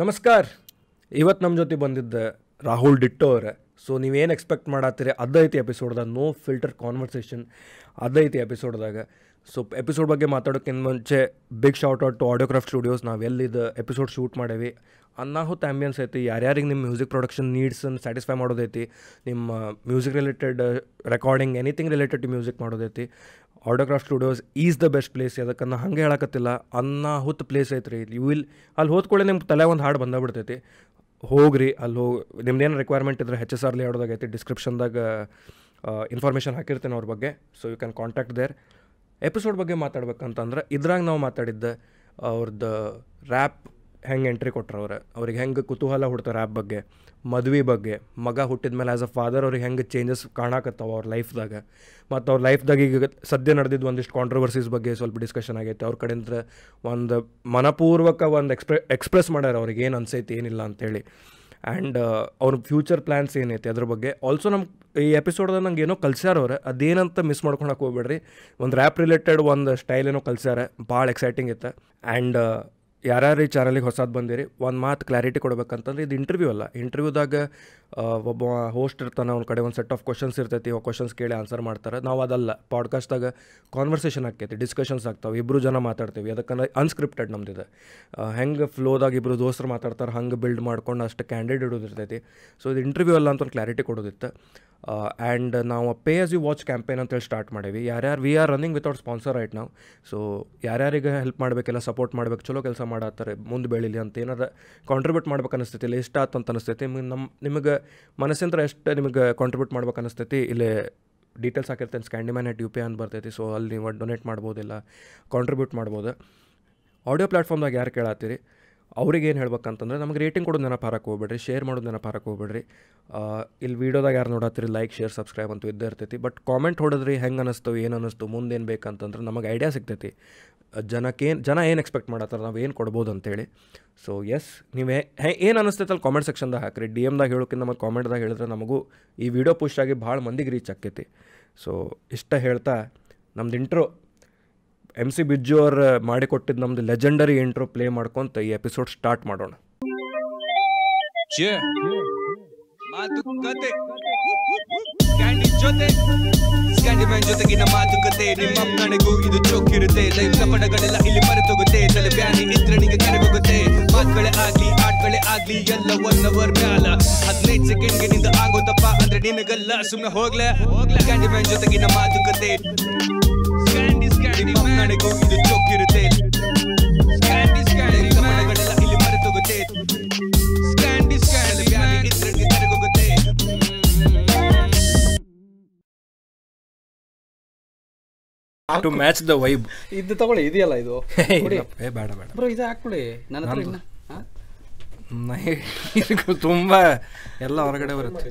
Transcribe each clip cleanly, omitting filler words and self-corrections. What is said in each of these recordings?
ನಮಸ್ಕಾರ. ಇವತ್ತು ನಮ್ಮ ಜೊತೆ ಬಂದಿದ್ದೆ ರಾಹುಲ್ ಡಿಟ್ಟೋ ಅವರೇ. ಸೊ ನೀವೇನು ಎಕ್ಸ್ಪೆಕ್ಟ್ ಮಾಡತ್ತೀರಿ ಅದೈತಿ ಎಪಿಸೋಡ್ದಾಗ. ನೋ ಫಿಲ್ಟರ್ ಕಾನ್ವರ್ಸೇಷನ್ ಅದೈತಿ ಎಪಿಸೋಡ್ದಾಗ. ಸೊ ಎಪಿಸೋಡ್ ಬಗ್ಗೆ ಮಾತಾಡೋಕ್ಕಿಂತ ಮುಂಚೆ big shout out to Audiocraft studios. ನಾವೆಲ್ಲಿದ್ದು ಎಪಿಸೋಡ್ ಶೂಟ್ ಮಾಡೇವಿ, ಅನ್ನಾಹುತ ಆ್ಯಂಬಿಯನ್ಸ್ ಐತಿ, ಯಾರ್ಯಾರಿಗೆ ನಿಮ್ಮ ಮ್ಯೂಸಿಕ್ ಪ್ರೊಡಕ್ಷನ್ ನೀಡ್ಸನ್ನು ಸ್ಯಾಟಿಸ್ಫೈ ಮಾಡೋದೈತಿ, ನಿಮ್ಮ music related recording anything related to music ಮಾಡೋದೈತಿ, Audiocraft studios is the best place. ಅದಕ್ಕೆ ನಾ ಹಂಗೆ ಹೇಳಕತ್ತಿಲ್ಲ, ಅನ್ನಾಹುತ ಪ್ಲೇಸ್ ಐತ್ರಿ. ಯು ವಿಲ್ ಅಲ್ಲಿ ಹೋದ್ಕೊಳ್ಳೆ ನಿಮ್ಮ ತಲೆ ಒಂದು ಹಾಡು ಬಂದೇ ಬಿಡ್ತೈತಿ. ಹೋಗ್ರಿ, ಅಲ್ಲಿ ಹೋಗಿ ನಿಮ್ದೇನು ರಿಕ್ವೈರ್ಮೆಂಟ್ ಇದ್ರೆ HSR ಲೇಔಟ್ದಾಗೈತಿ, ಡಿಸ್ಕ್ರಿಪ್ಷನ್ದಾಗ ಇನ್ಫಾರ್ಮೇಷನ್ ಹಾಕಿರ್ತೇನೆ ಅವ್ರ ಬಗ್ಗೆ. So you can contact there. Episode ಬಗ್ಗೆ ಮಾತಾಡ್ಬೇಕಂತಂದ್ರೆ ಇದ್ರಾಗ ನಾವು ಮಾತಾಡಿದ್ದ ಅವ್ರದ್ದು ರ್ಯಾಪ್ ಹೆಂಗೆ ಎಂಟ್ರಿ ಕೊಟ್ಟರು, ಅವ್ರಿಗೆ ಹೆಂಗೆ ಕುತೂಹಲ ಹುಡ್ತಾರೆ ರ್ಯಾಪ್ ಬಗ್ಗೆ, ಮದುವೆ ಬಗ್ಗೆ, ಮಗ ಹುಟ್ಟಿದ ಮೇಲೆ ಆ್ಯಸ್ ಅ ಫಾದರ್ ಅವ್ರಿಗೆ ಹೆಂಗೆ ಚೇಂಜಸ್ ಕಾಣಕತ್ತವ ಅವ್ರ ಲೈಫ್ದಾಗ, ಮತ್ತು ಅವ್ರ ಲೈಫ್ದಾಗ ಈಗ ಸದ್ಯ ನಡೆದಿದ್ದು ಒಂದಿಷ್ಟು ಕಾಂಟ್ರವರ್ಸೀಸ್ ಬಗ್ಗೆ ಸ್ವಲ್ಪ ಡಿಸ್ಕಷನ್ ಆಗೈತೆ. ಅವ್ರ ಕಡೆಯಿಂದ ಒಂದು ಮನಪೂರ್ವಕ ಒಂದು ಎಕ್ಸ್ಪ್ರೆಸ್ ಮಾಡ್ಯಾರ ಅವ್ರಿಗೆ ಏನು ಅನಿಸೈತಿ ಏನಿಲ್ಲ ಅಂಥೇಳಿ, ಆ್ಯಂಡ್ ಅವ್ರ ಫ್ಯೂಚರ್ ಪ್ಲ್ಯಾನ್ಸ್ ಏನೈತಿ ಅದ್ರ ಬಗ್ಗೆ. ಆಲ್ಸೋ ನಮ್ಮ ಈ ಎಪಿಸೋಡ್ದಾಗ ನಂಗೆ ಏನೋ ಕಲ್ಸ್ಯಾರವ್ರೆ, ಅದೇನಂತ ಮಿಸ್ ಮಾಡ್ಕೊಳಕ್ಕೆ ಹೋಗ್ಬೇಡ್ರಿ. ಒಂದು ರ್ಯಾಪ್ ರಿಲೇಟೆಡ್ ಒಂದು ಸ್ಟೈಲ್ ಏನೋ ಕಲ್ಸ್ಯಾರ, ಭಾಳ ಎಕ್ಸೈಟಿಂಗ್ ಇತ್ತು. ಆ್ಯಂಡ್ ಯಾರ್ಯಾರು ಈ ಚಾನಲಿಗೆ ಹೊಸದು ಬಂದಿರಿ, ಒಂದು ಮಾತು ಕ್ಲಾರಿಟಿ ಕೊಡ್ಬೇಕಂತಂದ್ರೆ ಇದು ಇಂಟರ್ವ್ಯೂ ಅಲ್ಲ. ಇಂಟರ್ವ್ಯೂದಾಗ ಒಬ್ಬ ಹೋಸ್ಟ್ ಇರ್ತಾನೆ, ಅವ್ನ ಕಡೆ ಒಂದು ಸೆಟ್ ಆಫ್ ಕ್ವಶನ್ಸ್ ಇರ್ತೈತಿ, ಆ ಕ್ವಶನ್ಸ್ ಕೇಳಿ ಆನ್ಸರ್ ಮಾಡ್ತಾರೆ. ನಾವು ಅದಲ್ಲ, ಪಾಡ್ಕಾಸ್ಟಾಗ ಕಾನ್ವರ್ಸೇಷನ್ ಆಕೈತಿ, ಡಿಸ್ಕಷನ್ಸ್ ಆಗ್ತಾವೆ, ಇಬ್ಬರು ಜನ ಮಾತಾಡ್ತೀವಿ. ಅದಕ್ಕೆ ಅನ್ಸ್ಕ್ರಿಪ್ಟೆಡ್ ನಮ್ದಿದೆ, ಹೆಂಗೆ ಫ್ಲೋದಾಗ ಇಬ್ಬರು ದೋಸ್ತರು ಮಾತಾಡ್ತಾರೆ ಹಂಗೆ ಬಿಲ್ಡ್ ಮಾಡ್ಕೊಂಡು ಅಷ್ಟು ಕ್ಯಾಂಡಿಡೇಟ್ ಇಡೋದಿರ್ತೈತಿ. ಸೊ ಇದು ಇಂಟರ್ವ್ಯೂ ಅಲ್ಲ ಅಂತ ಒಂದು ಕ್ಲಾರಿಟಿ ಕೊಡೋದಿತ್ತು. ಆ್ಯಂಡ್ ನಾವು pay as you watch campaign ಅಂತೇಳಿ ಸ್ಟಾರ್ಟ್ ಮಾಡೀವಿ. ಯಾರ್ಯಾರು we are running without sponsor right ನಾವು. ಸೊ ಯಾರ್ಯಾರಿಗೆ ಹೆಲ್ಪ್ ಮಾಡಬೇಕೆಲ್ಲ ಸಪೋರ್ಟ್ ಮಾಡ್ಬೇಕು, ಚಲೋ ಕೆಲಸ ಮಾಡತ್ತಾರೆ, ಮುಂದೆ ಬೆಳೀಲಿ ಅಂತ ಏನಾರು ಕಾಂಟ್ರಿಬ್ಯೂಟ್ ಮಾಡ್ಬೇಕು ಅನಿಸ್ತೈತಿ, ಇಲ್ಲ ಇಷ್ಟ ಆಯ್ತು ಅಂತ ಅನಿಸ್ತೈತಿ, ನಿಮಗೆ ಮನಸ್ಸಿಂದ ಎಷ್ಟು ನಿಮಗೆ ಕಾಂಟ್ರಿಬ್ಯೂಟ್ ಮಾಡ್ಬೇಕು ಅನಿಸ್ತೈತಿ, ಇಲ್ಲೇ ಡೀಟೇಲ್ಸ್ ಹಾಕಿರ್ತೇನೆ Scandimania@UPI ಅಂತ ಬರ್ತೈತಿ. ಸೊ ಅಲ್ಲಿ ನೀವು ಡೊನೇಟ್ ಮಾಡ್ಬೋದಿಲ್ಲ, ಕಾಂಟ್ರಿಬ್ಯೂಟ್ ಮಾಡ್ಬೋದು. ಆಡಿಯೋ ಪ್ಲ್ಯಾಟ್ಫಾರ್ಮ್ದಾಗ ಯಾರು ಕೇಳತ್ತೀರಿ ಅವ್ರಿಗೇನು ಹೇಳ್ಬೇಕಂತಂದ್ರೆ, ನಮಗೆ ರೇಟಿಂಗ್ ಕೊಡೋದು ನೆನಪು ಹಾರಕ್ಕೆ ಹೋಗ್ಬೇಡ್ರಿ, ಶೇರ್ ಮಾಡೋದು ನೆನಪು ಹಾರಕ್ಕೆ ಹೋಗ್ಬೇಡ್ರಿ. ಇಲ್ಲಿ ವೀಡಿಯೋದಾಗ ಯಾರು ನೋಡತ್ತೀರಿ ಲೈಕ್ ಶೇರ್ ಸಬ್ಸ್ಕ್ರೈಬ್ ಅಂತೂ ಇದ್ದೇ ಇರ್ತೈತಿ, ಬಟ್ ಕಾಮೆಂಟ್ ಹೊಡೋದ್ರಿ ಹೆಂಗೆ ಅನಿಸ್ತು ಏನು ಅನ್ನಿಸ್ತು ಮುಂದೇನು ಬೇಕಂತಂದ್ರೆ ನಮಗೆ ಐಡಿಯಾ ಸಿಗ್ತೈತಿ, ಜನ ಏನು ಎಕ್ಸ್ಪೆಕ್ಟ್ ಮಾಡತ್ತಾರೆ, ನಾವು ಏನು ಕೊಡ್ಬೋದು ಅಂತೇಳಿ. ಸೊ ಎಸ್, ನೀವೇ ಏನು ಅನಿಸ್ತೈತೆ ಅಲ್ಲಿ ಕಾಮೆಂಟ್ ಸೆಕ್ಷನ್ದಾಗ ಹಾಕಿರಿ. DM ದಾಗ ಹೇಳೋಕ್ಕಿಂತ ನಮಗೆ ಕಾಮೆಂಟ್ದಾಗ ಹೇಳಿದ್ರೆ ನಮಗೂ ಈ ವಿಡಿಯೋ ಪುಷ್ ಆಗಿ ಭಾಳ ಮಂದಿಗೆ ರೀಚ್ ಆಕೈತಿ. ಸೊ ಇಷ್ಟ ಹೇಳ್ತಾ ನಮ್ದು ಇಂಟ್ರೋ MC Biju ಅವ್ರು ಮಾಡಿಕೊಟ್ಟಿದ್ದು ನಮ್ದು ಲೆಜೆಂಡರಿ ಇಂಟ್ರೋ ಪ್ಲೇ ಮಾಡ್ಕೊಂತ ಈ ಎಪಿಸೋಡ್ ಸ್ಟಾರ್ಟ್ ಮಾಡೋಣ. To match the vibe. ಇದು ತಗೊಳ್ಳಿ, ಇದೆಯಲ್ಲ ಇದು ಬೇಡ ಬೇಡ ಬ್ರೋ, ಇದು ಹಾಕೊಳ್ಳಿ. ನನ್ನ ಹತ್ರ ತುಂಬ ಎಲ್ಲ ಹೊರಗಡೆ ಬರುತ್ತೆ,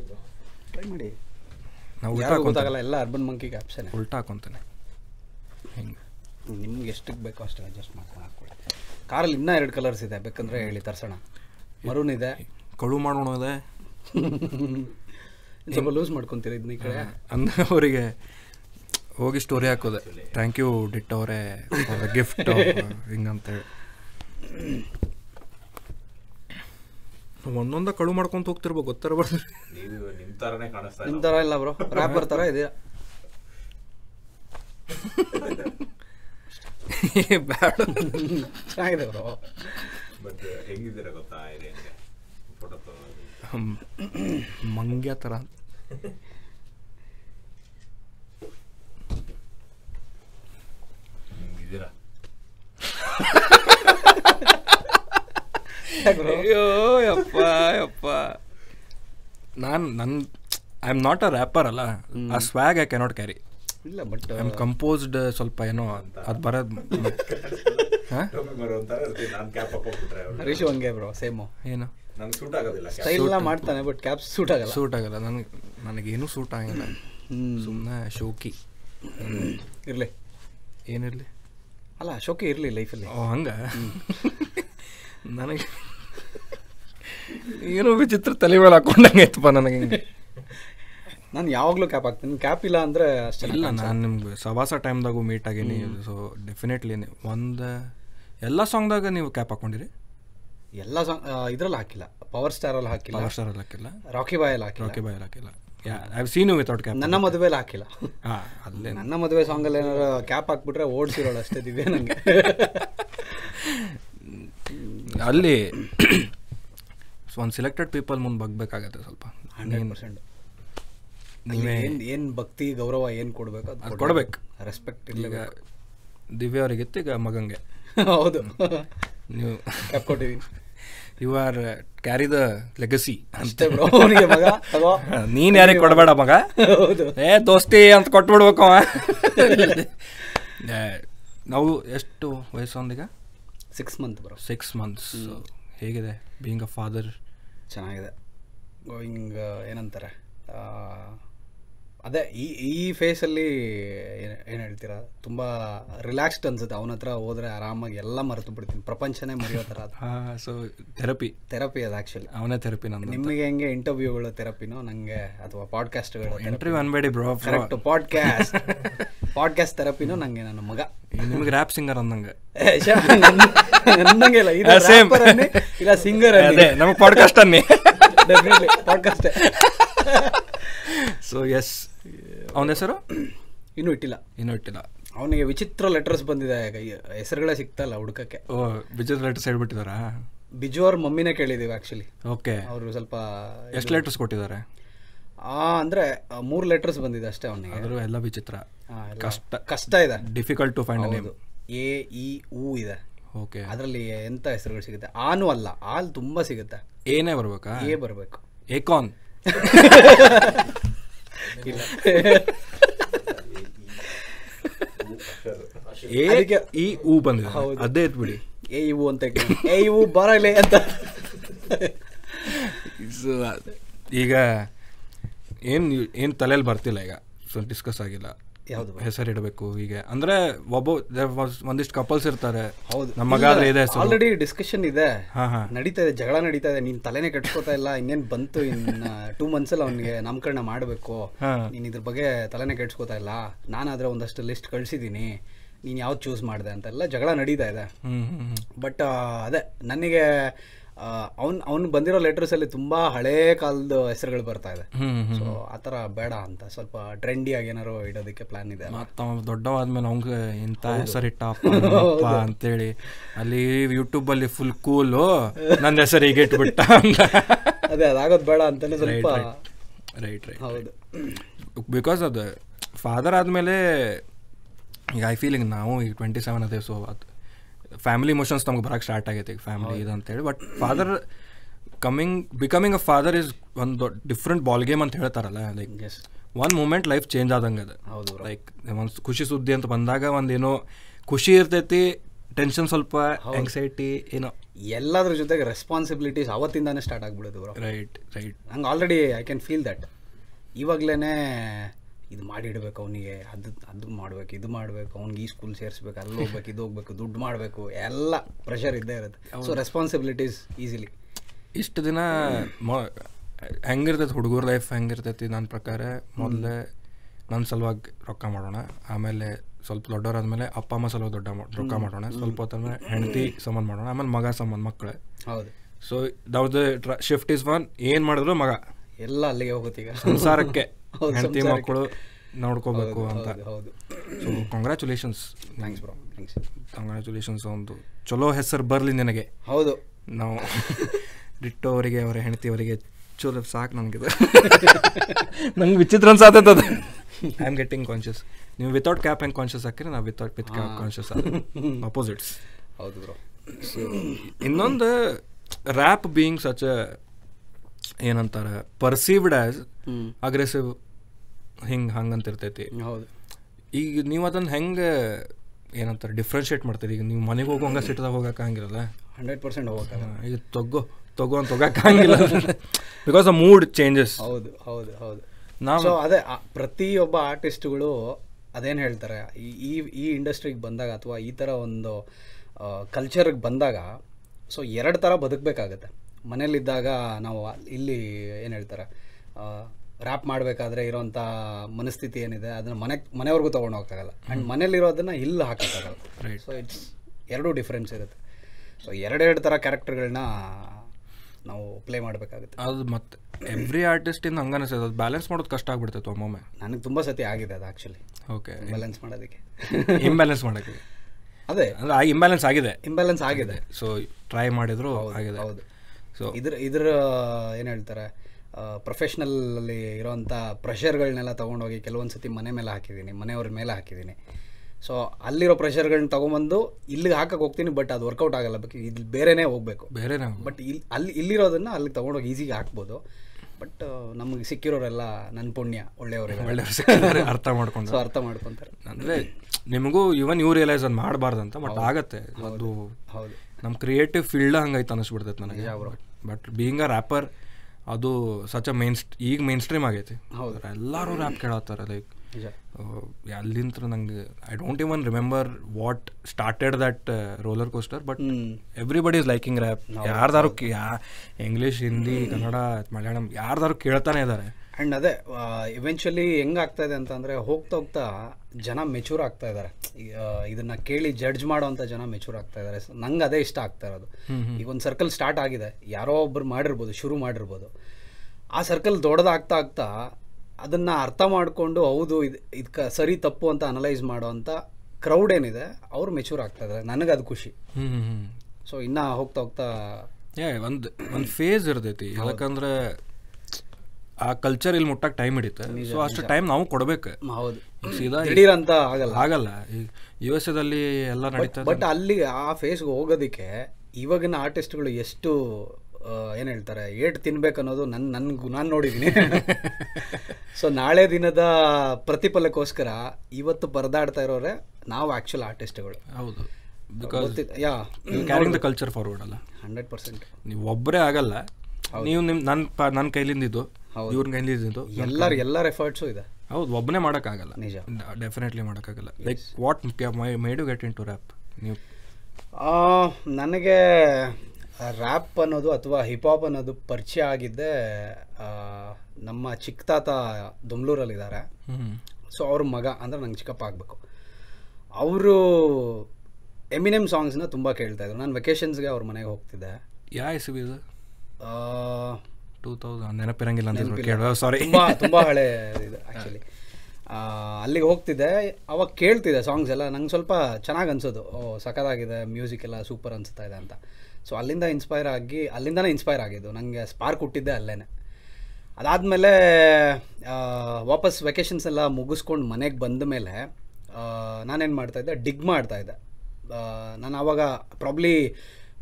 ಟ್ರೈ ಮಾಡಿ. ನಾವು ಉಲ್ಟಾ ಹಾಕೊಂತಾಗಲ್ಲ, ಎಲ್ಲ ಅರ್ಬನ್ ಮಂಕಿಗೆ ಆಪ್ಷನ್ ಉಲ್ಟಾ ಹಾಕೊತಾನೆ. ಹಿಂಗೆ ನಿಮ್ಗೆ ಎಷ್ಟಕ್ಕೆ ಬೇಕೋ ಅಷ್ಟು ಅಡ್ಜಸ್ಟ್ ಮಾಡ್ಕೊಂಡು ಹಾಕ್ಕೊಳ್ಳಿ. ಕಾರಲ್ಲಿ ಇನ್ನೂ 2 ಕಲರ್ಸ್ ಇದೆ, ಬೇಕಂದ್ರೆ ಹೇಳಿ ತರ್ಸೋಣ. ಮರೂನ್ ಇದೆ, ಕಳು ಮಾಡೋಣ ಇದೆ, ಸ್ವಲ್ಪ ಲೂಸ್ ಮಾಡ್ಕೊತೀರಿ ಇದನ್ನ ಈ ಕಡೆ ಅಂದ್ರೆ ಅವರಿಗೆ ಹೋಗಿ ಸ್ಟೋರಿ ಹಾಕೋದೆ. ಥ್ಯಾಂಕ್ ಯು ಡಿಟ್ ಅವರೇ ಫಾರ್ ದ ಗಿಫ್ಟ್ ಹಿಂಗಂತೇಳಿ. ಒಂದೊಂದ ಕಳು ಮಾಡ್ಕೊಂತ ಹೋಗ್ತಿರ್ಬೇಕು, ಗೊತ್ತಾರ ಬರ್ದು ನಿಮ್ಮ ಥರ ಇಲ್ಲ ಬ್ರೋ, ರ್ಯಾಪರ್ ಥರ ಇದೆಯಾ ಬ್ಯಾಡ ಚೆನ್ನಾಗಿದೆ ಬ್ರೋ. ಹೆಂಗಿದ್ದೀರ ಗೊತ್ತಾ, ಮಂಗ್ಯ ಥರ I'm not a rapper ಅಲ್ಲ, ಆ ಸ್ವಾಗ್ ಐ ಕ್ಯಾನಾಟ್ ಕ್ಯಾರಿ. ಇಲ್ಲ ಬಟ್ ಐ ಆಮ್ ಕಂಪೋಸ್ಡ್, ಸ್ವಲ್ಪ ಏನೋ ಅದು ಬರೋದು ಏನು ಮಾಡ್ತಾನೆ, ಬಟ್ ಕ್ಯಾಪ್ ಸೂಟ್ ಆಗಲ್ಲ, ನನಗೇನು ಸೂಟ್ ಆಗಲ್ಲ, ಸುಮ್ಮನೆ ಶೋಕಿ ಇರಲಿ ಏನಿರಲಿ ಅಲ್ಲ, ಶೋಕಿ ಇರಲಿ ಲೈಫಲ್ಲಿ. ಹಂಗ ನನಗೆ ಏನೋ ವಿಚಿತ್ರ ತಲೆ ಮೇಲೆ ಹಾಕೊಂಡಂಗೆ ಆಯ್ತಪ್ಪ ನನಗೆ. ಹಿಂಗೆ ನಾನು ಯಾವಾಗಲೂ ಕ್ಯಾಪ್ ಹಾಕ್ತೀನಿ, ಕ್ಯಾಪ್ ಇಲ್ಲ ಅಂದರೆ ಅಷ್ಟೇ. ಇಲ್ಲ ನಾನು ನಿಮ್ಗೆ ಸವಾಸ ಟೈಮ್ದಾಗೂ ಮೀಟ್ ಆಗೀನಿ. ಸೊ ಡೆಫಿನೆಟ್ಲಿ ಒಂದು ಎಲ್ಲ ಸಾಂಗ್ದಾಗ ನೀವು ಕ್ಯಾಪ್ ಹಾಕ್ಕೊಂಡಿರಿ? ಎಲ್ಲ ಸಾಂಗ್ ಇದ್ರಲ್ಲಿ ಹಾಕಿಲ್ಲ, ಪವರ್ ಸ್ಟಾರಲ್ಲಿ ಹಾಕಿಲ್ಲ, ಪವರ್ ಸ್ಟಾರಲ್ಲಿ ಹಾಕಿಲ್ಲ, ರಾಕಿ ಬಾಯಲ್ಲಿ ಹಾಕಿಲ್ಲ, ರಾಕಿ ಬಾಯಲ್ಲಿ ಹಾಕಿಲ್ಲ, ಸೀನು ವಿತೌಟ್ ಕ್ಯಾಪ್, ನನ್ನ ಮದುವೆಲಿ ಹಾಕಿಲ್ಲ. ಅಲ್ಲೇ ನನ್ನ ಮದುವೆ ಸಾಂಗಲ್ಲಿ ಏನಾರು ಕ್ಯಾಪ್ ಹಾಕ್ಬಿಟ್ರೆ ಓಡಿಸಿರೋಳು ಅಷ್ಟೇ ದಿವ್ಯ ನನಗೆ. ಅಲ್ಲಿ ಒಂದು ಸೆಲೆಕ್ಟೆಡ್ ಪೀಪಲ್ ಮುಂದೆ ಬಗ್ಬೇಕಾಗತ್ತೆ ಸ್ವಲ್ಪ. 100% ನೀವೇ ಏನು ಭಕ್ತಿ ಗೌರವ ಏನು ಕೊಡಬೇಕು ಅದು ಕೊಡಬೇಕು, ರೆಸ್ಪೆಕ್ಟ್ ಇಲ್ಲ. ದಿವ್ಯ ಅವರಿಗಿತ್ತು ಈಗ ಮಗಂಗೆ, ಹೌದು ನೀವು ಕ್ಯಾಪ್ ಕೊಟ್ಟಿದ್ದೀನಿ, you are carry the legacy ಅಷ್ಟೇ ಬ್ರೋ. ಅವನಿಗೆ ಮಗ ತಗೋ, ನೀನು ಯಾರಿಗೆ ಕೊಡಬೇಡ ಮಗ, ಹೌದು ಏ ದೋಸ್ತಿ ಅಂತ ಕೊಟ್ಬಿಡ್ಬೇಕು. ನಾವು ಎಷ್ಟು ವಯಸ್ಸು ಅಂದೀಗ? 6 months ಬ್ರೋ. 6 months ಹೇಗಿದೆ ಬೀಯಿಂಗ್ ಅ ಫಾದರ್? ಚೆನ್ನಾಗಿದೆ. ಗೋಯಿಂಗ್ ಏನಂತಾರೆ ಅದೇ ಈ ಈ ಫೇಸಲ್ಲಿ ಏನು ಹೇಳ್ತೀರಾ, ತುಂಬ ರಿಲ್ಯಾಕ್ಸ್ಡ್ ಅನ್ಸುತ್ತೆ. ಅವನ ಹತ್ರ ಹೋದರೆ ಆರಾಮಾಗಿ ಎಲ್ಲ ಮರೆತು ಬಿಡ್ತೀನಿ, ಪ್ರಪಂಚನೇ ಮರೆಯೋ ಥರ. ಸೊ ಥೆರಪಿ ಥೆರಪಿ ಅದು ಆ್ಯಕ್ಚುಲಿ ಅವನೇ ಥೆರಪಿ. ನಾನು ನಿಮಗೆ ಹೆಂಗೆ ಇಂಟರ್ವ್ಯೂಗಳು ಥೆರಪಿನೋ ನನಗೆ, ಅಥವಾ ಪಾಡ್ಕಾಸ್ಟ್ಗಳು ಇಂಟರ್ವ್ಯೂ ಅನ್ಬೇಡಿ ಬ್ರೋ, ಕರೆಕ್ಟ್ ಪಾಡ್ಕಾಸ್ಟ್, ಪಾಡ್ಕಾಸ್ಟ್ ಥೆರಪಿನೋ ನನಗೆ. ನನ್ನ ಮಗ ನಿಮಗೆ ರ್ಯಾಪ್ ಸಿಂಗರ್ ಅಂದಂಗೆ, ಅಂದಂಗೆ ಇಲ್ಲ ಸೇಮ್, ಇಲ್ಲ ಸಿಂಗರ್ ಅದೇ ನಮಗೆ ಪಾಡ್ಕಾಸ್ಟ್ ಅನ್ನಿ, ಡೆಫಿನೆಟ್ಲಿ ಪಾಡ್ಕಾಸ್ಟೇ. ಸೊ ಎಸ್, ಅವನ ಹೆಸರು ಇನ್ನೂ ಇಟ್ಟಿಲ್ಲ, ಇನ್ನೂ ಇಟ್ಟಿಲ್ಲ. ಅವನಿಗೆ ವಿಚಿತ್ರ ಲೆಟರ್ಸ್ ಬಂದಿದೆ, ಹೆಸರುಗಳೇ ಸಿಗ್ತಲ್ಲ ಹುಡುಕಕ್ಕೆ. ಓ ವಿಚಿತ್ರ ಲೆಟರ್ಸ್ ಹೇಳ್ಬಿಟ್ಟಿದಾರಾ? ಬಿಜು ಅವ್ರ ಮಮ್ಮಿನೇ ಕೇಳಿದ್ದೀವಿ ಆ್ಯಕ್ಚುಲಿ. ಓಕೆ, ಅವರು ಸ್ವಲ್ಪ ಎಷ್ಟು ಲೆಟರ್ಸ್ ಕೊಟ್ಟಿದ್ದಾರೆ ಅಂದರೆ 3 letters ಬಂದಿದೆ ಅಷ್ಟೇ ಅವನಿಗೆ. ಅದರ ಎಲ್ಲ ವಿಚಿತ್ರ, ಕಷ್ಟ ಕಷ್ಟ ಇದೆ, difficult to find a name. ಎ ಇ ಉ ಇದೆ, ಓಕೆ, ಅದರಲ್ಲಿ ಎಂಥ ಹೆಸರುಗಳು ಸಿಗುತ್ತೆ? ಆನು ಅಲ್ಲ, ಆಲ್ ತುಂಬ ಸಿಗುತ್ತೆ. ಏನೇ ಬರ್ಬೇಕಾ? ಎ ಬರಬೇಕು. ಏಕಾನ್ ಇಲ್ಲ, ಎ ಉ ಬಂದಿದೆ, ಅದೇ ಇಟ್ಬಿಡಿ ಎ ಇವು ಅಂತ, ಎ ಇವು ಬರಲೇ ಅಂತ. ಈಗ ಏನು ತಲೆಯಲ್ಲಿ ಬರ್ತಿಲ್ಲ, ಈಗ ಸೊ ಡಿಸ್ಕಸ್ ಆಗಿಲ್ಲ ಯಾವುದು ಹೆಸರು ಇಡಬೇಕು. ಹೀಗೆ ಅಂದರೆ ಒಬ್ಬ ಒಂದಿಷ್ಟು ಕಪಲ್ಸ್ ಇರ್ತಾರೆ, ಹೌದು ನಮ್ಮ ಮಗ ಆದರೆ ಇದೆ, ಆಲ್ರೆಡಿ ಡಿಸ್ಕಷನ್ ಇದೆ, ನಡೀತಾ ಇದೆ, ಜಗಳ ನಡೀತಾ ಇದೆ. ನೀನು ತಲೆನೇ ಕೆಟ್ಕೋತಾ ಇಲ್ಲ, ಇನ್ನೇನು ಬಂತು, ಇನ್ನು 2 months ಅವನಿಗೆ ನಾಮಕರಣ ಮಾಡಬೇಕು, ನೀನು ಇದ್ರ ಬಗ್ಗೆ ತಲೆನೇ ಕೆಡ್ಸ್ಕೋತಾ ಇಲ್ಲ. ನಾನಾದರೆ ಒಂದಷ್ಟು ಲಿಸ್ಟ್ ಕಳಿಸಿದ್ದೀನಿ, ನೀನು ಯಾವ್ದು ಚೂಸ್ ಮಾಡಿದೆ ಅಂತೆಲ್ಲ ಜಗಳ ನಡೀತಾ ಇದೆ. ಬಟ್ ಅದೇ ನನಗೆ ಅವ್ನು ಬಂದಿರೋ ಲೆಟರ್ಸಲ್ಲಿ ತುಂಬ ಹಳೇ ಕಾಲದ ಹೆಸರುಗಳು ಬರ್ತಾ ಇದೆ. ಸೊ ಆ ಥರ ಬೇಡ ಅಂತ ಸ್ವಲ್ಪ ಟ್ರೆಂಡಿಯಾಗಿ ಏನಾರು ಇಡೋದಕ್ಕೆ ಪ್ಲಾನ್ ಇದೆ. ಮತ್ತು ಅವ್ನು ದೊಡ್ಡವಾದ್ಮೇಲೆ ಅವ್ಗೆ ಇಂಥ ಹೆಸರಿಟ್ಟ ಅಂತೇಳಿ ಅಲ್ಲಿ ಯೂಟ್ಯೂಬಲ್ಲಿ ಫುಲ್ ಕೂಲು, ನನ್ನ ಹೆಸರು ಹೀಗೆ ಇಟ್ಬಿಟ್ಟ, ಅದೇ ಅದಾಗೋದು ಬೇಡ ಅಂತಲೇ ಸ್ವಲ್ಪ. ರೈಟ್ ರೈಟ್, ಹೌದು. ಬಿಕಾಸ್ ಅದು ಫಾದರ್ ಆದಮೇಲೆ ಈಗ ಐ ಫೀಲಿಂಗ್ ನಾವು ಈಗ 27 ಅದೇ, ಸೊ ಅದು ಫ್ಯಾಮಿಲಿ ಇಮೋಷನ್ಸ್ ನಮ್ಗೆ ಬರೋಕ್ಕೆ ಸ್ಟಾರ್ಟ್ ಆಗೈತೆ ಈಗ ಫ್ಯಾಮಿಲಿ ಇದು ಅಂತೇಳಿ. But father becoming a father is ಒಂದು ಡಿಫ್ರೆಂಟ್ ಬಾಲ್ ಗೇಮ್ ಅಂತ ಹೇಳ್ತಾರಲ್ಲ, like one moment life change ಆದಂಗೆ ಅದು. ಹೌದು, ಲೈಕ್ ಒಂದು ಖುಷಿ ಸುದ್ದಿ ಅಂತ ಬಂದಾಗ ಒಂದೇನೋ ಖುಷಿ ಇರ್ತೈತಿ, ಟೆನ್ಷನ್ ಸ್ವಲ್ಪ, ಆಂಗ್ಸೈಟಿ, ಏನೋ ಎಲ್ಲದ್ರ ಜೊತೆಗೆ ರೆಸ್ಪಾನ್ಸಿಬಿಲಿಟೀಸ್ ಅವತ್ತಿಂದಾನೇ ಸ್ಟಾರ್ಟ್ ಆಗಿಬಿಡೋದು. ರೈಟ್ ರೈಟ್, ನಂಗೆ already I can feel that. ಇವಾಗಲೇ ಇದು ಮಾಡಿಡಬೇಕು ಅವನಿಗೆ, ಅದು ಅದು ಮಾಡಬೇಕು, ಇದು ಮಾಡಬೇಕು, ಅವ್ನಿಗೆ ಈ ಸ್ಕೂಲ್ ಸೇರಿಸ್ಬೇಕು, ಅಲ್ಲಿ ಹೋಗ್ಬೇಕು, ಇದು ಹೋಗ್ಬೇಕು, ದುಡ್ಡು ಮಾಡಬೇಕು, ಎಲ್ಲ ಪ್ರೆಷರ್ ಇದ್ದೇ ಇರುತ್ತೆ. So responsibilities easily. ಇಷ್ಟು ದಿನ ಹೆಂಗಿರ್ತೈತೆ ಹುಡುಗರ ಲೈಫ್ ಹೆಂಗಿರ್ತೈತಿ ನನ್ನ ಪ್ರಕಾರ, ಮೊದಲೇ ನನ್ನ ಸಲುವಾಗಿ ರೊಕ್ಕ ಮಾಡೋಣ, ಆಮೇಲೆ ಸ್ವಲ್ಪ ದೊಡ್ಡವರಾದ್ಮೇಲೆ ಅಪ್ಪ ಅಮ್ಮ ಸಲುವಾಗಿ ರೊಕ್ಕ ಮಾಡೋಣ, ಸ್ವಲ್ಪ ಹೊತ್ತಾದ್ಮೇಲೆ ಹೆಂಡತಿ ಸಂಬಂಧ ಮಾಡೋಣ, ಆಮೇಲೆ ಮಗ ಸಂಬಂಧ, ಮಕ್ಕಳೇ. ಹೌದು. So the shift is one, ಏನು ಮಾಡಿದ್ರು ಮಗ, ಎಲ್ಲ ಅಲ್ಲಿಗೆ ಹೋಗುತ್ತೆ ಈಗ ಸಂಸಾರಕ್ಕೆ, ಹೆಂಡತಿ ಮಕ್ಕಳು ನೋಡ್ಕೋಬೇಕು ಅಂತ. ಹೌದು. So congratulations. Thanks bro, thanks, congratulations. ಒಂದು ಚಲೋ ಹೆಸರು ಬರಲಿ ನಿನಗೆ. ಹೌದು, ನಾವು ಡಿಟ್ಟೋ ಅವರಿಗೆ, ಅವರ ಹೆಂಡತಿ ಅವರಿಗೆ ಚಲೋ ಸಾಕು ನನಗಿದೆ. ನಂಗೆ ವಿಚಿತ್ರ ಅನ್ಸಾತೈತೆ ಅದು. I am getting conscious. ನೀವು ವಿತೌಟ್ ಕ್ಯಾಪ್ ಹೆಂಗೆ ಕಾನ್ಷಿಯಸ್ ಹಾಕಿರಿ, ನಾವು ವಿತೌಟ್ ವಿತ್ ಕ್ಯಾಪ್ ಕಾನ್ಷಿಯಸ್ ಆಗಿ ಅಪೋಸಿಟ್ಸ್. ಹೌದು ಬ್ರೋ. ಸೊ ಇನ್ನೊಂದು ರ್ಯಾಪ್ ಬೀಯಿಂಗ್ ಸಚ್ ಏನಂತಾರೆ ಪರ್ಸೀವ್ಡ್ ಆ್ಯಸ್ ಅಗ್ರೆಸಿವ್ ಹಿಂಗೆ ಹಂಗಂತ ಇರ್ತೈತಿ. ಹೌದು. ಈಗ ನೀವು ಅದನ್ನು ಹೆಂಗೆ ಏನಂತಾರೆ ಡಿಫ್ರೆನ್ಷಿಯೇಟ್ ಮಾಡ್ತೀರಿ? ಈಗ ನೀವು ಮನೆಗೆ ಹೋಗೋಂಗೆ ಸಿಟಿದಾಗ ಹೋಗೋಕ್ಕಾಗಿರಲ್ಲ, 100% ಹೋಗೋಕ್ಕಾಗ. ಈಗ ತೊಗೋ ಅಂತ ಹೋಗೋಕ್ಕಾಗಿಲ್ಲ, ಬಿಕಾಸ್ ಆ ಮೂಡ್ ಚೇಂಜಸ್. ಹೌದು ಹೌದು ಹೌದು. ನಾವು ಅದೇ ಪ್ರತಿಯೊಬ್ಬ ಆರ್ಟಿಸ್ಟ್ಗಳು ಅದೇನು ಹೇಳ್ತಾರೆ, ಈ ಈ ಇಂಡಸ್ಟ್ರಿಗೆ ಬಂದಾಗ ಅಥವಾ ಈ ಥರ ಒಂದು ಕಲ್ಚರ್ಗೆ ಬಂದಾಗ ಸೊ 2 ಥರ ಬದುಕಬೇಕಾಗತ್ತೆ. ಮನೇಲಿದ್ದಾಗ ನಾವು ಇಲ್ಲಿ ಏನು ಹೇಳ್ತಾರೆ ರ್ಯಾಪ್ ಮಾಡಬೇಕಾದ್ರೆ ಇರೋಂಥ ಮನಸ್ಥಿತಿ ಏನಿದೆ ಅದನ್ನು ಮನೆವರೆಗೂ ತೊಗೊಂಡು ಹೋಗೋಕ್ಕಾಗಲ್ಲ, ಆ್ಯಂಡ್ ಮನೇಲಿರೋದನ್ನು ಇಲ್ಲಿ ಹಾಕೋಕ್ಕಾಗಲ್ಲ. ಸೊ ಇಟ್ಸ್ 2 ಡಿಫ್ರೆನ್ಸ್ ಇರುತ್ತೆ. ಸೊ ಎರಡೆರಡು ಥರ ಕ್ಯಾರೆಕ್ಟರ್ಗಳನ್ನ ನಾವು ಪ್ಲೇ ಮಾಡಬೇಕಾಗುತ್ತೆ. ಅದು ಮತ್ತೆ ಎವ್ರಿ ಆರ್ಟಿಸ್ಟಿಂದ ಹಂಗನಿಸ್ತದೆ, ಅದು ಬ್ಯಾಲೆನ್ಸ್ ಮಾಡೋದು ಕಷ್ಟ ಆಗ್ಬಿಡ್ತೈತೆ ಒಮ್ಮೊಮ್ಮೆ. ನನಗೆ ತುಂಬ ಸತಿ ಆಗಿದೆ ಅದು ಆ್ಯಕ್ಚುಲಿ. ಓಕೆ, ಬ್ಯಾಲೆನ್ಸ್ ಮಾಡೋದಕ್ಕೆ ಇಂಬ್ಯಾಲೆನ್ಸ್ ಮಾಡೋಕ್ಕೆ ಅದೇ ಅಲ್ಲ, ಇಂಬ್ಯಾಲೆನ್ಸ್ ಆಗಿದೆ. ಸೊ ಟ್ರೈ ಮಾಡಿದ್ರು ಆಗಿದೆ. ಹೌದು. ಸೊ ಇದ್ರ ಏನು ಹೇಳ್ತಾರೆ, ಪ್ರೊಫೆಷ್ನಲ್ ಅಲ್ಲಿ ಇರೋಂಥ ಪ್ರೆಷರ್ಗಳನ್ನೆಲ್ಲ ತೊಗೊಂಡೋಗಿ ಕೆಲವೊಂದು ಸತಿ ಮನೆಯವ್ರ ಮೇಲೆ ಹಾಕಿದ್ದೀನಿ. ಸೊ ಅಲ್ಲಿರೋ ಪ್ರೆಷರ್ಗಳನ್ನ ತೊಗೊಂಬಂದು ಇಲ್ಲಿಗೆ ಹಾಕಕ್ಕೆ ಹೋಗ್ತೀನಿ, ಬಟ್ ಅದು ವರ್ಕೌಟ್ ಆಗಲ್ಲ. ಇಲ್ಲಿ ಬೇರೆನೇ ಹೋಗಬೇಕು. ಬಟ್ ಇಲ್ಲಿರೋದನ್ನ ಅಲ್ಲಿಗೆ ತೊಗೊಂಡೋಗಿ ಈಸಿಗೆ ಹಾಕ್ಬೋದು. ಬಟ್ ನಮಗೆ ಸಿಕ್ಕಿರೋರೆಲ್ಲ ನನ್ನ ಪುಣ್ಯ, ಒಳ್ಳೆಯವರು ಅರ್ಥ ಮಾಡ್ಕೊಂತಾರೆ. ಅಂದರೆ ನಿಮಗೂ ಇವನ್ ಇವ್ರು ರಿಯಲೈಸ್ ಅದು ಮಾಡಬಾರ್ದಂತ, ಬಟ್ ಆಗತ್ತೆ. ಅದು ಹೌದು, ನಮ್ಮ ಕ್ರಿಯೇಟಿವ್ ಫೀಲ್ಡ್ ಹಂಗೈತೆ ಅನ್ನಿಸ್ಬಿಡ್ತೈತೆ ನನಗೆ. ಬಟ್ ಬೀಯಿಂಗ್ ಅ ರ್ಯಾಪರ್, ಅದು ಸಚ್ ಅ ಮೇನ್ ಸ್ಟ್ರೀಮ್ ಆಗೈತಿ. ಹೌದು, ಎಲ್ಲರೂ ರ್ಯಾಪ್ ಕೇಳತ್ತಾರೆ. ಲೈಕ್ ಅಲ್ಲಿಂತ ನಂಗೆ I don't even remember what started that roller coaster, but everybody is liking rap. ಯಾರ್ದಾರು ಇಂಗ್ಲೀಷ್, ಹಿಂದಿ, ಕನ್ನಡ, ಮಲಯಾಳಂ ಯಾರ್ದಾರು ಕೇಳ್ತಾನೆ ಇದ್ದಾರೆ. ಆ್ಯಂಡ್ ಅದೇ ಇವೆಂಚುಲಿ ಹೆಂಗಾಗ್ತಾ ಇದೆ ಅಂತಂದರೆ, ಹೋಗ್ತಾ ಜನ ಮೆಚೂರ್ ಆಗ್ತಾ ಇದ್ದಾರೆ. ಇದನ್ನು ಕೇಳಿ ಜಡ್ಜ್ ಮಾಡೋವಂಥ ಜನ ಮೆಚೂರ್ ಆಗ್ತಾ ಇದ್ದಾರೆ. ನಂಗೆ ಅದೇ ಇಷ್ಟ ಆಗ್ತಾ ಇರೋದು. ಈಗ ಒಂದು ಸರ್ಕಲ್ ಸ್ಟಾರ್ಟ್ ಆಗಿದೆ, ಯಾರೋ ಒಬ್ಬರು ಶುರು ಮಾಡಿರ್ಬೋದು. ಆ ಸರ್ಕಲ್ ದೊಡ್ಡದಾಗ್ತಾ ಅದನ್ನು ಅರ್ಥ ಮಾಡಿಕೊಂಡು ಹೌದು ಇದಕ್ಕೆ ಸರಿ ತಪ್ಪು ಅಂತ ಅನಲೈಸ್ ಮಾಡೋವಂಥ ಕ್ರೌಡ್ ಏನಿದೆ, ಅವ್ರು ಮೆಚೂರ್ ಆಗ್ತಾ ಇದ್ದಾರೆ. ನನಗೆ ಅದು ಖುಷಿ. ಸೊ ಇನ್ನೂ ಹೋಗ್ತಾ ಒಂದು ಫೇಸ್ ಇರ್ತೈತಿ. ಯಾಕಂದರೆ ಆ ಕಲ್ಚರ್ ಇಲ್ಲಿ ಮುಟ್ಟಕ್ಕೆ ಟೈಮ್ ಹಿಡಿಯುತ್ತೆ. ಸೊ ಅಷ್ಟು ಟೈಮ್ ನಾವು ಕೊಡಬೇಕು. ಹೌದು, ಅಂತ ಆಗಲ್ಲ. ಈಗ ಯುಎಸ್ಎದಲ್ಲಿ ಎಲ್ಲ ನಡೀತದೆ, ಬಟ್ ಅಲ್ಲಿ ಆ ಫೇಸ್ಗೆ ಹೋಗೋದಕ್ಕೆ ಇವಾಗಿನ ಆರ್ಟಿಸ್ಟ್ಗಳು ಎಷ್ಟು ಏನು ಹೇಳ್ತಾರೆ, ಏಟ್ ತಿನ್ಬೇಕು ಅನ್ನೋದು ನಾನು ನೋಡಿದ್ದೀನಿ. ಸೊ ನಾಳೆ ದಿನದ ಪ್ರತಿಫಲಕ್ಕೋಸ್ಕರ ಇವತ್ತು ಪರದಾಡ್ತಾ ಇರೋರೆ ನಾವು ಆ್ಯಕ್ಚುಲ್ ಆರ್ಟಿಸ್ಟ್ಗಳು. ಹೌದು, because yeah caring the culture forward ಅಲ್ಲ. 100% ನೀವು ಒಬ್ಬರೇ ಆಗಲ್ಲ. ನೀವು ನನ್ನ ಕೈಲಿಂದಿದ್ದು, ಇವ್ರನ್ನ ಕೈಲಿಂದಿದ್ದು, ಎಲ್ಲರ ಎಫರ್ಟ್ಸು ಇದೆ. ಹೌದು, ಒಬ್ಬನೇ ಮಾಡೋಕ್ಕಾಗಲ್ಲ. ನಿಜ, ಡೆಫಿನೆಟ್ಲಿ ಮಾಡೋಕ್ಕಾಗಲ್ಲ. Like what made you get into rap? ನೀವು ನನಗೆ ರ್ಯಾಪ್ ಅನ್ನೋದು ಅಥವಾ ಹಿಪ್ಹಾಪ್ ಅನ್ನೋದು ಪರಿಚಯ ಆಗಿದ್ದೆ, ನಮ್ಮ ಚಿಕ್ಕತಾತ ದೊಮ್ಲೂರಲ್ಲಿದ್ದಾರೆ. ಸೊ ಅವ್ರ ಮಗ ಅಂದರೆ ನಂಗೆ ಚಿಕ್ಕಪ್ಪ ಆಗಬೇಕು. ಅವರು ಎಮಿನೆಮ್ ಸಾಂಗ್ಸ್ನ ತುಂಬ ಕೇಳ್ತಾಯಿದ್ರು. ನಾನು ವೆಕೇಷನ್ಸ್ಗೆ ಅವ್ರ ಮನೆಗೆ ಹೋಗ್ತಿದ್ದೆ. ಯಾ ಇಸ್ವಿ ಇದು? 2000 ನೆನಪಿರಂಗಿಲ್ಲ ಅಂತ, ಸಾರಿ, ತುಂಬ ಹಳೆ ಇದು ಆ್ಯಕ್ಚುಲಿ. ಅಲ್ಲಿಗೆ ಹೋಗ್ತಿದ್ದೆ, ಅವಾಗ ಕೇಳ್ತಿದ್ದೆ ಸಾಂಗ್ಸ್ ಎಲ್ಲ. ನಂಗೆ ಸ್ವಲ್ಪ ಚೆನ್ನಾಗಿ ಅನಿಸೋದು, ಸಖತ್ತಾಗಿದೆ ಮ್ಯೂಸಿಕ್ ಎಲ್ಲ, ಸೂಪರ್ ಅನಿಸ್ತಾ ಇದೆ ಅಂತ. ಸೊ ಅಲ್ಲಿಂದನೇ ಇನ್ಸ್ಪೈರ್ ಆಗಿದ್ದು ನನಗೆ ಸ್ಪಾರ್ಕ್ ಹುಟ್ಟಿದ್ದೆ ಅಲ್ಲೇ. ಅದಾದಮೇಲೆ ವಾಪಸ್ ವೆಕೇಷನ್ಸ್ ಎಲ್ಲ ಮುಗಿಸ್ಕೊಂಡು ಮನೆಗೆ ಬಂದ ಮೇಲೆ ನಾನೇನು ಮಾಡ್ತಾಯಿದ್ದೆ, ಡಿಗ್ ಮಾಡ್ತಾಯಿದ್ದೆ. ನಾನು ಆವಾಗ ಪ್ರಾಬ್ಲಿ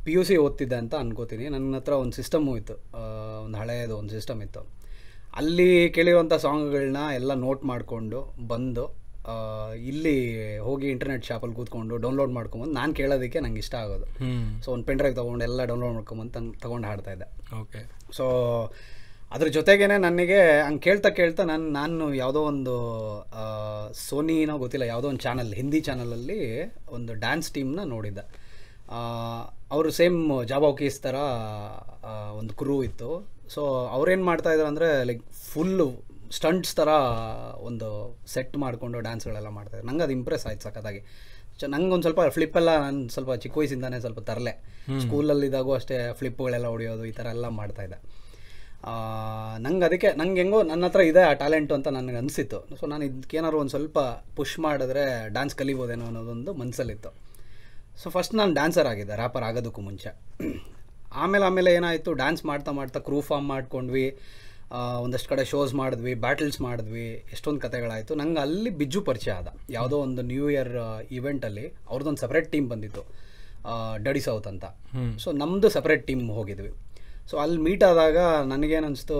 PUC ಓದ್ತಿದ್ದೆ ಅಂತ ಅನ್ಕೋತೀನಿ. ನನ್ನ ಹತ್ರ ಒಂದು ಸಿಸ್ಟಮು ಇತ್ತು, ಒಂದು ಹಳೆಯದು ಒಂದು ಸಿಸ್ಟಮ್ ಇತ್ತು. ಅಲ್ಲಿ ಕೇಳಿರೋಂಥ ಸಾಂಗ್ಗಳನ್ನ ಎಲ್ಲ ನೋಟ್ ಮಾಡಿಕೊಂಡು ಬಂದು ಇಲ್ಲಿ ಹೋಗಿ ಇಂಟರ್ನೆಟ್ ಶಾಪಲ್ಲಿ ಕೂತ್ಕೊಂಡು ಡೌನ್ಲೋಡ್ ಮಾಡ್ಕೊಂಬಂದು ನಾನು ಕೇಳೋದಕ್ಕೆ ನಂಗೆ ಇಷ್ಟ ಆಗೋದು. ಸೊ ಒಂದು ಪೆನ್ಡ್ರೈವ್ ತೊಗೊಂಡು ಎಲ್ಲ ಡೌನ್ಲೋಡ್ ಮಾಡ್ಕೊಂಬಂದು ತೊಗೊಂಡು ಹಾಡ್ತಾ ಇದ್ದೆ. ಓಕೆ, ಸೊ ಅದ್ರ ಜೊತೆಗೇ ನನಗೆ ಹಂಗೆ ಕೇಳ್ತಾ ನಾನು ಯಾವುದೋ ಒಂದು ಸೋನಿನೋ ಗೊತ್ತಿಲ್ಲ, ಯಾವುದೋ ಒಂದು ಚಾನಲ್, ಹಿಂದಿ ಚಾನಲಲ್ಲಿ ಒಂದು ಡ್ಯಾನ್ಸ್ ಟೀಮ್ನ ನೋಡಿದ್ದೆ. ಅವರು ಸೇಮ್ ಜಾಬಾ ಕೇಸ್ ಥರ ಒಂದು ಕ್ರೂ ಇತ್ತು. ಸೊ ಅವ್ರೇನು ಮಾಡ್ತಾಯಿದ್ರು ಅಂದರೆ, ಲೈಕ್ ಫುಲ್ಲು ಸ್ಟಂಟ್ಸ್ ಥರ ಒಂದು ಸೆಟ್ ಮಾಡಿಕೊಂಡು ಡ್ಯಾನ್ಸ್ಗಳೆಲ್ಲ ಮಾಡ್ತಾಯಿದ್ರು. ನಂಗೆ ಅದು ಇಂಪ್ರೆಸ್ ಆಯ್ತು ಸಖತ್ತಾಗಿ. ನಂಗೊಂದು ಸ್ವಲ್ಪ ಫ್ಲಿಪ್ಪೆಲ್ಲ, ನಾನು ಸ್ವಲ್ಪ ಚಿಕ್ಕ ವಯಸ್ಸಿಂದಾನೆ ಸ್ವಲ್ಪ ತರಲೆ, ಸ್ಕೂಲಲ್ಲಿದ್ದಾಗೂ ಅಷ್ಟೇ ಫ್ಲಿಪ್ಪುಗಳೆಲ್ಲ ಹೊಡೆಯೋದು ಈ ಥರ ಎಲ್ಲ ಮಾಡ್ತಾಯಿದ್ದೆ. ನಂಗೆ ಅದಕ್ಕೆ ನಂಗೆ ಹೆಂಗೋ ನನ್ನ ಹತ್ರ ಇದೆ ಆ ಟ್ಯಾಲೆಂಟು ಅಂತ ನನಗೆ ಅನಿಸಿತ್ತು. ಸೊ ನಾನು ಇದಕ್ಕೇನಾದ್ರು ಒಂದು ಸ್ವಲ್ಪ ಪುಷ್ ಮಾಡಿದ್ರೆ ಡ್ಯಾನ್ಸ್ ಕಲಿಬೋದೇನೋ ಅನ್ನೋದೊಂದು ಮನಸ್ಸಲ್ಲಿತ್ತು. ಸೊ ಫಸ್ಟ್ ನಾನು ಡ್ಯಾನ್ಸರ್ ಆಗಿದ್ದೆ, ರ್ಯಾಪರ್ ಆಗೋದಕ್ಕೂ ಮುಂಚೆ. ಆಮೇಲೆ ಏನಾಯಿತು, ಡ್ಯಾನ್ಸ್ ಮಾಡ್ತಾ ಕ್ರೂ ಫಾರ್ಮ್ ಮಾಡ್ಕೊಂಡ್ವಿ, ಒಂದಷ್ಟು ಕಡೆ ಶೋಸ್ ಮಾಡಿದ್ವಿ, ಬ್ಯಾಟಲ್ಸ್ ಮಾಡಿದ್ವಿ, ಎಷ್ಟೊಂದು ಕತೆಗಳಾಯಿತು. ನಂಗೆ ಅಲ್ಲಿ ಬಿಜು ಪರಿಚಯ ಆದ. ಯಾವುದೋ ಒಂದು ನ್ಯೂ ಇಯರ್ ಇವೆಂಟಲ್ಲಿ ಅವ್ರದ್ದೊಂದು ಸಪ್ರೇಟ್ ಟೀಮ್ ಬಂದಿತ್ತು, ಡಡಿ ಸೌತ್ ಅಂತ. ಸೊ ನಮ್ಮದು ಸಪ್ರೇಟ್ ಟೀಮ್ ಹೋಗಿದ್ವಿ. ಸೊ ಅಲ್ಲಿ ಮೀಟ್ ಆದಾಗ ನನಗೇನಿಸ್ತು,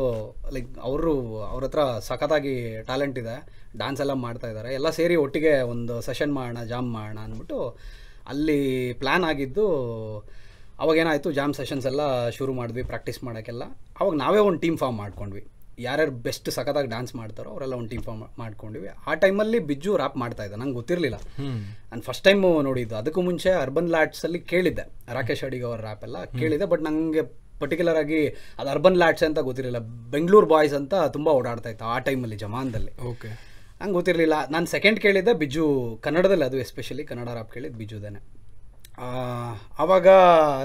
ಲೈಕ್ ಅವ್ರ ಹತ್ರ ಸಖತ್ತಾಗಿ ಟ್ಯಾಲೆಂಟ್ ಇದೆ, ಡ್ಯಾನ್ಸ್ ಎಲ್ಲ ಮಾಡ್ತಾಯಿದ್ದಾರೆ, ಎಲ್ಲ ಸೇರಿ ಒಟ್ಟಿಗೆ ಒಂದು ಸೆಷನ್ ಮಾಡೋಣ, ಜಾಮ್ ಮಾಡೋಣ ಅಂದ್ಬಿಟ್ಟು ಅಲ್ಲಿ ಪ್ಲ್ಯಾನ್ ಆಗಿದ್ದು. ಅವಾಗೇನಾಯಿತು, ಜಾಮ್ ಸೆಷನ್ಸ್ ಎಲ್ಲ ಶುರು ಮಾಡಿದ್ವಿ ಪ್ರಾಕ್ಟೀಸ್ ಮಾಡೋಕ್ಕೆಲ್ಲ. ಅವಾಗ ನಾವೇ ಒಂದು ಟೀಮ್ ಫಾರ್ಮ್ ಮಾಡ್ಕೊಂಡ್ವಿ. ಯಾರ್ಯಾರು ಬೆಸ್ಟ್ ಸಖತ್ತಾಗಿ ಡ್ಯಾನ್ಸ್ ಮಾಡ್ತಾರೋ ಅವರೆಲ್ಲ ಒಂದು ಟೀಮ್ ಫಾರ್ಮ್ ಮಾಡ್ಕೊಂಡ್ವಿ. ಆ ಟೈಮಲ್ಲಿ ಬಿಜು ರ್ಯಾಪ್ ಮಾಡ್ತಾಯಿದ್ದೆ, ನಂಗೆ ಗೊತ್ತಿರಲಿಲ್ಲ. ನಾನು ಫಸ್ಟ್ ಟೈಮು ನೋಡಿದ್ದು. ಅದಕ್ಕೂ ಮುಂಚೆ ಅರ್ಬನ್ ಲ್ಯಾಡ್ಸಲ್ಲಿ ಕೇಳಿದ್ದೆ, ರಾಕೇಶ್ ಅಡಿಗೆ ಅವ್ರ ರ್ಯಾಪ್ ಎಲ್ಲ ಕೇಳಿದ್ದೆ. ಬಟ್ ನನಗೆ ಪರ್ಟಿಕ್ಯುಲರಾಗಿ ಅದು ಅರ್ಬನ್ ಲ್ಯಾಡ್ಸ್ ಅಂತ ಗೊತ್ತಿರಲಿಲ್ಲ. ಬೆಂಗಳೂರು ಬಾಯ್ಸ್ ಅಂತ ತುಂಬ ಓಡಾಡ್ತಾಯಿತ್ತು ಆ ಟೈಮಲ್ಲಿ, ಜಮಾನ್ದಲ್ಲಿ. ಓಕೆ, ನಂಗೆ ಗೊತ್ತಿರಲಿಲ್ಲ. ನಾನು ಸೆಕೆಂಡ್ ಕೇಳಿದ್ದೆ ಬಿಜು, ಕನ್ನಡದಲ್ಲಿ, ಅದು ಎಸ್ಪೆಷಲಿ ಕನ್ನಡ ರ್ಯಾಪ್ ಕೇಳಿದ್ದು ಬಿಜುದೇನೆ. ಆವಾಗ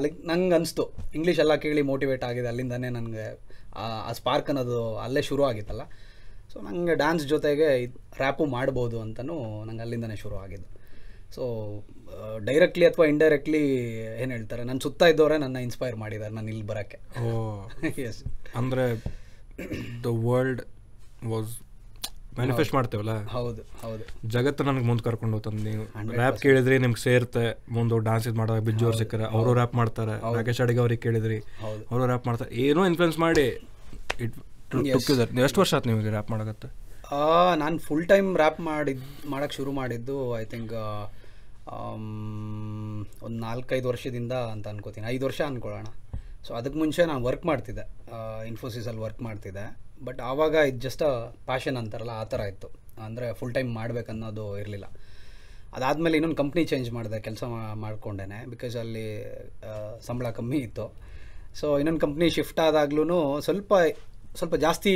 ಲೈಕ್ ನಂಗೆ ಅನಿಸ್ತು ಇಂಗ್ಲೀಷ್ ಎಲ್ಲ ಕೇಳಿ ಮೋಟಿವೇಟ್ ಆಗಿದೆ, ಅಲ್ಲಿಂದನೇ ನನಗೆ ಆ ಸ್ಪಾರ್ಕ್ ಅನ್ನೋದು ಅಲ್ಲೇ ಶುರು ಆಗಿತ್ತಲ್ಲ. ಸೊ ನನಗೆ ಡ್ಯಾನ್ಸ್ ಜೊತೆಗೆ ರ್ಯಾಪು ಮಾಡ್ಬೋದು ಅಂತಲೂ ನಂಗೆ ಅಲ್ಲಿಂದನೇ ಶುರು ಆಗಿದ್ದು. ಸೊ ಡೈರೆಕ್ಟ್ಲಿ ಅಥವಾ ಇಂಡೈರೆಕ್ಟ್ಲಿ ಏನು ಹೇಳ್ತಾರೆ, ನನ್ನ ಸುತ್ತ ಇದ್ದವರೇ ನನ್ನ ಇನ್ಸ್ಪೈರ್ ಮಾಡಿದ್ದಾರೆ ನಾನು ಇಲ್ಲಿ ಬರೋಕ್ಕೆ. ಎಸ್ ಅಂದರೆ ದ ವರ್ಲ್ಡ್ ವಾಸ್ ಮ್ಯಾನಿಫೆಸ್ಟ್ ಮಾಡ್ತೇವಲ್ಲ, ಹೌದು ಹೌದು, ಜಗತ್ತು ನನಗೆ ಮುಂದೆ ಕರ್ಕೊಂಡು ಹೋಗ್ತಂದು. ನೀವು ರ್ಯಾಪ್ ಕೇಳಿದ್ರಿ ನಿಮ್ಗೆ ಸೇರ್ತೆ, ಮುಂದೆ ಡ್ಯಾನ್ಸ್ ಇದು ಮಾಡಿದಾಗ ಬಿಜು ಅವ್ರು ಸಿಕ್ಕರೆ ಅವರು ರ್ಯಾಪ್ ಮಾಡ್ತಾರೆ, ರಾಕೇಶ್ ಅಡಿಗೆ ಅವ್ರಿಗೆ ಕೇಳಿದ್ರಿ ಅವರು ರ್ಯಾಪ್ ಮಾಡ್ತಾರೆ, ಏನೋ ಇನ್ಫ್ಲುಯೆನ್ಸ್ ಮಾಡಿ ಇಟ್ ನೀವು ಎಷ್ಟು ವರ್ಷ ಆಯ್ತು ನಿಮಗೆ ರ್ಯಾಪ್ ಮಾಡೋಕತ್ತೆ? ನಾನು ಫುಲ್ ಟೈಮ್ ರ್ಯಾಪ್ ಮಾಡೋಕ್ಕೆ ಶುರು ಮಾಡಿದ್ದು ಐ ಥಿಂಕ್ ಒಂದು 4-5 ವರ್ಷದಿಂದ ಅಂತ ಅನ್ಕೋತೀನಿ, 5 ವರ್ಷ ಅಂದ್ಕೊಳ್ಳೋಣ. ಸೊ ಅದಕ್ಕೆ ಮುಂಚೆ ನಾನು ವರ್ಕ್ ಮಾಡ್ತಿದ್ದೆ, ಇನ್ಫೋಸಿಸಲ್ಲಿ ವರ್ಕ್ ಮಾಡ್ತಿದ್ದೆ. ಬಟ್ ಆವಾಗ ಇದು ಜಸ್ಟ್ ಪ್ಯಾಷನ್ ಅಂತಾರಲ್ಲ ಆ ಥರ ಇತ್ತು, ಅಂದರೆ ಫುಲ್ ಟೈಮ್ ಮಾಡಬೇಕನ್ನೋದು ಇರಲಿಲ್ಲ. ಅದಾದಮೇಲೆ ಇನ್ನೊಂದು ಕಂಪ್ನಿ ಚೇಂಜ್ ಮಾಡಿದೆ, ಕೆಲಸ ಮಾಡ್ಕೊಂಡೇ, ಬಿಕಾಸ್ ಅಲ್ಲಿ ಸಂಬಳ ಕಮ್ಮಿ ಇತ್ತು. ಸೊ ಇನ್ನೊಂದು ಕಂಪ್ನಿ ಶಿಫ್ಟ್ ಆದಾಗ್ಲೂ ಸ್ವಲ್ಪ ಜಾಸ್ತಿ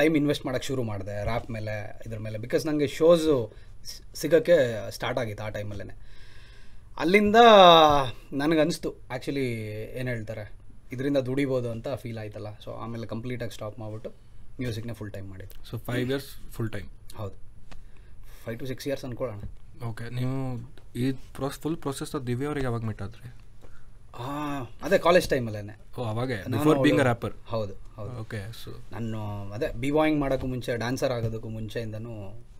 ಟೈಮ್ ಇನ್ವೆಸ್ಟ್ ಮಾಡೋಕ್ಕೆ ಶುರು ಮಾಡಿದೆ ರ್ಯಾಪ್ ಮೇಲೆ, ಇದ್ರ ಮೇಲೆ, ಬಿಕಾಸ್ ನನಗೆ ಶೋಸು ಸಿಗೋಕ್ಕೆ ಸ್ಟಾರ್ಟ್ ಆಗಿತ್ತು ಆ ಟೈಮಲ್ಲೇ. ಅಲ್ಲಿಂದ ನನಗನ್ನಿಸ್ತು ಆ್ಯಕ್ಚುಲಿ ಏನು ಹೇಳ್ತಾರೆ, ಇದರಿಂದ ದುಡಿಬೋದು ಅಂತ ಫೀಲ್ ಆಯ್ತಲ್ಲ. ಸೊ ಆಮೇಲೆ ಕಂಪ್ಲೀಟಾಗಿ ಸ್ಟಾಪ್ ಮಾಡಿಬಿಟ್ಟು ಮ್ಯೂಸಿಕ್ನೇ ಫುಲ್ ಟೈಮ್ ಮಾಡಿದ್ದು. So 5 years full time? ಹೌದು, 5 to 6 years ಅಂದ್ಕೊಳ್ಳೋಣ. ಓಕೆ, ನೀವು ಈ ಫುಲ್ ಪ್ರೊಸೆಸ್ ದಿವ್ಯ ಅವ್ರಿಗೆ ಯಾವಾಗ ಮಿಟ್ಟಾದ್ರಿ? ಅದೇ ಕಾಲೇಜ್ ಟೈಮಲ್ಲೇ. ಹೌದು ಹೌದು. ಓಕೆ, ಸೊ ನಾನು ಅದೇ ಬಿ ಬಾಯಿಂಗ್ ಮಾಡೋಕ್ಕೂ ಮುಂಚೆ, ಡ್ಯಾನ್ಸರ್ ಆಗೋದಕ್ಕೂ ಮುಂಚೆಯಿಂದನೂ,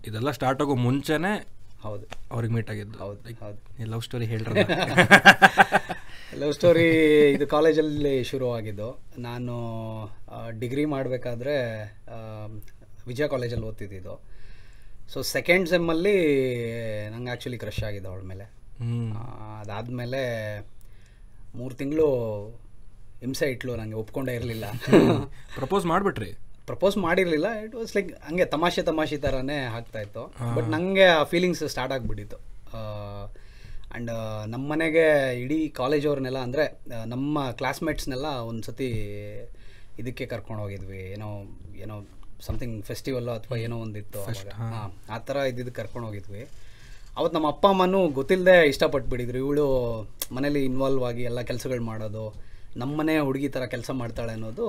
ಇದೆಲ್ಲ ಸ್ಟಾರ್ಟ್ ಆಗೋ ಮುಂಚೆನೇ ಹೌದು ಅವ್ರಿಗೆ ಮೀಟ್ ಆಗಿದ್ದು. ಹೌದು ಹೌದು. ಲವ್ ಸ್ಟೋರಿ ಹೇಳ್ರಿ. ಲವ್ ಸ್ಟೋರಿ ಇದು ಕಾಲೇಜಲ್ಲಿ ಶುರು ಆಗಿದ್ದು. ನಾನು ಡಿಗ್ರಿ ಮಾಡಬೇಕಾದ್ರೆ ವಿಜಯ ಕಾಲೇಜಲ್ಲಿ ಓದ್ತಿದ್ದಿದ್ದು. ಸೊ ಸೆಕೆಂಡ್ ಸೆಮ್ಮಲ್ಲಿ ನಂಗೆ ಆ್ಯಕ್ಚುಲಿ ಕ್ರಶ್ ಆಗಿದೆ ಅವಳ ಮೇಲೆ. ಅದಾದಮೇಲೆ 3 ತಿಂಗಳು ಹಿಂಸೆ ಇಟ್ಲು, ನನಗೆ ಒಪ್ಕೊಂಡೇ ಇರಲಿಲ್ಲ. ಪ್ರಪೋಸ್ ಮಾಡಿಬಿಟ್ರಿ? ಪ್ರಪೋಸ್ ಮಾಡಿರಲಿಲ್ಲ, ಇಟ್ ವಾಸ್ ಲೈಕ್ ಹಂಗೆ ತಮಾಷೆ ಥರನೇ ಆಗ್ತಾಯಿತ್ತು. ಬಟ್ ನನಗೆ ಆ ಫೀಲಿಂಗ್ಸ್ ಸ್ಟಾರ್ಟ್ ಆಗಿಬಿಟ್ಟಿತ್ತು. ಆ್ಯಂಡ್ ನಮ್ಮ ಮನೆಗೆ ಇಡೀ ಕಾಲೇಜವ್ರನ್ನೆಲ್ಲ, ಅಂದರೆ ನಮ್ಮ ಕ್ಲಾಸ್ಮೇಟ್ಸ್ನೆಲ್ಲ ಒಂದು ಸತಿ ಇದಕ್ಕೆ ಕರ್ಕೊಂಡು ಹೋಗಿದ್ವಿ, ಏನೋ ಏನೋ ಸಮಥಿಂಗ್ ಫೆಸ್ಟಿವಲ್ಲು ಅಥವಾ ಏನೋ ಒಂದಿತ್ತು, ಹಾಂ ಆ ಥರ ಇದ್ದಿದ್ದಕ್ಕೆ ಕರ್ಕೊಂಡು ಹೋಗಿದ್ವಿ. ಅವತ್ತು ನಮ್ಮ ಅಪ್ಪ ಅಮ್ಮನೂ ಗೊತ್ತಿಲ್ಲದೆ ಇಷ್ಟಪಟ್ಟುಬಿಟ್ಟಿದ್ರು, ಇವಳು ಮನೇಲಿ ಇನ್ವಾಲ್ವ್ ಆಗಿ ಎಲ್ಲ ಕೆಲಸಗಳು ಮಾಡೋದು, ನಮ್ಮನೆ ಹುಡುಗಿ ಥರ ಕೆಲಸ ಮಾಡ್ತಾಳೆ ಅನ್ನೋದು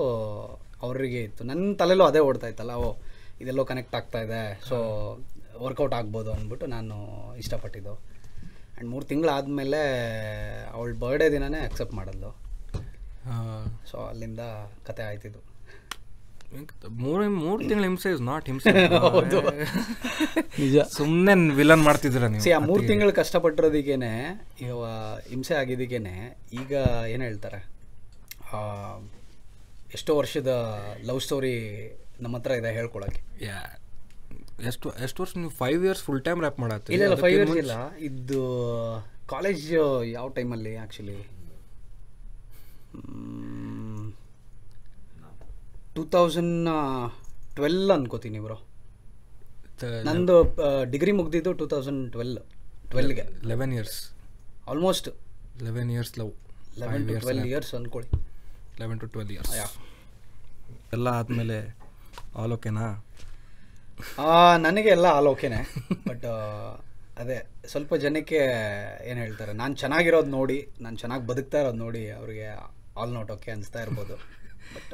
ಅವರಿಗೆ ಇತ್ತು. ನನ್ನ ತಲೆಯಲ್ಲೂ ಅದೇ ಓಡ್ತಾಯಿತ್ತಲ್ಲ, ಓ ಇದೆಲ್ಲೋ ಕನೆಕ್ಟ್ ಆಗ್ತಾಯಿದೆ, ಸೊ ವರ್ಕೌಟ್ ಆಗ್ಬೋದು ಅಂದ್ಬಿಟ್ಟು ನಾನು ಇಷ್ಟಪಟ್ಟಿದ್ದು. ಆ್ಯಂಡ್ 3 ತಿಂಗಳಾದಮೇಲೆ ಅವಳ ಬರ್ಡೇ ದಿನನೇ ಅಕ್ಸೆಪ್ಟ್ ಮಾಡೋದು. ಸೊ ಅಲ್ಲಿಂದ ಕತೆ ಆಯ್ತಿದ್ದು. 3 ತಿಂಗಳ ಹಿಂಸೆ ಇಸ್ ನಾಟ್ ಹಿಂಸೆ. ಹೌದು, ನಿಜ. ಸುಮ್ಮನೆ ವಿಲನ್ ಮಾಡ್ತಿದ್ದೀರ ನೀವು. ಆ 3 ತಿಂಗಳು ಕಷ್ಟಪಟ್ಟಿರೋದಕ್ಕೇನೆ, ಹಿಂಸೆ ಆಗಿದ್ದಕ್ಕೇನೆ ಈಗ ಏನು ಹೇಳ್ತಾರೆ, ಎಷ್ಟೋ ವರ್ಷದ ಲವ್ ಸ್ಟೋರಿ ನಮ್ಮ ಹತ್ರ ಇದೆ ಹೇಳ್ಕೊಳಕ್ಕೆ. ಎಷ್ಟು ವರ್ಷ ನೀವು? 5 years ಫುಲ್ ಟೈಮ್ ರ್ಯಾಪ್ ಮಾಡತ್ತೆ? ಇಲ್ಲ ಇಲ್ಲ, 5 years ಇಲ್ಲ, ಇದು ಕಾಲೇಜ್ ಯಾವ ಟೈಮಲ್ಲಿ ಆ್ಯಕ್ಚುಲಿ 2012 ಅನ್ಕೋತೀನಿ ಬ್ರೋ. ನಂದು ಡಿಗ್ರಿ ಮುಗ್ದಿದ್ದು 2012ಗೆ. 11 years, almost 11 years love. 11 to 12 years ಅಂದ್ಕೊಳ್ಳಿ. 11 to 12 years ಎಲ್ಲ ಆದಮೇಲೆ ಆಲೋಕೆನಾ? ನನಗೆ ಎಲ್ಲ ಆಲೋಕೆನೇ. ಬಟ್ ಅದೇ ಸ್ವಲ್ಪ ಜನಕ್ಕೆ ಏನು ಹೇಳ್ತಾರೆ, ನಾನು ಚೆನ್ನಾಗಿರೋದು ನೋಡಿ, ನಾನು ಚೆನ್ನಾಗಿ ಬದುಕ್ತಾ ಇರೋದು ನೋಡಿ ಅವರಿಗೆ ಆಲ್ ನಾಟ್ ಓಕೆ ಅನಿಸ್ತಾ ಇರ್ಬೋದು. ಬಟ್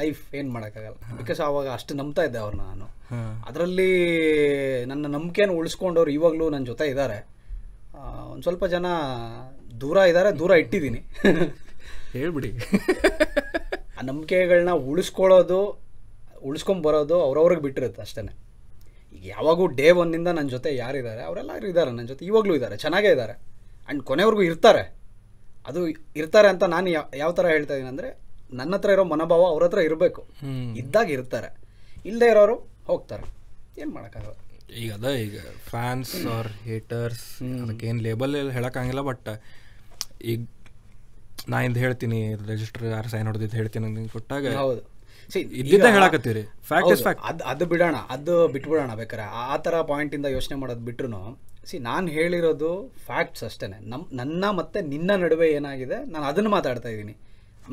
ಲೈಫ್ ಏನು ಮಾಡೋಕ್ಕಾಗಲ್ಲ, ಬಿಕಾಸ್ ಆವಾಗ ಅಷ್ಟು ನಂಬ್ತಾ ಇದ್ದೆ ಅವ್ರನ್ನ ನಾನು. ಅದರಲ್ಲಿ ನನ್ನ ನಂಬಿಕೆಯನ್ನು ಉಳಿಸ್ಕೊಂಡವ್ರು ಇವಾಗಲೂ ನನ್ನ ಜೊತೆ ಇದ್ದಾರೆ, ಒಂದು ಸ್ವಲ್ಪ ಜನ ದೂರ ಇದ್ದಾರೆ, ದೂರ ಇಟ್ಟಿದ್ದೀನಿ. ಹೇಳ್ಬಿಡಿ. ಆ ನಂಬಿಕೆಗಳನ್ನ ಉಳಿಸ್ಕೊಂಬರೋದು ಅವ್ರವ್ರಿಗೆ ಬಿಟ್ಟಿರುತ್ತೆ ಅಷ್ಟೇ. ಈಗ ಯಾವಾಗೂ ಡೇ ಒನ್ನಿಂದ ನನ್ನ ಜೊತೆ ಯಾರಿದ್ದಾರೆ ಅವರೆಲ್ಲರೂ ಇದ್ದಾರೆ ನನ್ನ ಜೊತೆ, ಇವಾಗಲೂ ಇದ್ದಾರೆ, ಚೆನ್ನಾಗೇ ಇದ್ದಾರೆ, ಆ್ಯಂಡ್ ಕೊನೆವರೆಗೂ ಇರ್ತಾರೆ. ಅದು ಇರ್ತಾರೆ ಅಂತ ನಾನು ಯಾವ ಥರ ಹೇಳ್ತಾ ಇದ್ದೀನಿ ಅಂದರೆ, ನನ್ನ ಹತ್ರ ಇರೋ ಮನೋಭಾವ ಅವ್ರ ಹತ್ರ ಇರಬೇಕು, ಇದ್ದಾಗ ಇರ್ತಾರೆ, ಇಲ್ಲದೆ ಇರೋರು ಹೋಗ್ತಾರೆ, ಏನು ಮಾಡೋಕ್ಕಾಗಲ್ಲ. ಈಗ ಅದ ಈಗ ಫ್ಯಾನ್ಸ್ ಆರ್ ಹೇಟರ್ಸ್ ಅದಕ್ಕೇನು ಲೇಬಲ್ ಹೇಳೋಕ್ಕಾಗಿಲ್ಲ. ಬಟ್ ಈಗ ನಾ ಇಂದು ಹೇಳ್ತೀನಿ, ರಿಜಿಸ್ಟರ್ ಯಾರು ಸೈನ್ ಹೊಡೆದಿದ್ದು ಹೇಳ್ತೀನಿ ಕೊಟ್ಟಾಗ, ಹೌದು ಇದ್ದಿದ್ದ ಹೇಳಕತ್ತೀರಿ, ಫ್ಯಾಕ್ಟ್ ಇಸ್ ಫ್ಯಾಕ್ಟ್. ಅದು ಬಿಡೋಣ, ಅದು ಬಿಟ್ಬಿಡೋಣ ಬೇಕಾರೆ, ಆ ಥರ ಪಾಯಿಂಟಿಂದ ಯೋಚನೆ ಮಾಡೋದು ಬಿಟ್ರು. ನಾನು ಹೇಳಿರೋದು ಫ್ಯಾಕ್ಟ್ಸ್ ಅಷ್ಟೇ. ನನ್ನ ಮತ್ತು ನಿನ್ನ ನಡುವೆ ಏನಾಗಿದೆ ನಾನು ಅದನ್ನು ಮಾತಾಡ್ತಾ ಇದ್ದೀನಿ.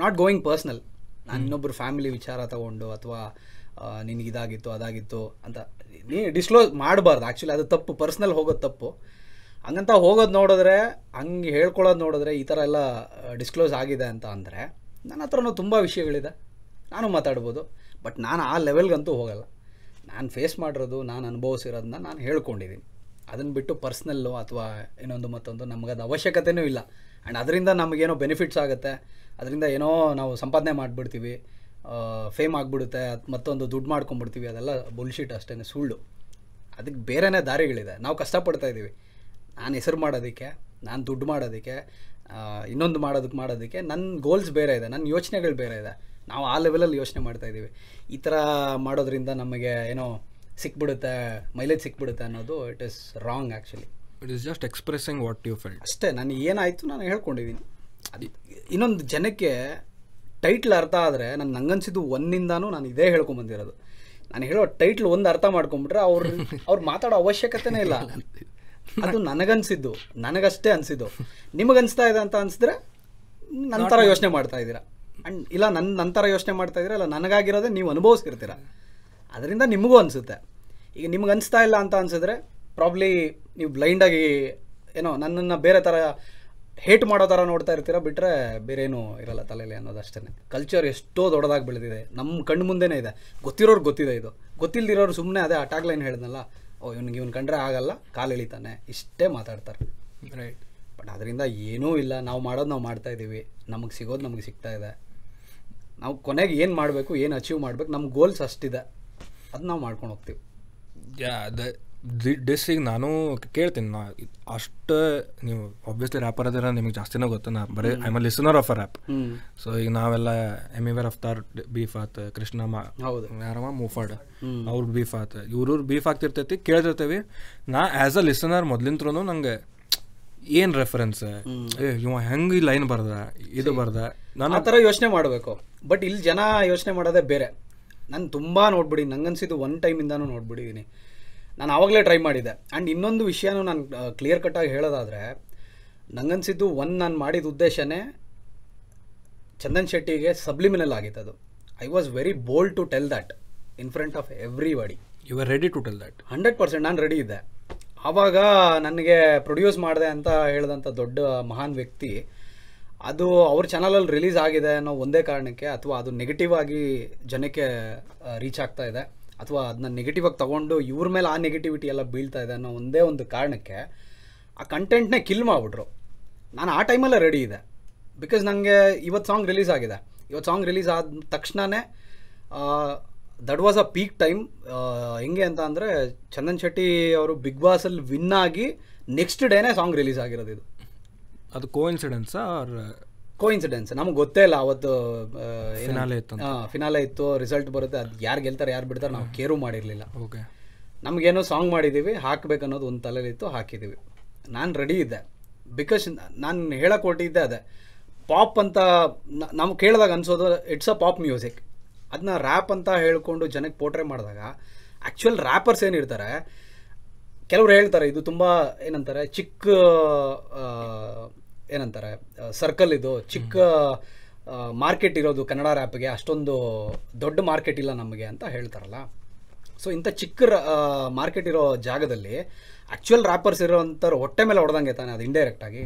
Not going personal. ನಾನು ಇನ್ನೊಬ್ಬರು ಫ್ಯಾಮಿಲಿ ವಿಚಾರ ತಗೊಂಡು ಅಥವಾ ನಿನಗಿದಾಗಿತ್ತು ಅದಾಗಿತ್ತು ಅಂತ ನೀ ಡಿಸ್ಕ್ಲೋಸ್ ಮಾಡಬಾರ್ದು. ಆ್ಯಕ್ಚುಲಿ ಅದು ತಪ್ಪು, ಪರ್ಸ್ನಲ್ ಹೋಗೋದು ತಪ್ಪು. ಹಂಗಂತ ಹೋಗೋದು ನೋಡಿದ್ರೆ, ಹಂಗೆ ಹೇಳ್ಕೊಳ್ಳೋದು ನೋಡಿದ್ರೆ, ಈ ಥರ ಎಲ್ಲ ಡಿಸ್ಕ್ಲೋಸ್ ಆಗಿದೆ ಅಂತ ಅಂದರೆ ನನ್ನ ಹತ್ರನೂ ತುಂಬ ವಿಷಯಗಳಿದೆ, ನಾನು ಮಾತಾಡ್ಬೋದು. ಬಟ್ ನಾನು ಆ ಲೆವೆಲ್ಗಂತೂ ಹೋಗಲ್ಲ. ನಾನು ಫೇಸ್ ಮಾಡಿರೋದು, ನಾನು ಅನುಭವಿಸಿರೋದನ್ನ ನಾನು ಹೇಳ್ಕೊಂಡಿದ್ದೀನಿ. ಅದನ್ನು ಬಿಟ್ಟು ಪರ್ಸ್ನಲ್ಲು ಅಥವಾ ಇನ್ನೊಂದು ಮತ್ತೊಂದು ನಮಗದು ಅವಶ್ಯಕತೆಯೂ ಇಲ್ಲ. ಆ್ಯಂಡ್ ಅದರಿಂದ ನಮಗೇನೋ ಬೆನಿಫಿಟ್ಸ್ ಆಗುತ್ತೆ, ಅದರಿಂದ ಏನೋ ನಾವು ಸಂಪಾದನೆ ಮಾಡಿಬಿಡ್ತೀವಿ, ಫೇಮ್ ಆಗಿಬಿಡುತ್ತೆ, ಅದು ಮತ್ತೊಂದು ದುಡ್ಡು ಮಾಡ್ಕೊಂಡ್ಬಿಡ್ತೀವಿ. ಅದೆಲ್ಲ ಬುಲ್ಶಿಟ್, ಅಷ್ಟೇ ಸುಳ್ಳು. ಅದಕ್ಕೆ ಬೇರೆನೇ ದಾರಿಗಳಿದೆ. ನಾವು ಕಷ್ಟಪಡ್ತಾಯಿದ್ದೀವಿ ನಾನು ಹೆಸರು ಮಾಡೋದಕ್ಕೆ, ನಾನು ದುಡ್ಡು ಮಾಡೋದಕ್ಕೆ, ಇನ್ನೊಂದು ಮಾಡೋದಕ್ಕೆ ನನ್ನ ಗೋಲ್ಸ್ ಬೇರೆ ಇದೆ, ನನ್ನ ಯೋಚನೆಗಳು ಬೇರೆ ಇದೆ. ನಾವು ಆ ಲೆವೆಲಲ್ಲಿ ಯೋಚನೆ ಮಾಡ್ತಾಯಿದ್ದೀವಿ. ಈ ಥರ ಮಾಡೋದ್ರಿಂದ ನಮಗೆ ಏನೋ ಸಿಕ್ಬಿಡುತ್ತೆ, ಮೈಲೇಜ್ ಸಿಕ್ಬಿಡುತ್ತೆ ಅನ್ನೋದು it is wrong actually. It is just expressing what you feel ಅಷ್ಟೇ. ನಾನು ಏನಾಯಿತು ನಾನು ಹೇಳ್ಕೊಂಡಿದ್ದೀನಿ. ಅದು ಇನ್ನೊಂದು ಜನಕ್ಕೆ ಟೈಟ್ಲ್ ಅರ್ಥ ಆದರೆ, ನಾನು ನಂಗನ್ಸಿದ್ದು ಒಂದಿಂದಾನು ನಾನು ಇದೇ ಹೇಳ್ಕೊಂಬಂದಿರೋದು. ನಾನು ಹೇಳೋ ಟೈಟ್ಲ್ ಒಂದು ಅರ್ಥ ಮಾಡ್ಕೊಂಬಿಟ್ರೆ ಅವ್ರು ಮಾತಾಡೋ ಅವಶ್ಯಕತೆನೇ ಇಲ್ಲ. ಅದು ನನಗನ್ಸಿದ್ದು, ನನಗಷ್ಟೇ ಅನಿಸಿದ್ದು. ನಿಮಗನ್ಸ್ತಾ ಇದೆ ಅಂತ ಅನಿಸಿದ್ರೆ ನನ್ನ ಥರ ಯೋಚನೆ ಮಾಡ್ತಾ ಇದ್ದೀರಾ, ಅಂಡ್ ಇಲ್ಲ ನನ್ನ ಥರ ಯೋಚನೆ ಮಾಡ್ತಾ ಇದ್ದೀರಾ, ಇಲ್ಲ ನನಗಾಗಿರೋದೇ ನೀವು ಅನುಭವಿಸ್ತಿರ್ತೀರ, ಅದರಿಂದ ನಿಮಗೂ ಅನಿಸುತ್ತೆ. ಈಗ ನಿಮ್ಗೆ ಅನಿಸ್ತಾ ಇಲ್ಲ ಅಂತ ಅನಿಸಿದ್ರೆ ಪ್ರಾಬ್ಲಿ ನೀವು ಬ್ಲೈಂಡಾಗಿ ಏನೋ ನನ್ನನ್ನು ಬೇರೆ ಥರ ಹೇಟ್ ಮಾಡೋ ಥರ ನೋಡ್ತಾ ಇರ್ತೀರ, ಬಿಟ್ಟರೆ ಬೇರೇನೂ ಇರಲ್ಲ ತಲೆಯಲ್ಲಿ ಅನ್ನೋದಷ್ಟೇ. ಕಲ್ಚರ್ ಎಷ್ಟೋ ದೊಡ್ಡದಾಗಿ ಬೆಳೆದಿದೆ, ನಮ್ಮ ಕಣ್ಣು ಮುಂದೆನೇ ಇದೆ, ಗೊತ್ತಿರೋರು ಗೊತ್ತಿದೆ, ಇದು ಗೊತ್ತಿಲ್ಲದಿರೋರು ಸುಮ್ಮನೆ ಅದೇ ಆ ಟ್ಯಾಗ್ಲೈನ್ ಹೇಳಿದ್ನಲ್ಲ, ಓ ಇವ್ನು ಕಂಡ್ರೆ ಆಗಲ್ಲ, ಕಾಲು ಎಳಿತಾನೆ, ಇಷ್ಟೇ ಮಾತಾಡ್ತಾರೆ, ರೈಟ್? ಬಟ್ ಅದರಿಂದ ಏನೂ ಇಲ್ಲ. ನಾವು ಮಾಡೋದು ನಾವು ಮಾಡ್ತಾಯಿದ್ದೀವಿ, ನಮಗೆ ಸಿಗೋದು ನಮಗೆ ಸಿಗ್ತಾಯಿದೆ. ನಾವು ಕೊನೆಗೆ ಏನು ಮಾಡಬೇಕು, ಏನು ಅಚೀವ್ ಮಾಡಬೇಕು, ನಮ್ಮ ಗೋಲ್ಸ್ ಅಷ್ಟಿದೆ, ಅದು ನಾವು ಮಾಡ್ಕೊಂಡು ಹೋಗ್ತೀವಿ. ಡಿಸ್ಸಿಗೆ ನಾನು ಕೇಳ್ತೀನಿ, ನಾ ಅಷ್ಟು ನೀವು ಆಬ್ವಿಯಸ್ಲಿ ರ್ಯಾಪರ್ ಅದರ, ನಿಮಗೆ ಜಾಸ್ತಿನೇ ಗೊತ್ತು. ನಾ ಬರೀ I am a listener of a rap. So ಈಗ ನಾವೆಲ್ಲ ಎಮಿವೇರ್ ಅಫ್ತಾರ್ ಬೀಫ್ ಆತ್, ಕೃಷ್ಣಮ್ಮ ಯಾರಮ್ಮ ಮೂಫಾಡ್ ಅವ್ರ ಬೀಫ್ ಆತ್, ಇವ್ರವ್ರ ಬೀಫ್ ಆಗ್ತಿರ್ತೈತಿ, ಕೇಳ್ತಿರ್ತೇವಿ. ನಾ ಆ್ಯಸ್ ಅ ಲಿಸನರ್ ಮೊದ್ಲಿಂತ್ರೂ ನಂಗೆ ಏನು ರೆಫರೆನ್ಸ್, ಇವ ಹೆಂಗೆ ಈ ಲೈನ್ ಬರ್ದ, ಇದು ಬರ್ದ, ನಾನು ಆ ಥರ ಯೋಚನೆ ಮಾಡಬೇಕು. ಬಟ್ ಇಲ್ಲಿ ಜನ ಯೋಚನೆ ಮಾಡೋದೇ ಬೇರೆ. ನಾನು ತುಂಬ ನೋಡ್ಬಿಡಿ, ನಂಗನ್ಸಿದ್ದು ಒನ್ ಟೈಮಿಂದಾನು ನೋಡ್ಬಿಟ್ಟಿದ್ದೀನಿ, ನಾನು ಆವಾಗಲೇ ಟ್ರೈ ಮಾಡಿದ್ದೆ. ಆ್ಯಂಡ್ ಇನ್ನೊಂದು ವಿಷಯನೂ ನಾನು ಕ್ಲಿಯರ್ ಕಟ್ಟಾಗಿ ಹೇಳೋದಾದರೆ, ನಂಗನ್ಸಿದ್ದು ನಾನು ಮಾಡಿದ ಉದ್ದೇಶನೇ ಚಂದನ್ ಶೆಟ್ಟಿಗೆ ಸಬ್ಲಿಮಿನಲ್ ಆಗಿತ್ತು. ಅದು I was very bold to tell that in front of everybody. You are ready to tell that 100%. ನಾನು ರೆಡಿ ಇದ್ದೆ. ಆವಾಗ ನನಗೆ ಪ್ರೊಡ್ಯೂಸ್ ಮಾಡಿದೆ ಅಂತ ಹೇಳಿದಂಥ ದೊಡ್ಡ ಮಹಾನ್ ವ್ಯಕ್ತಿ, ಅದು ಅವ್ರ ಚಾನಲಲ್ಲಿ ರಿಲೀಸ್ ಆಗಿದೆ ಅನ್ನೋ ಒಂದೇ ಕಾರಣಕ್ಕೆ, ಅಥವಾ ಅದು ನೆಗೆಟಿವ್ ಆಗಿ ಜನಕ್ಕೆ ರೀಚ್ ಆಗ್ತಾ ಇದೆ, ಅಥವಾ ಅದನ್ನ ನೆಗೆಟಿವ್ ಆಗಿ ತೊಗೊಂಡು ಇವ್ರ ಮೇಲೆ ಆ ನೆಗೆಟಿವಿಟಿ ಎಲ್ಲ ಬೀಳ್ತಾ ಇದೆ ಅನ್ನೋ ಒಂದೇ ಒಂದು ಕಾರಣಕ್ಕೆ ಆ ಕಂಟೆಂಟ್ನೇ ಕಿಲ್ ಮಾಡಿಬಿಟ್ರು. ನಾನು ಆ ಟೈಮಲ್ಲೇ ರೆಡಿ ಇದೆ, ಬಿಕಾಸ್ ನನಗೆ ಇವತ್ತು ಸಾಂಗ್ ರಿಲೀಸ್ ಆಗಿದೆ, ಇವತ್ತು ಸಾಂಗ್ ರಿಲೀಸ್ ಆದ ತಕ್ಷಣವೇ that was a peak time. ಹೆಂಗೆ ಅಂತ ಅಂದರೆ, ಚಂದನ್ ಶೆಟ್ಟಿ ಅವರು ಬಿಗ್ ಬಾಸಲ್ಲಿ ವಿನ್ ಆಗಿ ನೆಕ್ಸ್ಟ್ ಡೇನೇ ಸಾಂಗ್ ರಿಲೀಸ್ ಆಗಿರೋದು. ಇದು ಅದು ಕೋಇನ್ಸಿಡೆನ್ಸಾ? ಕೋಇನ್ಸಿಡೆನ್ಸ್ ನಮ್ಗೆ ಗೊತ್ತೇ ಇಲ್ಲ. ಅವತ್ತು ಫಿನಾಲೆ ಇತ್ತು, ರಿಸಲ್ಟ್ ಬರುತ್ತೆ, ಅದು ಯಾರು ಗೆಲ್ತಾರೆ ಯಾರು ಬಿಡ್ತಾರೆ ನಾವು ಕೇರು ಮಾಡಿರಲಿಲ್ಲ. ಓಕೆ, ನಮಗೇನೋ ಸಾಂಗ್ ಮಾಡಿದ್ದೀವಿ, ಹಾಕಬೇಕನ್ನೋದು ಒಂದು ತಲೆಯಲ್ಲಿತ್ತು, ಹಾಕಿದ್ದೀವಿ. ನಾನು ರೆಡಿ ಇದ್ದೆ, ಬಿಕಾಸ್ ನಾನು ಹೇಳಕ್ಕೆ ಹೊಟ್ಟಿದ್ದೆ ಅದೇ ಪಾಪ್ ಅಂತ ನಾವು ಕೇಳಿದಾಗ ಅನಿಸೋದು ಇಟ್ಸ್ ಅ ಪಾಪ್ ಮ್ಯೂಸಿಕ್. ಅದನ್ನ ರ್ಯಾಪ್ ಅಂತ ಹೇಳಿಕೊಂಡು ಜನಕ್ಕೆ ಪೋರ್ಟ್ರೇ ಮಾಡಿದಾಗ, ಆ್ಯಕ್ಚುಯಲ್ ರ್ಯಾಪರ್ಸ್ ಏನಿರ್ತಾರೆ, ಕೆಲವ್ರು ಹೇಳ್ತಾರೆ ಇದು ತುಂಬ ಏನಂತಾರೆ ಚಿಕ್ಕ ಏನಂತಾರೆ ಸರ್ಕಲ್, ಇದು ಚಿಕ್ಕ ಮಾರ್ಕೆಟ್ ಇರೋದು ಕನ್ನಡ ರ್ಯಾಪ್ಗೆ, ಅಷ್ಟೊಂದು ದೊಡ್ಡ ಮಾರ್ಕೆಟ್ ಇಲ್ಲ ನಮಗೆ ಅಂತ ಹೇಳ್ತಾರಲ್ಲ. ಸೊ ಇಂಥ ಚಿಕ್ಕ ಮಾರ್ಕೆಟ್ ಇರೋ ಜಾಗದಲ್ಲಿ ಆ್ಯಕ್ಚುಯಲ್ ರ್ಯಾಪರ್ಸ್ ಇರೋಂಥವ್ರು ಹೊಟ್ಟೆ ಮೇಲೆ ಹೊಡೆದಂಗೆ ತಾನೆ, ಅದು ಇಂಡೈರೆಕ್ಟಾಗಿ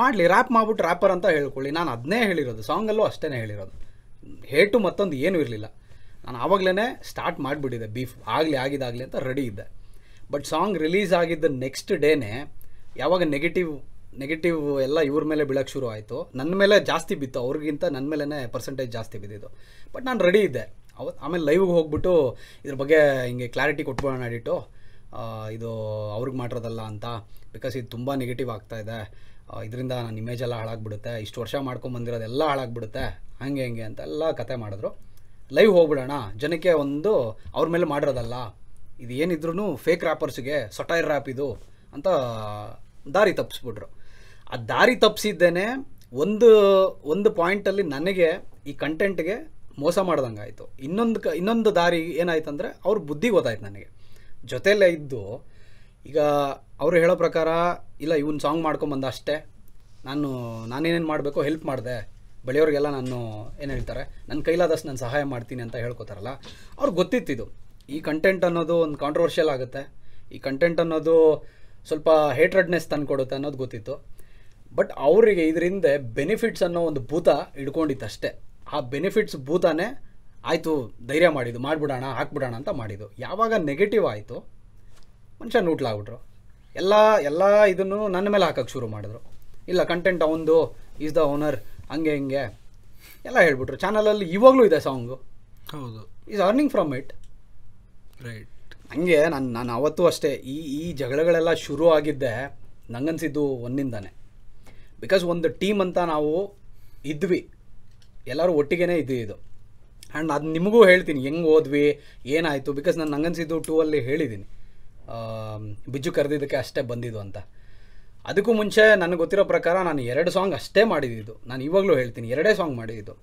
ಮಾಡಲಿ, ರ್ಯಾಪ್ ಮಾಡ್ಬಿಟ್ಟು ರ್ಯಾಪರ್ ಅಂತ ಹೇಳ್ಕೊಳ್ಳಿ. ನಾನು ಅದನ್ನೇ ಹೇಳಿರೋದು, ಸಾಂಗಲ್ಲೂ ಅಷ್ಟೇ ಹೇಳಿರೋದು, ಹೇಟು ಮತ್ತೊಂದು ಏನೂ ಇರಲಿಲ್ಲ. ನಾನು ಆವಾಗಲೇ ಸ್ಟಾರ್ಟ್ ಮಾಡಿಬಿಟ್ಟಿದ್ದೆ, ಬೀಫ್ ಆಗಲಿ ಆಗಿದ್ದಾಗಲಿ ಅಂತ ರೆಡಿ ಇದ್ದೆ. ಬಟ್ ಸಾಂಗ್ ರಿಲೀಸ್ ಆಗಿದ್ದ ನೆಕ್ಸ್ಟ್ ಡೇನೇ ಯಾವಾಗ ನೆಗೆಟಿವ್ ಎಲ್ಲ ಇವ್ರ ಮೇಲೆ ಬೀಳಕ್ಕೆ ಶುರು ಆಯಿತು, ನನ್ನ ಮೇಲೆ ಜಾಸ್ತಿ ಬಿತ್ತು, ಅವ್ರಿಗಿಂತ ನನ್ನ ಮೇಲೇ ಪರ್ಸೆಂಟೇಜ್ ಜಾಸ್ತಿ ಬಿದ್ದಿದ್ದು. ಬಟ್ ನಾನು ರೆಡಿ ಇದ್ದೆ. ಆಮೇಲೆ ಲೈವ್ಗೆ ಹೋಗ್ಬಿಟ್ಟು ಇದ್ರ ಬಗ್ಗೆ ಹಿಂಗೆ ಕ್ಲಾರಿಟಿ ಕೊಟ್ಬಿಡೋಣ, ಅಡಿಟ್ಟು ಇದು ಅವ್ರಿಗೆ ಮಾಡಿರೋದಲ್ಲ ಅಂತ, ಬಿಕಾಸ್ ಇದು ತುಂಬ ನೆಗೆಟಿವ್ ಆಗ್ತಾಯಿದೆ, ಇದರಿಂದ ನನ್ನ ಇಮೇಜೆಲ್ಲ ಹಾಳಾಗ್ಬಿಡುತ್ತೆ, ಇಷ್ಟು ವರ್ಷ ಮಾಡ್ಕೊಂಬಂದಿರೋದೆಲ್ಲ ಹಾಳಾಗ್ಬಿಡುತ್ತೆ, ಹಾಗೆ ಹಿಂಗೆ ಅಂತೆಲ್ಲ ಕತೆ ಮಾಡಿದ್ರು. ಲೈವ್ ಹೋಗ್ಬಿಡೋಣ, ಜನಕ್ಕೆ ಒಂದು ಅವ್ರ ಮೇಲೆ ಮಾಡಿರೋದಲ್ಲ, ಇದು ಏನಿದ್ರೂ ಫೇಕ್ ರ್ಯಾಪರ್ಸ್ಗೆ ಸಟೈರ್ ರ್ಯಾಪ್ ಇದು ಅಂತ ದಾರಿ ತಪ್ಪಿಸ್ಬಿಟ್ರು. ಆ ದಾರಿ ತಪ್ಪಿಸಿದ್ದೇನೆ ಒಂದು ಪಾಯಿಂಟಲ್ಲಿ ನನಗೆ ಈ ಕಂಟೆಂಟ್ಗೆ ಮೋಸ ಮಾಡ್ದಂಗೆ ಆಯಿತು. ಇನ್ನೊಂದು ದಾರಿ ಏನಾಯ್ತು ಅಂದರೆ, ಅವ್ರ ಬುದ್ಧಿ ಗೊತ್ತಾಯ್ತು ನನಗೆ. ಜೊತೆಯಲ್ಲೇ ಇದ್ದು ಈಗ ಅವರು ಹೇಳೋ ಪ್ರಕಾರ ಇಲ್ಲ ಇವನು ಸಾಂಗ್ ಮಾಡ್ಕೊಂಬಂದ ಅಷ್ಟೇ, ನಾನೇನೇನು ಮಾಡಬೇಕು ಹೆಲ್ಪ್ ಮಾಡಿದೆ, ಬೆಳೆಯೋರಿಗೆಲ್ಲ ನಾನು ಏನು ಹೇಳ್ತಾರೆ ನನ್ನ ಕೈಲಾದಷ್ಟು ನಾನು ಸಹಾಯ ಮಾಡ್ತೀನಿ ಅಂತ ಹೇಳ್ಕೊತಾರಲ್ಲ. ಅವ್ರಿಗೆ ಗೊತ್ತಿತ್ತಿದ್ದು ಈ ಕಂಟೆಂಟ್ ಅನ್ನೋದು ಒಂದು ಕಾಂಟ್ರವರ್ಷಿಯಲ್ ಆಗುತ್ತೆ, ಈ ಕಂಟೆಂಟ್ ಅನ್ನೋದು ಸ್ವಲ್ಪ ಹೇಟ್ರೆಡ್ನೆಸ್ ತಂದುಕೊಡುತ್ತೆ ಅನ್ನೋದು ಗೊತ್ತಿತ್ತು. ಬಟ್ ಅವರಿಗೆ ಇದರಿಂದ ಬೆನಿಫಿಟ್ಸ್ ಅನ್ನೋ ಒಂದು ಭೂತ ಹಿಡ್ಕೊಂಡಿತ್ತು ಅಷ್ಟೇ. ಆ ಬೆನಿಫಿಟ್ಸ್ ಭೂತಾನೇ ಆಯಿತು ಧೈರ್ಯ ಮಾಡಿದ್ದು, ಮಾಡಿಬಿಡೋಣ ಹಾಕ್ಬಿಡೋಣ ಅಂತ ಮಾಡಿದ್ದು. ಯಾವಾಗ ನೆಗೆಟಿವ್ ಆಯಿತು ಮನುಷ್ಯ ನೂಟ್ಲಾಗ್ಬಿಟ್ರು, ಎಲ್ಲ ಇದನ್ನು ನನ್ನ ಮೇಲೆ ಹಾಕೋಕ್ಕೆ ಶುರು ಮಾಡಿದ್ರು. ಇಲ್ಲ ಕಂಟೆಂಟ್ ಅವಂದು, ಈಸ್ ದ ಓನರ್, ಹಂಗೆ ಹಿಂಗೆ ಎಲ್ಲ ಹೇಳ್ಬಿಟ್ರು. ಚಾನಲಲ್ಲಿ ಇವಾಗಲೂ ಇದೆ ಸಾಂಗು, ಹೌದು, is earning from it, right. ಹಂಗೆ ನಾನು ಅವತ್ತು ಅಷ್ಟೇ ಈ ಜಗಳಗಳೆಲ್ಲ ಶುರು ಆಗಿದ್ದೆ ನಂಗನ್ಸಿದ್ದು ಒಂದಿಂದಾನೆ. ಬಿಕಾಸ್ ಒಂದು ಟೀಮ್ ಅಂತ ನಾವು ಇದ್ವಿ, ಎಲ್ಲರೂ ಒಟ್ಟಿಗೆ ಇದು. ಆ್ಯಂಡ್ ಅದು ನಿಮಗೂ ಹೇಳ್ತೀನಿ ಹೆಂಗೆ ಹೋದ್ವಿ ಏನಾಯಿತು. ಬಿಕಾಸ್ ನಾನು ನಂಗನ್ಸಿದ್ದು 2 ಅಲ್ಲಿ ಹೇಳಿದ್ದೀನಿ, ಬಿಜು ಕರೆದಿದ್ದಕ್ಕೆ ಅಷ್ಟೇ ಬಂದಿದ್ದು ಅಂತ. ಅದಕ್ಕೂ ಮುಂಚೆ ನನಗೆ ಗೊತ್ತಿರೋ ಪ್ರಕಾರ ನಾನು 2 ಸಾಂಗ್ ಅಷ್ಟೇ ಮಾಡಿದ್ದು. ನಾನು ಇವಾಗಲೂ ಹೇಳ್ತೀನಿ 2 ಸಾಂಗ್ ಮಾಡಿದ್ದು.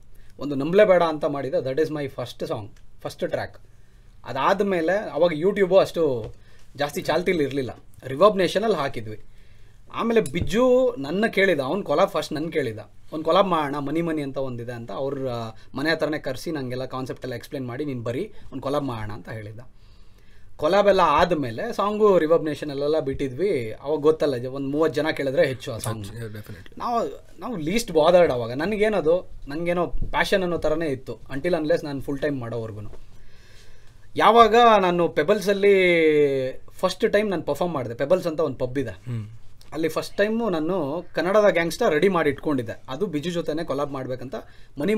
ಒಂದು ನಂಬಲೇಬೇಡ ಅಂತ ಮಾಡಿದ್ದು, that is my first song, first track. ಅದಾದಮೇಲೆ ಅವಾಗ ಯೂಟ್ಯೂಬು ಅಷ್ಟು ಜಾಸ್ತಿ ಚಾಲ್ತಿಲಿ ಇರಲಿಲ್ಲ, ರಿವಬ್ ನೇಷನಲ್ಲಿ ಹಾಕಿದ್ವಿ. ಆಮೇಲೆ ಬಿಜು ನನ್ನ ಕೇಳಿದ, ಅವ್ನು ಕೊಲಾಬ್ ಫಸ್ಟ್ ನನ್ನ ಕೇಳಿದ, ಒಂದು ಕೊಲಾಬ್ ಮಾಡೋಣ ಮನಿ ಮನಿ ಅಂತ ಒಂದಿದೆ ಅಂತ. ಅವ್ರ ಮನೆ ಹತ್ರನೇ ಕರೆಸಿ ನನಗೆಲ್ಲ ಕಾನ್ಸೆಪ್ಟೆಲ್ಲ ಎಕ್ಸ್ಪ್ಲೇನ್ ಮಾಡಿ, ನೀನು ಬರೀ ಒಂದು ಕೊಲಾಬ್ ಮಾಡೋಣ ಅಂತ ಹೇಳಿದ್ದ. ಕೊಲಾಬೆಲ್ಲ ಆದಮೇಲೆ ಸಾಂಗು ರಿವಬ್ ನೇಷನಲ್ಲೆಲ್ಲ ಬಿಟ್ಟಿದ್ವಿ. ಅವಾಗ ಗೊತ್ತಲ್ಲ, ಒಂದು 30 ಜನ ಕೇಳಿದ್ರೆ ಹೆಚ್ಚು ಆ ಸಾಂಗ್. ನಾವು ಲೀಸ್ಟ್ ಬಾದರ್ಡ್ ಅವಾಗ. ನನಗೇನೋ ಪ್ಯಾಷನ್ ಅನ್ನೋ ಥರನೇ ಇತ್ತು, ಅಂಟಿಲ್ ಅನ್ಲೆಸ್ ನಾನು ಫುಲ್ ಟೈಮ್ ಮಾಡೋವರೆಗೂ. ಯಾವಾಗ ನಾನು ಪೆಬಲ್ಸಲ್ಲಿ ಫಸ್ಟ್ ಟೈಮ್ ನಾನು ಪರ್ಫಾರ್ಮ್ ಮಾಡಿದೆ, ಪೆಬಲ್ಸ್ ಅಂತ ಒಂದು ಪಬ್ ಇದೆ, ಅಲ್ಲಿ ಫಸ್ಟ್ ಟೈಮು ನಾನು ಕನ್ನಡದ ಗ್ಯಾಂಗ್ಸ್ಟರ್ ರೆಡಿ ಮಾಡಿ ಇಟ್ಕೊಂಡಿದ್ದೆ. ಅದು ಬಿಜು ಜೊತೆನೇ ಕೊಲಾಬ್ ಮಾಡಬೇಕಂತ ಮನಿ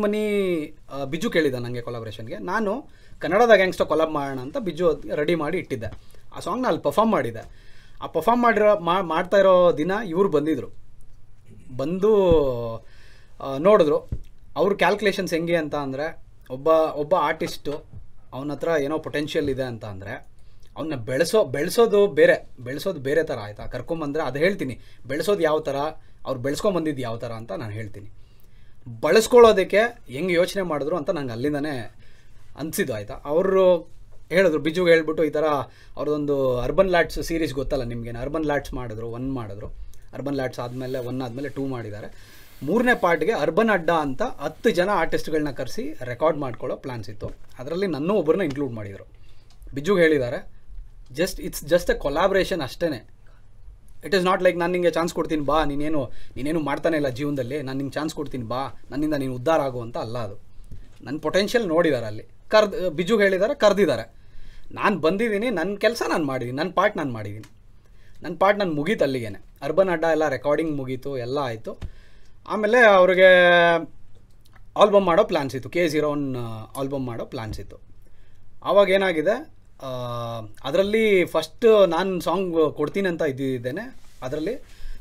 ಬಿಜು ಕೇಳಿದ್ದೆ ನನಗೆ ಕೊಲಾಬ್ರೇಷನ್ಗೆ. ನಾನು ಕನ್ನಡದ ಗ್ಯಾಂಗ್ಸ್ಟರ್ ಕೊಲಾಬ್ ಮಾಡೋಣ ಅಂತ ಬಿಜು ರೆಡಿ ಮಾಡಿ ಇಟ್ಟಿದ್ದೆ. ಆ ಸಾಂಗ್ನ ಅಲ್ಲಿ ಪರ್ಫಾರ್ಮ್ ಮಾಡಿದ್ದೆ. ಆ ಪರ್ಫಾರ್ಮ್ ಮಾಡ್ತಾ ಇರೋ ದಿನ ಇವರು ಬಂದು ನೋಡಿದ್ರು. ಅವ್ರ ಕ್ಯಾಲ್ಕುಲೇಷನ್ಸ್ ಹೆಂಗೆ ಅಂತ ಅಂದರೆ, ಒಬ್ಬ ಆರ್ಟಿಸ್ಟು ಅವನ ಹತ್ರ ಏನೋ ಪೊಟೆನ್ಷಿಯಲ್ ಇದೆ ಅಂತ ಅಂದರೆ ಅವನ್ನ ಬೆಳೆಸೋದು ಬೇರೆ ಥರ ಆಯಿತಾ, ಕರ್ಕೊಂಬಂದರೆ ಅದು ಹೇಳ್ತೀನಿ ಬೆಳೆಸೋದು ಯಾವ ಥರ, ಅವ್ರು ಬೆಳೆಸ್ಕೊಂಬಂದಿದ್ದು ಯಾವ ಥರ ಅಂತ ನಾನು ಹೇಳ್ತೀನಿ, ಬಳಸ್ಕೊಳ್ಳೋದಕ್ಕೆ ಹೆಂಗೆ ಯೋಚನೆ ಮಾಡಿದ್ರು ಅಂತ ನಂಗೆ ಅಲ್ಲಿಂದನೇ ಅನಿಸಿದ್ದು ಆಯಿತಾ. ಅವರು ಹೇಳಿದ್ರು, ಬಿಜುಗೆ ಹೇಳ್ಬಿಟ್ಟು ಈ ಥರ ಅವ್ರದ್ದೊಂದು ಅರ್ಬನ್ ಲ್ಯಾಡ್ಸ್ ಸೀರೀಸ್ ಗೊತ್ತಲ್ಲ ನಿಮಗೇನು, ಅರ್ಬನ್ ಲ್ಯಾಡ್ಸ್ ಮಾಡಿದ್ರು, 1 ಮಾಡಿದ್ರು, ಅರ್ಬನ್ ಲ್ಯಾಡ್ಸ್ ಆದಮೇಲೆ 1 ಆದಮೇಲೆ 2 ಮಾಡಿದ್ದಾರೆ. 3ನೇ ಪಾರ್ಟ್ಗೆ ಅರ್ಬನ್ ಅಡ್ಡ ಅಂತ 10 ಜನ ಆರ್ಟಿಸ್ಟ್ಗಳನ್ನ ಕರೆಸಿ ರೆಕಾರ್ಡ್ ಮಾಡ್ಕೊಳ್ಳೋ ಪ್ಲ್ಯಾನ್ಸ್ ಇತ್ತು. ಅದರಲ್ಲಿ ನನ್ನೂ ಒಬ್ಬರನ್ನ ಇನ್ಕ್ಲೂಡ್ ಮಾಡಿದರು. ಬಿಜುಗೆ ಹೇಳಿದ್ದಾರೆ, ಇಟ್ಸ್ ಜಸ್ಟ್ ಎ ಕೊಲಾಬ್ರೇಷನ್ ಅಷ್ಟೇ, ಇಟ್ ಈಸ್ ನಾಟ್ ಲೈಕ್ ನಾನು ನಿಮಗೆ ಚಾನ್ಸ್ ಕೊಡ್ತೀನಿ ಬಾ, ನೀನೇನು ಮಾಡ್ತಾನೆ ಇಲ್ಲ ಜೀವನದಲ್ಲಿ, ನಾನು ನಿಂಗೆ ಚಾನ್ಸ್ ಕೊಡ್ತೀನಿ ಬಾ, ನನ್ನಿಂದ ನೀನು ಉದ್ಧಾರ ಆಗುವಂತ ಅಲ್ಲ. ಅದು ನನ್ನ ಪೊಟೆನ್ಷಿಯಲ್ ನೋಡಿದ್ದಾರೆ ಅಲ್ಲಿ, ಬಿಜುಗೆ ಹೇಳಿದ್ದಾರೆ, ಕರೆದಿದ್ದಾರೆ. ನಾನು ಬಂದಿದ್ದೀನಿ, ನನ್ನ ಕೆಲಸ ನಾನು ಮಾಡಿದ್ದೀನಿ, ನನ್ನ ಪಾರ್ಟ್ ನಾನು ಮುಗೀತು ಅಲ್ಲಿಗೆ. ಅರ್ಬನ್ ಅಡ್ಡ ಎಲ್ಲ ರೆಕಾರ್ಡಿಂಗ್ ಮುಗೀತು, ಎಲ್ಲ ಆಯಿತು. ಆಮೇಲೆ ಅವ್ರಿಗೆ ಆಲ್ಬಮ್ ಮಾಡೋ ಪ್ಲ್ಯಾನ್ಸ್ ಇತ್ತು, K01 ಆಲ್ಬಮ್ ಮಾಡೋ ಪ್ಲ್ಯಾನ್ಸ್ ಇತ್ತು. ಆವಾಗ ಏನಾಗಿದೆ, ಅದರಲ್ಲಿ ಫಸ್ಟ್ ನಾನು ಸಾಂಗ್ ಕೊಡ್ತೀನಿ ಅಂತ ಇದ್ದೇನೆ, ಅದರಲ್ಲಿ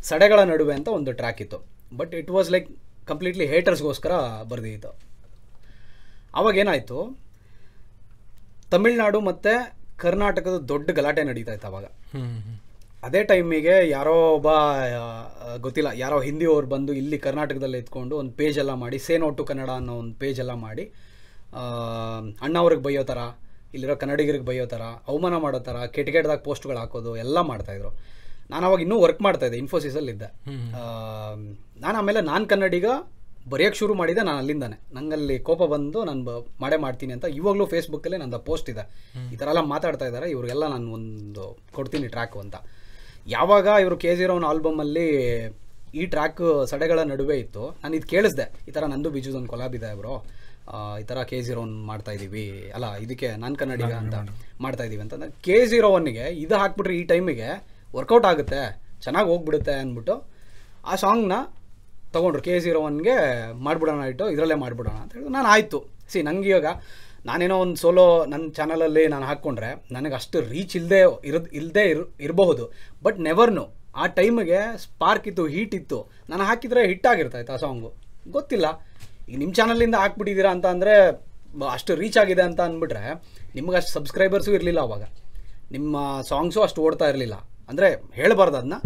ಸಡೆಗಳ ನಡುವೆ ಅಂತ ಒಂದು ಟ್ರ್ಯಾಕ್ ಇತ್ತು. But it was like completely ಹೇಟರ್ಸ್ಗೋಸ್ಕರ ಬರೆದಿತ್ತು. ಆವಾಗೇನಾಯಿತು, ತಮಿಳ್ನಾಡು ಮತ್ತು ಕರ್ನಾಟಕದ ದೊಡ್ಡ ಗಲಾಟೆ ನಡೀತಾ ಇತ್ತು ಆವಾಗ. ಅದೇ ಟೈಮಿಗೆ ಯಾರೋ ಒಬ್ಬ ಗೊತ್ತಿಲ್ಲ ಯಾರೋ ಹಿಂದಿಯವ್ರು ಬಂದು ಇಲ್ಲಿ ಕರ್ನಾಟಕದಲ್ಲಿ ಇದ್ಕೊಂಡು ಒಂದು ಪೇಜೆಲ್ಲ ಮಾಡಿ, ಸೇನೋ ಟು ಕನ್ನಡ ಅನ್ನೋ ಒಂದು ಪೇಜೆಲ್ಲ ಮಾಡಿ ಅಣ್ಣವ್ರಿಗೆ ಬೈಯೋ ಥರ, ಇಲ್ಲಿರೋ ಕನ್ನಡಿಗರಿಗೆ ಬೈಯೋ ಥರ, ಅವಮಾನ ಮಾಡೋ ಥರ, ಕೆಟ್ಟದಾಗ ಪೋಸ್ಟ್ಗಳು ಹಾಕೋದು ಎಲ್ಲ ಮಾಡ್ತಾಯಿದ್ರು. ನಾನು ಅವಾಗ ಇನ್ನೂ ವರ್ಕ್ ಮಾಡ್ತಾಯಿದ್ದೆ, ಇನ್ಫೋಸಿಸಲ್ಲಿದ್ದೆ ನಾನು. ಆಮೇಲೆ ನಾನು ಕನ್ನಡಿಗ ಬರೆಯೋಕ್ಕೆ ಶುರು ಮಾಡಿದ್ದೆ ನಾನು ಅಲ್ಲಿಂದಾನೆ. ನನಗಲ್ಲಿ ಕೋಪ ಬಂದು ನಾನು ಮಾಡೇ ಮಾಡ್ತೀನಿ ಅಂತ. ಇವಾಗಲೂ ಫೇಸ್ಬುಕ್ಕಲ್ಲಿ ನಂದು ಪೋಸ್ಟ್ ಇದೆ, ಈ ಥರ ಎಲ್ಲ ಮಾತಾಡ್ತಾ ಇದ್ದಾರೆ, ಇವರಿಗೆಲ್ಲ ನಾನು ಒಂದು ಕೊಡ್ತೀನಿ ಟ್ರ್ಯಾಕು ಅಂತ. ಯಾವಾಗ ಇವರು K01 ಆಲ್ಬಮಲ್ಲಿ ಈ ಟ್ರ್ಯಾಕ್ ಸಡೆಗಳ ನಡುವೆ ಇತ್ತು, ನಾನು ಇದು ಕೇಳಿಸ್ದೆ, ಈ ಥರ ನಂದು ಬಿಜುದೊಂದು ಕೊಲಾಬ್ ಇದೆ ಬ್ರೋ, ಈ ಥರ K01 ಮಾಡ್ತಾಯಿದ್ದೀವಿ ಅಲ್ಲ, ಇದಕ್ಕೆ ನಾನು ಕನ್ನಡಿಗ ಅಂತ ಮಾಡ್ತಾಯಿದ್ದೀವಿ ಅಂತ. K01ಗೆ ಇದು ಹಾಕ್ಬಿಟ್ರೆ ಈ ಟೈಮಿಗೆ ವರ್ಕೌಟ್ ಆಗುತ್ತೆ, ಚೆನ್ನಾಗಿ ಹೋಗ್ಬಿಡುತ್ತೆ ಅಂದ್ಬಿಟ್ಟು ಆ ಸಾಂಗ್ನ ತೊಗೊಂಡ್ರು. K01ಗೆ ಮಾಡಿಬಿಡೋಣ ಇಟ್ಟು, ಇದರಲ್ಲೇ ಮಾಡಿಬಿಡೋಣ ಅಂತ ಹೇಳಿದ್ರು. ನಾನು ಆಯಿತು, ನನಗೆ ಇವಾಗ ನಾನೇನೋ ಒಂದು ಸೋಲೋ ನನ್ನ ಚಾನಲಲ್ಲಿ ನಾನು ಹಾಕ್ಕೊಂಡ್ರೆ ನನಗೆ ಅಷ್ಟು ರೀಚ್ ಇಲ್ಲದೆ ಇರಬಹುದು. ಬಟ್ ನೆವರ್ನು ಆ ಟೈಮಿಗೆ ಸ್ಪಾರ್ಕ್ ಇತ್ತು, ಹೀಟ್ ಇತ್ತು, ನಾನು ಹಾಕಿದರೆ ಹಿಟ್ಟಾಗಿರ್ತಾಯಿತ್ತು ಆ ಸಾಂಗು. ಗೊತ್ತಿಲ್ಲ, ಈಗ ನಿಮ್ಮ ಚಾನಲಿಂದ ಹಾಕ್ಬಿಟ್ಟಿದ್ದೀರಾ ಅಂತ ಅಂದರೆ ಅಷ್ಟು ರೀಚ್ ಆಗಿದೆ ಅಂತ ಅಂದ್ಬಿಟ್ರೆ ನಿಮ್ಗೆ ಅಷ್ಟು ಸಬ್ಸ್ಕ್ರೈಬರ್ಸು ಇರಲಿಲ್ಲ, ಅವಾಗ ನಿಮ್ಮ ಸಾಂಗ್ಸು ಅಷ್ಟು ಓಡ್ತಾ ಇರಲಿಲ್ಲ. ಅಂದರೆ ಹೇಳಬಾರ್ದು ಅದನ್ನ,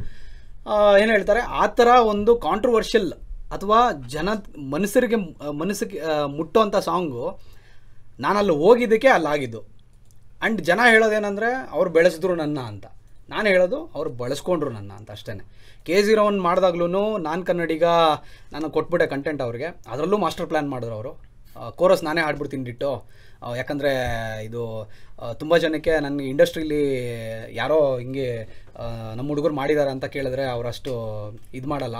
ಏನು ಹೇಳ್ತಾರೆ, ಆ ಥರ ಒಂದು ಕಾಂಟ್ರವರ್ಷಿಯಲ್ ಅಥವಾ ಮನಸ್ಸಿಗೆ ಮುಟ್ಟೋಂಥ ಸಾಂಗು ನಾನಲ್ಲಿ ಹೋಗಿದ್ದಕ್ಕೆ ಅಲ್ಲಾಗಿದ್ದು. ಆ್ಯಂಡ್ ಜನ ಹೇಳೋದೇನೆಂದರೆ ಅವ್ರು ಬೆಳೆಸಿದ್ರು ನನ್ನ ಅಂತ, ನಾನು ಹೇಳೋದು ಅವ್ರು ಬಳಸ್ಕೊಂಡ್ರು ನನ್ನ ಅಂತ ಅಷ್ಟೇ. K01 ಮಾಡಿದಾಗ್ಲೂ ನಾನು ಕನ್ನಡಿಗ ನಾನು ಕೊಟ್ಬಿಟ್ಟೆ ಕಂಟೆಂಟ್ ಅವ್ರಿಗೆ, ಅದರಲ್ಲೂ ಮಾಸ್ಟರ್ ಪ್ಲ್ಯಾನ್ ಮಾಡಿದ್ರು ಅವರು. ಕೋರಸ್ ನಾನೇ ಹಾಡ್ಬಿಡ್ತೀನಿ ಡಿಟ್ಟು, ಯಾಕಂದರೆ ಇದು ತುಂಬ ಜನಕ್ಕೆ ನನ್ನ ಇಂಡಸ್ಟ್ರೀಲಿ ಯಾರೋ ಹಿಂಗೆ ನಮ್ಮ ಹುಡುಗರು ಮಾಡಿದ್ದಾರೆ ಅಂತ ಕೇಳಿದ್ರೆ ಅವರಷ್ಟು ಇದು ಮಾಡಲ್ಲ,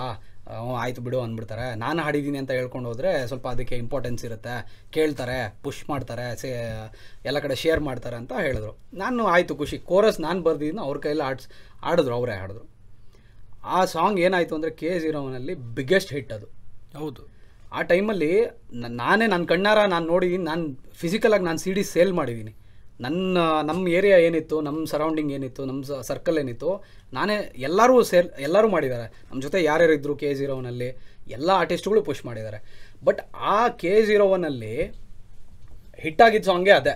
ಆಯಿತು ಬಿಡು ಅಂದ್ಬಿಡ್ತಾರೆ. ನಾನು ಹಾಡಿದ್ದೀನಿ ಅಂತ ಹೇಳ್ಕೊಂಡು ಹೋದರೆ ಸ್ವಲ್ಪ ಅದಕ್ಕೆ ಇಂಪಾರ್ಟೆನ್ಸ್ ಇರುತ್ತೆ, ಕೇಳ್ತಾರೆ, ಪುಷ್ ಮಾಡ್ತಾರೆ, ಎಲ್ಲ ಕಡೆ ಶೇರ್ ಮಾಡ್ತಾರೆ ಅಂತ ಹೇಳಿದ್ರು. ನಾನು ಆಯಿತು ಖುಷಿ, ಕೋರಸ್ ನಾನು ಬರ್ದಿದ್ದೀನಿ, ಅವ್ರ ಕೈಯಲ್ಲಿ ಆಡಿದ್ರು, ಅವರೇ ಹಾಡಿದ್ರು. ಆ ಸಾಂಗ್ ಏನಾಯಿತು ಅಂದರೆ K0 ಬಿಗ್ಗೆಸ್ಟ್ ಹಿಟ್ ಅದು. ಹೌದು, ಆ ಟೈಮಲ್ಲಿ ನಾನೇ ನನ್ನ ಕಣ್ಣಾರ ನಾನು ನೋಡಿದ್ದೀನಿ, ನಾನು ಫಿಸಿಕಲಾಗಿ ನಾನು CD ಸೇಲ್ ಮಾಡಿದ್ದೀನಿ. ನಮ್ಮ ಏರಿಯಾ ಏನಿತ್ತು, ನಮ್ಮ ಸರೌಂಡಿಂಗ್ ಏನಿತ್ತು, ನಮ್ಮ ಸರ್ಕಲ್ ಏನಿತ್ತು, ನಾನೇ ಎಲ್ಲರೂ ಎಲ್ಲರೂ ಮಾಡಿದ್ದಾರೆ. ನಮ್ಮ ಜೊತೆ ಯಾರ್ಯಾರು ಇದ್ದರು K0 ಎಲ್ಲ ಆರ್ಟಿಸ್ಟ್ಗಳು ಪುಷ್ ಮಾಡಿದ್ದಾರೆ. ಬಟ್ ಆ K0 ಹಿಟ್ಟಾಗಿದ್ದ ಸಾಂಗೇ ಅದೇ.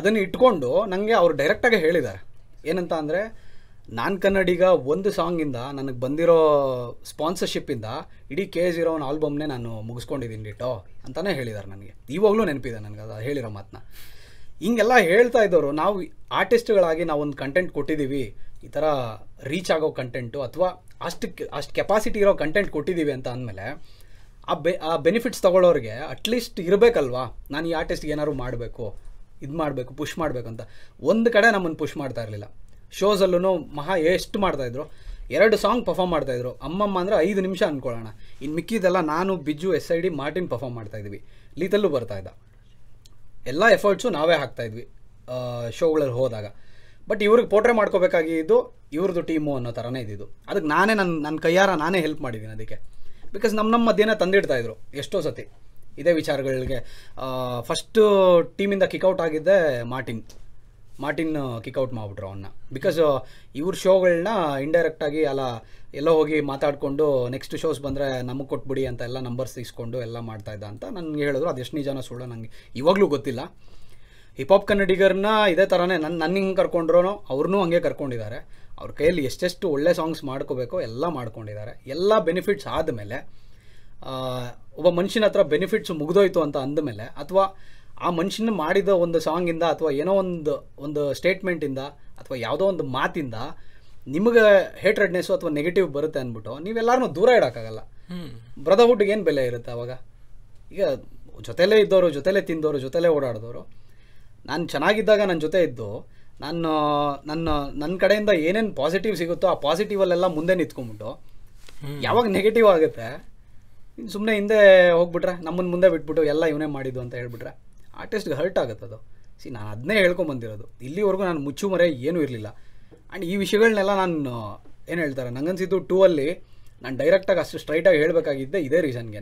ಅದನ್ನು ಇಟ್ಕೊಂಡು ನನಗೆ ಅವರು ಡೈರೆಕ್ಟಾಗಿ ಹೇಳಿದ್ದಾರೆ ಏನಂತ ಅಂದರೆ, ನಾನು ಕನ್ನಡಿಗ ಒಂದು ಸಾಂಗಿಂದ ನನಗೆ ಬಂದಿರೋ ಸ್ಪಾನ್ಸರ್ಶಿಪ್ಪಿಂದ ಇಡೀ K0 ಆಲ್ಬಮ್ನೇ ನಾನು ಮುಗಿಸ್ಕೊಂಡಿದ್ದೀನಿ ಡಿಟೋ ಅಂತಲೇ ಹೇಳಿದ್ದಾರೆ. ನನಗೆ ಇವಾಗಲೂ ನೆನಪಿದೆ ನನಗೆ ಅದು ಹೇಳಿರೋ ಮಾತನ್ನ. ಹಿಂಗೆಲ್ಲ ಹೇಳ್ತಾ ಇದ್ದವರು, ನಾವು ಆರ್ಟಿಸ್ಟ್ಗಳಾಗಿ ನಾವೊಂದು ಕಂಟೆಂಟ್ ಕೊಟ್ಟಿದ್ದೀವಿ, ಈ ಥರ ರೀಚ್ ಆಗೋ ಕಂಟೆಂಟು ಅಥವಾ ಅಷ್ಟು ಕೆಪಾಸಿಟಿ ಇರೋ ಕಂಟೆಂಟ್ ಕೊಟ್ಟಿದ್ದೀವಿ ಅಂತ ಅಂದಮೇಲೆ ಆ ಬೆನಿಫಿಟ್ಸ್ ತೊಗೊಳ್ಳೋರಿಗೆ ಅಟ್ಲೀಸ್ಟ್ ಇರಬೇಕಲ್ವಾ, ನಾನು ಈ ಆರ್ಟಿಸ್ಟ್ಗೆ ಏನಾದ್ರು ಮಾಡಬೇಕು, ಇದು ಮಾಡಬೇಕು, ಪುಷ್ ಮಾಡಬೇಕು ಅಂತ. ಒಂದು ಕಡೆ ನಮ್ಮನ್ನು ಪುಷ್ ಮಾಡ್ತಾ ಇರಲಿಲ್ಲ. ಶೋಸಲ್ಲೂ ಎಷ್ಟು ಮಾಡ್ತಾಯಿದ್ರು, 2 ಸಾಂಗ್ ಪರ್ಫಾಮ್ ಮಾಡ್ತಾಯಿದ್ರು. ಅಮ್ಮಮ್ಮ ಅಂದರೆ 5 ನಿಮಿಷ ಅಂದ್ಕೊಳ್ಳೋಣ, ಇನ್ನು ಮಿಕ್ಕಿದೆಲ್ಲ ನಾನು, ಬಿಜು, SID, ಮಾರ್ಟಿನ್ ಪರ್ಫಾಮ್ ಮಾಡ್ತಾಯಿದ್ವಿ. ಲೀತಲ್ಲೂ ಬರ್ತಾಯಿದ್ದ, ಎಲ್ಲ ಎಫರ್ಟ್ಸು ನಾವೇ ಹಾಕ್ತಾಯಿದ್ವಿ ಶೋಗಳಲ್ಲಿ ಹೋದಾಗ. ಬಟ್ ಇವ್ರಿಗೆ ಪೋರ್ಟ್ರೇ ಮಾಡ್ಕೋಬೇಕಾಗಿದ್ದು ಇವ್ರದ್ದು ಟೀಮು ಅನ್ನೋ ಥರನೇ ಇದ್ದಿದ್ದು. ಅದಕ್ಕೆ ನಾನೇ ನನ್ನ ಕೈಯಾರ ನಾನೇ ಹೆಲ್ಪ್ ಮಾಡಿದ್ದೀನಿ ಅದಕ್ಕೆ. ಬಿಕಾಸ್ ನಮ್ಮ ಮಧ್ಯಾಹ್ನ ತಂದಿಡ್ತಾಯಿದ್ರು ಎಷ್ಟೋ ಸತಿ ಇದೇ ವಿಚಾರಗಳಿಗೆ. ಫಸ್ಟು ಟೀಮಿಂದ ಕಿಕ್ಔಟ್ ಆಗಿದ್ದೆ ಮಾರ್ಟಿನ್ ಕಿಕ್ಔಟ್ ಮಾಡಿಬಿಟ್ರು ಅವನ್ನ. ಬಿಕಾಸ್ ಇವ್ರ ಶೋಗಳನ್ನ ಇಂಡೈರೆಕ್ಟಾಗಿ ಎಲ್ಲ ಹೋಗಿ ಮಾತಾಡಿಕೊಂಡು ನೆಕ್ಸ್ಟ್ ಶೋಸ್ ಬಂದರೆ ನಮಗೆ ಕೊಟ್ಬಿಡಿ ಅಂತ ಎಲ್ಲ ನಂಬರ್ಸ್ ಇಸ್ಕೊಂಡು ಎಲ್ಲ ಮಾಡ್ತಾಯಿದ್ದ ಅಂತ ನನಗೆ ಹೇಳಿದ್ರು. ಅದೆಷ್ಟು ನಿಜಾನ ಸುಳ್ಳು ನನಗೆ ಇವಾಗಲೂ ಗೊತ್ತಿಲ್ಲ. ಹಿಪ್ ಹಾಪ್ ಕನ್ನಡಿಗರನ್ನ ಇದೇ ಥರನೇ ನನ್ನ ಹಿಂಗೆ ಕರ್ಕೊಂಡ್ರೂ ಅವ್ರನ್ನೂ ಹಂಗೆ ಕರ್ಕೊಂಡಿದ್ದಾರೆ. ಅವ್ರ ಕೈಯಲ್ಲಿ ಎಷ್ಟೆಷ್ಟು ಒಳ್ಳೆ ಸಾಂಗ್ಸ್ ಮಾಡ್ಕೋಬೇಕು ಎಲ್ಲ ಮಾಡ್ಕೊಂಡಿದ್ದಾರೆ. ಎಲ್ಲ ಬೆನಿಫಿಟ್ಸ್ ಆದಮೇಲೆ ಒಬ್ಬ ಮನುಷ್ಯನ ಹತ್ರ ಬೆನಿಫಿಟ್ಸ್ ಮುಗಿದೋಯ್ತು ಅಂತ ಅಂದಮೇಲೆ, ಅಥವಾ ಆ ಮನುಷ್ಯನ ಮಾಡಿದ ಒಂದು ಸಾಂಗಿಂದ ಅಥವಾ ಏನೋ ಒಂದು ಸ್ಟೇಟ್ಮೆಂಟಿಂದ ಅಥವಾ ಯಾವುದೋ ಒಂದು ಮಾತಿಂದ ನಿಮಗೆ ಹೇಟ್ರೆಡ್ನೆಸ್ಸು ಅಥವಾ ನೆಗೆಟಿವ್ ಬರುತ್ತೆ ಅಂದ್ಬಿಟ್ಟು ನೀವೆಲ್ಲರೂ ದೂರ ಇಡೋಕ್ಕಾಗಲ್ಲ. ಬ್ರದರ್ಹುಡ್ಗೆ ಏನು ಬೆಲೆ ಇರುತ್ತೆ ಅವಾಗ? ಈಗ ಜೊತೆಲೇ ಇದ್ದವರು, ಜೊತೆಲೇ ತಿಂದವರು, ಜೊತೆಲೇ ಓಡಾಡಿದವರು. ನಾನು ಚೆನ್ನಾಗಿದ್ದಾಗ ನನ್ನ ಜೊತೆ ಇದ್ದು ನನ್ನ ಕಡೆಯಿಂದ ಏನೇನು ಪಾಸಿಟಿವ್ ಸಿಗುತ್ತೋ ಆ ಪಾಸಿಟಿವಲ್ಲೆಲ್ಲ ಮುಂದೆ ನಿಂತ್ಕೊಂಡ್ಬಿಟ್ಟು, ಯಾವಾಗ ನೆಗೆಟಿವ್ ಆಗುತ್ತೆ ಇನ್ನು ಸುಮ್ಮನೆ ಹಿಂದೆ ಹೋಗ್ಬಿಟ್ರೆ, ನಮ್ಮನ್ನು ಮುಂದೆ ಬಿಟ್ಬಿಟ್ಟು ಎಲ್ಲ ಇವನೇ ಮಾಡಿದ್ದು ಅಂತ ಹೇಳ್ಬಿಟ್ರೆ ಆರ್ಟಿಸ್ಟ್ಗೆ ಹರ್ಟ್ ಆಗುತ್ತದು. ನಾನು ಅದನ್ನೇ ಹೇಳ್ಕೊಂಬಂದಿರೋದು. ಇಲ್ಲಿವರೆಗೂ ನಾನು ಮುಚ್ಚುಮರೆ ಏನೂ ಇರಲಿಲ್ಲ. ಆ್ಯಂಡ್ ಈ ವಿಷಯಗಳನ್ನೆಲ್ಲ ನಾನು ಏನು ಹೇಳ್ತಾರೆ, ನನಗನ್ಸಿದ್ದು 2 ನಾನು ಡೈರೆಕ್ಟಾಗಿ ಅಷ್ಟು ಸ್ಟ್ರೈಟಾಗಿ ಹೇಳಬೇಕಾಗಿದ್ದೆ ಇದೇ ರೀಸನ್ಗೆ.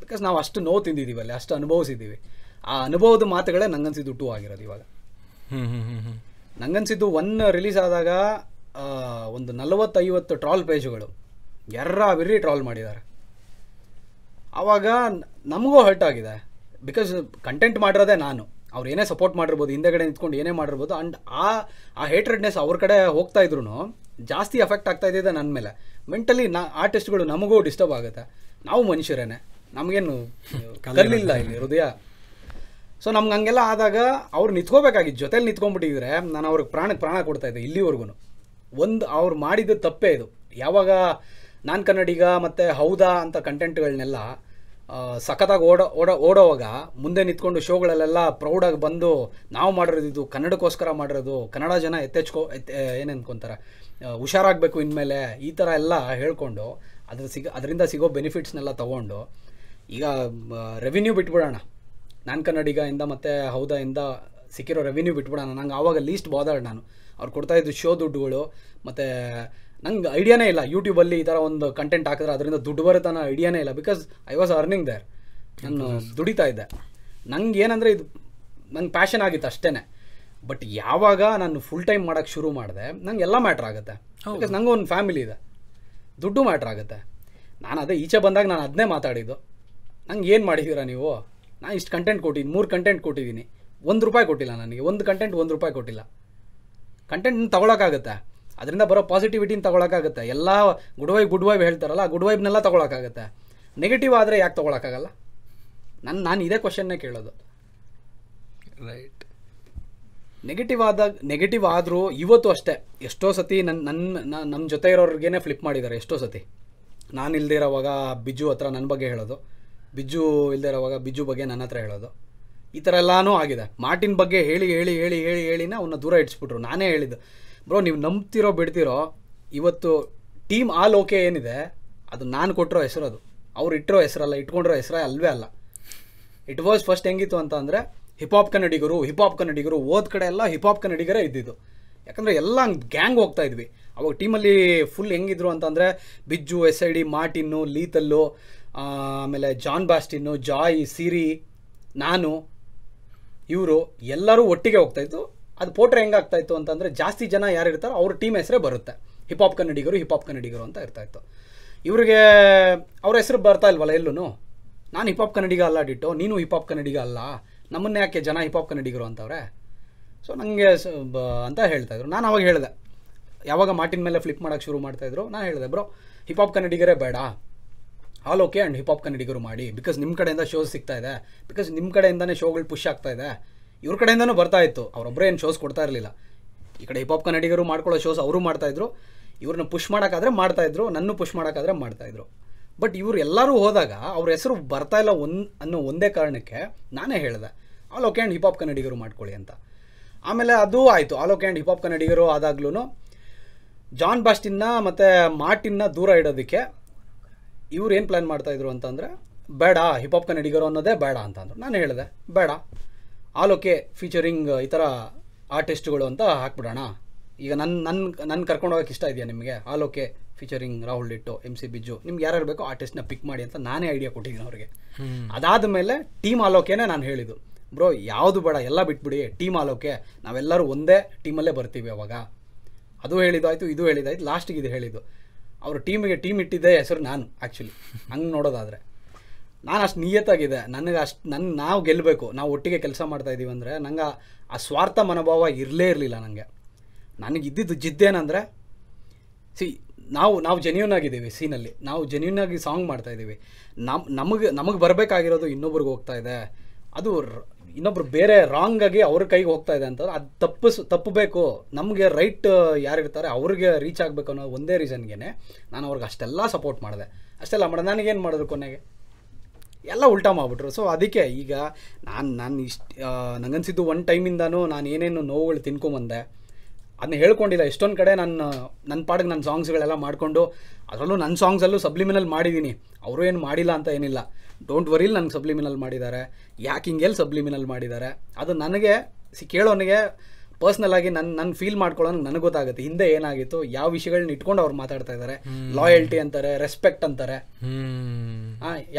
ಬಿಕಾಸ್ ನಾವು ಅಷ್ಟು ನೋವು ತಿಂದಿದ್ದೀವಿ, ಅಲ್ಲಿ ಅಷ್ಟು ಅನುಭವಿಸಿದ್ದೀವಿ. ಆ ಅನುಭವದ ಮಾತುಗಳೇ ನನಗನ್ಸಿದ್ದು 2 ಆಗಿರೋದು ಇವಾಗ. ನನಗನ್ಸಿದ್ದು 1 ರಿಲೀಸ್ ಆದಾಗ ಒಂದು 40-50 ಟ್ರಾಲ್ ಪೇಜ್ಗಳು ಎರ್ರಾವಿರ್ರಿ ಟ್ರಾಲ್ ಮಾಡಿದ್ದಾರೆ. ಆವಾಗ ನಮಗೂ ಹರ್ಟ್ ಆಗಿದೆ. ಬಿಕಾಸ್ ಕಂಟೆಂಟ್ ಮಾಡಿರೋದೇ ನಾನು, ಅವ್ರು ಏನೇ ಸಪೋರ್ಟ್ ಮಾಡಿರ್ಬೋದು, ಹಿಂದೆಗಡೆ ನಿಂತ್ಕೊಂಡು ಏನೇ ಮಾಡಿರ್ಬೋದು. ಆ್ಯಂಡ್ ಆ ಹೇಟ್ರೆಡ್ನೆಸ್ ಅವ್ರ ಕಡೆ ಹೋಗ್ತಾ ಇದ್ರು ಜಾಸ್ತಿ ಎಫೆಕ್ಟ್ ಆಗ್ತಾ ಇದ್ದಿದೆ ನನ್ನ ಮೇಲೆ. ಮೆಂಟಲಿ ಆರ್ಟಿಸ್ಟ್ಗಳು ನಮಗೂ ಡಿಸ್ಟರ್ಬ್ ಆಗುತ್ತೆ. ನಾವು ಮನುಷ್ಯರೇನೆ, ನಮಗೇನು ಕಲಿಲ್ಲ ಇಲ್ಲಿ ಹೃದಯ. ಸೊ ನಮ್ಗೆ ಹಂಗೆಲ್ಲ ಆದಾಗ ಅವ್ರು ನಿಂತ್ಕೋಬೇಕಾಗಿತ್ತು, ಜೊತೆಲಿ ನಿಂತ್ಕೊಂಡ್ಬಿಟ್ಟಿದ್ರೆ ನಾನು ಅವ್ರಿಗೆ ಪ್ರಾಣ ಕೊಡ್ತಾಯಿದ್ದೆ ಇಲ್ಲಿವರೆಗೂ. ಅವ್ರು ಮಾಡಿದ್ದು ತಪ್ಪೇ ಇದು. ಯಾವಾಗ ನಾನು ಕನ್ನಡಿಗ ಮತ್ತು ಹೌದಾ ಅಂತ ಕಂಟೆಂಟ್ಗಳನ್ನೆಲ್ಲ ಸಖತ್ತಾಗಿ ಓಡೋವಾಗ ಮುಂದೆ ನಿಂತ್ಕೊಂಡು ಶೋಗಳಲ್ಲೆಲ್ಲ ಪ್ರೌಡಾಗಿ ಬಂದು ನಾವು ಮಾಡಿರೋದಿದ್ದು ಕನ್ನಡಕ್ಕೋಸ್ಕರ ಮಾಡಿರೋದು, ಕನ್ನಡ ಜನ ಏನು ಅಂದ್ಕೊತಾರೆ, ಹುಷಾರಾಗಬೇಕು ಇನ್ಮೇಲೆ, ಈ ಥರ ಎಲ್ಲ ಹೇಳ್ಕೊಂಡು ಅದರಿಂದ ಸಿಗೋ ಬೆನಿಫಿಟ್ಸ್ನೆಲ್ಲ ತೊಗೊಂಡು ಈಗ ರೆವಿನ್ಯೂ ಬಿಟ್ಬಿಡೋಣ, ನಾನು ಕನ್ನಡಿಗ ಇಂದ ಮತ್ತು ಹೌದಾ ಇಂದ ಸಿಕ್ಕಿರೋ ರೆವಿನ್ಯೂ ಬಿಟ್ಬಿಡೋಣ. ನಂಗೆ ಆವಾಗ ಲೀಸ್ಟ್ ಬಾದರ್ಡ್ ನಾನು ಅವ್ರು ಕೊಡ್ತಾಯಿದ್ದು ಶೋ ದುಡ್ಡುಗಳು. ಮತ್ತು ನಂಗೆ ಐಡಿಯಾನೇ ಇಲ್ಲ ಯೂಟ್ಯೂಬಲ್ಲಿ ಈ ಥರ ಒಂದು ಕಂಟೆಂಟ್ ಹಾಕಿದ್ರೆ ಅದರಿಂದ ದುಡ್ಡು ಬರುತ್ತೆ ಅನ್ನೋ ಐಡಿಯಾನೇ ಇಲ್ಲ. Because I was earning there, ನಾನು ದುಡಿತಾ ಇದ್ದೆ. ನಂಗೆ ಏನಂದರೆ ಇದು ನಂಗೆ ಪ್ಯಾಷನ್ ಆಗಿತ್ತು ಅಷ್ಟೇ. ಬಟ್ ಯಾವಾಗ ನಾನು ಫುಲ್ ಟೈಮ್ ಮಾಡೋಕ್ಕೆ ಶುರು ಮಾಡಿದೆ ನಂಗೆ ಎಲ್ಲ ಮ್ಯಾಟ್ರ್ ಆಗುತ್ತೆ. ಬಿಕಾಸ್ ನಂಗೆ ಒಂದು ಫ್ಯಾಮಿಲಿ ಇದೆ, ದುಡ್ಡು ಮ್ಯಾಟ್ರ್ ಆಗುತ್ತೆ. ನಾನು ಅದೇ ಈಚೆ ಬಂದಾಗ ನಾನು ಅದನ್ನೇ ಮಾತಾಡಿದ್ದು, ನಂಗೆ ಏನು ಮಾಡಿದ್ದೀರಾ ನೀವು, ನಾನು ಇಷ್ಟು ಕಂಟೆಂಟ್ ಕೊಟ್ಟಿದ್ದೀನಿ, 3 ಕಂಟೆಂಟ್ ಕೊಟ್ಟಿದ್ದೀನಿ, ₹1 ಕೊಟ್ಟಿಲ್ಲ ನನಗೆ. ಒಂದು ಕಂಟೆಂಟ್ ₹1 ಕೊಟ್ಟಿಲ್ಲ. ಕಂಟೆಂಟ್ ತಗೊಳಕ್ಕಾಗತ್ತೆ, ಅದರಿಂದ ಬರೋ ಪಾಸಿಟಿವಿಟಿನ ತಗೊಳಕ್ಕಾಗುತ್ತೆ. ಎಲ್ಲ ಗುಡ್ ವೈಬ್ ಹೇಳ್ತಾರಲ್ಲ, ಗುಡ್ ವೈಬ್ನೆಲ್ಲ ತೊಗೊಳಕ್ಕಾಗತ್ತೆ. ನೆಗೆಟಿವ್ ಆದರೆ ಯಾಕೆ ತೊಗೊಳಕ್ಕಾಗಲ್ಲ? ನಾನು ಇದೇ ಕ್ವಶನ್ನೇ ಕೇಳೋದು. ರೈಟ್, ನೆಗೆಟಿವ್ ಆದರೂ ಇವತ್ತು ಅಷ್ಟೇ ಎಷ್ಟೋ ಸತಿ ನಮ್ಮ ಜೊತೆ ಇರೋರಿಗೇನೆ ಫ್ಲಿಪ್ ಮಾಡಿದ್ದಾರೆ ಎಷ್ಟೋ ಸತಿ. ನಾನು ಇಲ್ಲದೆ ಇರೋವಾಗ ಬಿಜು ಹತ್ರ ನನ್ನ ಬಗ್ಗೆ ಹೇಳೋದು, ಬಿಜು ಇಲ್ಲದೆ ಇರೋವಾಗ ಬಿಜು ಬಗ್ಗೆ ನನ್ನ ಹತ್ರ ಹೇಳೋದು, ಈ ಥರ ಎಲ್ಲನೂ ಆಗಿದೆ. ಮಾರ್ಟಿನ್ ಬಗ್ಗೆ ಹೇಳಿ ಹೇಳಿ ಹೇಳಿ ಹೇಳಿ ಹೇಳಿನ ಅವನ್ನ ದೂರ ಇಟ್ಸ್ಬಿಟ್ರು. ನಾನೇ ಹೇಳಿದ್ದು, ಬ್ರೋ ನೀವು ನಂಬ್ತಿರೋ ಬಿಡ್ತಿರೋ ಇವತ್ತು ಟೀಮ್ ಆಲ್ ಓಕೆ ಏನಿದೆ ಅದು ನಾನು ಕೊಟ್ಟಿರೋ ಹೆಸರು, ಅದು ಅವ್ರು ಇಟ್ಟಿರೋ ಹೆಸರಲ್ಲ, ಇಟ್ಕೊಂಡಿರೋ ಹೆಸರೇ ಅಲ್ವೇ ಅಲ್ಲ. ಇಟ್ ವಾಸ್ ಫಸ್ಟ್ ಹೆಂಗಿತ್ತು ಅಂತ ಅಂದರೆ ಹಿಪಾಪ್ ಕನ್ನಡಿಗರು, ಹಿಪಾಪ್ ಕನ್ನಡಿಗರು ಓದ್ ಕಡೆ ಎಲ್ಲ ಹಿಪಾಪ್ ಕನ್ನಡಿಗರೇ ಇದ್ದಿದ್ದು. ಯಾಕಂದರೆ ಎಲ್ಲ ಗ್ಯಾಂಗ್ ಹೋಗ್ತಾ ಇದ್ವಿ ಅವಾಗ. ಟೀಮಲ್ಲಿ ಫುಲ್ ಹೆಂಗಿದ್ರು ಅಂತಂದರೆ ಬಿಜ್ಜು, S.I.D, ಮಾರ್ಟಿನ್ನು, ಲೀತಲ್ಲು, ಆಮೇಲೆ ಜಾನ್ ಬಾಸ್ಟಿನ್ನು, ಜಾಯ್, ಸಿರಿ, ನಾನು, ಇವರು ಎಲ್ಲರೂ ಒಟ್ಟಿಗೆ ಹೋಗ್ತಾಯಿತ್ತು. ಅದು ಪೋಟ್ರೆ ಹೆಂಗಾಗ್ತಾಯಿತ್ತು ಅಂತಂದರೆ ಜಾಸ್ತಿ ಜನ ಯಾರು ಇರ್ತಾರೋ ಅವ್ರ ಟೀಮ್ ಹೆಸರೇ ಬರುತ್ತೆ. ಹಿಪಾಪ್ ಕನ್ನಡಿಗರು, ಹಿಪಾಪ್ ಕನ್ನಡಿಗರು ಅಂತ ಇರ್ತಾಯಿತ್ತು. ಇವ್ರಿಗೆ ಅವ್ರ ಹೆಸರು ಬರ್ತಾ ಇಲ್ವಲ್ಲ ಎಲ್ಲೂ. ನಾನು ಹಿಪಾಪ್ ಕನ್ನಡಿಗ ಅಲ್ಲ ಡಿಟ್ಟು, ನೀನು ಹಿಪಾಪ್ ಕನ್ನಡಿಗ ಅಲ್ಲ, ನಮ್ಮನ್ನೇ ಯಾಕೆ ಜನ ಹಿಪಾಪ್ ಕನ್ನಡಿಗರು ಅಂತವ್ರೆ. ಸೊ ನನಗೆ ಅಂತ ಹೇಳ್ತಾಯಿದ್ರು. ನಾನು ಅವಾಗ ಹೇಳಿದೆ, ಯಾವಾಗ ಮಾರ್ಟಿನ್ ಮೇಲೆ ಫ್ಲಿಪ್ ಮಾಡೋಕ್ಕೆ ಶುರು ಮಾಡ್ತಾಯಿದ್ರು, ನಾನು ಹೇಳಿದೆ ಬ್ರೋ ಹಿಪಾಪ್ ಕನ್ನಡಿಗರೇ ಬೇಡ, ಆಲ್ ಓಕೆ ಆ್ಯಂಡ್ ಹಿಪಾಪ್ ಕನ್ನಡಿಗರು ಮಾಡಿ, ಬಿಕಾಸ್ ನಿಮ್ಮ ಕಡೆಯಿಂದ ಶೋಸ್ ಸಿಗ್ತಾಯಿದೆ, ಬಿಕಾಸ್ ನಿಮ್ಮ ಕಡೆಯಿಂದನೇ ಶೋಗಳು ಪುಷ್ ಆಗ್ತಾಯಿದೆ. ಇವ್ರ ಕಡೆಯಿಂದನೂ ಬರ್ತಾಯಿತ್ತು, ಅವರೊಬ್ಬರೇ ಏನು ಶೋಸ್ ಕೊಡ್ತಾ ಇರಲಿಲ್ಲ. ಈ ಕಡೆ ಹಿಪಾಪ್ ಕನ್ನಡಿಗರು ಮಾಡ್ಕೊಳ್ಳೋ ಶೋಸ್ ಅವರು ಮಾಡ್ತಾಯಿದ್ರು, ಇವ್ರನ್ನ ಪುಷ್ ಮಾಡೋಕ್ಕಾದ್ರೆ ಮಾಡ್ತಾಯಿದ್ರು, ನನ್ನ ಪುಷ್ ಮಾಡೋಕ್ಕಾದ್ರೆ ಮಾಡ್ತಾಯಿದ್ರು. ಬಟ್ ಇವ್ರು ಎಲ್ಲರೂ ಹೋದಾಗ ಅವ್ರ ಹೆಸರು ಬರ್ತಾಯಿಲ್ಲ ಅನ್ನೋ ಒಂದೇ ಕಾರಣಕ್ಕೆ ನಾನೇ ಹೇಳಿದೆ ಆಲ್ ಓಕೆ ಆ್ಯಂಡ್ ಹಿಪಾಪ್ ಕನ್ನಡಿಗರು ಮಾಡ್ಕೊಳ್ಳಿ ಅಂತ. ಆಮೇಲೆ ಅದು ಆಯಿತು, ಆಲ್ ಓಕೆ ಆ್ಯಂಡ್ ಹಿಪಾಪ್ ಕನ್ನಡಿಗರು ಆದಾಗ್ಲೂ ಜಾನ್ ಬಾಸ್ಟಿನ್ನ ಮತ್ತು ಮಾರ್ಟಿನ್ನ ದೂರ ಇಡೋದಕ್ಕೆ ಇವ್ರು ಏನು ಪ್ಲ್ಯಾನ್ ಮಾಡ್ತಾಯಿದ್ರು ಅಂತಂದರೆ ಬೇಡ ಹಿಪಾಪ್ ಕನ್ನಡಿಗರು ಅನ್ನೋದೇ ಬೇಡ ಅಂತಂದರು. ನಾನು ಹೇಳಿದೆ ಬೇಡ, ಆಲ್ ಓಕೆ ಫೀಚರಿಂಗ್ ಈ ಥರ ಆರ್ಟಿಸ್ಟ್ಗಳು ಅಂತ ಹಾಕ್ಬಿಡೋಣ. ಈಗ ನನ್ನ ನನ್ನ ನನ್ನ ಕರ್ಕೊಂಡೋಗಕ್ಕೆ ಇಷ್ಟ ಇದೆಯಾ ನಿಮಗೆ? All okay featuring Rahul Dittu, MC Biju, ನಿಮ್ಗೆ ಯಾರು ಬೇಕೋ ಆರ್ಟಿಸ್ಟ್ನ ಪಿಕ್ ಮಾಡಿ ಅಂತ ನಾನೇ ಐಡಿಯಾ ಕೊಟ್ಟಿದ್ದೀನಿ ಅವ್ರಿಗೆ. ಅದಾದ ಮೇಲೆ ಟೀಮ್ ಆಲ್ ಓಕೆನೇ ನಾನು ಹೇಳಿದ್ದು, ಬ್ರೋ ಯಾವುದು ಬೇಡ ಎಲ್ಲ ಬಿಟ್ಬಿಡಿ, ಟೀಮ್ ಆಲ್ ಓಕೆ, ನಾವೆಲ್ಲರೂ ಒಂದೇ ಟೀಮಲ್ಲೇ ಬರ್ತೀವಿ. ಅವಾಗ ಅದು ಹೇಳಿದ್ದಾಯಿತು, ಇದು ಹೇಳಿದ್ದಾಯಿತು, ಲಾಸ್ಟಿಗೆ ಇದು ಹೇಳಿದ್ದು. ಅವ್ರ ಟೀಮ್ ಇಟ್ಟಿದ್ದೆ ಹೆಸರು ನಾನು ಆ್ಯಕ್ಚುಲಿ, ಹಂಗೆ ನೋಡೋದಾದರೆ ನಾನು ಅಷ್ಟು ನಿಯತ್ತಾಗಿದೆ, ನನಗೆ ಅಷ್ಟು ನಾವು ಗೆಲ್ಲಬೇಕು, ನಾವು ಒಟ್ಟಿಗೆ ಕೆಲಸ ಮಾಡ್ತಾಯಿದ್ದೀವಿ ಅಂದರೆ ನಂಗೆ ಆ ಸ್ವಾರ್ಥ ಮನೋಭಾವ ಇರಲೇ ಇರಲಿಲ್ಲ. ನನಗಿದ್ದಿದ್ದು ಜಿದ್ದೇನಂದರೆ ನಾವು ಜೆನ್ಯೂನ್ ಆಗಿದ್ದೀವಿ ಸೀನಲ್ಲಿ, ನಾವು ಜೆನ್ಯೂನ್ ಆಗಿ ಸಾಂಗ್ ಮಾಡ್ತಾಯಿದ್ದೀವಿ. ನಮಗೆ ಬರಬೇಕಾಗಿರೋದು ಇನ್ನೊಬ್ರಿಗೆ ಹೋಗ್ತಾಯಿದೆ, ಅದು ಇನ್ನೊಬ್ರು ಬೇರೆ ರಾಂಗಾಗಿ ಅವ್ರ ಕೈಗೆ ಹೋಗ್ತಾಯಿದೆ ಅಂತ ಅದು ತಪ್ಪಬೇಕು. ನಮಗೆ ರೈಟ್ ಯಾರಿರ್ತಾರೆ ಅವ್ರಿಗೆ ರೀಚ್ ಆಗಬೇಕು ಅನ್ನೋ ಒಂದೇ ರೀಸನ್ಗೆ ನಾನು ಅವ್ರಿಗೆ ಅಷ್ಟೆಲ್ಲ ಸಪೋರ್ಟ್ ಮಾಡಿದೆ, ಅಷ್ಟೆಲ್ಲ ಮಾಡಿದೆ. ನನಗೇನು ಮಾಡಿದ್ರು ಕೊನೆಗೆ? ಎಲ್ಲ ಉಲ್ಟಾ ಮಾಡಿಬಿಟ್ರು. ಸೊ ಅದಕ್ಕೆ ಈಗ ನಾನು ಇಷ್ಟು ನನಗನ್ಸಿದ್ದು ಒನ್ ಟೈಮಿಂದನೂ ನಾನು ಏನೇನು ನೋವುಗಳು ತಿನ್ಕೊಂಬಂದೆ ಅದನ್ನ ಹೇಳ್ಕೊಂಡಿಲ್ಲ. ಎಷ್ಟೊಂದು ಕಡೆ ನನ್ನ ಪಾಡಿಗೆ ನನ್ನ ಸಾಂಗ್ಸ್ಗಳೆಲ್ಲ ಮಾಡಿಕೊಂಡು ಅದರಲ್ಲೂ ನನ್ನ ಸಾಂಗ್ಸಲ್ಲೂ ಸಬ್ಲಿಮಿನಲ್ ಮಾಡಿದ್ದೀನಿ. ಅವರು ಏನು ಮಾಡಿಲ್ಲ ಅಂತ ಏನಿಲ್ಲ, ಡೋಂಟ್ ವರಿಲ್ ನನಗೆ ಸಬ್ಲಿಮಿನಲ್ ಮಾಡಿದ್ದಾರೆ. ಯಾಕೆ ಹಿಂಗೆಲ್ಲಿ ಸಬ್ಲಿಮಿನಲ್ ಮಾಡಿದ್ದಾರೆ ಅದು ನನಗೆ ಕೇಳೋನಿಗೆ ಪರ್ಸ್ನಲ್ಲಾಗಿ ನನ್ನ ಫೀಲ್ ಮಾಡ್ಕೊಳ್ಳೋ ನನಗೆ ಗೊತ್ತಾಗುತ್ತೆ. ಹಿಂದೆ ಏನಾಗಿತ್ತು, ಯಾವ ವಿಷಯಗಳನ್ನ ಇಟ್ಕೊಂಡು ಅವ್ರು ಮಾತಾಡ್ತಾ ಇದ್ದಾರೆ. ಲಾಯಲ್ಟಿ ಅಂತಾರೆ, ರೆಸ್ಪೆಕ್ಟ್ ಅಂತಾರೆ,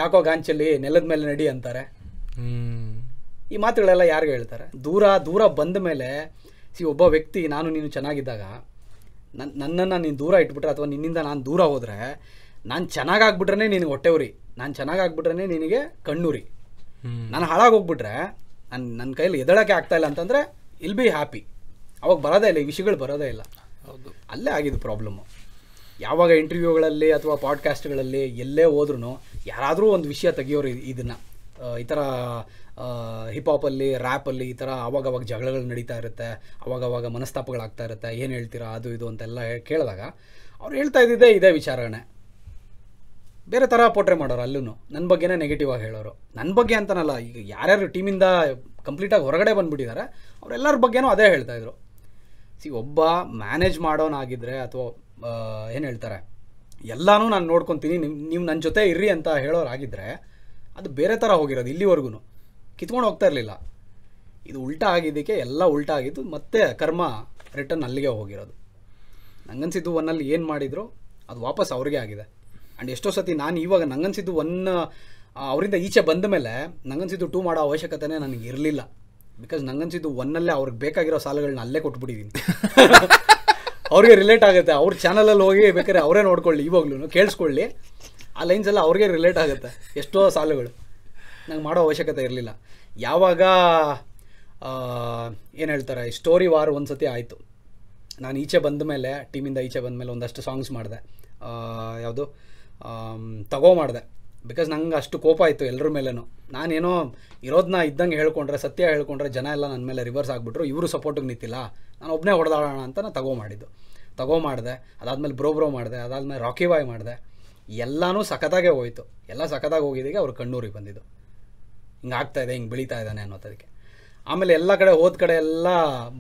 ಯಾಕೋ ಗಾಂಚಲ್ಲಿ ನೆಲದ ಮೇಲೆ ನಡಿ ಅಂತಾರೆ. ಈ ಮಾತುಗಳೆಲ್ಲ ಯಾರಿಗೆ ಹೇಳ್ತಾರೆ? ದೂರ ದೂರ ಬಂದ ಮೇಲೆ ಒಬ್ಬ ವ್ಯಕ್ತಿ, ನಾನು ನೀನು ಚೆನ್ನಾಗಿದ್ದಾಗ ನನ್ನನ್ನು ನೀನು ದೂರ ಇಟ್ಬಿಟ್ರೆ ಅಥವಾ ನಿನ್ನಿಂದ ನಾನು ದೂರ ಹೋದರೆ, ನಾನು ಚೆನ್ನಾಗಾಗ್ಬಿಟ್ರೆ ನಿನಗೆ ಹೊಟ್ಟೆವ್ರಿ, ನಾನು ಚೆನ್ನಾಗಾಗ್ಬಿಟ್ರೆ ನಿನಗೆ ಕಣ್ಣೂರಿ, ನಾನು ಹಾಳಾಗೋಗ್ಬಿಟ್ರೆ ನನ್ನ ಕೈಯಲ್ಲಿ ಎದಳೋಕ್ಕೆ ಆಗ್ತಾಯಿಲ್ಲ ಅಂತಂದರೆ ಇಲ್ ಬಿ ಹ್ಯಾಪಿ. ಅವಾಗ ಬರೋದೇ ಇಲ್ಲ, ಈ ವಿಷಯಗಳು ಬರೋದೇ ಇಲ್ಲ. ಹೌದು, ಅಲ್ಲೇ ಆಗಿದ್ದು ಪ್ರಾಬ್ಲಮ್ಮು. ಯಾವಾಗ ಇಂಟರ್ವ್ಯೂಗಳಲ್ಲಿ ಅಥವಾ ಪಾಡ್ಕಾಸ್ಟ್ಗಳಲ್ಲಿ ಎಲ್ಲೇ ಹೋದ್ರೂ ಯಾರಾದರೂ ಒಂದು ವಿಷಯ ತೆಗಿಯೋರು ಇದನ್ನು, ಈ ಥರ ಹಿಪಾಪಲ್ಲಿ, ರ್ಯಾಪಲ್ಲಿ ಈ ಥರ ಅವಾಗವಾಗ ಜಗಳಗಳು ನಡೀತಾ ಇರುತ್ತೆ, ಅವಾಗವಾಗ ಮನಸ್ತಾಪಗಳಾಗ್ತಾ ಇರುತ್ತೆ, ಏನು ಹೇಳ್ತೀರಾ ಅದು ಇದು ಅಂತೆಲ್ಲ ಕೇಳಿದಾಗ ಅವ್ರು ಹೇಳ್ತಾ ಇದ್ದಿದ್ದೇ ಇದೇ ವಿಚಾರಣೆ. ಬೇರೆ ಥರ ಪೋಟ್ರೆ ಮಾಡೋರು, ಅಲ್ಲೂ ನನ್ನ ಬಗ್ಗೆನೇ ನೆಗೆಟಿವ್ ಆಗಿ ಹೇಳೋರು. ನನ್ನ ಬಗ್ಗೆ ಅಂತನಲ್ಲ, ಈಗ ಯಾರ್ಯಾರು ಟೀಮಿಂದ ಕಂಪ್ಲೀಟಾಗಿ ಹೊರಗಡೆ ಬಂದುಬಿಟ್ಟಿದ್ದಾರೆ ಅವರೆಲ್ಲರ ಬಗ್ಗೆನೂ ಅದೇ ಹೇಳ್ತಾಯಿದ್ರು. ಒಬ್ಬ ಮ್ಯಾನೇಜ್ ಮಾಡೋನಾಗಿದ್ದರೆ ಅಥವಾ ಏನು ಹೇಳ್ತಾರೆ, ಎಲ್ಲನೂ ನಾನು ನೋಡ್ಕೊತೀನಿ, ನೀವು ನನ್ನ ಜೊತೆ ಇರ್ರಿ ಅಂತ ಹೇಳೋರಾಗಿದ್ದರೆ ಅದು ಬೇರೆ ಥರ ಹೋಗಿರೋದು. ಇಲ್ಲಿವರೆಗೂ ಕಿತ್ಕೊಂಡು ಹೋಗ್ತಾ ಇರಲಿಲ್ಲ, ಇದು ಉಲ್ಟಾ ಆಗಿದ್ದಕ್ಕೆ ಎಲ್ಲ ಉಲ್ಟಾ ಆಗಿದ್ದು. ಮತ್ತೆ ಕರ್ಮ ರಿಟರ್ನ್ ಅಲ್ಲಿಗೆ ಹೋಗಿರೋದು. ನನಗನ್ಸಿದ್ದು ಒನ್ನಲ್ಲಿ ಏನು ಮಾಡಿದ್ರು ಅದು ವಾಪಸ್ ಅವ್ರಿಗೆ ಆಗಿದೆ. ಆ್ಯಂಡ್ ಎಷ್ಟೋ ಸತಿ ನಾನು ಇವಾಗ ನನಗನ್ಸಿದ್ದು ಒನ್ ಅವರಿಂದ ಈಚೆ ಬಂದ ಮೇಲೆ ನನಗನ್ಸಿದ್ದು 2 ಮಾಡೋ ಅವಶ್ಯಕತೆನೇ ನನಗೆ ಇರಲಿಲ್ಲ. ಬಿಕಾಸ್ ನನಗನ್ಸಿದ್ದು ಒನ್ನಲ್ಲೇ ಅವ್ರಿಗೆ ಬೇಕಾಗಿರೋ ಸಾಲಗಳನ್ನ ಅಲ್ಲೇ ಕೊಟ್ಬಿಟ್ಟಿದ್ದೀನಿ. ಅವ್ರಿಗೆ ರಿಲೇಟ್ ಆಗುತ್ತೆ, ಅವ್ರ ಚಾನಲಲ್ಲಿ ಹೋಗಿ ಬೇಕಾದ್ರೆ ಅವರೇ ನೋಡ್ಕೊಳ್ಳಿ, ಇವಾಗ್ಲೂ ಕೇಳಿಸ್ಕೊಳ್ಳಿ, ಆ ಲೈನ್ಸ್ ಎಲ್ಲ ಅವ್ರಿಗೆ ರಿಲೇಟ್ ಆಗುತ್ತೆ. ಎಷ್ಟೋ ಸಾಲುಗಳು ನಂಗೆ ಮಾಡೋ ಅವಶ್ಯಕತೆ ಇರಲಿಲ್ಲ. ಯಾವಾಗ ಏನು ಹೇಳ್ತಾರೆ, ಸ್ಟೋರಿ ವಾರ್ ಒಂದು ಸತಿ ಆಯಿತು. ನಾನು ಈಚೆ ಬಂದ ಮೇಲೆ, ಟೀಮಿಂದ ಈಚೆ ಬಂದ ಮೇಲೆ ಒಂದಷ್ಟು ಸಾಂಗ್ಸ್ ಮಾಡಿದೆ, ಯಾವುದು ತಗೋ ಮಾಡಿದೆ. ಬಿಕಾಸ್ ನಂಗೆ ಅಷ್ಟು ಕೋಪ ಆಯಿತು ಎಲ್ಲರ ಮೇಲೇನೂ. ನಾನೇನೋ ಇರೋದನ್ನ ಇದ್ದಂಗೆ ಹೇಳ್ಕೊಂಡ್ರೆ, ಸತ್ಯ ಹೇಳ್ಕೊಂಡ್ರೆ ಜನ ಎಲ್ಲ ನನ್ನ ಮೇಲೆ ರಿವರ್ಸ್ ಆಗಿಬಿಟ್ರು, ಇವರು ಸಪೋರ್ಟಿಗೆ ನಿಂತಿಲ್ಲ, ನಾನು ಒಬ್ಬನೇ ಹೊಡೆದಾಡೋಣ ಅಂತ ನಾನು ತಗೋ ಮಾಡಿದ್ದು. ತಗೋ ಮಾಡಿದೆ, ಅದಾದಮೇಲೆ ಬ್ರೋ ಮಾಡಿದೆ, ಅದಾದಮೇಲೆ ರಾಕಿ ಬಾಯ್ ಮಾಡಿದೆ. ಎಲ್ಲನೂ ಸಖತ್ತಾಗೆ ಹೋಯಿತು, ಎಲ್ಲ ಸಖತ್ತಾಗಿ ಹೋಗಿದಾಗ ಅವ್ರು ಕಣ್ಣೂರಿಗೆ ಬಂದಿದ್ದು, ಹಿಂಗೆ ಆಗ್ತಾಯಿದೆ, ಹಿಂಗೆ ಬೆಳೀತಾ ಇದ್ದಾನೆ ಅನ್ನೋದಕ್ಕೆ. ಆಮೇಲೆ ಎಲ್ಲ ಕಡೆ ಹೋದ ಕಡೆ ಎಲ್ಲ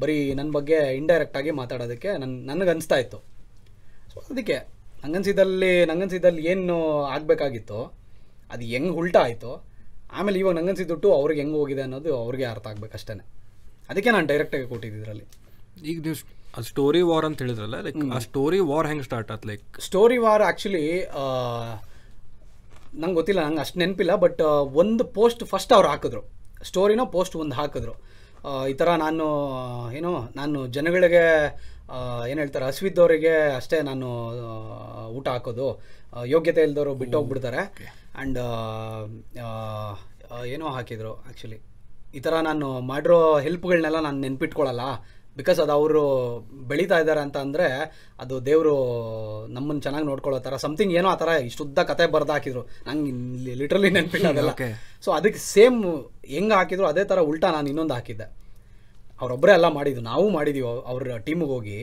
ಬರೀ ನನ್ನ ಬಗ್ಗೆ ಇಂಡೈರೆಕ್ಟಾಗಿ ಮಾತಾಡೋದಕ್ಕೆ ನನಗನ್ನಿಸ್ತಾ ಇತ್ತು. ಸೊ ಅದಕ್ಕೆ ನಂಗನ್ಸಿದಲ್ಲಿ ಏನು ಆಗಬೇಕಾಗಿತ್ತು ಅದು ಹೆಂಗೆ ಉಲ್ಟಾ ಆಯಿತು, ಆಮೇಲೆ ಇವಾಗ ನಂಗನ್ಸಿದ್ದುಟ್ಟು ಅವ್ರಿಗೆ ಹೆಂಗೆ ಹೋಗಿದೆ ಅನ್ನೋದು ಅವ್ರಿಗೆ ಅರ್ಥ ಆಗಬೇಕಷ್ಟೇ. ಅದಕ್ಕೆ ನಾನು ಡೈರೆಕ್ಟಾಗಿ ಕೊಟ್ಟಿದ್ದಿದ್ರಲ್ಲಿ. ಈಗ ನೀವು ಆ ಸ್ಟೋರಿ ವಾರ್ ಅಂತ ಹೇಳಿದ್ರಲ್ಲ, ಲೈಕ್ ಆ ಸ್ಟೋರಿ ವಾರ್ ಹೆಂಗೆ ಸ್ಟಾರ್ಟ್ ಆಯ್ತು? ಲೈಕ್ ಸ್ಟೋರಿ ವಾರ್ ಆ್ಯಕ್ಚುಲಿ ನಂಗೆ ಗೊತ್ತಿಲ್ಲ, ನಂಗೆ ಅಷ್ಟು ನೆನಪಿಲ್ಲ, ಬಟ್ ಒಂದು ಪೋಸ್ಟ್ ಫಸ್ಟ್ ಅವ್ರು ಹಾಕಿದ್ರು, ಸ್ಟೋರಿನೋ ಪೋಸ್ಟ್ ಒಂದು ಹಾಕಿದ್ರು. ಈ ಥರ ನಾನು ಜನಗಳಿಗೆ ಏನು ಹೇಳ್ತಾರೆ, ಹಸಿವಿದ್ದವರಿಗೆ ಅಷ್ಟೇ ನಾನು ಊಟ ಹಾಕೋದು, ಯೋಗ್ಯತೆ ಇಲ್ದವರು ಬಿಟ್ಟು ಹೋಗ್ಬಿಡ್ತಾರೆ ಆ್ಯಂಡ್ ಏನೋ ಹಾಕಿದ್ರು. ಆ್ಯಕ್ಚುಲಿ ಈ ಥರ ನಾನು ಮಾಡಿರೋ ಹೆಲ್ಪ್ಗಳನ್ನೆಲ್ಲ ನಾನು ನೆನ್ಪಿಟ್ಕೊಳ್ಳಲ್ಲ, ಬಿಕಾಸ್ ಅದು ಅವರು ಬೆಳೀತಾ ಇದ್ದಾರೆ ಅಂತ ಅಂದರೆ ಅದು ದೇವರು ನಮ್ಮನ್ನು ಚೆನ್ನಾಗಿ ನೋಡ್ಕೊಳ್ಳೋ ಥರ ಸಮಥಿಂಗ್ ಏನೋ ಆ ಥರ ಇಷ್ಟುದ್ದ ಕತೆ ಬರೆದು ಹಾಕಿದ್ರು. ನಂಗೆ ಲಿಟ್ರಲಿ ನೆನಪಿಲ್ಲ. ಸೊ ಅದಕ್ಕೆ ಸೇಮ್ ಹೆಂಗೆ ಹಾಕಿದ್ರು ಅದೇ ಥರ ಉಲ್ಟಾ ನಾನು ಇನ್ನೊಂದು ಹಾಕಿದ್ದೆ. ಅವರೊಬ್ಬರೇ ಎಲ್ಲ ಮಾಡಿದ್ದು, ನಾವು ಮಾಡಿದ್ದೀವಿ, ಅವ್ರ ಟೀಮಿಗೆ ಹೋಗಿ,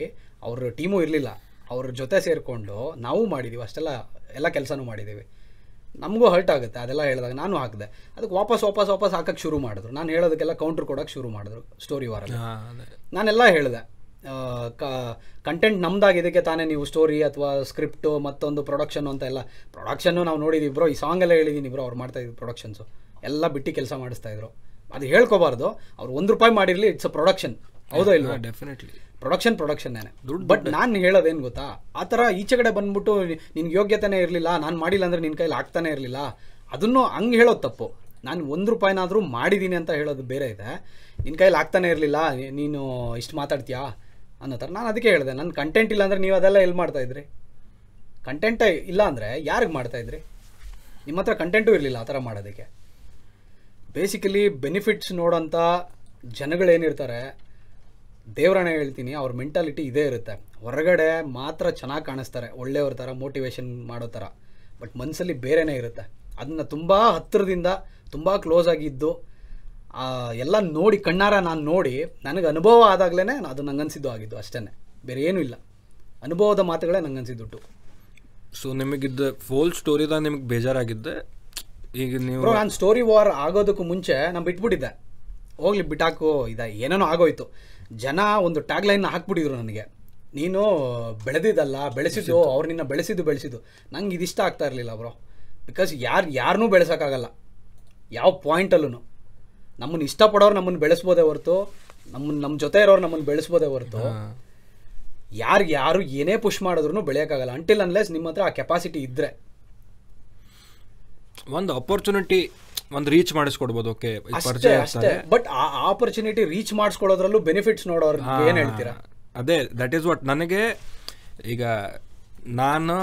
ಅವ್ರ ಟೀಮೂ ಇರಲಿಲ್ಲ, ಅವ್ರ ಜೊತೆ ಸೇರಿಕೊಂಡು ನಾವು ಮಾಡಿದ್ದೀವಿ, ಅಷ್ಟೆಲ್ಲ ಎಲ್ಲ ಕೆಲಸನೂ ಮಾಡಿದ್ದೀವಿ. ನಮಗೂ ಹರ್ಟ್ ಆಗುತ್ತೆ ಅದೆಲ್ಲ ಹೇಳಿದಾಗ. ನಾನು ಹಾಕಿದೆ, ಅದಕ್ಕೆ ವಾಪಸ್ ಹಾಕೋಕ್ಕೆ ಶುರು ಮಾಡಿದ್ರು, ನಾನು ಹೇಳೋದಕ್ಕೆಲ್ಲ ಕೌಂಟ್ರ್ ಕೊಡೋಕ್ಕೆ ಶುರು ಮಾಡಿದ್ರು ಸ್ಟೋರಿ ವಾರಲ್ಲಿ. ನಾನೆಲ್ಲ ಹೇಳಿದೆ, ಕಂಟೆಂಟ್ ನಮ್ದಾಗಿದ್ದಕ್ಕೆ ತಾನೇ ನೀವು ಸ್ಟೋರಿ ಅಥವಾ ಸ್ಕ್ರಿಪ್ಟು ಮತ್ತೊಂದು ಪ್ರೊಡಕ್ಷನ್ ಅಂತ ಎಲ್ಲ ಪ್ರೊಡಕ್ಷನ್ನು ನಾವು ನೋಡಿದ್ದೀವಿ ಬ್ರೋ, ಈ ಸಾಂಗೆಲ್ಲ ಹೇಳಿದ್ದೀನಿ ಬ್ರೋ, ಅವ್ರು ಮಾಡ್ತಾಯಿದ್ರು ಪ್ರೊಡಕ್ಷನ್ಸು ಎಲ್ಲ ಬಿಟ್ಟು ಕೆಲಸ ಮಾಡಿಸ್ತಾಯಿದ್ರು. ಅದು ಹೇಳ್ಕೋಬಾರ್ದು, ಅವ್ರು ₹1 ಮಾಡಿರಲಿ, ಇಟ್ಸ್ ಅ ಪ್ರೊಡಕ್ಷನ್, ಹೌದಾ ಇಲ್ವಾ? ಡೆಫಿನೆಟ್ಲಿ ಪ್ರೊಡಕ್ಷನ್ನೇ ದುಡ್ಡು. ಬಟ್ ನಾನು ಹೇಳೋದೇನು ಗೊತ್ತಾ, ಆ ಥರ ಈಚೆ ಕಡೆ ಬಂದ್ಬಿಟ್ಟು ನಿನ್ಗೆ ಯೋಗ್ಯತೆನೇ ಇರಲಿಲ್ಲ, ನಾನು ಮಾಡಿಲ್ಲ ಅಂದರೆ ನಿನ್ನ ಕೈಲಿ ಆಗ್ತಾನೆ ಇರಲಿಲ್ಲ, ಅದನ್ನು ಹಂಗೆ ಹೇಳೋದು ತಪ್ಪು. ನಾನು ₹1 ಮಾಡಿದ್ದೀನಿ ಅಂತ ಹೇಳೋದು ಬೇರೆ ಇದೆ, ನಿನ್ನ ಕೈಲಿ ಆಗ್ತಾನೆ ಇರಲಿಲ್ಲ, ನೀನು ಇಷ್ಟು ಮಾತಾಡ್ತೀಯಾ ಅನ್ನೋ ಥರ. ನಾನು ಅದಕ್ಕೆ ಹೇಳಿದೆ, ನನ್ನ ಕಂಟೆಂಟ್ ಇಲ್ಲ ಅಂದರೆ ನೀವು ಅದೆಲ್ಲ ಎಲ್ಲಿ ಮಾಡ್ತಾಯಿದ್ರಿ? ಕಂಟೆಂಟೇ ಇಲ್ಲ ಅಂದರೆ ಯಾರಿಗೆ ಮಾಡ್ತಾಯಿದ್ರಿ? ನಿಮ್ಮ ಹತ್ರ ಕಂಟೆಂಟೂ ಇರಲಿಲ್ಲ ಆ ಥರ ಮಾಡೋದಕ್ಕೆ. ಬೇಸಿಕಲಿ ಬೆನಿಫಿಟ್ಸ್ ನೋಡೋಂಥ ಜನಗಳೇನಿರ್ತಾರೆ, ದೇವ್ರನ್ನ ಹೇಳ್ತೀನಿ, ಅವ್ರ ಮೆಂಟಾಲಿಟಿ ಇದೇ ಇರುತ್ತೆ. ಹೊರಗಡೆ ಮಾತ್ರ ಚೆನ್ನಾಗಿ ಕಾಣಿಸ್ತಾರೆ, ಒಳ್ಳೆಯವ್ರ ಥರ, ಮೋಟಿವೇಶನ್ ಮಾಡೋ ಥರ, ಬಟ್ ಮನಸ್ಸಲ್ಲಿ ಬೇರೆನೇ ಇರುತ್ತೆ. ಅದನ್ನ ತುಂಬ ಹತ್ತಿರದಿಂದ ತುಂಬ ಕ್ಲೋಸ್ ಆಗಿದ್ದು ಎಲ್ಲ ನೋಡಿ, ಕಣ್ಣಾರ ನಾನು ನೋಡಿ, ನನಗೆ ಅನುಭವ ಆದಾಗಲೇ ಅದು ನಂಗನ್ಸಿದ್ದು ಆಗಿದ್ದು ಅಷ್ಟೇ, ಬೇರೆ ಏನೂ ಇಲ್ಲ. ಅನುಭವದ ಮಾತುಗಳೇ ನಂಗನ್ಸಿದ್ದುಟ್ಟು. ಸೊ ನಿಮಗಿದ್ದ ಫೋಲ್ ಸ್ಟೋರಿದಾಗ ನಿಮಗೆ ಬೇಜಾರಾಗಿದ್ದೆ? ಈಗ ನೀವು ನಾನು ಸ್ಟೋರಿ ವಾರ್ ಆಗೋದಕ್ಕೂ ಮುಂಚೆ ನಾನು ಬಿಟ್ಬಿಟ್ಟಿದ್ದೆ, ಹೋಗ್ಲಿ ಬಿಟ್ಟಾಕು, ಇದು ಏನೇನೋ ಆಗೋಯ್ತು. ಜನ ಒಂದು ಟ್ಯಾಗ್ಲೈನ್ನ ಹಾಕ್ಬಿಟ್ಟಿದ್ರು ನನಗೆ, ನೀನು ಬೆಳೆದಿದ್ದಲ್ಲ ಬೆಳೆಸಿದ್ದು, ಅವ್ರು ನಿನ್ನ ಬೆಳೆಸಿದ್ದು. ನಂಗೆ ಇದಿಷ್ಟ ಆಗ್ತಾ ಇರಲಿಲ್ಲ ಬ್ರೋ, ಬಿಕಾಸ್ ಯಾರನ್ನೂ ಬೆಳೆಸೋಕ್ಕಾಗಲ್ಲ ಯಾವ ಪಾಯಿಂಟಲ್ಲೂ. ನಮ್ಮನ್ನು ಇಷ್ಟಪಡೋರು ನಮ್ಮನ್ನು ಬೆಳೆಸ್ಬೋದೇ ಹೊರತು, ನಮ್ಮ ಜೊತೆ ಇರೋರು ನಮ್ಮನ್ನು ಬೆಳೆಸ್ಬೋದೇ ಹೊರತು, ಯಾರು ಏನೇ ಪುಷ್ ಮಾಡಿದ್ರು ಬೆಳೆಯೋಕ್ಕಾಗಲ್ಲ, ಅಂಟಿಲ್ ಅನ್ಲೆಸ್ ನಿಮ್ಮ ಹತ್ರ ಆ ಕೆಪಾಸಿಟಿ ಇದ್ದರೆ. ಒಂದು ಅಪರ್ಚುನಿಟಿ, ಒಂದು ರೀಚ್ ಮಾಡಿಸ್ಕೊಡ್ಬೋದು, ಓಕೆ ಅಷ್ಟೇ. ಬಟ್ ಆ ಆಪರ್ಚುನಿಟಿ ರೀಚ್ ಮಾಡಿಸ್ಕೊಳ್ಳೋದ್ರಲ್ಲೂ ಬೆನಿಫಿಟ್ಸ್ ನೋಡೋರು ಏನು ಹೇಳ್ತೀರಾ? ಅದೇ ದಟ್ ಈಸ್ ವಾಟ್ ನನಗೆ. ಈಗ ನಾನು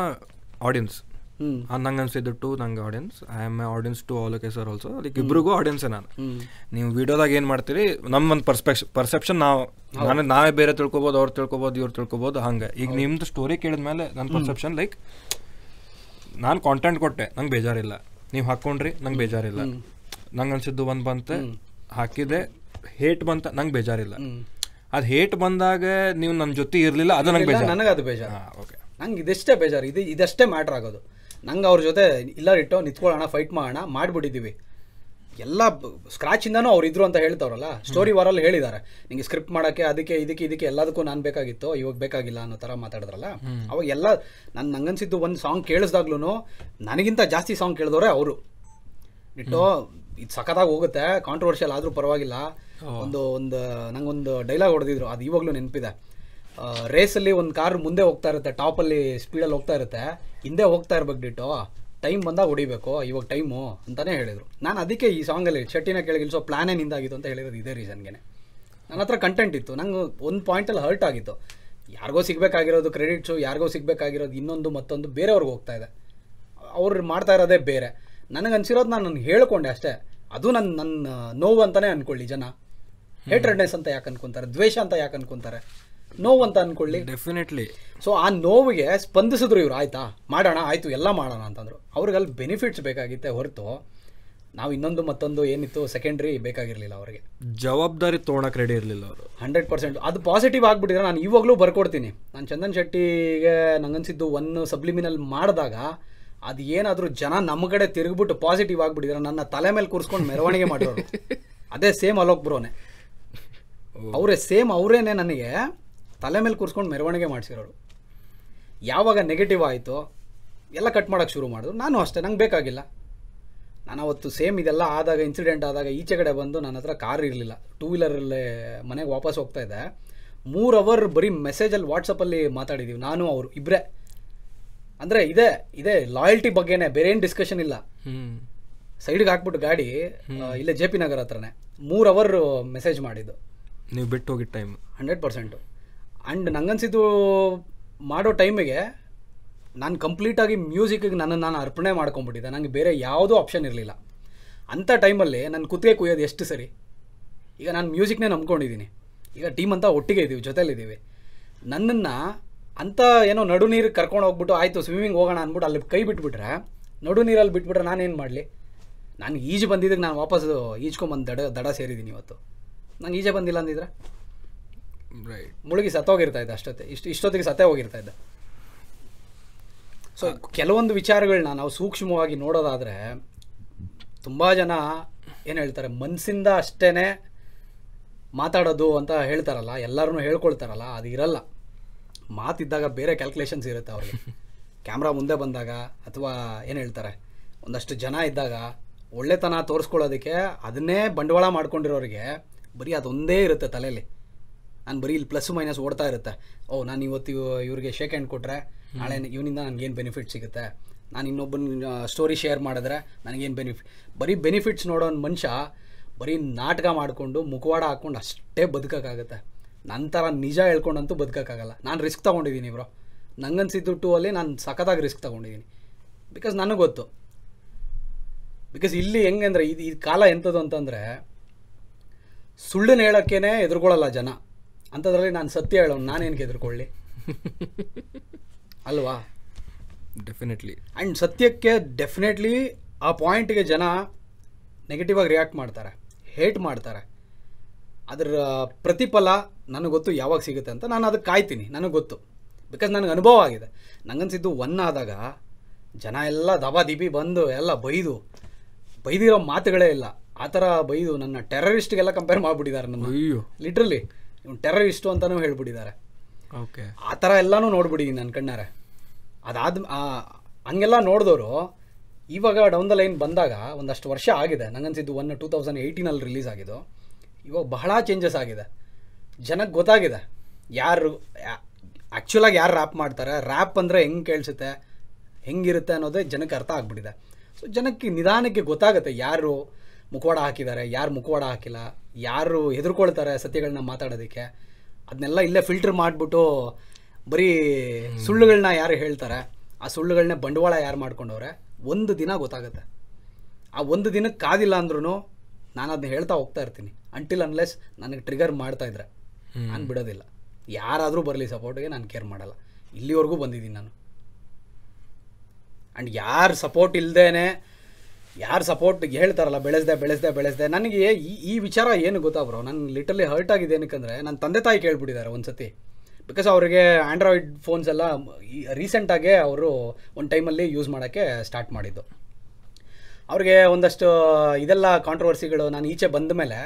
ಆಡಿಯನ್ಸ್, ನಂಗೆ ಅನ್ಸಿದ್ದು ನಂಗೆ audience, I am a audience to ಆಲೋಕೆ sir also, ಅದಕ್ಕೆ ಇಬ್ಬರಿಗೂ ಆಡಿಯನ್ಸೇ ನಾನು. ನೀವು ವಿಡಿಯೋದಾಗ ಏನು ಮಾಡ್ತೀರಿ, ನಮ್ಮೊಂದು ಪರ್ಸೆಪ್ಷನ್ ನಾವೇ ಬೇರೆ ತಿಳ್ಕೊಬೋದು, ಅವ್ರು ತಿಳ್ಕೊಬೋದು, ಇವ್ರು ತಿಳ್ಕೊಬೋದು, ಹಂಗೆ. ಈಗ ನಿಮ್ದು ಸ್ಟೋರಿ ಕೇಳಿದ್ಮೇಲೆ ನನ್ನ ಪರ್ಸೆಪ್ಷನ್, ಲೈಕ್ ನಾನು ಕಾಂಟೆಂಟ್ ಕೊಟ್ಟೆ, ನಂಗೆ ಬೇಜಾರಿಲ್ಲ, ನೀವು ಹಾಕ್ಕೊಂಡ್ರಿ ನಂಗೆ ಬೇಜಾರಿಲ್ಲ, ನಂಗೆ ಅನ್ಸಿದ್ದು ಒಂದು ಬಂತೆ ಹಾಕಿದೆ, ಹೇಟ್ ಬಂತ ನಂಗೆ ಬೇಜಾರಿಲ್ಲ. ಅದು ಹೇಟ್ ಬಂದಾಗ ನೀವು ನನ್ನ ಜೊತೆ ಇರಲಿಲ್ಲ, ಅದು ನಂಗೆ ಬೇಜಾರು, ನನಗದು ಬೇಜಾರು. ಓಕೆ, ನಂಗೆ ಇದಷ್ಟೇ ಬೇಜಾರು, ಇದಷ್ಟೇ ಮ್ಯಾಟ್ರ್ ಆಗೋದು. ನಂಗೆ ಅವ್ರ ಜೊತೆ ಇಲ್ಲ ಇಟ್ಟು ನಿಂತ್ಕೊಳ್ಳೋಣ, ಫೈಟ್ ಮಾಡೋಣ ಮಾಡಿಬಿಟ್ಟಿದ್ದೀವಿ, ಎಲ್ಲ ಸ್ಕ್ರಾಚಿಂದನೂ ಅವ್ರು ಇದ್ರು ಅಂತ ಹೇಳ್ತಾವ್ರಲ್ಲ ಸ್ಟೋರಿ ವಾರಲ್ಲಿ ಹೇಳಿದ್ದಾರೆ. ನಿಮಗೆ ಸ್ಕ್ರಿಪ್ಟ್ ಮಾಡೋಕ್ಕೆ ಇದಕ್ಕೆ ಎಲ್ಲದಕ್ಕೂ ನಾನು ಬೇಕಾಗಿತ್ತು, ಇವಾಗ ಬೇಕಾಗಿಲ್ಲ ಅನ್ನೋ ಥರ ಮಾತಾಡಿದ್ರಲ್ಲ. ಅವಾಗ ಎಲ್ಲ ನಂಗನ್ಸಿದ್ದು, ಒಂದು ಸಾಂಗ್ ಕೇಳಿಸ್ದಾಗ್ಲೂ ನನಗಿಂತ ಜಾಸ್ತಿ ಸಾಂಗ್ ಕೇಳಿದವ್ರೆ ಅವರು. ಇಟ್ಟು ಇದು ಸಖತ್ತಾಗಿ ಹೋಗುತ್ತೆ, ಕಾಂಟ್ರವರ್ಷಿಯಲ್ ಆದರೂ ಪರವಾಗಿಲ್ಲ. ಒಂದು ನಂಗೊಂದು ಡೈಲಾಗ್ ಹೊಡೆದಿದ್ರು, ಅದು ಇವಾಗಲೂ ನೆನಪಿದೆ. ರೇಸಲ್ಲಿ ಒಂದು ಕಾರ್ ಮುಂದೆ ಹೋಗ್ತಾ ಇರುತ್ತೆ, ಟಾಪಲ್ಲಿ ಸ್ಪೀಡಲ್ಲಿ ಹೋಗ್ತಾ ಇರುತ್ತೆ, ಹಿಂದೆ ಹೋಗ್ತಾ ಇರ್ಬೇಕು ಡಿಟ್ಟು, ಟೈಮ್ ಬಂದಾಗ ಹೊಡಿಬೇಕು, ಇವಾಗ ಟೈಮು ಅಂತಲೇ ಹೇಳಿದರು. ನಾನು ಅದಕ್ಕೆ ಈ ಸಾಂಗಲ್ಲಿ ಚಟ್ಟಿನ ಕೆಳಗಿಳಿಸೋ ಪ್ಲಾನೇ ನಿಂದಾಗಿತ್ತು ಅಂತ ಹೇಳಿರೋದು ಇದೇ ರೀಸನ್ಗೆ. ನನ್ನ ಹತ್ರ ಕಂಟೆಂಟ್ ಇತ್ತು, ನಂಗೆ ಒಂದು ಪಾಯಿಂಟಲ್ಲಿ ಹರ್ಟ್ ಆಗಿತ್ತು. ಯಾರಿಗೋ ಸಿಗಬೇಕಾಗಿರೋದು ಕ್ರೆಡಿಟ್ಸು, ಯಾರಿಗೋ ಸಿಗಬೇಕಾಗಿರೋದು ಇನ್ನೊಂದು ಮತ್ತೊಂದು ಬೇರೆಯವ್ರಿಗೆ ಹೋಗ್ತಾ ಇದೆ, ಅವ್ರು ಮಾಡ್ತಾ ಇರೋದೇ ಬೇರೆ. ನನಗೆ ಅನಿಸಿರೋದು ನಾನು ಹೇಳ್ಕೊಂಡೆ ಅಷ್ಟೇ. ಅದು ನನ್ನ ನೋವು ಅಂತಲೇ ಅಂದ್ಕೊಳ್ಳಿ. ಜನ ಹೇಟ್ರೆಡ್ನೆಸ್ ಅಂತ ಯಾಕೆ ಅನ್ಕೊತಾರೆ, ದ್ವೇಷ ಅಂತ ಯಾಕೆ ಅನ್ಕೊತಾರೆ, ನೋವು ಅಂತ ಅಂದ್ಕೊಳ್ಳಿ. ಡೆಫಿನೆಟ್ಲಿ. ಸೊ ಆ ನೋವಿಗೆ ಸ್ಪಂದಿಸಿದ್ರು ಇವ್ರು, ಆಯಿತಾ ಮಾಡೋಣ, ಆಯಿತು ಎಲ್ಲ ಮಾಡೋಣ ಅಂತಂದರು. ಅವ್ರಿಗಲ್ಲಿ ಬೆನಿಫಿಟ್ಸ್ ಬೇಕಾಗಿತ್ತೆ ಹೊರತು ನಾವು ಇನ್ನೊಂದು ಮತ್ತೊಂದು ಏನಿತ್ತು ಸೆಕೆಂಡ್ರಿ ಬೇಕಾಗಿರಲಿಲ್ಲ. ಅವ್ರಿಗೆ ಜವಾಬ್ದಾರಿ ತೊಗೊಳಕ್ಕೆ ರೆಡಿ ಇರಲಿಲ್ಲ ಅವರು, 100%. ಅದು ಪಾಸಿಟಿವ್ ಆಗಿಬಿಟ್ಟಿದ್ರೆ ನಾನು ಇವಾಗಲೂ ಬರ್ಕೊಡ್ತೀನಿ. ನಾನು ಚಂದನ್ ಶೆಟ್ಟಿಗೆ ನಂಗನ್ಸಿದ್ದು ಒಂದು ಸಬ್ಲಿಮಿನಲ್ ಮಾಡಿದಾಗ ಅದು ಏನಾದರೂ ಜನ ನಮ್ಮ ಕಡೆ ತಿರುಗಿಬಿಟ್ಟು ಪಾಸಿಟಿವ್ ಆಗಿಬಿಟ್ಟಿದ್ರೆ ನನ್ನ ತಲೆ ಮೇಲೆ ಕೂರಿಸ್ಕೊಂಡು ಮೆರವಣಿಗೆ ಮಾಡೋರು. ಅದೇ ಸೇಮ್ ಅಲೋಕ್ ಬ್ರೋನೆ, ಅವರೇ ಸೇಮ್ ಅವರೇನೆ ನನಗೆ ತಲೆ ಮೇಲೆ ಕೂರಿಸ್ಕೊಂಡು ಮೆರವಣಿಗೆ ಮಾಡಿಸಿರೋರು. ಯಾವಾಗ ನೆಗೆಟಿವ್ ಆಯಿತು ಎಲ್ಲ ಕಟ್ ಮಾಡೋಕ್ಕೆ ಶುರು ಮಾಡಿದ್ರು. ನಾನು ಅಷ್ಟೇ, ನಂಗೆ ಬೇಕಾಗಿಲ್ಲ. ನಾನು ಅವತ್ತು ಸೇಮ್ ಇದೆಲ್ಲ ಆದಾಗ, ಇನ್ಸಿಡೆಂಟ್ ಆದಾಗ ಈಚೆ ಕಡೆ ಬಂದು ನನ್ನ ಹತ್ರ ಕಾರ್ ಇರಲಿಲ್ಲ, ಟೂ ವೀಲರಲ್ಲೇ ಮನೆಗೆ ವಾಪಸ್ ಹೋಗ್ತಾಯಿದ್ದೆ. 3 ಅವರ್ ಬರೀ ಮೆಸೇಜಲ್ಲಿ ವಾಟ್ಸಪ್ಪಲ್ಲಿ ಮಾತಾಡಿದ್ದೀವಿ ನಾನು ಅವರು ಇಬ್ಬರೇ. ಅಂದರೆ ಇದೇ ಇದೇ ಲಾಯಲ್ಟಿ ಬಗ್ಗೆನೇ, ಬೇರೆ ಏನು ಡಿಸ್ಕಷನ್ ಇಲ್ಲ. ಸೈಡ್ಗೆ ಹಾಕ್ಬಿಟ್ಟು ಗಾಡಿ ಇಲ್ಲೇ ಜೆ ಪಿ ನಗರ ಹತ್ರನೇ 3 ಅವರ್ ಮೆಸೇಜ್ ಮಾಡಿದ್ದು. ನೀವು ಬಿಟ್ಟು ಹೋಗಿದ್ದ ಟೈಮ್ 100%. ಆ್ಯಂಡ್ ನಂಗನ್ಸಿದ್ದು ಮಾಡೋ ಟೈಮಿಗೆ ನಾನು ಕಂಪ್ಲೀಟಾಗಿ ಮ್ಯೂಸಿಕ್ಗೆ ನಾನು ಅರ್ಪಣೆ ಮಾಡ್ಕೊಂಡ್ಬಿಟ್ಟಿದ್ದೆ. ನನಗೆ ಬೇರೆ ಯಾವುದೂ ಆಪ್ಷನ್ ಇರಲಿಲ್ಲ. ಅಂಥ ಟೈಮಲ್ಲಿ ನಾನು ಕುತ್ತಿಗೆ ಕುಯ್ಯೋದು ಎಷ್ಟು ಸರಿ. ಈಗ ನಾನು ಮ್ಯೂಸಿಕ್ನೇ ನಂಬ್ಕೊಂಡಿದ್ದೀನಿ, ಈಗ ಟೀಮ್ ಅಂತ ಒಟ್ಟಿಗೆ ಇದ್ದೀವಿ, ಜೊತೆಲಿದ್ದೀವಿ. ನನ್ನನ್ನು ಅಂಥ ಏನೋ ನಡು ನೀರಿಗೆ ಕರ್ಕೊಂಡು ಹೋಗ್ಬಿಟ್ಟು ಆಯಿತು ಸ್ವಿಮ್ಮಿಂಗ್ ಹೋಗೋಣ ಅಂದ್ಬಿಟ್ಟು ಅಲ್ಲಿ ಕೈ ಬಿಟ್ಬಿಟ್ರೆ, ನಡು ನೀರಲ್ಲಿ ಬಿಟ್ಬಿಟ್ರೆ ನಾನೇನು ಮಾಡಲಿ? ನಾನು ಈಜು ಬಂದಿದ್ದಕ್ಕೆ ನಾನು ವಾಪಸ್ಸು ಈಜ್ಕೊಂಬಂದು ದಡ ಸೇರಿದ್ದೀನಿ. ಇವತ್ತು ನಂಗೆ ಈಜೆ ಬಂದಿಲ್ಲ ಅಂದಿದ್ರೆ ಮುಳುಗಿ ಸತ್ತ ಹೋಗಿರ್ತಾಯಿದ್ದೆ. ಅಷ್ಟೊತ್ತೆ ಇಷ್ಟೊತ್ತಿಗೆ ಸತ್ತೇ ಹೋಗಿರ್ತಾಯಿದ್ದೆ. ಸೊ ಕೆಲವೊಂದು ವಿಚಾರಗಳನ್ನ ನಾವು ಸೂಕ್ಷ್ಮವಾಗಿ ನೋಡೋದಾದರೆ ತುಂಬ ಜನ ಏನು ಹೇಳ್ತಾರೆ, ಮನಸ್ಸಿಂದ ಅಷ್ಟೇ ಮಾತಾಡೋದು ಅಂತ ಹೇಳ್ತಾರಲ್ಲ, ಎಲ್ಲರೂ ಹೇಳ್ಕೊಳ್ತಾರಲ್ಲ, ಅದು ಇರಲ್ಲ. ಮಾತಿದ್ದಾಗ ಬೇರೆ ಕ್ಯಾಲ್ಕುಲೇಷನ್ಸ್ ಇರುತ್ತೆ ಅವ್ರಿಗೆ. ಕ್ಯಾಮ್ರಾ ಮುಂದೆ ಬಂದಾಗ ಅಥವಾ ಏನು ಹೇಳ್ತಾರೆ, ಒಂದಷ್ಟು ಜನ ಇದ್ದಾಗ ಒಳ್ಳೆತನ ತೋರಿಸ್ಕೊಳ್ಳೋದಕ್ಕೆ ಅದನ್ನೇ ಬಂಡವಾಳ ಮಾಡ್ಕೊಂಡಿರೋರಿಗೆ ಬರೀ ಅದೊಂದೇ ಇರುತ್ತೆ ತಲೆಯಲ್ಲಿ. ನಾನು ಬರೀ ಇಲ್ಲಿ ಪ್ಲಸ್ ಮೈನಸ್ ಓಡ್ತಾ ಇರುತ್ತೆ. ಓ, ನಾನು ಇವತ್ತು ಇವ್ರಿಗೆ ಶೇಕ್ ಹ್ಯಾಂಡ್ ಕೊಟ್ಟರೆ ನಾಳೆ ಇವನಿಂದ ನನಗೇನು ಬೆನಿಫಿಟ್ ಸಿಗುತ್ತೆ, ನಾನು ಇನ್ನೊಬ್ಬನ ಸ್ಟೋರಿ ಶೇರ್ ಮಾಡಿದ್ರೆ ನನಗೇನು ಬೆನಿಫಿಟ್, ಬರೀ ಬೆನಿಫಿಟ್ಸ್ ನೋಡೋ ಮನುಷ್ಯ ಬರೀ ನಾಟಕ ಮಾಡಿಕೊಂಡು ಮುಖವಾಡ ಹಾಕ್ಕೊಂಡು ಅಷ್ಟೇ ಬದುಕೋಕ್ಕಾಗುತ್ತೆ. ನನ್ನ ಥರ ನಿಜ ಹೇಳ್ಕೊಂಡಂತೂ ಬದುಕೋಕ್ಕಾಗಲ್ಲ. ನಾನು ರಿಸ್ಕ್ ತೊಗೊಂಡಿದ್ದೀನಿ ಬ್ರೋ. ನಂಗನ್ಸಿದ್ದು ಟೂ ಅಲ್ಲಿ ನಾನು ಸಖತ್ತಾಗಿ ರಿಸ್ಕ್ ತೊಗೊಂಡಿದ್ದೀನಿ. ಬಿಕಾಸ್ ನನಗೆ ಗೊತ್ತು. ಬಿಕಾಸ್ ಇಲ್ಲಿ ಹೆಂಗೆ ಅಂದರೆ, ಇದು ಈ ಕಾಲ ಎಂಥದ್ದು ಅಂತಂದರೆ ಸುಳ್ಳನ್ನು ಹೇಳೋಕ್ಕೇ ಎದುರುಕೊಳ್ಳಲ್ಲ ಜನ. ಅಂಥದ್ರಲ್ಲಿ ನಾನು ಸತ್ಯ ಹೇಳೋನು, ನಾನೇನಕ್ಕೆ ಎದುರುಕೊಳ್ಳಿ ಅಲ್ವಾ? ಡೆಫಿನೆಟ್ಲಿ. ಆ್ಯಂಡ್ ಸತ್ಯಕ್ಕೆ ಡೆಫಿನೆಟ್ಲಿ ಆ ಪಾಯಿಂಟಿಗೆ ಜನ ನೆಗೆಟಿವ್ ಆಗಿ ರಿಯಾಕ್ಟ್ ಮಾಡ್ತಾರೆ, ಹೇಟ್ ಮಾಡ್ತಾರೆ. ಅದರ ಪ್ರತಿಫಲ ನನಗೆ ಗೊತ್ತು ಯಾವಾಗ ಸಿಗುತ್ತೆ ಅಂತ. ನಾನು ಅದಕ್ಕೆ ಕಾಯ್ತೀನಿ, ನನಗೆ ಗೊತ್ತು. ಬಿಕಾಸ್ ನನಗೆ ಅನುಭವ ಆಗಿದೆ. ನನಗನ್ಸಿದ್ದು ಒನ್ ಆದಾಗ ಜನ ಎಲ್ಲ ದಬಾದಿಬಿ ಬಂದು ಎಲ್ಲ ಬೈದಿರೋ ಮಾತುಗಳೇ ಇಲ್ಲ. ಆ ಥರ ಬೈದು ನನ್ನ ಟೆರರಿಸ್ಟ್ಗೆಲ್ಲ ಕಂಪೇರ್ ಮಾಡಿಬಿಟ್ಟಿದ್ದಾರೆ. ನನ್ನ ಲಿಟ್ರಲಿ ಇವ್ನು ಟೆರರಿಸ್ಟು ಅಂತಲೂ ಹೇಳ್ಬಿಟ್ಟಿದ್ದಾರೆ. ಓಕೆ, ಆ ಥರ ಎಲ್ಲನೂ ನೋಡ್ಬಿಟ್ಟಿದ್ದೀನಿ ನನ್ನ ಕಣ್ಣಾರೆ. ಅದಾದ ಹಂಗೆಲ್ಲ ನೋಡಿದವರು ಇವಾಗ ಡೌನ್ ದ ಲೈನ್ ಬಂದಾಗ ಒಂದಷ್ಟು ವರ್ಷ ಆಗಿದೆ. ನಂಗನ್ಸಿದ್ದು ಒನ್ 2018 ರಿಲೀಸ್ ಆಗಿದ್ದು. ಇವಾಗ ಬಹಳ ಚೇಂಜಸ್ ಆಗಿದೆ. ಜನಕ್ಕೆ ಗೊತ್ತಾಗಿದೆ ಯಾರು ಆ್ಯಕ್ಚುಲಾಗಿ ಯಾರು ರ್ಯಾಪ್ ಮಾಡ್ತಾರೆ, ರ್ಯಾಪ್ ಅಂದರೆ ಹೆಂಗೆ ಕೇಳಿಸುತ್ತೆ, ಹೆಂಗಿರುತ್ತೆ ಅನ್ನೋದೇ ಜನಕ್ಕೆ ಅರ್ಥ ಆಗ್ಬಿಟ್ಟಿದೆ. ಸೊ ಜನಕ್ಕೆ ನಿಧಾನಕ್ಕೆ ಗೊತ್ತಾಗುತ್ತೆ ಯಾರು ಮುಖವಾಡ ಹಾಕಿದ್ದಾರೆ, ಯಾರು ಮುಖವಾಡ ಹಾಕಿಲ್ಲ, ಯಾರು ಹೆದರ್ಕೊಳ್ತಾರೆ ಸತ್ಯಗಳನ್ನ ಮಾತಾಡೋದಕ್ಕೆ. ಅದನ್ನೆಲ್ಲ ಇಲ್ಲೇ ಫಿಲ್ಟರ್ ಮಾಡಿಬಿಟ್ಟು ಬರೀ ಸುಳ್ಳುಗಳನ್ನ ಯಾರು ಹೇಳ್ತಾರೆ, ಆ ಸುಳ್ಳುಗಳನ್ನೇ ಬಂಡವಾಳ ಯಾರು ಮಾಡ್ಕೊಂಡವ್ರೆ, ಒಂದು ದಿನ ಗೊತ್ತಾಗುತ್ತೆ. ಆ ಒಂದು ದಿನಕ್ಕೆ ಕಾದಿಲ್ಲ ಅಂದ್ರೂ ನಾನು ಅದನ್ನ ಹೇಳ್ತಾ ಹೋಗ್ತಾ ಇರ್ತೀನಿ. ಅಂಟಿಲ್ ಅನ್ಲೆಸ್ ನನಗೆ ಟ್ರಿಗರ್ ಮಾಡ್ತಾಯಿದ್ರೆ ನಾನು ಬಿಡೋದಿಲ್ಲ. ಯಾರಾದರೂ ಬರಲಿ ಸಪೋರ್ಟ್ಗೆ, ನಾನು ಕೇರ್ ಮಾಡಲ್ಲ. ಇಲ್ಲಿವರೆಗೂ ಬಂದಿದ್ದೀನಿ ನಾನು. ಆ್ಯಂಡ್ ಯಾರು ಸಪೋರ್ಟ್ ಇಲ್ಲದೇ, ಯಾರು ಸಪೋರ್ಟ್ ಹೇಳ್ತಾರಲ್ಲ, ಬೆಳೆಸ್ದೆ ನನಗೆ ಈ ವಿಚಾರ ಏನು ಗೊತ್ತಾ ಬ್ರೋ, ನನಗೆ ಲಿಟ್ರಲಿ ಹರ್ಟ್ ಆಗಿದೆ. ಏನಕ್ಕಂದರೆ ನನ್ನ ತಂದೆ ತಾಯಿ ಕೇಳ್ಬಿಟ್ಟಿದ್ದಾರೆ ಒಂದು ಸತಿ. ಬಿಕಾಸ್ ಅವರಿಗೆ ಆ್ಯಂಡ್ರಾಯ್ಡ್ ಫೋನ್ಸ್ ಎಲ್ಲ ರೀಸೆಂಟಾಗೆ ಅವರು ಒಂದು ಟೈಮಲ್ಲಿ ಯೂಸ್ ಮಾಡೋಕ್ಕೆ ಸ್ಟಾರ್ಟ್ ಮಾಡಿದ್ದು. ಅವ್ರಿಗೆ ಒಂದಷ್ಟು ಇದೆಲ್ಲ ಕಾಂಟ್ರವರ್ಸಿಗಳು, ನಾನು ಈಚೆ ಬಂದ ಮೇಲೆ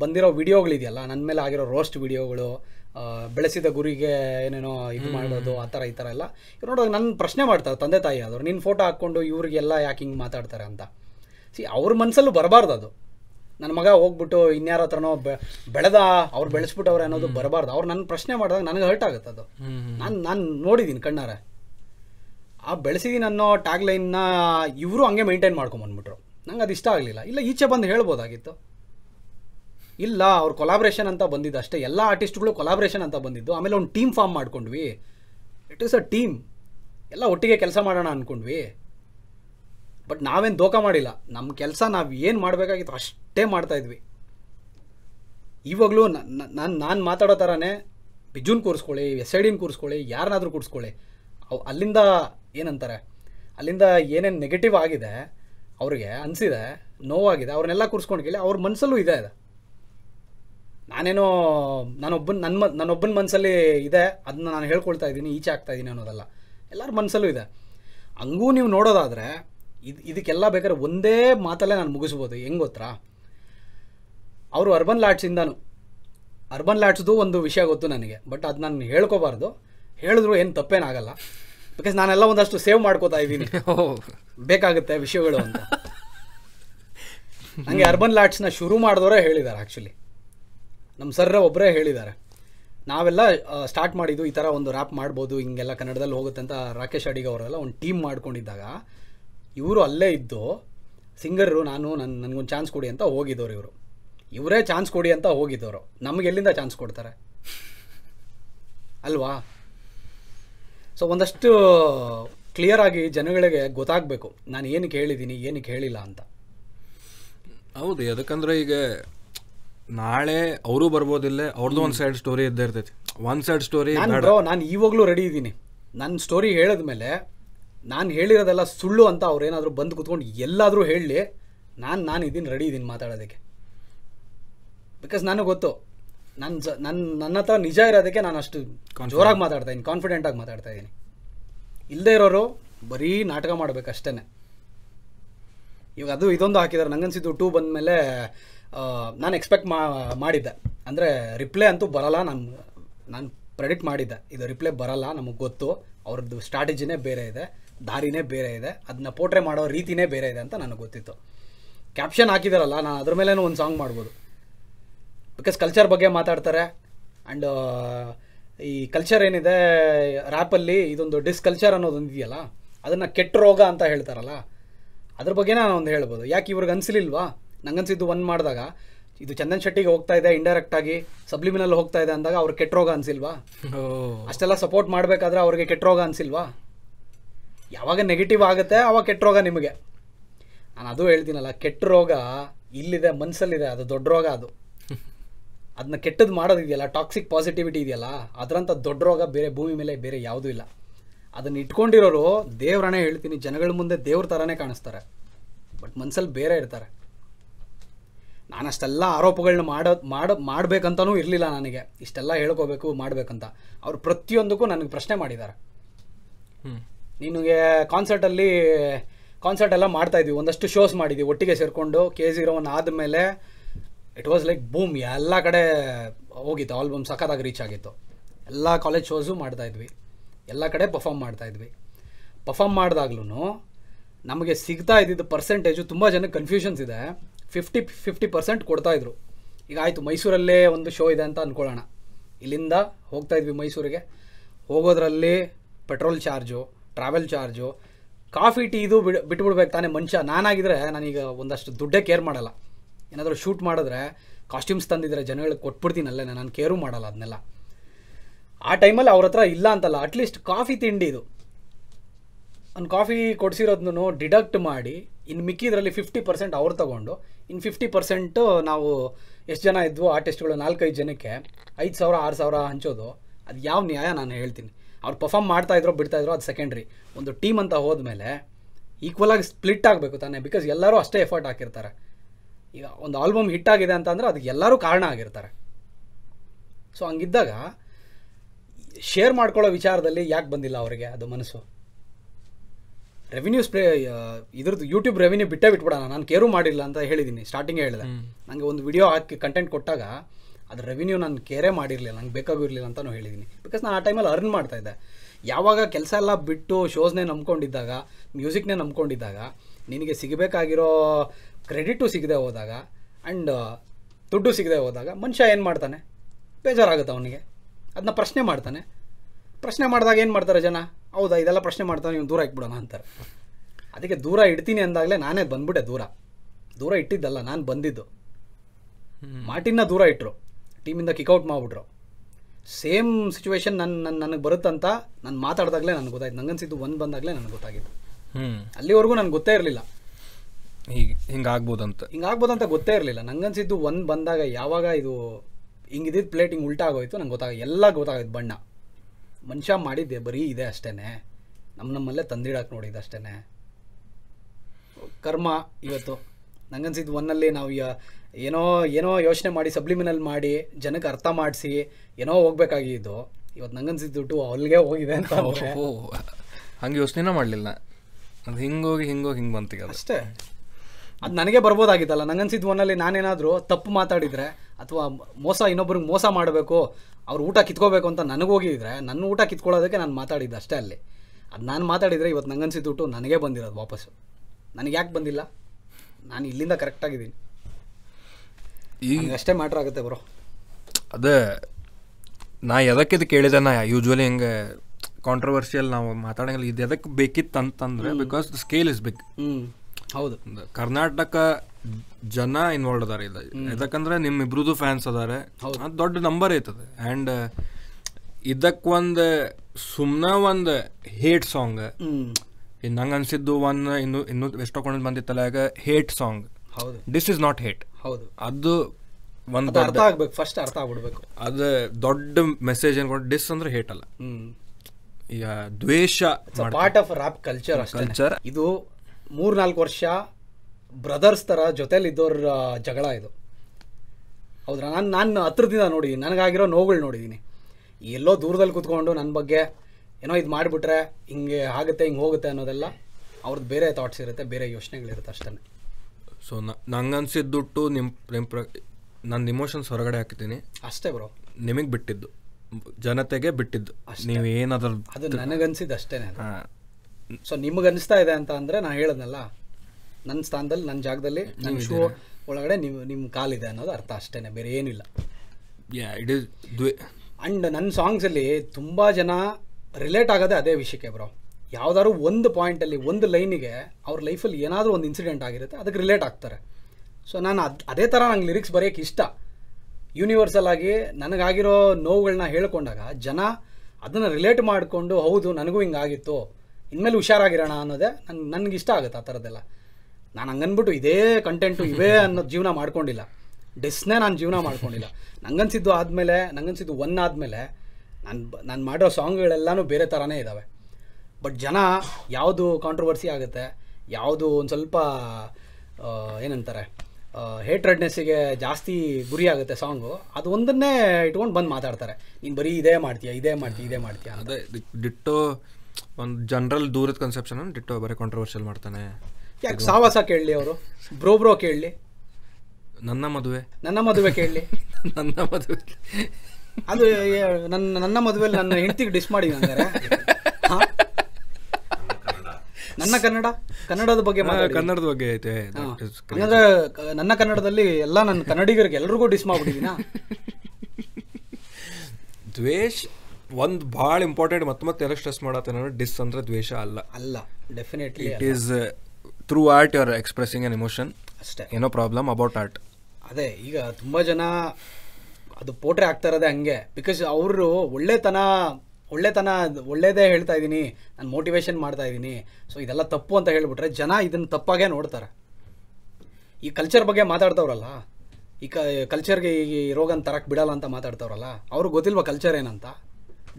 ಬಂದಿರೋ ವಿಡಿಯೋಗಳಿದೆಯಲ್ಲ, ನನ್ನ ಮೇಲೆ ಆಗಿರೋ ರೋಸ್ಟ್ ವಿಡಿಯೋಗಳು, ಬೆಳೆಸಿದ ಗುರಿಗೆ ಏನೇನೋ ಇದು ಮಾಡೋದು, ಆ ಥರ ಈ ಥರ ಎಲ್ಲ ನೋಡೋದು. ನನ್ನ ಪ್ರಶ್ನೆ ಮಾಡ್ತಾರೆ ತಂದೆ ತಾಯಿ ಆದರು, ನಿನ್ನ ಫೋಟೋ ಹಾಕ್ಕೊಂಡು ಇವ್ರಿಗೆಲ್ಲ ಯಾಕೆ ಹಿಂಗೆ ಮಾತಾಡ್ತಾರೆ ಅಂತ. ಅವ್ರ ಮನಸ್ಸಲ್ಲೂ ಬರಬಾರ್ದು ಅದು. ನನ್ನ ಮಗ ಹೋಗ್ಬಿಟ್ಟು ಇನ್ಯಾರ ಹತ್ರನೋ ಬೆಳೆದ ಅವ್ರು ಬೆಳೆಸ್ಬಿಟ್ಟವ್ರೆ ಅನ್ನೋದು ಬರಬಾರ್ದು. ಅವ್ರು ನನ್ನ ಪ್ರಶ್ನೆ ಮಾಡಿದಾಗ ನನಗೆ ಹರ್ಟ್ ಆಗುತ್ತೆ ಅದು. ನಾನು ನೋಡಿದ್ದೀನಿ ಕಣ್ಣಾರೆ. ಆ ಬೆಳೆಸಿದ್ದೀನಿ ಅನ್ನೋ ಟ್ಯಾಗ್ಲೈನ್ನ ಇವರು ಹಂಗೆ ಮೇಂಟೈನ್ ಮಾಡ್ಕೊಂಬಂದ್ಬಿಟ್ರು. ನಂಗೆ ಅದು ಇಷ್ಟ ಆಗಲಿಲ್ಲ. ಇಲ್ಲ, ಈಚೆ ಬಂದು ಹೇಳ್ಬೋದಾಗಿತ್ತು. ಇಲ್ಲ, ಅವ್ರು ಕೊಲಾಬ್ರೇಷನ್ ಅಂತ ಬಂದಿದ್ದು ಅಷ್ಟೇ. ಎಲ್ಲ ಆರ್ಟಿಸ್ಟ್ಗಳು ಕೊಲಾಬ್ರೇಷನ್ ಅಂತ ಬಂದಿದ್ದು. ಆಮೇಲೆ ಒಂದು ಟೀಮ್ ಫಾರ್ಮ್ ಮಾಡ್ಕೊಂಡ್ವಿ. It is a team. ಎಲ್ಲ ಒಟ್ಟಿಗೆ ಕೆಲಸ ಮಾಡೋಣ ಅಂದ್ಕೊಂಡ್ವಿ. ಬಟ್ ನಾವೇನು ದೋಖ ಮಾಡಿಲ್ಲ. ನಮ್ಮ ಕೆಲಸ ನಾವು ಏನು ಮಾಡಬೇಕಾಗಿತ್ತು ಅಷ್ಟೇ ಮಾಡ್ತಾಯಿದ್ವಿ. ಇವಾಗಲೂ ನಾನು ಮಾತಾಡೋ ಥರನೇ ಬಿಜುನ್ ಕೂರಿಸ್ಕೊಳ್ಳಿ, S.I.D ಕೂರಿಸ್ಕೊಳ್ಳಿ, ಯಾರನ್ನಾದರೂ ಕೂರಿಸ್ಕೊಳ್ಳಿ. ಅಲ್ಲಿಂದ ಏನಂತಾರೆ, ಅಲ್ಲಿಂದ ಏನೇನು ನೆಗೆಟಿವ್ ಆಗಿದೆ, ಅವ್ರಿಗೆ ಅನಿಸಿದೆ, ನೋವಾಗಿದೆ, ಅವ್ರನ್ನೆಲ್ಲ ಕೂರಿಸ್ಕೊಂಡು ಕೇಳಿ. ಅವ್ರ ಮನಸ್ಸಲ್ಲೂ ಇದೆ ಅದು. ನಾನೇನೋ ನನ್ನೊಬ್ಬನ ಮನಸ್ಸಲ್ಲಿ ಇದೆ, ಅದನ್ನ ನಾನು ಹೇಳ್ಕೊಳ್ತಾ ಇದ್ದೀನಿ, ಈಚೆ ಆಗ್ತಾ ಇದ್ದೀನಿ ಅನ್ನೋದಲ್ಲ. ಎಲ್ಲರ ಮನಸ್ಸಲ್ಲೂ ಇದೆ. ಹಂಗೂ ನೀವು ನೋಡೋದಾದರೆ ಇದಕ್ಕೆಲ್ಲ ಬೇಕಾದ್ರೆ ಒಂದೇ ಮಾತಲ್ಲೇ ನಾನು ಮುಗಿಸ್ಬೋದು. ಹೆಂಗೆ ಗೊತ್ತಾ, ಅವರು ಅರ್ಬನ್ ಲಾಡ್ಸಿಂದನೂ, ಅರ್ಬನ್ ಲಾಡ್ಸ್ದು ಒಂದು ವಿಷಯ ಗೊತ್ತು ನನಗೆ, ಬಟ್ ಅದು ನಾನು ಹೇಳ್ಕೋಬಾರ್ದು, ಹೇಳಿದ್ರು ಏನು ತಪ್ಪೇನಾಗಲ್ಲ, ಬಿಕಾಸ್ ನಾನೆಲ್ಲ ಒಂದಷ್ಟು ಸೇವ್ ಮಾಡ್ಕೋತಾ ಇದ್ದೀನಿ, ಬೇಕಾಗುತ್ತೆ ವಿಷಯಗಳು ಅಂತ. ನನಗೆ ಅರ್ಬನ್ ಲಾಡ್ಸ್ನ ಶುರು ಮಾಡಿದವರೇ ಹೇಳಿದ್ದಾರೆ, ಆ್ಯಕ್ಚುಲಿ ನಮ್ಮ ಸರ್ರ ಒಬ್ಬರೇ ಹೇಳಿದ್ದಾರೆ. ನಾವೆಲ್ಲ ಸ್ಟಾರ್ಟ್ ಮಾಡಿದ್ದು ಈ ಥರ ಒಂದು ರ್ಯಾಪ್ ಮಾಡ್ಬೋದು, ಹಿಂಗೆಲ್ಲ ಕನ್ನಡದಲ್ಲಿ ಹೋಗುತ್ತೆ ಅಂತ ರಾಕೇಶ್ ಅಡಿಗ ಅವರೆಲ್ಲ ಒಂದು ಟೀಮ್ ಮಾಡ್ಕೊಂಡಿದ್ದಾಗ ಇವರು ಅಲ್ಲೇ ಇದ್ದು ಸಿಂಗರು, ನಾನು ನನಗೊಂದು ಚಾನ್ಸ್ ಕೊಡಿ ಅಂತ ಹೋಗಿದ್ದವ್ರು ಇವರು, ಇವರೇ ಚಾನ್ಸ್ ಕೊಡಿ ಅಂತ ಹೋಗಿದ್ದವರು. ನಮಗೆಲ್ಲಿಂದ ಚಾನ್ಸ್ ಕೊಡ್ತಾರೆ ಅಲ್ವಾ? ಸೊ ಒಂದಷ್ಟು ಕ್ಲಿಯರಾಗಿ ಜನಗಳಿಗೆ ಗೊತ್ತಾಗಬೇಕು ನಾನು ಏನಕ್ಕೆ ಹೇಳಿದ್ದೀನಿ, ಏನಕ್ಕೆ ಹೇಳಿಲ್ಲ ಅಂತ. ಹೌದು, ಅದಕ್ಕಂದ್ರೆ ಈಗ ನಾಳೆ ಅವರು ಬರ್ಬೋದಿಲ್ಲ, ಅವ್ರದ್ದು ಒಂದು ಸೈಡ್ ಸ್ಟೋರಿ ಇದ್ದೇ ಇರ್ತೈತಿ. ಒನ್ ಸೈಡ್ ಸ್ಟೋರಿ ನಾನು ಇವಾಗಲೂ ರೆಡಿ ಇದ್ದೀನಿ, ನನ್ನ ಸ್ಟೋರಿ ಹೇಳಿದ್ಮೇಲೆ ನಾನು ಹೇಳಿರೋದೆಲ್ಲ ಸುಳ್ಳು ಅಂತ ಅವ್ರೇನಾದರೂ ಬಂದು ಕೂತ್ಕೊಂಡು ಎಲ್ಲಾದರೂ ಹೇಳಿ, ನಾನು ಇದ್ದೀನಿ, ರೆಡಿ ಇದ್ದೀನಿ ಮಾತಾಡೋದಕ್ಕೆ. ಬಿಕಾಸ್ ನನಗೆ ಗೊತ್ತು, ನನ್ನ ಹತ್ರ ನಿಜ ಇರೋದಕ್ಕೆ ನಾನು ಅಷ್ಟು ಜೋರಾಗಿ ಮಾತಾಡ್ತಾ ಇದ್ದೀನಿ, ಕಾನ್ಫಿಡೆಂಟಾಗಿ ಮಾತಾಡ್ತಾ ಇದ್ದೀನಿ. ಇಲ್ಲದೆ ಇರೋರು ಬರೀ ನಾಟಕ ಮಾಡಬೇಕಷ್ಟೇ. ಇವಾಗ ಅದು ಇದೊಂದು ಹಾಕಿದ್ದಾರೆ, ನನಗನ್ಸಿದ್ದು 2 ಬಂದಮೇಲೆ ನಾನು ಎಕ್ಸ್ಪೆಕ್ಟ್ ಮಾಡಿದ್ದೆ, ಅಂದರೆ ರಿಪ್ಲೈ ಅಂತೂ ಬರಲ್ಲ, ನಾನು ಪ್ರೆಡಿಕ್ಟ್ ಮಾಡಿದ್ದೆ ಇದು ರಿಪ್ಲೈ ಬರಲ್ಲ, ನಮಗೆ ಗೊತ್ತು ಅವ್ರದ್ದು ಸ್ಟ್ರಾಟಜಿನೇ ಬೇರೆ ಇದೆ, ದಾರಿನೇ ಬೇರೆ ಇದೆ, ಅದನ್ನ ಪೋರ್ಟ್ರೇ ಮಾಡೋ ರೀತಿನೇ ಬೇರೆ ಇದೆ ಅಂತ ನನಗೆ ಗೊತ್ತಿತ್ತು. ಕ್ಯಾಪ್ಷನ್ ಹಾಕಿದಾರಲ್ಲ, ನಾನು ಅದ್ರ ಮೇಲೇ ಒಂದು ಸಾಂಗ್ ಮಾಡ್ಬೋದು, ಬಿಕಾಸ್ ಕಲ್ಚರ್ ಬಗ್ಗೆ ಮಾತಾಡ್ತಾರೆ. ಆ್ಯಂಡ್ ಈ ಕಲ್ಚರ್ ಏನಿದೆ ರ್ಯಾಪಲ್ಲಿ, ಇದೊಂದು ಡಿಸ್ಕಲ್ಚರ್ ಅನ್ನೋದೊಂದು ಇದೆಯಲ್ಲ, ಅದನ್ನು ಕೆಟ್ಟ ರೋಗ ಅಂತ ಹೇಳ್ತಾರಲ್ಲ, ಅದ್ರ ಬಗ್ಗೆ ನಾನು ಒಂದು ಹೇಳ್ಬೋದು. ಯಾಕೆ ಇವ್ರಿಗೆ ಅನಿಸ್ಲಿಲ್ವಾ? ನಂಗನ್ಸಿದ್ದು ಒಂದು ಮಾಡಿದಾಗ ಇದು ಚಂದನ್ ಶೆಟ್ಟಿಗೆ ಹೋಗ್ತಾ ಇದೆ, ಇಂಡೈರೆಕ್ಟಾಗಿ ಸಬ್ಲಿಮಿನಲ್ ಹೋಗ್ತಾ ಇದೆ ಅಂದಾಗ ಅವ್ರಿಗೆ ಕೆಟ್ಟ ರೋಗ ಅನಿಸಿಲ್ವಾ? ಅಷ್ಟೆಲ್ಲ ಸಪೋರ್ಟ್ ಮಾಡಬೇಕಾದ್ರೆ ಅವ್ರಿಗೆ ಕೆಟ್ಟ ರೋಗ ಅನಿಸಿಲ್ವಾ? ಯಾವಾಗ ನೆಗೆಟಿವ್ ಆಗುತ್ತೆ ಆವಾಗ ಕೆಟ್ಟ ರೋಗ ನಿಮಗೆ. ನಾನು ಅದು ಹೇಳ್ತೀನಲ್ಲ, ಕೆಟ್ಟ ರೋಗ ಇಲ್ಲಿದೆ, ಮನಸ್ಸಲ್ಲಿದೆ, ಅದು ದೊಡ್ಡ ರೋಗ. ಅದು ಅದನ್ನ ಕೆಟ್ಟದ್ದು ಮಾಡೋದಿದೆಯಲ್ಲ, ಟಾಕ್ಸಿಕ್ ಪಾಸಿಟಿವಿಟಿ ಇದೆಯಲ್ಲ, ಅದರಂಥ ದೊಡ್ಡ ರೋಗ ಬೇರೆ ಭೂಮಿ ಮೇಲೆ ಬೇರೆ ಯಾವುದೂ ಇಲ್ಲ. ಅದನ್ನು ಇಟ್ಕೊಂಡಿರೋರು ದೇವ್ರನೇ ಹೇಳ್ತೀನಿ, ಜನಗಳ ಮುಂದೆ ದೇವ್ರ ಥರನೇ ಕಾಣಿಸ್ತಾರೆ, ಬಟ್ ಮನಸ್ಸಲ್ಲಿ ಬೇರೆ ಇರ್ತಾರೆ. ನಾನು ಅಷ್ಟೆಲ್ಲ ಆರೋಪಗಳನ್ನ ಮಾಡಬೇಕಂತನೂ ಇರಲಿಲ್ಲ ನನಗೆ, ಇಷ್ಟೆಲ್ಲ ಹೇಳ್ಕೋಬೇಕು ಮಾಡಬೇಕಂತ. ಅವರು ಪ್ರತಿಯೊಂದಕ್ಕೂ ನನಗೆ ಪ್ರಶ್ನೆ ಮಾಡಿದ್ದಾರೆ. ನಿನಗೆ ಕಾನ್ಸರ್ಟೆಲ್ಲ ಮಾಡ್ತಾಯಿದ್ವಿ, ಒಂದಷ್ಟು ಶೋಸ್ ಮಾಡಿದ್ವಿ ಒಟ್ಟಿಗೆ ಸೇರಿಕೊಂಡು, KG1 ಆದಮೇಲೆ ಇಟ್ ವಾಸ್ ಲೈಕ್ ಬೂಮ್, ಎಲ್ಲ ಕಡೆ ಹೋಗಿತ್ತು, ಆಲ್ಬಮ್ ಸಖತ್ತಾಗಿ ರೀಚ್ ಆಗಿತ್ತು, ಎಲ್ಲ ಕಾಲೇಜ್ ಶೋಸು ಮಾಡ್ತಾಯಿದ್ವಿ, ಎಲ್ಲ ಕಡೆ ಪರ್ಫಾಮ್ ಮಾಡ್ತಾಯಿದ್ವಿ. ಪರ್ಫಾಮ್ ಮಾಡಿದಾಗ್ಲೂ ನಮಗೆ ಸಿಗ್ತಾ ಇದ್ದಿದ್ದು ಪರ್ಸೆಂಟೇಜು, ತುಂಬ ಜನಕ್ಕೆ ಕನ್ಫ್ಯೂಷನ್ಸ್ ಇದೆ, 50% ಕೊಡ್ತಾಯಿದ್ರು. ಈಗ ಆಯಿತು, ಮೈಸೂರಲ್ಲೇ ಒಂದು ಶೋ ಇದೆ ಅಂತ ಅಂದ್ಕೊಳ್ಳೋಣ, ಇಲ್ಲಿಂದ ಹೋಗ್ತಾಯಿದ್ವಿ ಮೈಸೂರಿಗೆ, ಹೋಗೋದ್ರಲ್ಲಿ petrol charge, travel charge, coffee tea ಇದು ಬಿಟ್ಬಿಡ್ಬೇಕು ತಾನೇ ಮನುಷ್ಯ. ನಾನಾಗಿದ್ದರೆ ನಾನೀಗ ಒಂದಷ್ಟು ದುಡ್ಡೇ ಕೇರ್ ಮಾಡಲ್ಲ, ಏನಾದರೂ ಶೂಟ್ ಮಾಡಿದ್ರೆ ಕಾಸ್ಟ್ಯೂಮ್ಸ್ ತಂದಿದ್ರೆ ಜನಗಳಿಗೆ ಕೊಟ್ಬಿಡ್ತೀನಲ್ಲೇ, ನಾನು ಕೇರೂ ಮಾಡಲ್ಲ ಅದನ್ನೆಲ್ಲ. ಆ ಟೈಮಲ್ಲಿ ಅವ್ರ ಹತ್ರ ಇಲ್ಲ ಅಂತಲ್ಲ, ಅಟ್ಲೀಸ್ಟ್ ಕಾಫಿ ತಿಂಡಿ ಇದು ಒಂದು ಕಾಫಿ ಕೊಡಿಸಿರೋದನ್ನು ಡಿಡಕ್ಟ್ ಮಾಡಿ ಇನ್ನು ಮಿಕ್ಕಿದ್ರಲ್ಲಿ 50% ಅವ್ರು ತೊಗೊಂಡು, ಇನ್ನು 50% ನಾವು ಎಷ್ಟು ಜನ ಇದ್ವು ಆರ್ಟಿಸ್ಟ್ಗಳು, 4-5 ಜನಕ್ಕೆ 5,000-6,000 ಹಂಚೋದು, ಅದು ಯಾವ ನ್ಯಾಯ? ನಾನು ಹೇಳ್ತೀನಿ, ಅವ್ರು ಪರ್ಫಾಮ್ ಮಾಡ್ತಾಯಿದ್ರು ಬಿಡ್ತಾಯಿದ್ರು ಅದು ಸೆಕೆಂಡ್ರಿ, ಒಂದು ಟೀಮ್ ಅಂತ ಹೋದ್ಮೇಲೆ ಈಕ್ವಲಾಗಿ ಸ್ಪ್ಲಿಟ್ ಆಗಬೇಕು ತಾನೇ, ಬಿಕಾಸ್ ಎಲ್ಲರೂ ಅಷ್ಟೇ ಎಫರ್ಟ್ ಹಾಕಿರ್ತಾರೆ. ಈಗ ಒಂದು ಆಲ್ಬಮ್ ಹಿಟ್ಟಾಗಿದೆ ಅಂತಂದರೆ ಅದಕ್ಕೆ ಎಲ್ಲರೂ ಕಾರಣ ಆಗಿರ್ತಾರೆ. ಸೊ ಹಂಗಿದ್ದಾಗ ಶೇರ್ ಮಾಡ್ಕೊಳ್ಳೋ ವಿಚಾರದಲ್ಲಿ ಯಾಕೆ ಬಂದಿಲ್ಲ ಅವರಿಗೆ ಅದು ಮನಸ್ಸು? ರೆವಿನ್ಯೂಸ್ ಇದ್ರದ್ದು ಯೂಟ್ಯೂಬ್ ರೆವಿನ್ಯೂ ಬಿಟ್ಟೇ ಬಿಟ್ಬಿಡೋಣ, ನಾನು ಕೇರು ಮಾಡಿಲ್ಲ ಅಂತ ಹೇಳಿದ್ದೀನಿ, ಸ್ಟಾರ್ಟಿಂಗೇ ಹೇಳಿದೆ. ನನಗೆ ಒಂದು ವಿಡಿಯೋ ಹಾಕಿ ಕಂಟೆಂಟ್ ಕೊಟ್ಟಾಗ ಅದು ರೆವಿನ್ಯೂ ನಾನು ಕೇರೇ ಮಾಡಿರಲಿಲ್ಲ, ನಂಗೆ ಬೇಕಾಗಿರಲಿಲ್ಲ ಅಂತಲೂ ಹೇಳಿದ್ದೀನಿ, ಬಿಕಾಸ್ ನಾನು ಆ ಟೈಮಲ್ಲಿ ಅರ್ನ್ ಮಾಡ್ತಾಯಿದ್ದೆ. ಯಾವಾಗ ಕೆಲಸ ಎಲ್ಲ ಬಿಟ್ಟು ಶೋಸ್ನೇ ನಂಬ್ಕೊಂಡಿದ್ದಾಗ, ಮ್ಯೂಸಿಕ್ನೇ ನಂಬ್ಕೊಂಡಿದ್ದಾಗ, ನಿನಗೆ ಸಿಗಬೇಕಾಗಿರೋ ಕ್ರೆಡಿಟು ಸಿಗದೆ ಹೋದಾಗ ಆ್ಯಂಡ್ ದುಡ್ಡು ಸಿಗದೆ ಹೋದಾಗ ಮನುಷ್ಯ ಏನು ಮಾಡ್ತಾನೆ? ಬೇಜಾರಾಗುತ್ತೆ ಅವನಿಗೆ, ಅದನ್ನ ಪ್ರಶ್ನೆ ಮಾಡ್ತಾನೆ. ಪ್ರಶ್ನೆ ಮಾಡಿದಾಗ ಏನು ಮಾಡ್ತಾರೆ ಜನ? ಹೌದಾ, ಇದೆಲ್ಲ ಪ್ರಶ್ನೆ ಮಾಡ್ತಾನೆ, ನೀವು ದೂರ ಇಟ್ಬಿಡೋಣ ಅಂತಾರೆ. ಅದಕ್ಕೆ ದೂರ ಇಡ್ತೀನಿ ಅಂದಾಗಲೇ ನಾನೇ ಬಂದ್ಬಿಟ್ಟೆ. ದೂರ ಇಟ್ಟಿದ್ದಲ್ಲ ನಾನು ಬಂದಿದ್ದು, ಮಾರ್ಟಿನ್ನ ದೂರ ಇಟ್ಟರು, ಟೀಮಿಂದ ಕಿಕ್ಔಟ್ ಮಾಡಿಬಿಟ್ರು. ಸೇಮ್ ಸಿಚುವೇಶನ್ ನನಗೆ ಬರುತ್ತಂತ ನಾನು ಮಾತಾಡಿದಾಗಲೇ ನನಗೆ ಗೊತ್ತಾಯ್ತು, ನಂಗನ್ಸಿದ್ದು ಒಂದು ಬಂದಾಗಲೇ ನನಗೆ ಗೊತ್ತಾಗಿತ್ತು. ಅಲ್ಲಿವರೆಗೂ ನನಗೆ ಗೊತ್ತೇ ಇರಲಿಲ್ಲ ಹಿಂಗಾಗ್ಬೋದಂತ ಗೊತ್ತೇ ಇರಲಿಲ್ಲ. ನಂಗನ್ಸಿದ್ದು ಒಂದು ಬಂದಾಗ ಯಾವಾಗ ಇದು ಹಿಂಗಿದ್ದಿದ್ದು ಪ್ಲೇಟ್ ಹಿಂಗೆ ಉಲ್ಟಾಗೋಯ್ತು, ನಂಗೆ ಗೊತ್ತಾಗಿತ್ತು ಬಣ್ಣ. ಮನುಷ್ಯ ಮಾಡಿದ್ದೆ ಬರೀ ಇದೆ ಅಷ್ಟೇ, ನಮ್ಮಲ್ಲೇ ತಂದಿಡಕ್ಕೆ ನೋಡಿದ್ದು ಅಷ್ಟೇ. ಕರ್ಮ ಇವತ್ತು ನಂಗನ್ಸಿದ್ದು ಒನ್ನಲ್ಲಿ ನಾವು ಏನೋ ಯೋಚನೆ ಮಾಡಿ ಸಬ್ಲಿಮಿನಲ್ ಮಾಡಿ ಜನಕ್ಕೆ ಅರ್ಥ ಮಾಡಿಸಿ ಏನೋ ಹೋಗ್ಬೇಕಾಗಿದ್ದು, ಇವತ್ತು ನಂಗನ್ಸಿದ್ದು 2 ಅಲ್ಲಿಗೆ ಹೋಗಿದೆ ಅಂತ. ಹಂಗೆ ಯೋಚನೆ ಮಾಡಲಿಲ್ಲ ಅದು ಹಿಂಗೋಗಿ ಹಿಂಗೆ ಬಂತೀಗ ಅಷ್ಟೇ. ಅದು ನನಗೆ ಬರ್ಬೋದಾಗಿತ್ತಲ್ಲ, ನಂಗನ್ಸಿದ್ದು ಒನ್ನಲ್ಲಿ ನಾನೇನಾದರೂ ತಪ್ಪು ಮಾತಾಡಿದರೆ ಅಥವಾ ಮೋಸ ಇನ್ನೊಬ್ರಿಗೆ ಮೋಸ ಮಾಡಬೇಕು, ಅವ್ರ ಊಟ ಕಿತ್ಕೋಬೇಕು ಅಂತ ನನಗೋಗಿದ್ದರೆ ನನ್ನ ಊಟ ಕಿತ್ಕೊಳ್ಳೋದಕ್ಕೆ ನಾನು ಮಾತಾಡಿದ್ದೆ ಅಷ್ಟೇ. ಅಲ್ಲಿ ಅದು ನಾನು ಮಾತಾಡಿದರೆ ಇವತ್ತು ನಂಗನ್ಸಿದ್ದು ಊಟ ನನಗೇ ಬಂದಿರೋದು ವಾಪಸ್ಸು. ನನಗೆ ಯಾಕೆ ಬಂದಿಲ್ಲ? ನಾನು ಇಲ್ಲಿಂದ ಕರೆಕ್ಟಾಗಿದ್ದೀನಿ ಈಗ, ಅಷ್ಟೇ ಮ್ಯಾಟ್ರ್ ಆಗುತ್ತೆ ಬ್ರೋ. ಅದೇ ನಾ ಎದಕ್ಕಿದ್ದು ಕೇಳಿದೆ, ನಾ ಯೂಶ್ವಲಿ ಹಿಂಗೆ ಕಾಂಟ್ರವರ್ಸಿಯಲ್ ನಾವು ಮಾತಾಡೋಂಗಿಲ್ಲ. ಇದು ಎದಕ್ಕೆ ಬೇಕಿತ್ತು ಅಂತಂದರೆ because the scale is big. ಹೌದು, ಕರ್ನಾಟಕ ಜನ ಇನ್ವಾಲ್ವ್ ಅದಾರೆ ಇದು. ಯಾಕಂದ್ರೆ ನಿಮ್ಮ ಇಬ್ರದ್ದು ಫ್ಯಾನ್ಸ್ ಅದಾರೆ, ಅದು ದೊಡ್ಡ ನಂಬರ್ ಐತದೆ. ಆ್ಯಂಡ್ ಇದಕ್ಕೆ ಒಂದು ಸುಮ್ಮನೆ ಒಂದು ಹೇಟ್ ಸಾಂಗ್ ನಂಗೆ ಅನ್ಸಿದ್ದು ಒಂದು ಇನ್ನೂ ಎಷ್ಟೋ ಕೊಂಡು ಬಂದಿತ್ತಲ್ಲ, ಆಗ hate song. This is not hate. ಹೌದು, ಅದು ಒಂದು ಅರ್ಥ ಆಗ್ಬೇಕು, ಫಸ್ಟ್ ಅರ್ಥ ಆಗ್ಬಿಡ್ಬೇಕು. ಅದು ದೊಡ್ಡ ಮೆಸೇಜ್ ಅನ್ಕೊಂಡು ಡಿಸ್ ಅಂದ್ರೆ ಹೇಟ್ ಅಲ್ಲ, ಈಗ ದ್ವೇಷ. Part of rap culture. ಇದು 3-4 ವರ್ಷ ಬ್ರದರ್ಸ್ ಥರ ಜೊತೆಲಿದ್ದವ್ರ ಜಗಳ ಇದು. ಹೌದ್ರಾ? ನಾನು ಹತ್ರದಿಂದ ನೋಡಿದ್ದೀನಿ, ನನಗಾಗಿರೋ ನೋವುಗಳು ನೋಡಿದ್ದೀನಿ. ಎಲ್ಲೋ ದೂರದಲ್ಲಿ ಕೂತ್ಕೊಂಡು ನನ್ನ ಬಗ್ಗೆ ಏನೋ ಇದು ಮಾಡಿಬಿಟ್ರೆ ಹಿಂಗೆ ಆಗುತ್ತೆ ಹಿಂಗೆ ಹೋಗುತ್ತೆ ಅನ್ನೋದೆಲ್ಲ ಅವ್ರದ್ದು ಬೇರೆ ಥಾಟ್ಸ್ ಇರುತ್ತೆ, ಬೇರೆ ಯೋಚನೆಗಳಿರುತ್ತೆ ಅಷ್ಟೇ. ಸೊ ನಂಗನ್ಸಿದ್ದುಟ್ಟು ನನ್ನ ಇಮೋಷನ್ಸ್ ಹೊರಗಡೆ ಹಾಕಿದ್ದೀನಿ ಅಷ್ಟೇ ಬ್ರೋ. ನಿಮಗೆ ಬಿಟ್ಟಿದ್ದು, ಜನತೆಗೆ ಬಿಟ್ಟಿದ್ದು, ನೀವು ಏನಾದರೂ ಅದು ನನಗನ್ಸಿದ್ದು ಅಷ್ಟೇ. ಸೊ ನಿಮಗೆ ಅನಿಸ್ತಾ ಇದೆ ಅಂತ ಅಂದರೆ ನಾನು ಹೇಳೋದಲ್ಲ, ನನ್ನ ಸ್ಥಾನದಲ್ಲಿ ನನ್ನ ಜಾಗದಲ್ಲಿ ನನ್ನ ಶೂ ಒಳಗಡೆ ನಿಮ್ಮ ಕಾಲಿದೆ ಅನ್ನೋದು ಅರ್ಥ ಅಷ್ಟೇ, ಬೇರೆ ಏನಿಲ್ಲ. ಆ್ಯಂಡ್ ನನ್ನ ಸಾಂಗ್ಸಲ್ಲಿ ತುಂಬ ಜನ ರಿಲೇಟ್ ಆಗೋದೇ ಅದೇ ವಿಷಯಕ್ಕೆ ಬ್ರೋ. ಯಾವುದಾದ್ರು ಒಂದು ಪಾಯಿಂಟಲ್ಲಿ ಒಂದು ಲೈನಿಗೆ ಅವ್ರ ಲೈಫಲ್ಲಿ ಏನಾದರೂ ಒಂದು ಇನ್ಸಿಡೆಂಟ್ ಆಗಿರುತ್ತೆ, ಅದಕ್ಕೆ ರಿಲೇಟ್ ಆಗ್ತಾರೆ. ಸೊ ನಾನು ಅದೇ ಥರ ನಂಗೆ ಲಿರಿಕ್ಸ್ ಬರೆಯೋಕ್ಕೆ ಇಷ್ಟ. ಯೂನಿವರ್ಸಲ್ ಆಗಿ ನನಗಾಗಿರೋ ನೋವುಗಳನ್ನ ಹೇಳ್ಕೊಂಡಾಗ ಜನ ಅದನ್ನು ರಿಲೇಟ್ ಮಾಡಿಕೊಂಡು ಹೌದು ನನಗೂ ಹಿಂಗಾಗಿತ್ತು, ಇನ್ಮೇಲೆ ಹುಷಾರಾಗಿರೋಣ ಅನ್ನೋದೇ ನನಗಿಷ್ಟ ಆಗುತ್ತೆ. ಆ ಥರದ್ದೆಲ್ಲ ನಾನು ಹಂಗನ್ಬಿಟ್ಟು ಇದೇ ಕಂಟೆಂಟು ಇವೇ ಅನ್ನೋದು ಜೀವನ ಮಾಡ್ಕೊಂಡಿಲ್ಲ, ಡಿಸ್ನೇ ನಾನು ಜೀವನ ಮಾಡ್ಕೊಂಡಿಲ್ಲ. ನಂಗನ್ಸಿದ್ದು ಒನ್ ಆದಮೇಲೆ ನಾನು ಮಾಡಿರೋ ಸಾಂಗ್ಗಳೆಲ್ಲನೂ ಬೇರೆ ಥರನೇ ಇದ್ದಾವೆ. ಬಟ್ ಜನ ಯಾವುದು ಕಾಂಟ್ರವರ್ಸಿ ಆಗುತ್ತೆ, ಯಾವುದು ಒಂದು ಸ್ವಲ್ಪ ಏನಂತಾರೆ ಹೇಟ್ರೆಡ್ನೆಸ್ಸಿಗೆ ಜಾಸ್ತಿ ಗುರಿ ಆಗುತ್ತೆ ಸಾಂಗು, ಅದು ಒಂದನ್ನೇ ಇಟ್ಕೊಂಡು ಬಂದು ಮಾತಾಡ್ತಾರೆ. ನೀನು ಬರೀ ಇದೇ ಮಾಡ್ತೀಯ. ಅದೇ ಡಿಟ್ಟೋ ಒಂದು ಜನರಲ್ ದೂರದ ಕನ್ಸೆಪ್ಷನ್ ಡಿಟ್ಟೋ ಬರೀ ಕಾಂಟ್ರವರ್ಷಿಯಲ್ ಮಾಡ್ತಾನೆ. ಯಾಕೆ ಸಾವಾಸ ಕೇಳಲಿ, ಅವರು ಬ್ರೋ ಕೇಳಲಿ, ನನ್ನ ಮದುವೆ ಕೇಳಲಿ. ಅದು ನನ್ನ ಮದುವೆಯಲ್ಲಿ ನನ್ನ ಹೆಂಡತಿಗೆ ಡಿಸ್ ಮಾಡಿ ಅಂದರೆ ಕನ್ನಡದ ಬಗ್ಗೆ ಐತೆ. ಅಂದ್ರೆ ನನ್ನ ಕನ್ನಡದಲ್ಲಿ ಎಲ್ಲ ನನ್ನ ಕನ್ನಡಿಗರಿಗೆ ಎಲ್ರಿಗೂ ಡಿಸ್ ಮಾಡ್ಬಿಟ್ಟಿದ್ದೀನಾ? ದ್ವೇಷ್ ಒಂದು ಭಾಳ ಇಂಪಾರ್ಟೆಂಟ್. ಮತ್ತೆ ಎಲ್ಲ ಸ್ಟ್ರೆಸ್ ಮಾಡತ್ತೆ, ಡಿಸ್ ಅಂದ್ರೆ ದ್ವೇಷ ಅಲ್ಲ, definitely it is through art you are expressing an emotion ಅಷ್ಟೇ. ಏನೋ ಪ್ರಾಬ್ಲಮ್ ಅಬೌಟ್ ಆರ್ಟ್. ಅದೇ ಈಗ ತುಂಬ ಜನ ಅದು ಪೋಟ್ರೆ ಆಗ್ತಾ ಇರೋದೇ ಹಂಗೆ, ಬಿಕಾಸ್ ಅವರು ಒಳ್ಳೇದೇ ಹೇಳ್ತಾ ಇದ್ದೀನಿ, ನಾನು ಮೋಟಿವೇಶನ್ ಮಾಡ್ತಾ ಇದ್ದೀನಿ, ಸೊ ಇದೆಲ್ಲ ತಪ್ಪು ಅಂತ ಹೇಳಿಬಿಟ್ರೆ ಜನ ಇದನ್ನು ತಪ್ಪಾಗೇ ನೋಡ್ತಾರೆ. ಈ ಕಲ್ಚರ್ ಬಗ್ಗೆ ಮಾತಾಡ್ತವ್ರಲ್ಲ, ಈ ಕಲ್ಚರ್ಗೆ ಈ ರೋಗನ ತರಕ್ಕೆ ಬಿಡಲ್ಲ ಅಂತ ಮಾತಾಡ್ತವ್ರಲ್ಲ, ಅವ್ರಿಗೆ ಗೊತ್ತಿಲ್ವ ಕಲ್ಚರ್ ಏನಂತ?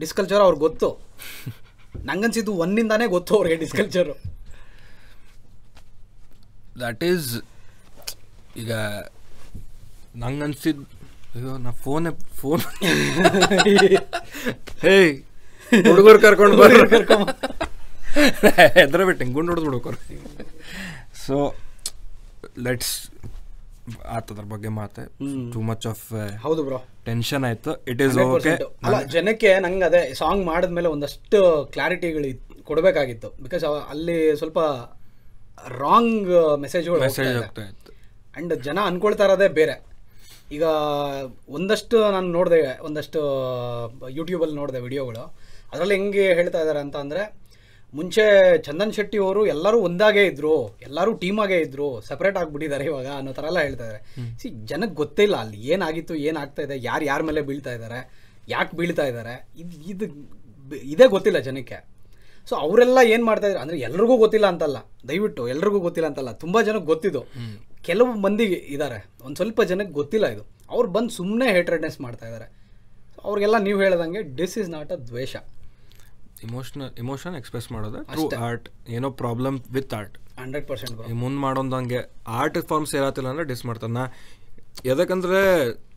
ಡಿಸ್ಕಲ್ಚರ್ ಅವ್ರಿಗೆ ಗೊತ್ತು. ನಂಗನ್ಸಿದ್ದು ಒಂದಿಂದಾನೇ ಗೊತ್ತು ಅವ್ರಿಗೆ ಡಿಸ್ಕಲ್ಚರು. ದಟ್ ಈಸ್ ಈಗ ನಂಗನ್ಸಿದ್ದು ಅಯ್ಯೋ ನಾ ಫೋನ್ ಹೇ ಹುಡುಗರು ಕರ್ಕೊಂಡು ಎದ್ರ ಬಿಟ್ಟು ಗುಂಡು ಹೊಡೆದು ಹುಡುಗರು. ಸೊ ಲೆಟ್ಸ್ ಆತದ್ರ ಬಗ್ಗೆ ಮಾತೆ ಟೂ ಮಚ್ ಆಫ್. ಹೌದು ಬ್ರೋ, ಟೆನ್ಷನ್ ಆಯ್ತು. It is okay. ಅಲ್ಲ ಜನಕ್ಕೆ ನಂಗೆ ಅದೇ ಸಾಂಗ್ ಮಾಡಿದ್ಮೇಲೆ ಒಂದಷ್ಟು ಕ್ಲಾರಿಟಿಗಳು ಕೊಡಬೇಕಾಗಿತ್ತು, ಬಿಕಾಸ್ ಅಲ್ಲಿ ಸ್ವಲ್ಪ ರಾಂಗ್ ಮೆಸೇಜ್ಗಳು ಹೋಗ್ತಾ ಇತ್ತು. ಆ್ಯಂಡ್ ಜನ ಅಂದ್ಕೊಳ್ತಾ ಇರೋದೇ ಬೇರೆ. ಈಗ ಒಂದಷ್ಟು ನಾನು ನೋಡಿದೆ, ಒಂದಷ್ಟು ಯೂಟ್ಯೂಬಲ್ಲಿ ನೋಡಿದೆ ವಿಡಿಯೋಗಳು, ಅದರಲ್ಲಿ ಹೆಂಗೆ ಹೇಳ್ತಾ ಇದ್ದಾರೆ ಅಂತ ಅಂದರೆ, ಮುಂಚೆ ಚಂದನ್ ಶೆಟ್ಟಿ ಅವರು ಎಲ್ಲರೂ ಒಂದಾಗೇ ಇದ್ದರು, ಎಲ್ಲರೂ ಟೀಮಾಗೇ ಇದ್ದರು, ಸಪ್ರೇಟ್ ಆಗಿಬಿಟ್ಟಿದ್ದಾರೆ ಇವಾಗ ಅನ್ನೋ ಥರ ಎಲ್ಲ ಹೇಳ್ತಾ ಇದ್ದಾರೆ. ಸಿ ಜನಕ್ಕೆ ಗೊತ್ತಿಲ್ಲ ಅಲ್ಲಿ ಏನಾಗಿತ್ತು, ಏನಾಗ್ತಾ ಇದೆ, ಯಾರ ಮೇಲೆ ಬೀಳ್ತಾ ಇದ್ದಾರೆ, ಯಾಕೆ ಬೀಳ್ತಾ ಇದ್ದಾರೆ, ಇದೇ ಗೊತ್ತಿಲ್ಲ ಜನಕ್ಕೆ. ಸೊ ಅವರೆಲ್ಲ ಏನು ಮಾಡ್ತಾಯಿದ್ರು ಅಂದರೆ, ಎಲ್ರಿಗೂ ಗೊತ್ತಿಲ್ಲ ಅಂತಲ್ಲ, ದಯವಿಟ್ಟು ಎಲ್ರಿಗೂ ಗೊತ್ತಿಲ್ಲ ಅಂತಲ್ಲ, ತುಂಬ ಜನಕ್ಕೆ ಗೊತ್ತಿದ್ದು, ಕೆಲವು ಮಂದಿಗೆ ಇದ್ದಾರೆ, ಒಂದು ಸ್ವಲ್ಪ ಜನಕ್ಕೆ ಗೊತ್ತಿಲ್ಲ ಇದು. ಅವ್ರು ಬಂದು ಸುಮ್ಮನೆ ಹೇಟ್ರೆಡ್ನೆಸ್ ಮಾಡ್ತಾ ಇದ್ದಾರೆ. ಅವ್ರಿಗೆಲ್ಲ ನೀವು ಹೇಳ್ದಂಗೆ ಡಿಸ್ ಇಸ್ ನಾಟ್ ಅ ದ್ವೇಷ, ಇಮೋಷನ್ ಎಕ್ಸ್ಪ್ರೆಸ್ ಮಾಡೋದು ಥ್ರೂ ಆರ್ಟ್. ಏನೋ ಪ್ರಾಬ್ಲಮ್ ವಿತ್ ಆರ್ಟ್ 100%. ಮುಂದೆ ಮಾಡೋದಂಗೆ ಆರ್ಟ್ ಫಾರ್ಮ್ಸ್ ಏರಾತಿಲ್ಲ ಅಂದರೆ ಡಿಸ್ ಮಾಡ್ತಾನೆ ನಾ. ಯಾಕಂದರೆ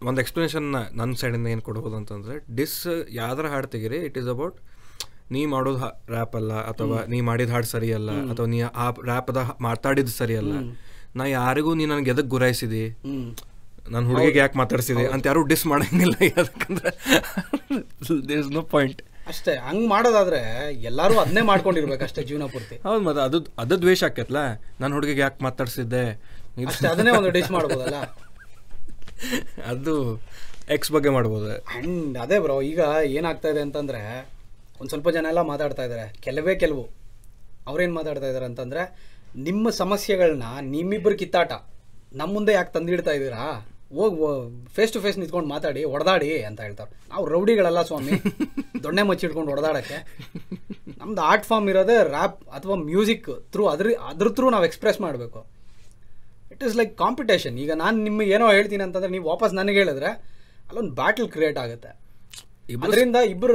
ಒಂದು ಎಕ್ಸ್ಪ್ಲನೇಷನ್ನ ನನ್ನ ಸೈಡಿಂದ ಏನು ಕೊಡ್ಬೋದು ಅಂತಂದರೆ, ಡಿಸ್ ಯಾವ್ದಾರ ಹಾಡು ತೆಗಿರಿ, ಇಟ್ ಈಸ್ ಅಬೌಟ್ ನೀ ಮಾಡೋದು ರ್ಯಾಪ್ ಅಲ್ಲ, ಅಥವಾ ನೀ ಮಾಡಿದ ಹಾಡು ಸರಿಯಲ್ಲ, ಅಥವಾ ನೀ ಆ ರ್ಯಾಪದ ಮಾತಾಡಿದ ಸರಿಯಲ್ಲ, ನಾ ಯಾರಿಗೂ ನೀ ನನ್ಗೆ ಎದಕ್ ಗುರಾಯಿಸಿದಿ, ನನ್ನ ಹುಡುಗಿಗೆ ಯಾಕೆ ಮಾತಾಡ್ಸಿದೆ ಅಂತ ಯಾರು ಡಿಸ್ ಮಾಡಂಗಿಲ್ಲ. ಯಾಕಂದ್ರೆ ದೇರ್ ಇಸ್ ನೋ ಪಾಯಿಂಟ್. ಅಷ್ಟೇ ಹಂಗೆ ಮಾಡೋದಾದ್ರೆ ಎಲ್ಲರೂ ಅದನ್ನೇ ಮಾಡ್ಕೊಂಡಿರ್ಬೇಕು ಅಷ್ಟೇ ಜೀವನ ಪೂರ್ತಿ. ಹೌದು, ಮತ್ತೆ ಅದು ಅದು ದ್ವೇಷ ಆಕೈತಲ್ಲ, ನನ್ನ ಹುಡುಗಿಗೆ ಯಾಕೆ ಮಾತಾಡ್ಸಿದ್ದೆ ಅದನ್ನೇ ಒಂದು ಡಿಸ್ ಮಾಡ್ಬೋದಲ್ಲ, ಅದು ಎಕ್ಸ್ ಬಗ್ಗೆ ಮಾಡ್ಬೋದು. ಆ್ಯಂಡ್ ಅದೇ ಬ್ರೋ, ಈಗ ಏನಾಗ್ತಾ ಇದೆ ಅಂತಂದರೆ ಒಂದು ಸ್ವಲ್ಪ ಜನ ಎಲ್ಲ ಮಾತಾಡ್ತಾ ಇದ್ದಾರೆ, ಕೆಲವು ಅವ್ರೇನು ಮಾತಾಡ್ತಾ ಇದ್ದಾರೆ ಅಂತಂದರೆ ನಿಮ್ಮ ಸಮಸ್ಯೆಗಳನ್ನ ನಿಮ್ಮಿಬ್ಬರು ಕಿತ್ತಾಟ ನಮ್ಮ ಮುಂದೆ ಯಾಕೆ ತಂದಿಡ್ತಾ ಇದ್ದೀರಾ, ಹೋಗಿ ಫೇಸ್ ಟು ಫೇಸ್ ನಿಂತ್ಕೊಂಡು ಮಾತಾಡಿ, ಹೊಡೆದಾಡಿ ಅಂತ ಹೇಳ್ತಾರೆ. ನಾವು ರೌಡಿಗಳಲ್ಲ ಸ್ವಾಮಿ, ದೊಣ್ಣೆ ಮಚ್ಚಿಟ್ಕೊಂಡು ಹೊಡೆದಾಡೋಕ್ಕೆ. ನಮ್ದು ಆರ್ಟ್ ಫಾರ್ಮ್ ಇರೋದೇ ರ್ಯಾಪ್ ಅಥವಾ ಮ್ಯೂಸಿಕ್ ಥ್ರೂ, ಅದ್ರ ಥ್ರೂ ನಾವು ಎಕ್ಸ್ಪ್ರೆಸ್ ಮಾಡಬೇಕು. It is like competition. ಈಗ ನಾನು ನಿಮಗೆ ಏನೋ ಹೇಳ್ತೀನಿ ಅಂತಂದರೆ ನೀವು ವಾಪಸ್ ನನಗೆ ಹೇಳಿದ್ರೆ ಅಲ್ಲೊಂದು ಬ್ಯಾಟಲ್ ಕ್ರಿಯೇಟ್ ಆಗುತ್ತೆ. ಅದರಿಂದ ಇಬ್ಬರು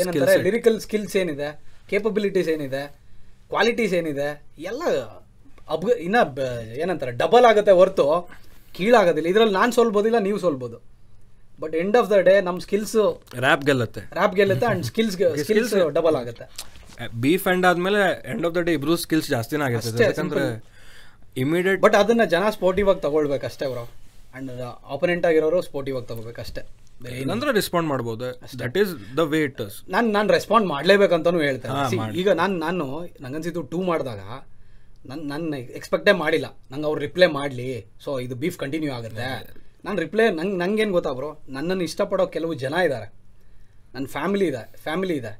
ಏನಂತಾರೆ, ಲಿರಿಕಲ್ ಸ್ಕಿಲ್ಸ್ ಏನಿದೆ, ಕೇಪಬಿಲಿಟೀಸ್ ಏನಿದೆ, ಕ್ವಾಲಿಟೀಸ್ ಏನಿದೆ ಎಲ್ಲ ಇನ್ನ ಏನಂತಾರೆ ಡಬಲ್ ಆಗುತ್ತೆ ಹೊರತು ಕೀಳಾಗೋದಿಲ್ಲ. ಇದರಲ್ಲಿ ನಾನು ಸೋಲ್ಬೋದಿಲ್ಲ, ನೀವು ಸೋಲ್ಬೋದು. But end of the day ನಮ್ಮ ಸ್ಕಿಲ್ಸ್ ರ್ಯಾಪ್ ಗೆಲ್ಲುತ್ತೆ, ರ್ಯಾಪ್ ಗೆಲ್ಲುತ್ತೆ ಆ್ಯಂಡ್ ಸ್ಕಿಲ್ಸ್ ಡಬಲ್ ಆಗುತ್ತೆ. ಬೀಫ್ ಎಂಡ್ ಆದಮೇಲೆ ಎಂಡ್ ಆಫ್ ದ ಡೇ ಇಬ್ರು ಸ್ಕಿಲ್ಸ್ ಜಾಸ್ತಿನೇ ಆಗುತ್ತೆ. ಯಾಕಂದ್ರೆ ಇಮಿಡಿಯೇಟ್ ಬಟ್ ಅದನ್ನು ಜನ ಸ್ಪೋರ್ಟಿವ್ ಆಗಿ ತಗೊಳ್ಬೇಕು ಅಷ್ಟೇ ಅವರು. ಆ್ಯಂಡ್ ಆಪೋನೆಂಟ್ ಆಗಿರೋರು ಸ್ಪೋರ್ಟಿವ್ ಆಗಿ ತಗೋಬೇಕು ಅಷ್ಟೇ. ಏನಂದ್ರೆ ರೆಸ್ಪಾಂಡ್ ಮಾಡ್ಬೋದು. That is the way it is. ನಾನು ರೆಸ್ಪಾಂಡ್ ಮಾಡಲೇಬೇಕಂತನೂ ಹೇಳ್ತೇನೆ. ಈಗ ನಾನು ನನಗನ್ಸಿದ್ದು ಟೂ ಮಾಡಿದಾಗ ನನ್ನ ಎಕ್ಸ್ಪೆಕ್ಟೇ ಮಾಡಿಲ್ಲ ನಂಗೆ ಅವ್ರು ರಿಪ್ಲೈ ಮಾಡಲಿ, ಸೊ ಇದು ಬೀಫ್ ಕಂಟಿನ್ಯೂ ಆಗುತ್ತೆ. ನಾನು ರಿಪ್ಲೈ ನಂಗೇನು ಗೊತ್ತಾಗ್ರೋ, ನನ್ನನ್ನು ಇಷ್ಟಪಡೋ ಕೆಲವು ಜನ ಇದ್ದಾರೆ, ನನ್ನ ಫ್ಯಾಮಿಲಿ ಇದೆ,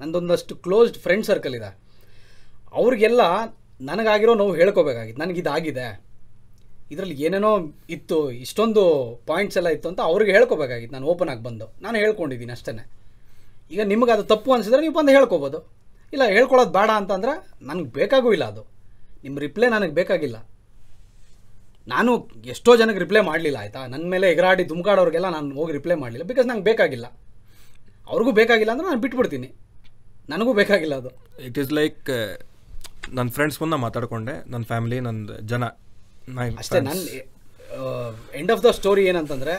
ನಂದೊಂದಷ್ಟು ಕ್ಲೋಸ್ಡ್ ಫ್ರೆಂಡ್ ಸರ್ಕಲ್ ಇದೆ. ಅವ್ರಿಗೆಲ್ಲ ನನಗಾಗಿರೋ ನೋವು ಹೇಳ್ಕೋಬೇಕಾಗಿತ್ತು, ನನಗಿದಾಗಿದೆ, ಇದರಲ್ಲಿ ಏನೇನೋ ಇತ್ತು, ಇಷ್ಟೊಂದು ಪಾಯಿಂಟ್ಸ್ ಎಲ್ಲ ಇತ್ತು ಅಂತ ಅವ್ರಿಗೆ ಹೇಳ್ಕೊಬೇಕಾಗಿತ್ತು. ನಾನು ಓಪನ್ ಆಗಿ ಬಂದು ನಾನು ಹೇಳ್ಕೊಂಡಿದ್ದೀನಿ ಅಷ್ಟೇ. ಈಗ ನಿಮ್ಗೆ ಅದು ತಪ್ಪು ಅನಿಸಿದ್ರೆ ನೀವು ಬಂದು ಹೇಳ್ಕೊಬೋದು, ಇಲ್ಲ ಹೇಳ್ಕೊಳ್ಳೋದು ಬೇಡ ಅಂತಂದರೆ ನನಗೆ ಬೇಕಾಗೂ ಇಲ್ಲ, ಅದು ನಿಮ್ಮ ರಿಪ್ಲೈ ನನಗೆ ಬೇಕಾಗಿಲ್ಲ. ನಾನು ಎಷ್ಟೋ ಜನಕ್ಕೆ ರಿಪ್ಲೈ ಮಾಡಲಿಲ್ಲ, ಆಯಿತಾ. ನನ್ನ ಮೇಲೆ ಎಗರಾಡಿ ಧುಮ್ಕಾಡೋರಿಗೆಲ್ಲ ನಾನು ಹೋಗಿ ರಿಪ್ಲೈ ಮಾಡಲಿಲ್ಲ, ಬಿಕಾಸ್ ನಂಗೆ ಬೇಕಾಗಿಲ್ಲ. ಅವ್ರಿಗೂ ಬೇಕಾಗಿಲ್ಲ ಅಂದರೆ ನಾನು ಬಿಟ್ಬಿಡ್ತೀನಿ, ನನಗೂ ಬೇಕಾಗಿಲ್ಲ ಅದು. ಇಟ್ ಈಸ್ ಲೈಕ್ ನನ್ನ ಫ್ರೆಂಡ್ಸ್ ಮುಂದೆ ಮಾತಾಡಿಕೊಂಡೆ, ನನ್ನ ಫ್ಯಾಮಿಲಿ, ನನ್ನ ಜನ ಅಷ್ಟೇ. ನನ್ನ ಎಂಡ್ ಆಫ್ ದ ಸ್ಟೋರಿ ಏನಂತಂದರೆ,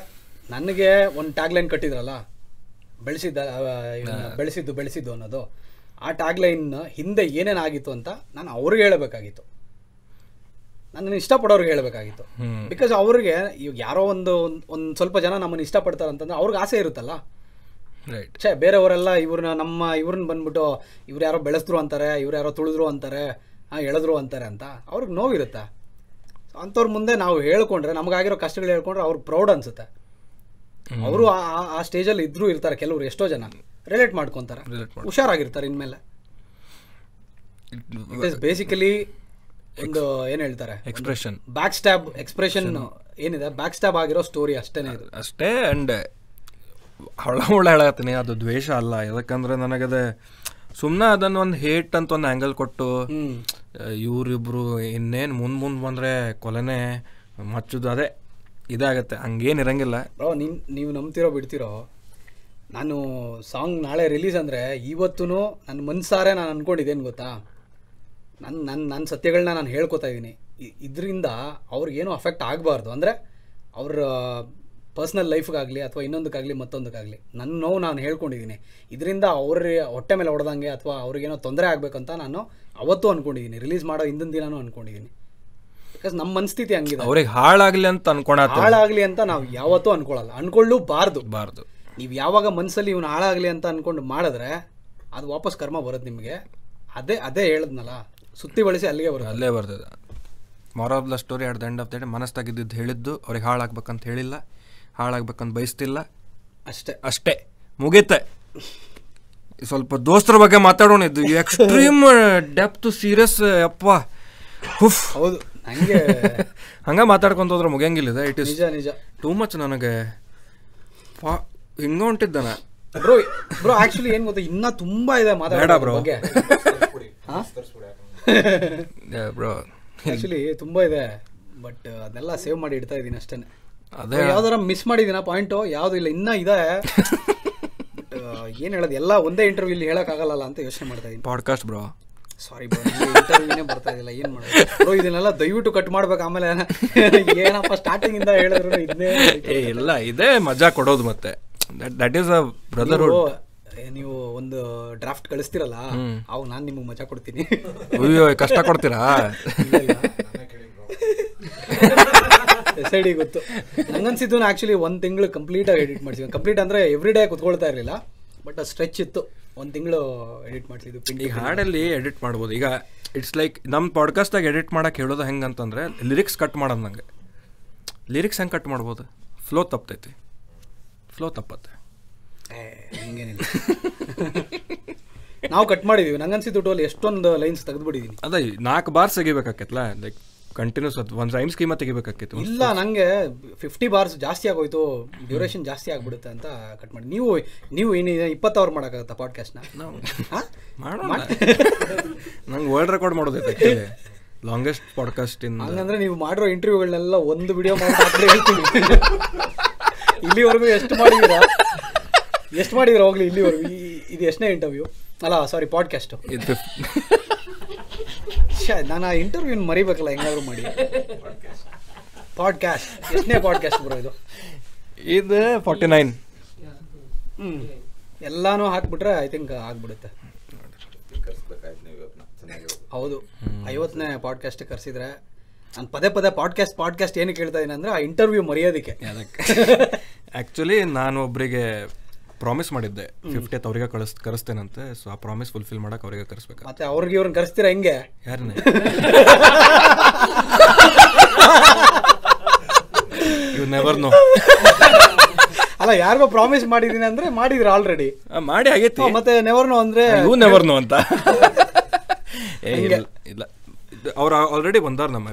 ನನಗೆ ಒಂದು ಟ್ಯಾಗ್ಲೈನ್ ಕಟ್ಟಿದ್ರಲ್ಲ, ಬೆಳೆಸಿದ್ದು ಅನ್ನೋದು, ಆ ಟ್ಯಾಗ್ಲೈನ್ ಹಿಂದೆ ಏನೇನಾಗಿತ್ತು ಅಂತ ನಾನು ಅವ್ರಿಗೆ ಹೇಳಬೇಕಾಗಿತ್ತು, ನನ್ನನ್ನು ಇಷ್ಟಪಡೋರಿಗೆ ಹೇಳಬೇಕಾಗಿತ್ತು. ಬಿಕಾಸ್ ಅವ್ರಿಗೆ ಇವಾಗ ಯಾರೋ ಒಂದು ಸ್ವಲ್ಪ ಜನ ನಮ್ಮನ್ನು ಇಷ್ಟಪಡ್ತಾರೆ ಅಂತಂದ್ರೆ ಅವ್ರಿಗೆ ಆಸೆ ಇರುತ್ತಲ್ಲ. ಛೇ, ಬೇರೆಯವರೆಲ್ಲ ಇವ್ರನ್ನ ಬಂದ್ಬಿಟ್ಟು ಇವ್ರು ಯಾರೋ ಬೆಳೆಸಿದ್ರು ಅಂತಾರೆ, ಇವ್ರು ಯಾರೋ ತುಳಿದ್ರು ಅಂತಾರೆ, ಎಳೆದ್ರು ಅಂತಾರೆ ಅಂತ ಅವ್ರಿಗೆ ನೋವಿರುತ್ತೆ. ಅಂಥವ್ರ ಮುಂದೆ ನಾವು ಹೇಳ್ಕೊಂಡ್ರೆ, ನಮಗಾಗಿರೋ ಕಷ್ಟಗಳು ಹೇಳ್ಕೊಂಡ್ರೆ ಅವ್ರಿಗೆ ಪ್ರೌಡ್ ಅನಿಸುತ್ತೆ. ಅವರು ಆ ಸ್ಟೇಜಲ್ಲಿ ಇದ್ರೂ ಇರ್ತಾರೆ, ಕೆಲವರು ಎಷ್ಟೋ ಜನ ರಿಲೇಟ್ ಮಾಡ್ಕೊತಾರೆ, ಹುಷಾರಾಗಿರ್ತಾರೆ ಇನ್ಮೇಲೆ. ಇಟ್ ಇಸ್ ಬೇಸಿಕಲಿ ಒಂದು ಏನು ಹೇಳ್ತಾರೆ, ಎಕ್ಸ್ಪ್ರೆಷನ್, ಬ್ಯಾಕ್ ಸ್ಟ್ಯಾಬ್ ಎಕ್ಸ್ಪ್ರೆಷನ್ ಏನಿದೆ, ಬ್ಯಾಕ್ ಸ್ಟ್ಯಾಬ್ ಆಗಿರೋ ಸ್ಟೋರಿ ಅಷ್ಟೇ ಇದು ಅಷ್ಟೇ. ಆ್ಯಂಡ್ ಹೊಳೆ ಹೇಳತ್ತೀನಿ, ಅದು ದ್ವೇಷ ಅಲ್ಲ. ಯಾಕಂದರೆ ನನಗದೇ ಸುಮ್ಮನೆ ಅದನ್ನೊಂದು ಹೇಟ್ ಅಂತ ಒಂದು ಆ್ಯಂಗಲ್ ಕೊಟ್ಟು ಇವರಿಬ್ರು ಇನ್ನೇನು ಮುಂದೆ ಬಂದರೆ ಕೊಲೆನೇ ಮಚ್ಚೋದು, ಅದೇ ಇದಾಗತ್ತೆ. ಹಂಗೇನು ಇರಂಗಿಲ್ಲ. ನೀವು ನಂಬ್ತಿರೋ ಬಿಡ್ತಿರೋ, ನಾನು ಸಾಂಗ್ ನಾಳೆ ರಿಲೀಸ್ ಅಂದರೆ ಇವತ್ತೂ ನನ್ನ ಮನಸಾರೆ ನಾನು ಅಂದ್ಕೊಂಡಿದ್ದೇನು ಗೊತ್ತಾ, ನನ್ನ ಸತ್ಯಗಳನ್ನ ನಾನು ಹೇಳ್ಕೊತಾ ಇದ್ದೀನಿ. ಇದರಿಂದ ಅವ್ರಿಗೇನು ಅಫೆಕ್ಟ್ ಆಗಬಾರ್ದು, ಅಂದರೆ ಅವ್ರ ಪರ್ಸ್ನಲ್ ಲೈಫ್ಗಾಗಲಿ ಅಥವಾ ಇನ್ನೊಂದಕ್ಕಾಗಲಿ ಮತ್ತೊಂದಕ್ಕಾಗಲಿ ನನ್ನ ನೋವು ನಾನು ಹೇಳ್ಕೊಂಡಿದ್ದೀನಿ. ಇದರಿಂದ ಅವ್ರ ಹೊಟ್ಟೆ ಮೇಲೆ ಹೊಡೆದಂಗೆ ಅಥವಾ ಅವ್ರಿಗೇನೋ ತೊಂದರೆ ಆಗಬೇಕಂತ ನಾನು ಅವತ್ತು ಅಂದ್ಕೊಂಡಿದ್ದೀನಿ, ರಿಲೀಸ್ ಮಾಡೋ ಹಿಂದಿನ ದಿನನೂ ಅಂದ್ಕೊಂಡಿದ್ದೀನಿ. ಬಿಕಾಸ್ ನಮ್ಮ ಮನಸ್ಥಿತಿ ಹಂಗಿದೆ, ಅವ್ರಿಗೆ ಹಾಳಾಗಲಿ ಅಂತ ನಾವು ಯಾವತ್ತೂ ಅಂದ್ಕೊಳ್ಳಲ್ಲ, ಅಂದ್ಕೊಳ್ಳೂಬಾರ್ದು. ನೀವು ಯಾವಾಗ ಮನಸ್ಸಲ್ಲಿ ಇವನು ಹಾಳಾಗಲಿ ಅಂತ ಅಂದ್ಕೊಂಡು ಮಾಡಿದ್ರೆ ಅದು ವಾಪಸ್ ಕರ್ಮ ಬರುತ್ತೆ ನಿಮಗೆ. ಅದೇ ಹೇಳಿದ್ನಲ್ಲ, ಸುತ್ತಿ ಬಳಸಿ ಅಲ್ಲಿಗೆ ಬರುತ್ತೆ, ಅಲ್ಲೇ ಬರ್ತದೆ. Moral of the story, at the end of the day ಮನಸ್ಸಾಗಿದ್ದು ಹೇಳಿದ್ದು, ಅವ್ರಿಗೆ ಹಾಳಾಗಬೇಕಂತ ಹೇಳಿಲ್ಲ, ಹಾಳಾಗ್ಬೇಕಂತ ಬಯಸ್ತಿಲ್ಲ, ಅಷ್ಟೇ ಅಷ್ಟೇ ಮುಗೀತೆ. ಸ್ವಲ್ಪ ದೋಸ್ತರ ಬಗ್ಗೆ ಮಾತಾಡೋಣ, ಇದು ಎಕ್ಸ್ಟ್ರೀಮ್ ಡೆಪ್ತ್ ಸೀರಿಯಸ್ ಅಪ್ಪ. ಹೌದು, ಹಂಗೆ ಹಂಗೆ ಮಾತಾಡ್ಕೊಂತ ಹೋದ್ರೆ ಮುಗಿಯಂಗಿಲ್ಲ. ಇಟ್ ಇಸ್ ನಿಜ ಟೂ ಮಚ್. ನನಗೆ ಹಿಂಗೆ ಹೊಂಟಿದ್ದಾನೆ ಬ್ರೋ. ಆ್ಯಕ್ಚುಲಿ ಏನು ಗೊತ್ತಾ, ಇನ್ನೂ ತುಂಬ ಇದೆ ಮಾತಾಡೋಣ ಬ್ರೋ. ಬ್ರೋ ಆ್ಯಕ್ಚುಲಿ ತುಂಬ ಇದೆ, ಬಟ್ ಅದೆಲ್ಲ ಸೇವ್ ಮಾಡಿ ಇಡ್ತಾ ಇದ್ದೀನಿ ಅಷ್ಟೇ. ಅದೇ ಯಾವ್ದಾರ ಮಿಸ್ ಮಾಡಿದ್ದೀನ ಪಾಯಿಂಟು? ಯಾವುದು ಇಲ್ಲ, ಇನ್ನೂ ಇದೆ. ಏನು ಹೇಳೋದು, ಎಲ್ಲ ಒಂದೇ ಇಂಟರ್ವ್ಯೂ ಇಲ್ಲಿ ಹೇಳೋಕ್ಕಾಗಲ್ಲ ಅಂತ ಯೋಚನೆ ಮಾಡ್ತಾ ಇದ್ದೀನಿ. ಪಾಡ್ಕಾಸ್ಟ್ ಬ್ರೋ, ಸಾರಿ ಬ್ರೋ, ಇಂಟರ್ವ್ಯೂನೇ ಬರ್ತಾ ಇದ್ದಿಲ್ಲ, ಏನು ಮಾಡೋದು ಬ್ರೋ. ಇದನ್ನೆಲ್ಲ ದಯವಿಟ್ಟು ಕಟ್ ಮಾಡ್ಬೇಕು. ಆಮೇಲೆ ಏನಪ್ಪ ಸ್ಟಾರ್ಟಿಂಗಿಂದ ಹೇಳಿದ್ರು ಇದನ್ನೇ, ಇಲ್ಲ ಇದೇ ಮಜಾ ಕೊಡೋದು. ಮತ್ತೆ ದಟ್ ಈಸ್ ಅ ಬ್ರದರ್ಹುಡ್. ನೀವು ಒಂದು ಡ್ರಾಫ್ಟ್ ಕಳಿಸ್ತಿರಲ್ಲ, ಅವಾಗ ನಾನು ನಿಮಗೆ ಮಜಾ ಕೊಡ್ತೀನಿ. ಅಯ್ಯೋ ಕಷ್ಟ ಕೊಡ್ತೀರಾ? ಎಸ್.ಐ.ಡಿ ಗೊತ್ತು ನಂಗನ್ಸಿದ್ದು. ನಾನು ಆ್ಯಕ್ಚುಲಿ ಒಂದು ತಿಂಗಳು ಕಂಪ್ಲೀಟಾಗಿ ಎಡಿಟ್ ಮಾಡ್ತೀವಿ. ಕಂಪ್ಲೀಟ್ ಅಂದರೆ ಎವ್ರಿ ಡೇ ಕುತ್ಕೊಳ್ತಾ ಇರಲಿಲ್ಲ, ಬಟ್ ಸ್ಟ್ರೆಚ್ ಇತ್ತು. ಒಂದು ತಿಂಗಳು ಎಡಿಟ್ ಮಾಡ್ತಿದ್ದು. ಈಗ ಹಾಡಲ್ಲಿ ಎಡಿಟ್ ಮಾಡ್ಬೋದು. ಈಗ ಇಟ್ಸ್ ಲೈಕ್ ನಮ್ಮ ಪಾಡ್ಕಾಸ್ಟಾಗಿ ಎಡಿಟ್ ಮಾಡೋಕೆ ಹೇಳೋದು ಹೆಂಗೆ ಅಂತಂದರೆ, ಲಿರಿಕ್ಸ್ ಕಟ್ ಮಾಡೋದು. ನಂಗೆ ಲಿರಿಕ್ಸ್ ಹೆಂಗೆ ಕಟ್ ಮಾಡ್ಬೋದು? ಫ್ಲೋ ತಪ್ಪತೈತಿ, ಫ್ಲೋ ತಪ್ಪತ್ತೆ. ಹಂಗೇನಿಲ್ಲ, ನಾವು ಕಟ್ ಮಾಡಿದ್ದೀವಿ. ನಂಗನ್ಸಿದ್ದು ಟೋಲ್ ಎಷ್ಟೊಂದು ಲೈನ್ಸ್ ತೆಗೆದುಬಿಟ್ಟಿದ್ದೀನಿ. ಅದೇ 4 ಬಾರ್ಸ್ ತೆಗಿಬೇಕಾಕೈತಲ್ಲ, ಲೈಕ್ ಕಂಟಿನ್ಯೂಸ್ ಅದು ಒಂದು ರೈಮ್ ಸ್ಕೀಮ ತೆಗಿಬೇಕಾಗಿತ್ತು. ಇಲ್ಲ, ನನಗೆ 50 ಬಾರ್ಸ್ ಜಾಸ್ತಿ ಆಗೋಯ್ತು, ಡ್ಯೂರೇಷನ್ ಜಾಸ್ತಿ ಆಗಿಬಿಡುತ್ತೆ ಅಂತ ಕಟ್ ಮಾಡಿ. ನೀವು ಏನು 20 ಅವರ್ ಮಾಡೋಕ್ಕಾಗತ್ತಾ ಪಾಡ್ಕಾಸ್ಟ್ನ? ನಾವು ಮಾಡೋಣ. ನಂಗೆ ವರ್ಲ್ಡ್ ರೆಕಾರ್ಡ್ ಮಾಡೋದೈತೆ ಲಾಂಗೆಸ್ಟ್ ಪಾಡ್ಕಾಸ್ಟ್ ಇನ್. ಹಂಗಂದ್ರೆ ನೀವು ಮಾಡಿರೋ ಇಂಟರ್ವ್ಯೂಗಳನ್ನೆಲ್ಲ ಒಂದು ವಿಡಿಯೋ ಮಾಡಿ ಹೇಳ್ತೀನಿ. ಇಲ್ಲಿವರೆಗೂ ಎಷ್ಟು ಮಾಡಿದೀರಾ ಹೋಗ್ಲಿ. ಇಲ್ಲಿವರೆಗೂ ಇದು ಎಷ್ಟನೇ ಇಂಟರ್ವ್ಯೂ? ಅಲ್ಲ, ಸಾರಿ, ಪಾಡ್ಕಾಸ್ಟು. ನಾನು ಆ ಇಂಟರ್ವ್ಯೂ ಮರಿಬೇಕಲ್ಲ ಹೆಂಗಾದ್ರು ಮಾಡಿ. ಪಾಡ್ಕಾಸ್ಟ್ ಎಷ್ಟನೇ ಪಾಡ್ಕಾಸ್ಟ್ ಬರೋ ಇದು 49. ಎಲ್ಲಾನು ಹಾಕ್ಬಿಟ್ರೆ ಐ ಥಿಂಕ್ ಆಗ್ಬಿಡುತ್ತೆ. ಹೌದು, 50ನೇ ಪಾಡ್ಕಾಸ್ಟ್ ಕರೆಸಿದ್ರೆ ನಾನು ಪದೇ ಪಾಡ್ಕಾಸ್ಟ್ ಏನು ಕೇಳ್ತಾ ಇದ್ದೀನಿ ಅಂದರೆ ಆ ಇಂಟರ್ವ್ಯೂ ಮರೆಯೋದಕ್ಕೆ. ಆ್ಯಕ್ಚುಲಿ ನಾನು ಒಬ್ಬರಿಗೆ ಪ್ರಾಮಿಸ್ ಮಾಡಿದ್ದೆ 50th ಅವ್ರಿಗೆ ಕರೆಸ್ತೇನಂತೆ. ಸೊ ಆ ಪ್ರಾಮಿಸ್ ಫುಲ್ಫಿಲ್ ಮಾಡಕ್ಕೆ ಅವ್ರಿಗೆ ಕರೆಸ್ಬೇಕು. ಮತ್ತೆ ಅವ್ರಿಗೆ ಇವ್ರನ್ನ ಕರೆಸ್ತೀರಾ ಹೆಂಗೆ? ಯಾರನ್ನೇ? You never know. ಅಲ್ಲ, ಯಾರಿಗೋ ಪ್ರಾಮಿಸ್ ಮಾಡಿದೀನಿ ಅಂದ್ರೆ ಮಾಡಿದ್ರೆ ಆಲ್ರೆಡಿ ಮಾಡಿ ಆಗೈತಿ. ಮತ್ತೆ ನೆವರ್ ನೋ ಅಂದ್ರೆ ಯು ನೆವರ್ ನೋ ಅಂತ. ಇಲ್ಲ, ಅವ್ರು ಆಲ್ರೆಡಿ ಬಂದಾರ ನಮ್ಮ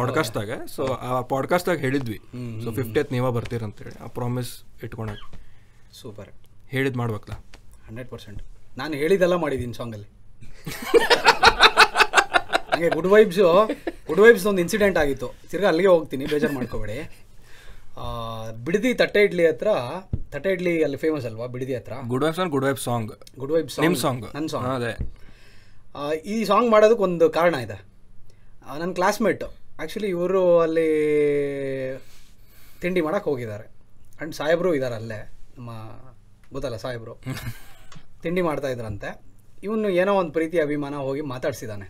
ಪಾಡ್ಕಾಸ್ಟಾಗ. ಸೊ ಆ ಪಾಡ್ಕಾಸ್ಟಾಗ ಹೇಳಿದ್ವಿ, ಸೊ 50th ನೀವ ಬರ್ತೀರಂತೇಳಿ ಆ ಪ್ರಾಮಿಸ್ ಇಟ್ಕೊಂಡಾಗ ಸೂಪರ್ ಹೇಳಿದ್ ಮಾಡ್ಬೇಕಲ್ಲ 100%. ನಾನು ಹೇಳಿದೆಲ್ಲ ಮಾಡಿದ್ದೀನಿ ಸಾಂಗಲ್ಲಿ. ನನಗೆ ಗುಡ್ ವೈಬ್ಸ್ ಒಂದು ಇನ್ಸಿಡೆಂಟ್ ಆಗಿತ್ತು. ತಿರ್ಗಾ ಅಲ್ಲಿಗೆ ಹೋಗ್ತೀನಿ, ಬೇಜಾರು ಮಾಡ್ಕೋಬೇಡಿ. ಬಿಡದಿ ತಟ್ಟೆ ಇಡ್ಲಿ ಅಲ್ಲಿ ಫೇಮಸ್ ಅಲ್ವಾ ಬಿಡದಿ ಹತ್ರ. ಗುಡ್ ವೈಬ್ಸ್ ಸಾಂಗ್ ನನ್ನ ಸಾಂಗ್. ಈ ಸಾಂಗ್ ಮಾಡೋದಕ್ಕೆ ಒಂದು ಕಾರಣ ಇದೆ. ನನ್ನ ಕ್ಲಾಸ್ಮೇಟು ಆ್ಯಕ್ಚುಲಿ ಇವರು ಅಲ್ಲಿ ತಿಂಡಿ ಮಾಡೋಕ್ಕೆ ಹೋಗಿದ್ದಾರೆ. ಆ್ಯಂಡ್ ಸಾಹೇಬರು ಇದ್ದಾರೆ ಅಲ್ಲೇ, ನಮ್ಮ ಗೊತ್ತಲ್ಲ ಸಾಹೇಬರು ತಿಂಡಿ ಮಾಡ್ತಾಯಿದ್ರಂತೆ. ಇವನು ಏನೋ ಒಂದು ಪ್ರೀತಿ ಅಭಿಮಾನ ಹೋಗಿ ಮಾತಾಡ್ಸಿದ್ದಾನೆ.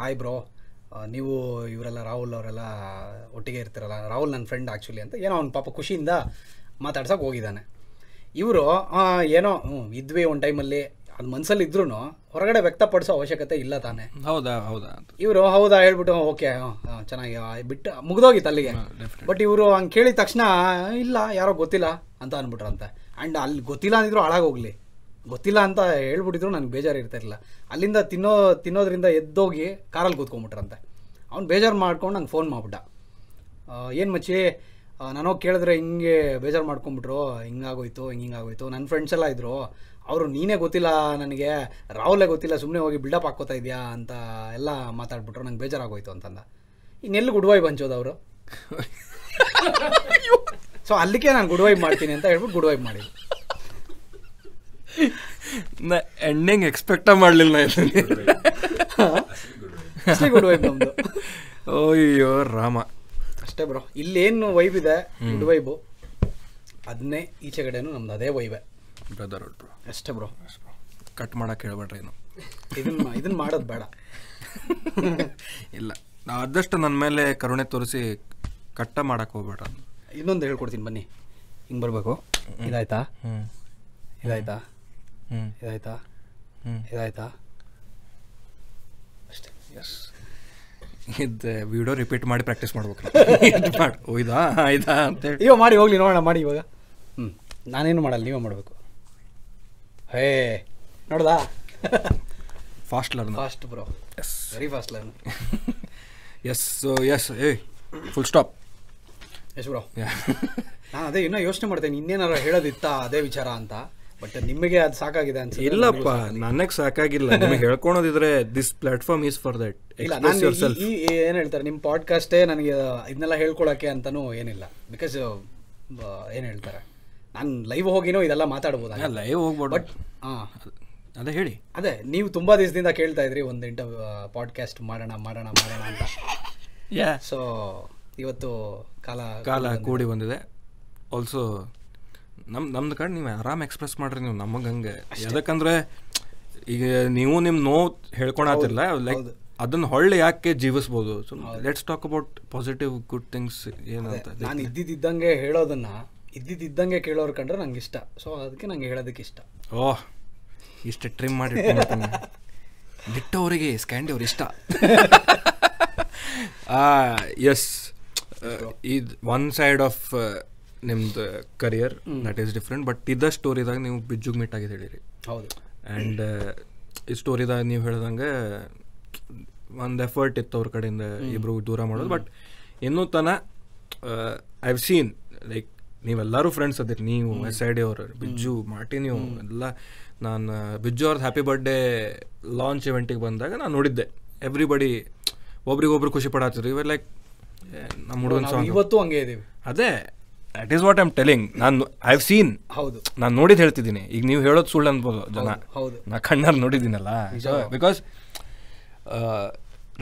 ಹಾಯ್ ಬ್ರೋ, ನೀವು ಇವರೆಲ್ಲ ರಾಹುಲ್ ಅವರೆಲ್ಲ ಒಟ್ಟಿಗೆ ಇರ್ತಿರಲ್ಲ, ರಾಹುಲ್ ನನ್ನ ಫ್ರೆಂಡ್ ಆ್ಯಕ್ಚುಲಿ ಅಂತ ಏನೋ ಅವ್ನು ಪಾಪ ಖುಷಿಯಿಂದ ಮಾತಾಡ್ಸೋಕೆ ಹೋಗಿದ್ದಾನೆ. ಇವರು ಏನೋ ಇದ್ವಿ ಒಂದು ಟೈಮಲ್ಲಿ ಅದು ಮನಸ್ಸಲ್ಲಿ ಇದ್ರೂ ಹೊರಗಡೆ ವ್ಯಕ್ತಪಡಿಸೋ ಅವಶ್ಯಕತೆ ಇಲ್ಲ ತಾನೆ. ಹೌದಾ ಇವರು ಹೌದಾ ಹೇಳ್ಬಿಟ್ಟು ಓಕೆ ಚೆನ್ನಾಗಿ ಬಿಟ್ಟು ಮುಗ್ದೋಗಿತ್ತು ಅಲ್ಲಿಗೆ. ಬಟ್ ಇವರು ಹಂಗೆ ಕೇಳಿದ ತಕ್ಷಣ ಇಲ್ಲ ಯಾರೋ ಗೊತ್ತಿಲ್ಲ ಅಂತ ಅಂದ್ಬಿಟ್ರಂತೆ. ಆ್ಯಂಡ್ ಅಲ್ಲಿ ಗೊತ್ತಿಲ್ಲ ಅಂದಿದ್ರು ಹಾಳಾಗೋಗ್ಲಿ, ಗೊತ್ತಿಲ್ಲ ಅಂತ ಹೇಳ್ಬಿಟ್ಟಿದ್ರು ನನಗೆ ಬೇಜಾರು ಇರ್ತಿರಲಿಲ್ಲ. ಅಲ್ಲಿಂದ ತಿನ್ನೋದ್ರಿಂದ ಎದ್ದೋಗಿ ಕಾರಲ್ಲಿ ಕೂತ್ಕೊಂಡ್ಬಿಟ್ರಂತೆ. ಅವ್ನು ಬೇಜಾರು ಮಾಡ್ಕೊಂಡು ನಂಗೆ ಫೋನ್ ಮಾಡಿಬಿಟ್ಟ. ಏನು ಮಚ್ಚಿ ನಾನು ಕೇಳಿದ್ರೆ ಹಿಂಗೆ ಬೇಜಾರು ಮಾಡ್ಕೊಂಬಿಟ್ರು, ಹಿಂಗಾಗೋಯ್ತು. ನನ್ನ ಫ್ರೆಂಡ್ಸ್ ಎಲ್ಲ ಇದ್ದರು, ಅವರು ನೀನೇ ಗೊತ್ತಿಲ್ಲ ನನಗೆ, ರಾಹುಲೇ ಗೊತ್ತಿಲ್ಲ, ಸುಮ್ಮನೆ ಹೋಗಿ ಬಿಲ್ಡಪ್ ಹಾಕೋತಾ ಇದೆಯಾ ಅಂತ ಎಲ್ಲ ಮಾತಾಡ್ಬಿಟ್ರು, ನಂಗೆ ಬೇಜಾರಾಗೋಯ್ತು ಅಂತಂದ. ಇನ್ನೆಲ್ಲಿ ಗುಡ್ ವೈಬ್ ಹಂಚೋದು ಅವರು? ಸೊ ಅಲ್ಲಿಗೆ ನಾನು ಗುಡ್ ವೈಬ್ ಮಾಡ್ತೀನಿ ಅಂತ ಹೇಳ್ಬಿಟ್ಟು ಗುಡ್ ವೈಬ್ ಮಾಡಿದ್ವಿ. ನಾ ಎಂಡಿಂಗ್ ಎಕ್ಸ್ಪೆಕ್ಟ ಮಾಡಲಿಲ್ಲ. ಗುಡ್ ವೈಬ್ ನಮ್ಮದು. ಅಯ್ಯೋ ರಾಮ, ಅಷ್ಟೇ ಬ್ರೋ. ಇಲ್ಲೇನು ವೈಬ್ ಇದೆ ಗುಡ್ ವೈಬು, ಅದನ್ನೇ ಈಚೆ ಕಡೆನೂ ನಮ್ದು ಅದೇ ವೈಬೇ. ಬ್ರದರ್ಹುಡ್ ಬ್ರೋ, ಅಷ್ಟೇ ಬ್ರೋ. ಕಟ್ ಮಾಡೋಕೆ ಹೇಳ್ಬೇಡ್ರಿ, ಏನು ಇದನ್ನು ಮಾಡೋದು ಬೇಡ. ಇಲ್ಲ, ನಾವು ಆದಷ್ಟು ನನ್ನ ಮೇಲೆ ಕರುಣೆ ತೋರಿಸಿ ಕಟ್ಟ ಮಾಡೋಕೆ ಹೋಗ್ಬೇಡ. ಇನ್ನೊಂದು ಹೇಳ್ಕೊಡ್ತೀನಿ ಬನ್ನಿ. ಹಿಂಗೆ ಬರಬೇಕು. ಇದಾಯ್ತಾ? ಅಷ್ಟೇ. ಎಸ್, ಇದು ವಿಡಿಯೋ ರಿಪೀಟ್ ಮಾಡಿ ಪ್ರಾಕ್ಟೀಸ್ ಮಾಡ್ಬೇಕು. ಇದ ಅಂತೇಳಿ ಇವಾಗ ಮಾಡಿ ಹೋಗ್ಲಿ, ನೋಡೋಣ ಮಾಡಿ ಇವಾಗ. ನಾನೇನು ಮಾಡಲ್ಲ, ನೀವೇ ಮಾಡಬೇಕು. ಹೇ ನೋಡ್ದಾ, fast bro. Yes, very fast learn. Yes a full stop. Yes bro, ನಾನು ಅದೇ ಇನ್ನೂ ಯೋಚನೆ ಮಾಡ್ತೇನೆ ಇನ್ನೇನಾರು ಹೇಳೋದಿತ್ತಾ ಅದೇ ವಿಚಾರ ಅಂತ. ಬಟ್ ನಿಮಗೆ ಅದು ಸಾಕಾಗಿದೆ ಅನ್ಸಿ? ಇಲ್ಲಪ್ಪ, ನನಗೆ ಸಾಕಾಗಿಲ್ಲ. ನಿಮಗೆ ಹೇಳ್ಕೊಳೋದಿದ್ರೆ this platform is for that. ಇಲ್ಲ, ನಾನು ಏನು ಹೇಳ್ತಾರೆ ನಿಮ್ಮ ಪಾಡ್ಕಾಸ್ಟೇ ನನಗೆ ಇದನ್ನೆಲ್ಲ ಹೇಳ್ಕೊಳಕ್ಕೆ ಅಂತಲೂ ಏನಿಲ್ಲ. ಬಿಕಾಸ್ ಏನು ಹೇಳ್ತಾರೆ, ನಾನು ಲೈವ್ ಹೋಗಿನೋ ಇದೆಲ್ಲ ಮಾತಾಡ್ಬೋದಾ? ಲೈವ್ ಹೋಗ್ಬೋದು, ಬಟ್ ಅದೇ ಹೇಳಿ, ಅದೇ ನೀವು ತುಂಬ ದಿವಸದಿಂದ ಕೇಳ್ತಾ ಇದ್ರಿ ಒಂದು ಪಾಡ್ಕಾಸ್ಟ್ ಮಾಡೋಣ ಅಂತ. ಸೊ ಇವತ್ತು ಕಾಲ ಕೂಡಿ ಬಂದಿದೆ. ಆಲ್ಸೋ ನಮ್ದು ಕಡೆ ನೀವು ಆರಾಮ್ ಎಕ್ಸ್ಪ್ರೆಸ್ ಮಾಡ್ರಿ ನೀವು ನಮಗೆ ಹಂಗೆ. ಯಾಕಂದ್ರೆ ಈಗ ನೀವು ನಿಮ್ಮ ನೋವು ಹೇಳ್ಕೊಳತಿಲ್ಲ, ಲೈಕ್ ಅದನ್ನ ಹೊಳ್ಳೆ ಯಾಕೆ ಜೀವಿಸ್ಬೋದು. So let's talk about positive good things ಏನಂತ. ನಾನು ಇದ್ದಿದ್ದಂಗೆ ಹೇಳೋದನ್ನ ಇದ್ದಿದ್ದಂಗೆ ಕೇಳೋರು ಕಂಡ್ರೆ ನಂಗೆ ಇಷ್ಟ. ಸೊ ಅದಕ್ಕೆ ನಂಗೆ ಹೇಳೋದಕ್ಕೆ ಇಷ್ಟ. ಓಹ್, ಇಷ್ಟ ಟ್ರಿಮ್ ಮಾಡಿ ಬಿಟ್ಟವರಿಗೆ ಸ್ಕ್ಯಾಂಡಿ ಅವ್ರು ಇಷ್ಟ. ಎಸ್, ಇದು ಒನ್ ಸೈಡ್ ಆಫ್ ನಿಮ್ದು career, that is different. But ಇದ ಸ್ಟೋರಿದಾಗ ನೀವು ಬಿಜ್ಜುಗೆ ಮೀಟ್ ಆಗಿ ಹೇಳಿರಿ. ಹೌದು. ಆ್ಯಂಡ್ ಈ ಸ್ಟೋರಿದಾಗ ನೀವು ಹೇಳ್ದಂಗೆ ಒಂದು ಎಫರ್ಟ್ ಇತ್ತು ಅವ್ರ ಕಡೆಯಿಂದ ಇಬ್ಬರು ದೂರ ಮಾಡೋದು. ಬಟ್ ಇನ್ನೂ ತನ ಐ ಹ್ಯಾವ್ ಸೀನ್, ಲೈಕ್ ನೀವೆಲ್ಲರೂ ಫ್ರೆಂಡ್ಸ್ ಅದಿರಿ, ನೀವು ಎಸ್.ಐ.ಡಿ ಅವರು, ಬಿಜ್ಜು, ಮಾರ್ಟಿನ್, ಇವು ಎಲ್ಲ. ನಾನು ಬಿಜ್ಜು ಅವ್ರದ್ದು ಹ್ಯಾಪಿ ಬರ್ಡೇ ಲಾಂಚ್ ಇವೆಂಟಿಗೆ ಬಂದಾಗ ನಾನು ನೋಡಿದ್ದೆ, ಎವ್ರಿಬಡಿ ಒಬ್ರಿಗೊಬ್ರು ಖುಷಿ ಪಡಾತಿದ್ರು. ಇವ ಲೈಕ್ ನಮ್ಮ ಹುಡುಗನ ಸಾಂಗ್ ಇವತ್ತು ಹಂಗೆ ಇದೀವಿ. ಅದೇ that is what I am telling. ನಾನು ಐ ಹ್ಯಾವ್ ಸೀನ್. ಹೌದು, ನಾನು ನೋಡಿದ್ದು ಹೇಳ್ತಿದ್ದೀನಿ. ಈಗ ನೀವು ಹೇಳೋದು ಸುಳ್ಳು ಅನ್ಬೋದು ಜನ. ಹೌದು, ನಾ ಕಣ್ಣಲ್ಲಿ ನೋಡಿದ್ದೀನಲ್ಲ. ಬಿಕಾಸ್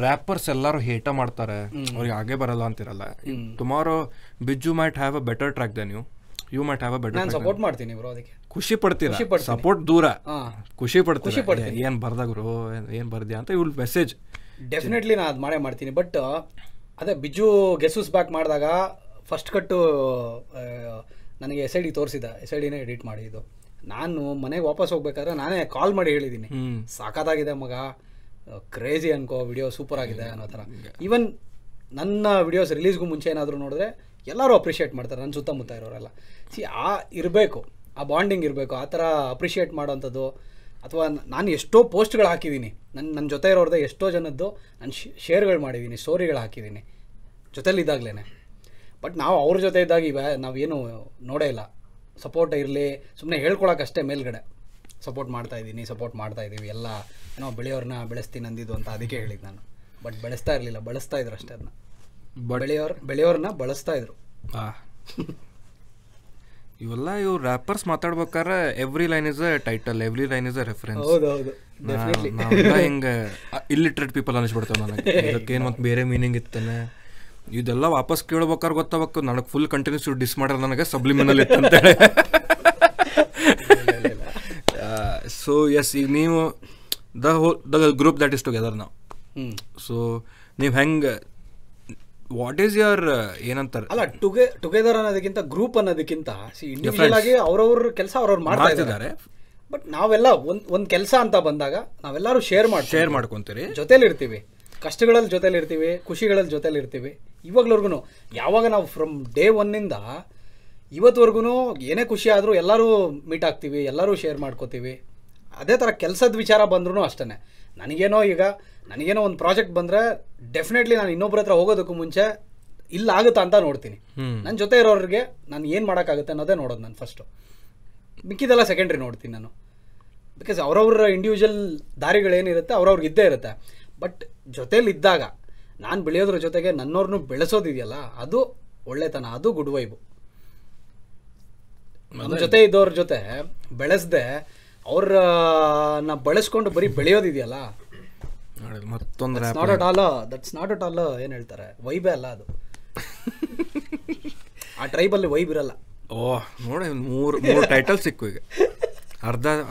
ರ್ಯಾಪರ್ಸ್ ಎಲ್ಲರೂ ಹೇಟ ಮಾಡ್ತಾರೆ, ಅವ್ರಿಗೆ ಆಗೇ ಬರಲ್ಲ ಅಂತಿರಲ್ಲ. Tomorrow Bijju might have a better track then you, you might have a better. ನಾನು ಸಪೋರ್ಟ್ ಮಾಡ್ತೀನಿ ಬ್ರೋ, ಅದಕ್ಕೆ ಖುಷಿ ಪಡ್ತೀರಾ. ಸಪೋರ್ಟ್ ದೂರ, ಖುಷಿ ಪಡ್ತೀರಾ. ಏನು ಬರ್ದಾಗ್ರು, ಏನು ಬರ್ದ್ಯಾ ಅಂತ ಇವ್ಳು ಮೆಸೇಜ್. ಡೆಫಿನೆಟ್ಲಿ ನಾನು ಅದು ಮಾಡೇ ಮಾಡ್ತೀನಿ. ಬಟ್ ಅದೇ ಬಿಜ್ಜು ಗೆಸೂಸ್ ಬ್ಯಾಕ್ ಮಾಡಿದಾಗ ಫಸ್ಟ್ ಕಟ್ಟು ನನಗೆ ಎಸ್.ಐ.ಡಿ ತೋರಿಸಿದ. ಎಸ್.ಐ.ಡಿನೇ ಎಡಿಟ್ ಮಾಡಿದ್ದು. ನಾನು ಮನೆಗೆ ವಾಪಸ್ ಹೋಗ್ಬೇಕಾದ್ರೆ ನಾನೇ ಕಾಲ್ ಮಾಡಿ ಹೇಳಿದ್ದೀನಿ, ಸಾಕಾಗಿದೆ ಮಗ, ಕ್ರೇಜಿ ಅನ್ಕೋ, ವಿಡಿಯೋ ಸೂಪರ್ ಆಗಿದೆ ಅನ್ನೋ ಥರ. ಈವನ್ ನನ್ನ ವಿಡಿಯೋಸ್ ರಿಲೀಸ್ಗೂ ಮುಂಚೆ ಏನಾದರೂ ನೋಡಿದ್ರೆ ಎಲ್ಲರೂ ಅಪ್ರಿಷಿಯೇಟ್ ಮಾಡ್ತಾರೆ, ನನ್ನ ಸುತ್ತಮುತ್ತ ಇರೋರೆಲ್ಲ. ಸಿ, ಆ ಇರಬೇಕು, ಆ ಬಾಂಡಿಂಗ್ ಇರಬೇಕು, ಆ ಥರ ಅಪ್ರಿಷಿಯೇಟ್ ಮಾಡೋವಂಥದ್ದು. ಅಥವಾ ನಾನು ಎಷ್ಟೋ ಪೋಸ್ಟ್ಗಳು ಹಾಕಿದ್ದೀನಿ, ನನ್ನ ಜೊತೆ ಇರೋರ್ದೆ ಎಷ್ಟೋ ಜನದ್ದು ನಾನು ಶೇರ್ಗಳು ಮಾಡಿದ್ದೀನಿ, ಸ್ಟೋರಿಗಳು ಹಾಕಿದ್ದೀನಿ ಜೊತೆಲಿದ್ದಾಗಲೇ. ಬಟ್ ನಾವು ಅವ್ರ ಜೊತೆ ಇದ್ದಾಗ ಇವ ನಾವೇನು ನೋಡೇ ಇಲ್ಲ. ಸಪೋರ್ಟ್ ಇರಲಿ, ಸುಮ್ಮನೆ ಹೇಳ್ಕೊಳಕ್ಕಷ್ಟೇ ಮೇಲ್ಗಡೆ ಸಪೋರ್ಟ್ ಮಾಡ್ತಾ ಇದ್ದೀವಿ ಎಲ್ಲ, ಏನೋ ಬೆಳೆಯೋರನ್ನ ಬೆಳೆಸ್ತೀನಿ ಅಂದಿದ್ದು ಅಂತ ಅದಕ್ಕೆ ಹೇಳಿದ್ದು ನಾನು. ಬಟ್ ಬೆಳೆಸ್ತಾ ಇರಲಿಲ್ಲ, ಬಳಸ್ತಾ ಇದ್ರು ಅಷ್ಟೇ ಅದನ್ನ. ಬೆಳೆಯೋರನ್ನ ಬಳಸ್ತಾ ಇದ್ರು. ಇವೆಲ್ಲ ಇವ್ರು ರ್ಯಾಪರ್ಸ್ ಮಾತಾಡ್ಬೇಕಾದ್ರೆ every line is a title, every line is a reference. ಹಿಂಗೆ ಇಲ್ಲಿಟ್ರೇಟ್ ಪೀಪಲ್ ಅನಿಸ್ಬಿಡ್ತಾವೆ ನನಗೆ. ಅದಕ್ಕೇನು ಮತ್ತೆ ಬೇರೆ ಮೀನಿಂಗ್ ಇತ್ತಾನೆ. ಇದೆಲ್ಲ ವಾಪಸ್ ಕೇಳ್ಬೇಕಾದ್ರೆ ಗೊತ್ತಾಗಬೇಕು ನನಗೆ ಫುಲ್ ಕಂಟಿನ್ಯೂಸ್ ಡಿಸ್ ಮಾಡ್ರೆ ನನಗೆ ಸಬ್ಲಿಮಿನಲ್ ಇತ್ತಂತೇಳಿ. ಸೊ ಎಸ್, ಈಗ ನೀವು the group that is together ನಾವು. ಸೊ ನೀವು ಹೆಂಗೆ, ವಾಟ್ ಈಸ್ ಯುವರ್ ಏನಂತಾರೆ ಅಲ್ಲ, ಟುಗೆದರ್ ಅನ್ನೋದಕ್ಕಿಂತ, ಗ್ರೂಪ್ ಅನ್ನೋದಕ್ಕಿಂತ ಇಂಡಿವಿಜುವಲ್ ಆಗಿ ಅವ್ರವ್ರ ಕೆಲಸ ಅವ್ರವ್ರು ಮಾಡ್ತಿದ್ದಾರೆ. ಬಟ್ ನಾವೆಲ್ಲ ಒಂದು ಕೆಲಸ ಅಂತ ಬಂದಾಗ ನಾವೆಲ್ಲರೂ ಶೇರ್ ಮಾಡ್ಕೊಂತೀರಿ, ಜೊತೆಲಿರ್ತೀವಿ, ಕಷ್ಟಗಳಲ್ಲಿ ಜೊತೆಲಿರ್ತೀವಿ, ಖುಷಿಗಳಲ್ಲಿ ಜೊತೆಲಿರ್ತೀವಿ. ಇವಾಗ್ಲವರ್ಗು, ಯಾವಾಗ ನಾವು ಫ್ರಮ್ ಡೇ ಒನ್ನಿಂದ ಇವತ್ತುವರೆಗೂ ಏನೇ ಖುಷಿ ಆದರೂ ಎಲ್ಲರೂ ಮೀಟ್ ಆಗ್ತೀವಿ, ಎಲ್ಲರೂ ಶೇರ್ ಮಾಡ್ಕೋತೀವಿ. ಅದೇ ಥರ ಕೆಲಸದ ವಿಚಾರ ಬಂದ್ರೂ ಅಷ್ಟೇ. ನನಗೇನೋ ಒಂದು ಪ್ರಾಜೆಕ್ಟ್ ಬಂದರೆ ಡೆಫಿನೆಟ್ಲಿ ನಾನು ಇನ್ನೊಬ್ಬರ ಹತ್ರ ಹೋಗೋದಕ್ಕೂ ಮುಂಚೆ ಇಲ್ಲ ಆಗುತ್ತಾ ಅಂತ ನೋಡ್ತೀನಿ. ನನ್ನ ಜೊತೆ ಇರೋರಿಗೆ ನಾನು ಏನು ಮಾಡೋಕ್ಕಾಗುತ್ತೆ ಅನ್ನೋದೇ ನೋಡೋದು ನಾನು ಫಸ್ಟು. ಮಿಕ್ಕಿದೆಲ್ಲ ಸೆಕೆಂಡ್ರಿ ನೋಡ್ತೀನಿ ನಾನು. ಬಿಕಾಸ್ ಅವ್ರವ್ರ ಇಂಡಿವಿಜುವಲ್ ದಾರಿಗಳೇನಿರುತ್ತೆ ಅವ್ರವ್ರಿಗೆ ಇದ್ದೇ ಇರುತ್ತೆ. ಬಟ್ ಜೊತೆಲಿದ್ದಾಗ ನಾನು ಬೆಳೆಯೋದ್ರ ಜೊತೆಗೆ ನನ್ನವ್ರನ್ನೂ ಬೆಳೆಸೋದಿದೆಯಲ್ಲ, ಅದು ಒಳ್ಳೆತನ, ಅದು ಗುಡ್ ವೈಬು. ನಮ್ಮ ಜೊತೆ ಇದ್ದವ್ರ ಜೊತೆ ಬೆಳೆಸದೆ ಅವ್ರನ್ನ ಬಳಸ್ಕೊಂಡು ಬರೀ ಬೆಳೆಯೋದಿದೆಯಲ್ಲ, ಮತ್ತೊಂದು ದಟ್ಸ್ ನಾಟ್ ಅಟ್ ಆಲ್. ಏನು ಹೇಳ್ತಾರೆ, ವೈಬೇ ಅಲ್ಲ ಅದು. ಆ ಟ್ರೈಬಲ್ಲಿ ವೈಬ್ ಇರಲ್ಲ. ಓಹ್ ನೋಡಿ, ಮೂರು ಟೈಟಲ್ ಸಿಕ್ಕು ಈಗ.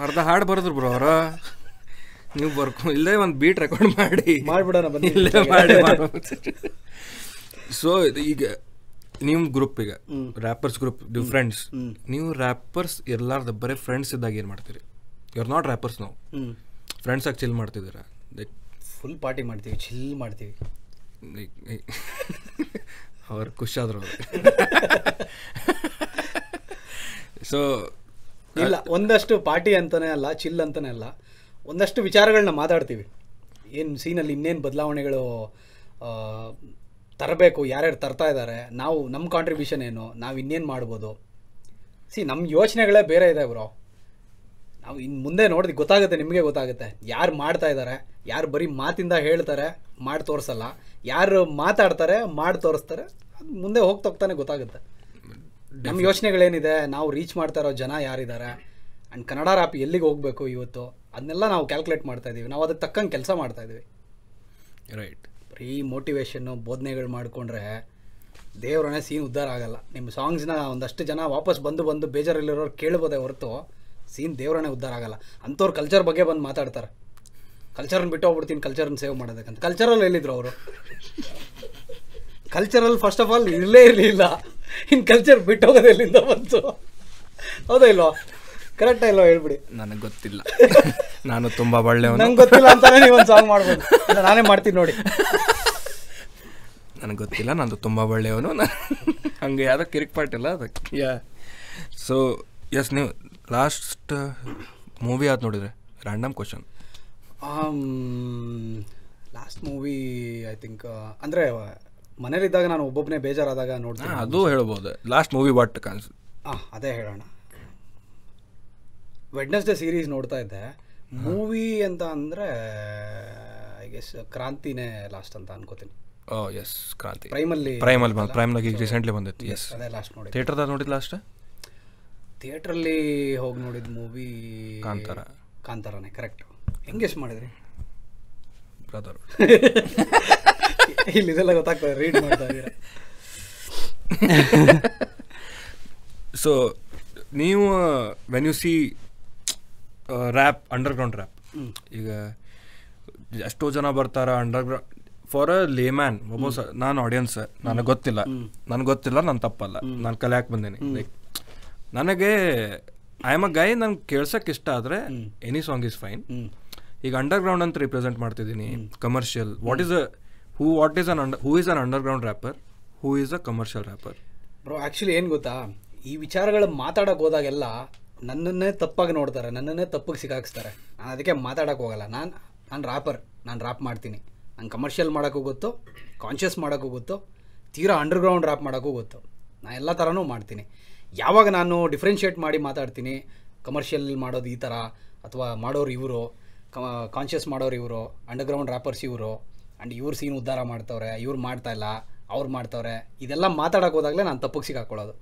ಅರ್ಧ ಹಾಡು ಬರೋದ್ರು ಬ್ರೋ ಅವರ. ನೀವು ಬರ್ಕೊ, ಇಲ್ಲೇ ಒಂದು ಬೀಟ್ ರೆಕಾರ್ಡ್ ಮಾಡಿಬಿಡೋಣ ಬನ್ನಿ, ಇಲ್ಲೇ ಮಾಡಿ. ಸೊ ಈಗ ನಿಮ್ಮ ಗ್ರೂಪ್, ಈಗ ರ್ಯಾಪರ್ಸ್ ಗ್ರೂಪ್, ನೀವು ಫ್ರೆಂಡ್ಸ್, ನೀವು ರ್ಯಾಪರ್ಸ್ ಇರಲಾರ್ದ ಬರೀ ಫ್ರೆಂಡ್ಸ್ ಇದ್ದಾಗ ಏನು ಮಾಡ್ತೀರಿ? ಯು ಆರ್ ನಾಟ್ ರ್ಯಾಪರ್ಸ್ ನಾವು, ಫ್ರೆಂಡ್ಸಾಗಿ ಚಿಲ್ ಮಾಡ್ತಿದ್ದೀರಾ? ಲೈಕ್ ಫುಲ್ ಪಾರ್ಟಿ ಮಾಡ್ತೀವಿ, ಚಿಲ್ ಮಾಡ್ತೀವಿ. ಅವ್ರು ಖುಷಿಯಾದ್ರು. ಸೊ ಇಲ್ಲ, ಒಂದಷ್ಟು ಪಾರ್ಟಿ ಅಂತಲೇ ಅಲ್ಲ, ಚಿಲ್ ಅಂತಲೇ ಅಲ್ಲ, ಒಂದಷ್ಟು ವಿಚಾರಗಳನ್ನ ಮಾತಾಡ್ತೀವಿ. ಏನು ಸೀನಲ್ಲಿ ಇನ್ನೇನು ಬದಲಾವಣೆಗಳು ತರಬೇಕು, ಯಾರ್ಯಾರು ತರ್ತಾ ಇದ್ದಾರೆ, ನಾವು ನಮ್ಮ ಕಾಂಟ್ರಿಬ್ಯೂಷನ್ ಏನು, ನಾವು ಇನ್ನೇನು ಮಾಡ್ಬೋದು. ನಮ್ಮ ಯೋಚನೆಗಳೇ ಬೇರೆ ಇದೆ ಬ್ರೋ. ನಾವು ಇನ್ನು ಮುಂದೆ ನೋಡಿದ್ವಿ ಗೊತ್ತಾಗುತ್ತೆ, ನಿಮಗೆ ಗೊತ್ತಾಗುತ್ತೆ ಯಾರು ಮಾಡ್ತಾ ಇದ್ದಾರೆ, ಯಾರು ಬರೀ ಮಾತಿಂದ ಹೇಳ್ತಾರೆ ಮಾಡಿ ತೋರಿಸಲ್ಲ, ಯಾರು ಮಾತಾಡ್ತಾರೆ ಮಾಡಿ ತೋರಿಸ್ತಾರೆ. ಅದು ಮುಂದೆ ಹೋಗ್ತಾನೆ ಗೊತ್ತಾಗುತ್ತೆ ನಮ್ಮ ಯೋಚನೆಗಳೇನಿದೆ, ನಾವು ರೀಚ್ ಮಾಡ್ತಾ ಇರೋ ಜನ ಯಾರಿದ್ದಾರೆ, ಆ್ಯಂಡ್ ಕನ್ನಡ ರ್ಯಾಪ್ ಎಲ್ಲಿಗೆ ಹೋಗಬೇಕು ಇವತ್ತು, ಅದನ್ನೆಲ್ಲ ನಾವು ಕ್ಯಾಲ್ಕುಲೇಟ್ ಮಾಡ್ತಾ ಇದ್ದೀವಿ. ನಾವು ಅದಕ್ಕೆ ತಕ್ಕಂಗೆ ಕೆಲಸ ಮಾಡ್ತಾ ಇದ್ದೀವಿ. ರೈಟ್, ಬರೀ ಮೋಟಿವೇಶನ್ನು, ಬೋಧನೆಗಳು ಮಾಡಿಕೊಂಡ್ರೆ ದೇವ್ರನ್ನೇ ಸೀನ್ ಉದ್ಧಾರ ಆಗಲ್ಲ. ನಿಮ್ಮ ಸಾಂಗ್ಸ್ನ ಒಂದಷ್ಟು ಜನ ವಾಪಸ್ ಬಂದು ಬಂದು ಬೇಜಾರಲ್ಲಿರೋರು ಕೇಳ್ಬೋದೇ ಹೊರತು ಸೀನ್ ದೇವ್ರನ್ನೇ ಉದ್ಧಾರ ಆಗಲ್ಲ. ಅಂಥವ್ರು ಕಲ್ಚರ್ ಬಗ್ಗೆ ಬಂದು ಮಾತಾಡ್ತಾರೆ, ಕಲ್ಚರನ್ನ ಬಿಟ್ಟು ಹೋಗ್ಬಿಡ್ತೀನಿ ಕಲ್ಚರನ್ನ ಸೇವ್ ಮಾಡೋದಕ್ಕಂತ. ಕಲ್ಚರಲ್ಲಿ ಹೇಳಿದ್ರು ಅವರು, ಕಲ್ಚರಲ್ಲಿ ಫಸ್ಟ್ ಆಫ್ ಆಲ್ ಇಲ್ಲೇ ಇರಲಿಲ್ಲ, ಇನ್ನು ಕಲ್ಚರ್ ಬಿಟ್ಟು ಹೋಗೋದು ಎಲ್ಲಿಂದ ಬಂತು? ಹೌದಾ ಇಲ್ವಾ? ಕರೆಕ್ಟಾ ಇಲ್ವಾ ಹೇಳ್ಬಿಡಿ. ನನಗೆ ಗೊತ್ತಿಲ್ಲ, ನಾನು ತುಂಬ ಒಳ್ಳೆಯವನು, ನಂಗೆ ಗೊತ್ತಿಲ್ಲ ಅಂತಾನೆ ನೀವೊಂದು ಸಾಂಗ್ ಮಾಡ್ಬೋದು. ನಾನೇ ಮಾಡ್ತೀನಿ ನೋಡಿ, ನನಗೆ ಗೊತ್ತಿಲ್ಲ, ನಾನು ತುಂಬ ಒಳ್ಳೆಯವನು, ಹಂಗೆ ಯಾವುದೋ ಕಿರಿಕ್ ಪಾರ್ಟ್ ಇಲ್ಲ ಅದಕ್ಕೆ. ಯಾ, ಸೊ ಎಸ್, ನೀವು ಲಾಸ್ಟ್ ಮೂವಿ ಯಾವ್ದು ನೋಡಿದ್ರೆ? Random question. Last movie I think ಅಂದರೆ ಮನೇಲಿದ್ದಾಗ ನಾನು ಒಬ್ಬೊಬ್ಬನೇ ಬೇಜಾರಾದಾಗ ನೋಡ್ತೀನಿ. ಅದು ಹೇಳ್ಬೋದು. Last movie what cons? ಹಾಂ, ಅದೇ ಹೇಳೋಣ. ವೆಡ್ನೆಸ್ಡೇ ಸೀರೀಸ್ ನೋಡ್ತಾ ಇದ್ದೆ. ಮೂವಿ ಅಂತ ಅಂದರೆ ಐ ಗೆಸ್ ಕ್ರಾಂತಿನೇ ಲಾಸ್ಟ್ ಅಂತ ಅನ್ಕೋತೀನಿ. ಓ ಎಸ್, ಕ್ರಾಂತಿ. ಪ್ರೈಮಲ್ಲಿ ಈಗ ರೀಸೆಂಟ್ಲಿ ಬಂದಿತ್ತು. ಎಸ್, ಅದೇ ಲಾಸ್ಟ್ ನೋಡಿ. ಥಿಯೇಟರ್ದಾಗ ನೋಡಿದ್ದು ಲಾಸ್ಟ್? ಥಿಯೇಟ್ರಲ್ಲಿ ಹೋಗಿ ನೋಡಿದ ಮೂವಿ ಕಾಂತಾರ. ಕಾಂತಾರನೇ ಕರೆಕ್ಟ್. ಎಂಗೇಜ್ ಮಾಡಿದ್ರಿ ಬ್ರದರ್, ಇಲ್ಲಿದೆಲ್ಲ ಗೊತ್ತಾಗ್ತದೆ, ರೀಡ್ ಮಾಡ್ತಾ ಇದ್ದೀರ. ಸೊ ನೀವು when you see rap, underground rap, ಈಗ ಎಷ್ಟೋ ಜನ ಬರ್ತಾರೆ ಅಂಡರ್ಗ್ರೌಂಡ್. ಫಾರ್ ಅ ಲೇಮ್ಯಾನ್, ಒಬ್ಬ ನಾನು ಆಡಿಯನ್ಸ್, ನನಗೆ ಗೊತ್ತಿಲ್ಲ, ನನ್ನ ತಪ್ಪಲ್ಲ, ನಾನು ಕಲಿಯಾಕೆ ಬಂದೇನೆ. ಲೈಕ್ ನನಗೆ ಐ ಆಮ್ ಅ ಗೈ, ನನ್ಗೆ ಕೇಳ್ಸೋಕೆ ಇಷ್ಟ ಆದರೆ ಎನಿ ಸಾಂಗ್ ಈಸ್ ಫೈನ್. ಈಗ ಅಂಡರ್ಗ್ರೌಂಡ್ ಅಂತ ರಿಪ್ರೆಸೆಂಟ್ ಮಾಡ್ತಿದ್ದೀನಿ, commercial. What is an underground rapper, who is a commercial rapper? Bro actually ಏನು ಗೊತ್ತಾ, ಈ ವಿಚಾರಗಳು ಮಾತಾಡೋಕೆ ಹೋದಾಗೆಲ್ಲ ನನ್ನನ್ನೇ ತಪ್ಪಾಗಿ ನೋಡ್ತಾರೆ, ನನ್ನನ್ನೇ ತಪ್ಪಿಗೆ ಸಿಕ್ಕಾಕ್ಸ್ತಾರೆ. ನಾನು ಅದಕ್ಕೆ ಮಾತಾಡೋಕೆ ಹೋಗಲ್ಲ. ನಾನು ರ್ಯಾಪರ್, ನಾನು ರ್ಯಾಪ್ ಮಾಡ್ತೀನಿ, ನಂಗೆ ಕಮರ್ಷಿಯಲ್ ಮಾಡೋಕ್ಕೂ ಗೊತ್ತು, ಕಾನ್ಷಿಯಸ್ ಮಾಡೋಕ್ಕೂ ಗೊತ್ತು, ತೀರಾ ಅಂಡರ್ಗ್ರೌಂಡ್ ರ್ಯಾಪ್ ಮಾಡೋಕ್ಕೂ ಗೊತ್ತು. ನಾನು ಎಲ್ಲ ಥರನೂ ಮಾಡ್ತೀನಿ. ಯಾವಾಗ ನಾನು ಡಿಫ್ರೆನ್ಷಿಯೇಟ್ ಮಾಡಿ ಮಾತಾಡ್ತೀನಿ, ಕಮರ್ಷಿಯಲ್ ಮಾಡೋದು ಈ ಥರ, ಅಥವಾ ಮಾಡೋರು ಇವರು, ಕಾನ್ಷಿಯಸ್ ಮಾಡೋರು ಇವರು, ಅಂಡರ್ಗ್ರೌಂಡ್ ರ್ಯಾಪರ್ಸ್ ಇವರು, ಆ್ಯಂಡ್ ಇವ್ರು ಸೀನ್ ಉದ್ಧಾರ ಮಾಡ್ತವ್ರೆ, ಇವ್ರು ಮಾಡ್ತಾಯಿಲ್ಲ, ಅವ್ರು ಮಾಡ್ತವ್ರೆ, ಇದೆಲ್ಲ ಮಾತಾಡೋಕೆ ಹೋದಾಗಲೇ ನಾನು ತಪ್ಪಕ್ಕೆ ಸಿಕ್ಕಾಕೊಳ್ಳೋದು.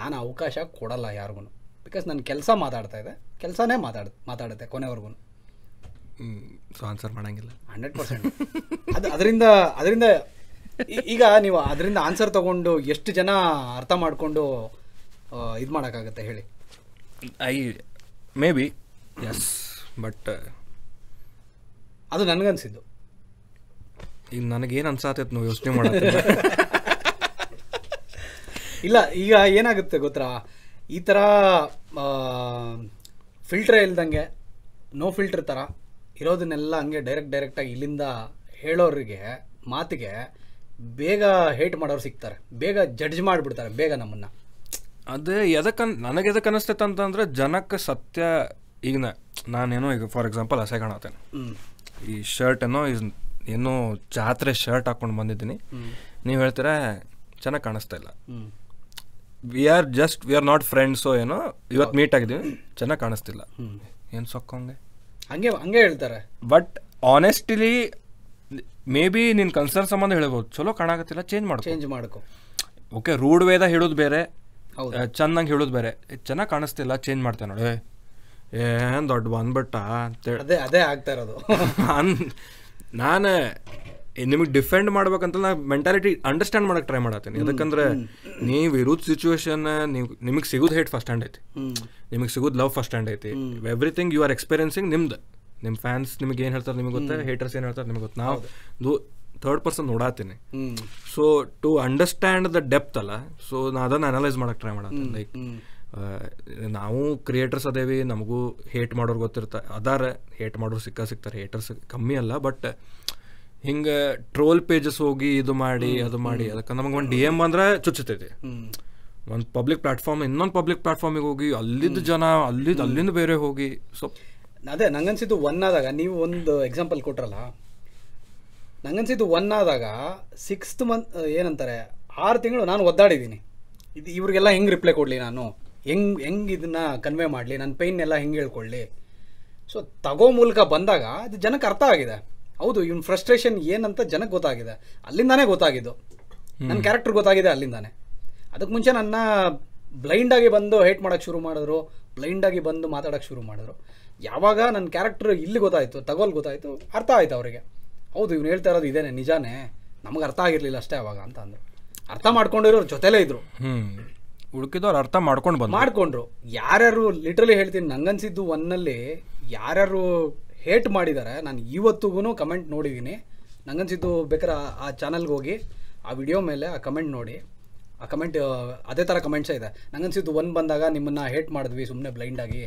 ನಾನು ಅವಕಾಶ ಕೊಡಲ್ಲ ಯಾರಿಗೂ, ಬಿಕಾಸ್ ನನ್ನ ಕೆಲಸ ಮಾತಾಡ್ತಾಯಿದೆ, ಕೆಲಸನೇ ಮಾತಾಡುತ್ತೆ ಕೊನೆವರೆಗೂ. ಸೊ ಆನ್ಸರ್ ಮಾಡೋಂಗಿಲ್ಲ 100%. ಅದು ಅದರಿಂದ ಈಗ ನೀವು ಅದರಿಂದ ಆನ್ಸರ್ ತೊಗೊಂಡು ಎಷ್ಟು ಜನ ಅರ್ಥ ಮಾಡಿಕೊಂಡು ಇದು ಮಾಡೋಕ್ಕಾಗತ್ತೆ ಹೇಳಿ? I maybe yes, but ಅದು ನನಗನ್ಸಿದ್ದು. ಈಗ ನನಗೇನು ಅನ್ಸಾತೈತೆ ನೀವು ಯೋಚನೆ ಮಾಡೋದು ಇಲ್ಲ. ಈಗ ಏನಾಗುತ್ತೆ ಗೊತ್ತಾ, ಈ ಥರ ಫಿಲ್ಟ್ರೇ ಇಲ್ದಂಗೆ ನೋ ಫಿಲ್ಟ್ರ್ ಥರ ಇರೋದನ್ನೆಲ್ಲ ಹಂಗೆ ಡೈರೆಕ್ಟಾಗಿ ಇಲ್ಲಿಂದ ಹೇಳೋರಿಗೆ, ಮಾತಿಗೆ ಬೇಗ ಹೇಟ್ ಮಾಡೋರು ಸಿಗ್ತಾರೆ, ಬೇಗ ಜಡ್ಜ್ ಮಾಡಿಬಿಡ್ತಾರೆ ಬೇಗ ನಮ್ಮನ್ನು. ಅದೇ ನನಗೆ ಎದಕ್ಕೆ ಅನ್ನಿಸ್ತೈತೆ ಅಂತಂದರೆ, ಜನಕ್ಕೆ ಸತ್ಯ ಈಗ ನಾನೇನೋ ಈಗ ಫಾರ್ ಎಕ್ಸಾಂಪಲ್ ಅಸೆ ಕಾಣತ್ತೇನೆ, ಈ ಶರ್ಟ್ ಏನೋ ಜಾತ್ರೆ ಶರ್ಟ್ ಹಾಕ್ಕೊಂಡು ಬಂದಿದ್ದೀನಿ, ನೀವು ಹೇಳ್ತೀರಾ ಚೆನ್ನಾಗಿ ಕಾಣಿಸ್ತಾ ಇಲ್ಲ, ವಿ ಆರ್ ನಾಟ್ ಫ್ರೆಂಡ್ಸೋ ಏನೋ, ಇವತ್ತು ಮೀಟ್ ಆಗಿದ್ದೀವಿ, ಚೆನ್ನಾಗಿ ಕಾಣಿಸ್ತಿಲ್ಲ, ಏನು ಸೊಕ್ಕಂಗೆ ಹಂಗೆ ಹಂಗೆ ಹೇಳ್ತಾರೆ. ಬಟ್ ಆನೆಸ್ಟ್ಲಿ ಮೇ ಬಿ ನಿನ್ನ ಕನ್ಸರ್ನ್ ಸಂಬಂಧ ಹೇಳ್ಬೋದು, ಚಲೋ ಕಾಣಾಕತ್ತಿಲ್ಲ ಚೇಂಜ್ ಮಾಡ್ಕೊ. ಓಕೆ, ರೂಡ್ ವೇದ ಹೇಳೋದು ಬೇರೆ, ಚೆನ್ನಾಗಿ ಹೇಳೋದು ಬೇರೆ. ಚೆನ್ನಾಗಿ ಕಾಣಿಸ್ತಿಲ್ಲ, ಚೇಂಜ್ ಮಾಡ್ತೇವೆ ನೋಡಿ, ಏನು ದೊಡ್ಡ ಬಂದ್ಬಿಟ್ಟ ಅಂತೇಳಿ ಅದೇ ಆಗ್ತಾ ಇರೋದು. ನಾನು ನಿಮಗೆ ಡಿಫೆಂಡ್ ಮಾಡ್ಬೇಕಂತ ನಾನು ಮೆಂಟಾಲಿಟಿ ಅಂಡರ್ಸ್ಟ್ಯಾಂಡ್ ಮಾಡೋಕ್ಕೆ ಟ್ರೈ ಮಾಡತ್ತೀನಿ. ಯಾಕಂದರೆ ನೀವು ಇರೋದು ಸಿಚುವೇಶನ್, ನಿಮಗೆ ಸಿಗೋದು ಹೇಟ್ ಫಸ್ಟ್ ಹ್ಯಾಂಡ್ ಐತಿ, ನಿಮಗೆ ಸಿಗೋದು ಲವ್ ಫಸ್ಟ್ ಹ್ಯಾಂಡ್ ಐತಿ. ಎವ್ರಿಥಿಂಗ್ ಯು ಆರ್ ಎಕ್ಸ್ಪೀರಿಯನ್ಸಿಂಗ್ ನಿಮ್ಮ ಫ್ಯಾನ್ಸ್ ನಿಮಗೆ ಏನು ಹೇಳ್ತಾರೆ ನಿಮಗೆ ಗೊತ್ತೆ, ಹೇಟರ್ಸ್ ಏನು ಹೇಳ್ತಾರೆ ನಿಮಗೆ ಗೊತ್ತು, ನಾವು ಥರ್ಡ್ ಪರ್ಸನ್ ನೋಡಾತೀನಿ. So to understand the depth ಅಲ್ಲ, ಸೊ ನಾನು ಅದನ್ನು ಅನಲೈಸ್ ಮಾಡೋಕ್ಕೆ ಟ್ರೈ ಮಾಡತ್ತೀನಿ. ಲೈಕ್ ನಾವು ಕ್ರಿಯೇಟರ್ಸ್ ಅದೇವಿ, ನಮಗೂ ಹೇಟ್ ಮಾಡೋರು ಗೊತ್ತಿರ್ತಾರೆ, ಅದಾರೆ ಹೇಟ್ ಮಾಡೋರು ಸಿಕ್ತಾರೆ, ಹೇಟರ್ಸ್ ಕಮ್ಮಿ ಅಲ್ಲ. ಬಟ್ ಹಿಂಗೆ ಟ್ರೋಲ್ ಪೇಜಸ್ ಹೋಗಿ ಇದು ಮಾಡಿ ಅದು ಮಾಡಿ, ಅದಕ್ಕೆ ನಮಗೆ ಒಂದು ಡಿ ಎಮ್ ಅಂದರೆ ಚುಚ್ಚುತ್ತೈತಿ. ಒಂದು ಪಬ್ಲಿಕ್ ಪ್ಲಾಟ್ಫಾರ್ಮ್ ಇನ್ನೊಂದು ಪಬ್ಲಿಕ್ ಪ್ಲಾಟ್ಫಾರ್ಮಿಗೆ ಹೋಗಿ ಅಲ್ಲಿದ್ದ ಜನ ಅಲ್ಲಿಂದ ಬೇರೆ ಹೋಗಿ. ಸೊ ಅದೇ ನಂಗನ್ಸಿದ್ದು ಒನ್ ಆದಾಗ, ನೀವು ಒಂದು ಎಕ್ಸಾಂಪಲ್ ಕೊಟ್ರಲ್ಲ, ನಂಗನ್ಸಿದ್ದು ಒನ್ ಆದಾಗ 6th month ಏನಂತಾರೆ 6 ತಿಂಗಳು ನಾನು ಒದ್ದಾಡಿದ್ದೀನಿ, ಇದು ಇವ್ರಿಗೆಲ್ಲ ಹೆಂಗೆ ರಿಪ್ಲೈ ಕೊಡಲಿ, ನಾನು ಹೆಂಗೆ ಇದನ್ನ ಕನ್ವೆ ಮಾಡಲಿ, ನನ್ನ ಪೇಯ್ನೆಲ್ಲ ಹೆಂಗೆ ಹೇಳ್ಕೊಳ್ಳಿ. ಸೊ ತಗೋ ಮೂಲಕ ಬಂದಾಗ ಅದು ಜನಕ್ಕೆ ಅರ್ಥ ಆಗಿದೆ, ಹೌದು ಇವ್ನ ಫ್ರಸ್ಟ್ರೇಷನ್ ಏನಂತ ಜನಕ್ಕೆ ಗೊತ್ತಾಗಿದೆ, ಅಲ್ಲಿಂದಾನೇ ಗೊತ್ತಾಗಿದ್ದು, ನನ್ನ ಕ್ಯಾರೆಕ್ಟರ್ ಗೊತ್ತಾಗಿದೆ ಅಲ್ಲಿಂದಾನೆ. ಅದಕ್ಕೆ ಮುಂಚೆ ನನ್ನ ಬ್ಲೈಂಡಾಗಿ ಬಂದು ಹೇಟ್ ಮಾಡೋಕ್ಕೆ ಶುರು ಮಾಡಿದ್ರು, ಬ್ಲೈಂಡಾಗಿ ಬಂದು ಮಾತಾಡೋಕ್ಕೆ ಶುರು ಮಾಡಿದ್ರು. ಯಾವಾಗ ನನ್ನ ಕ್ಯಾರೆಕ್ಟ್ರ್ ಇಲ್ಲಿ ಗೊತ್ತಾಯಿತು, ತಗೋಲ್ ಗೊತ್ತಾಯಿತು, ಅರ್ಥ ಆಯಿತು ಅವರಿಗೆ, ಹೌದು ಇವ್ನು ಹೇಳ್ತಾ ಇರೋದು ಇದೇನೆ, ನಿಜಾನೇ, ನಮಗೆ ಅರ್ಥ ಆಗಿರಲಿಲ್ಲ ಅಷ್ಟೇ ಆವಾಗ ಅಂತ ಅಂದರು. ಅರ್ಥ ಮಾಡ್ಕೊಂಡಿರೋರು ಜೊತೆಲೇ ಇದ್ರು, ಹುಡುಕಿದವ್ರು ಅರ್ಥ ಮಾಡ್ಕೊಂಡು ಬಂದು ಮಾಡ್ಕೊಂಡ್ರು. ಯಾರ್ಯಾರು ಲಿಟ್ರಲಿ ಹೇಳ್ತೀನಿ, ನಂಗನ್ಸಿದ್ದು ಒನ್ನಲ್ಲಿ ಯಾರ್ಯಾರು ಹೇಟ್ ಮಾಡಿದ್ದಾರೆ ನಾನು ಇವತ್ತಿಗೂ ಕಮೆಂಟ್ ನೋಡಿದ್ದೀನಿ. ನಂಗನ್ಸಿದ್ದು ಬೇಕಾರೆ ಆ ಚಾನಲ್ಗೆ ಹೋಗಿ ಆ ವಿಡಿಯೋ ಮೇಲೆ ಆ ಕಮೆಂಟ್ ನೋಡಿ, ಆ ಕಮೆಂಟ್ ಅದೇ ಥರ ಕಮೆಂಟ್ಸೇ ಇದೆ. ನಂಗನ್ಸಿದ್ದು ಒಂದು ಬಂದಾಗ ನಿಮ್ಮನ್ನು ಹೇಟ್ ಮಾಡಿದ್ವಿ ಸುಮ್ಮನೆ ಬ್ಲೈಂಡಾಗಿ,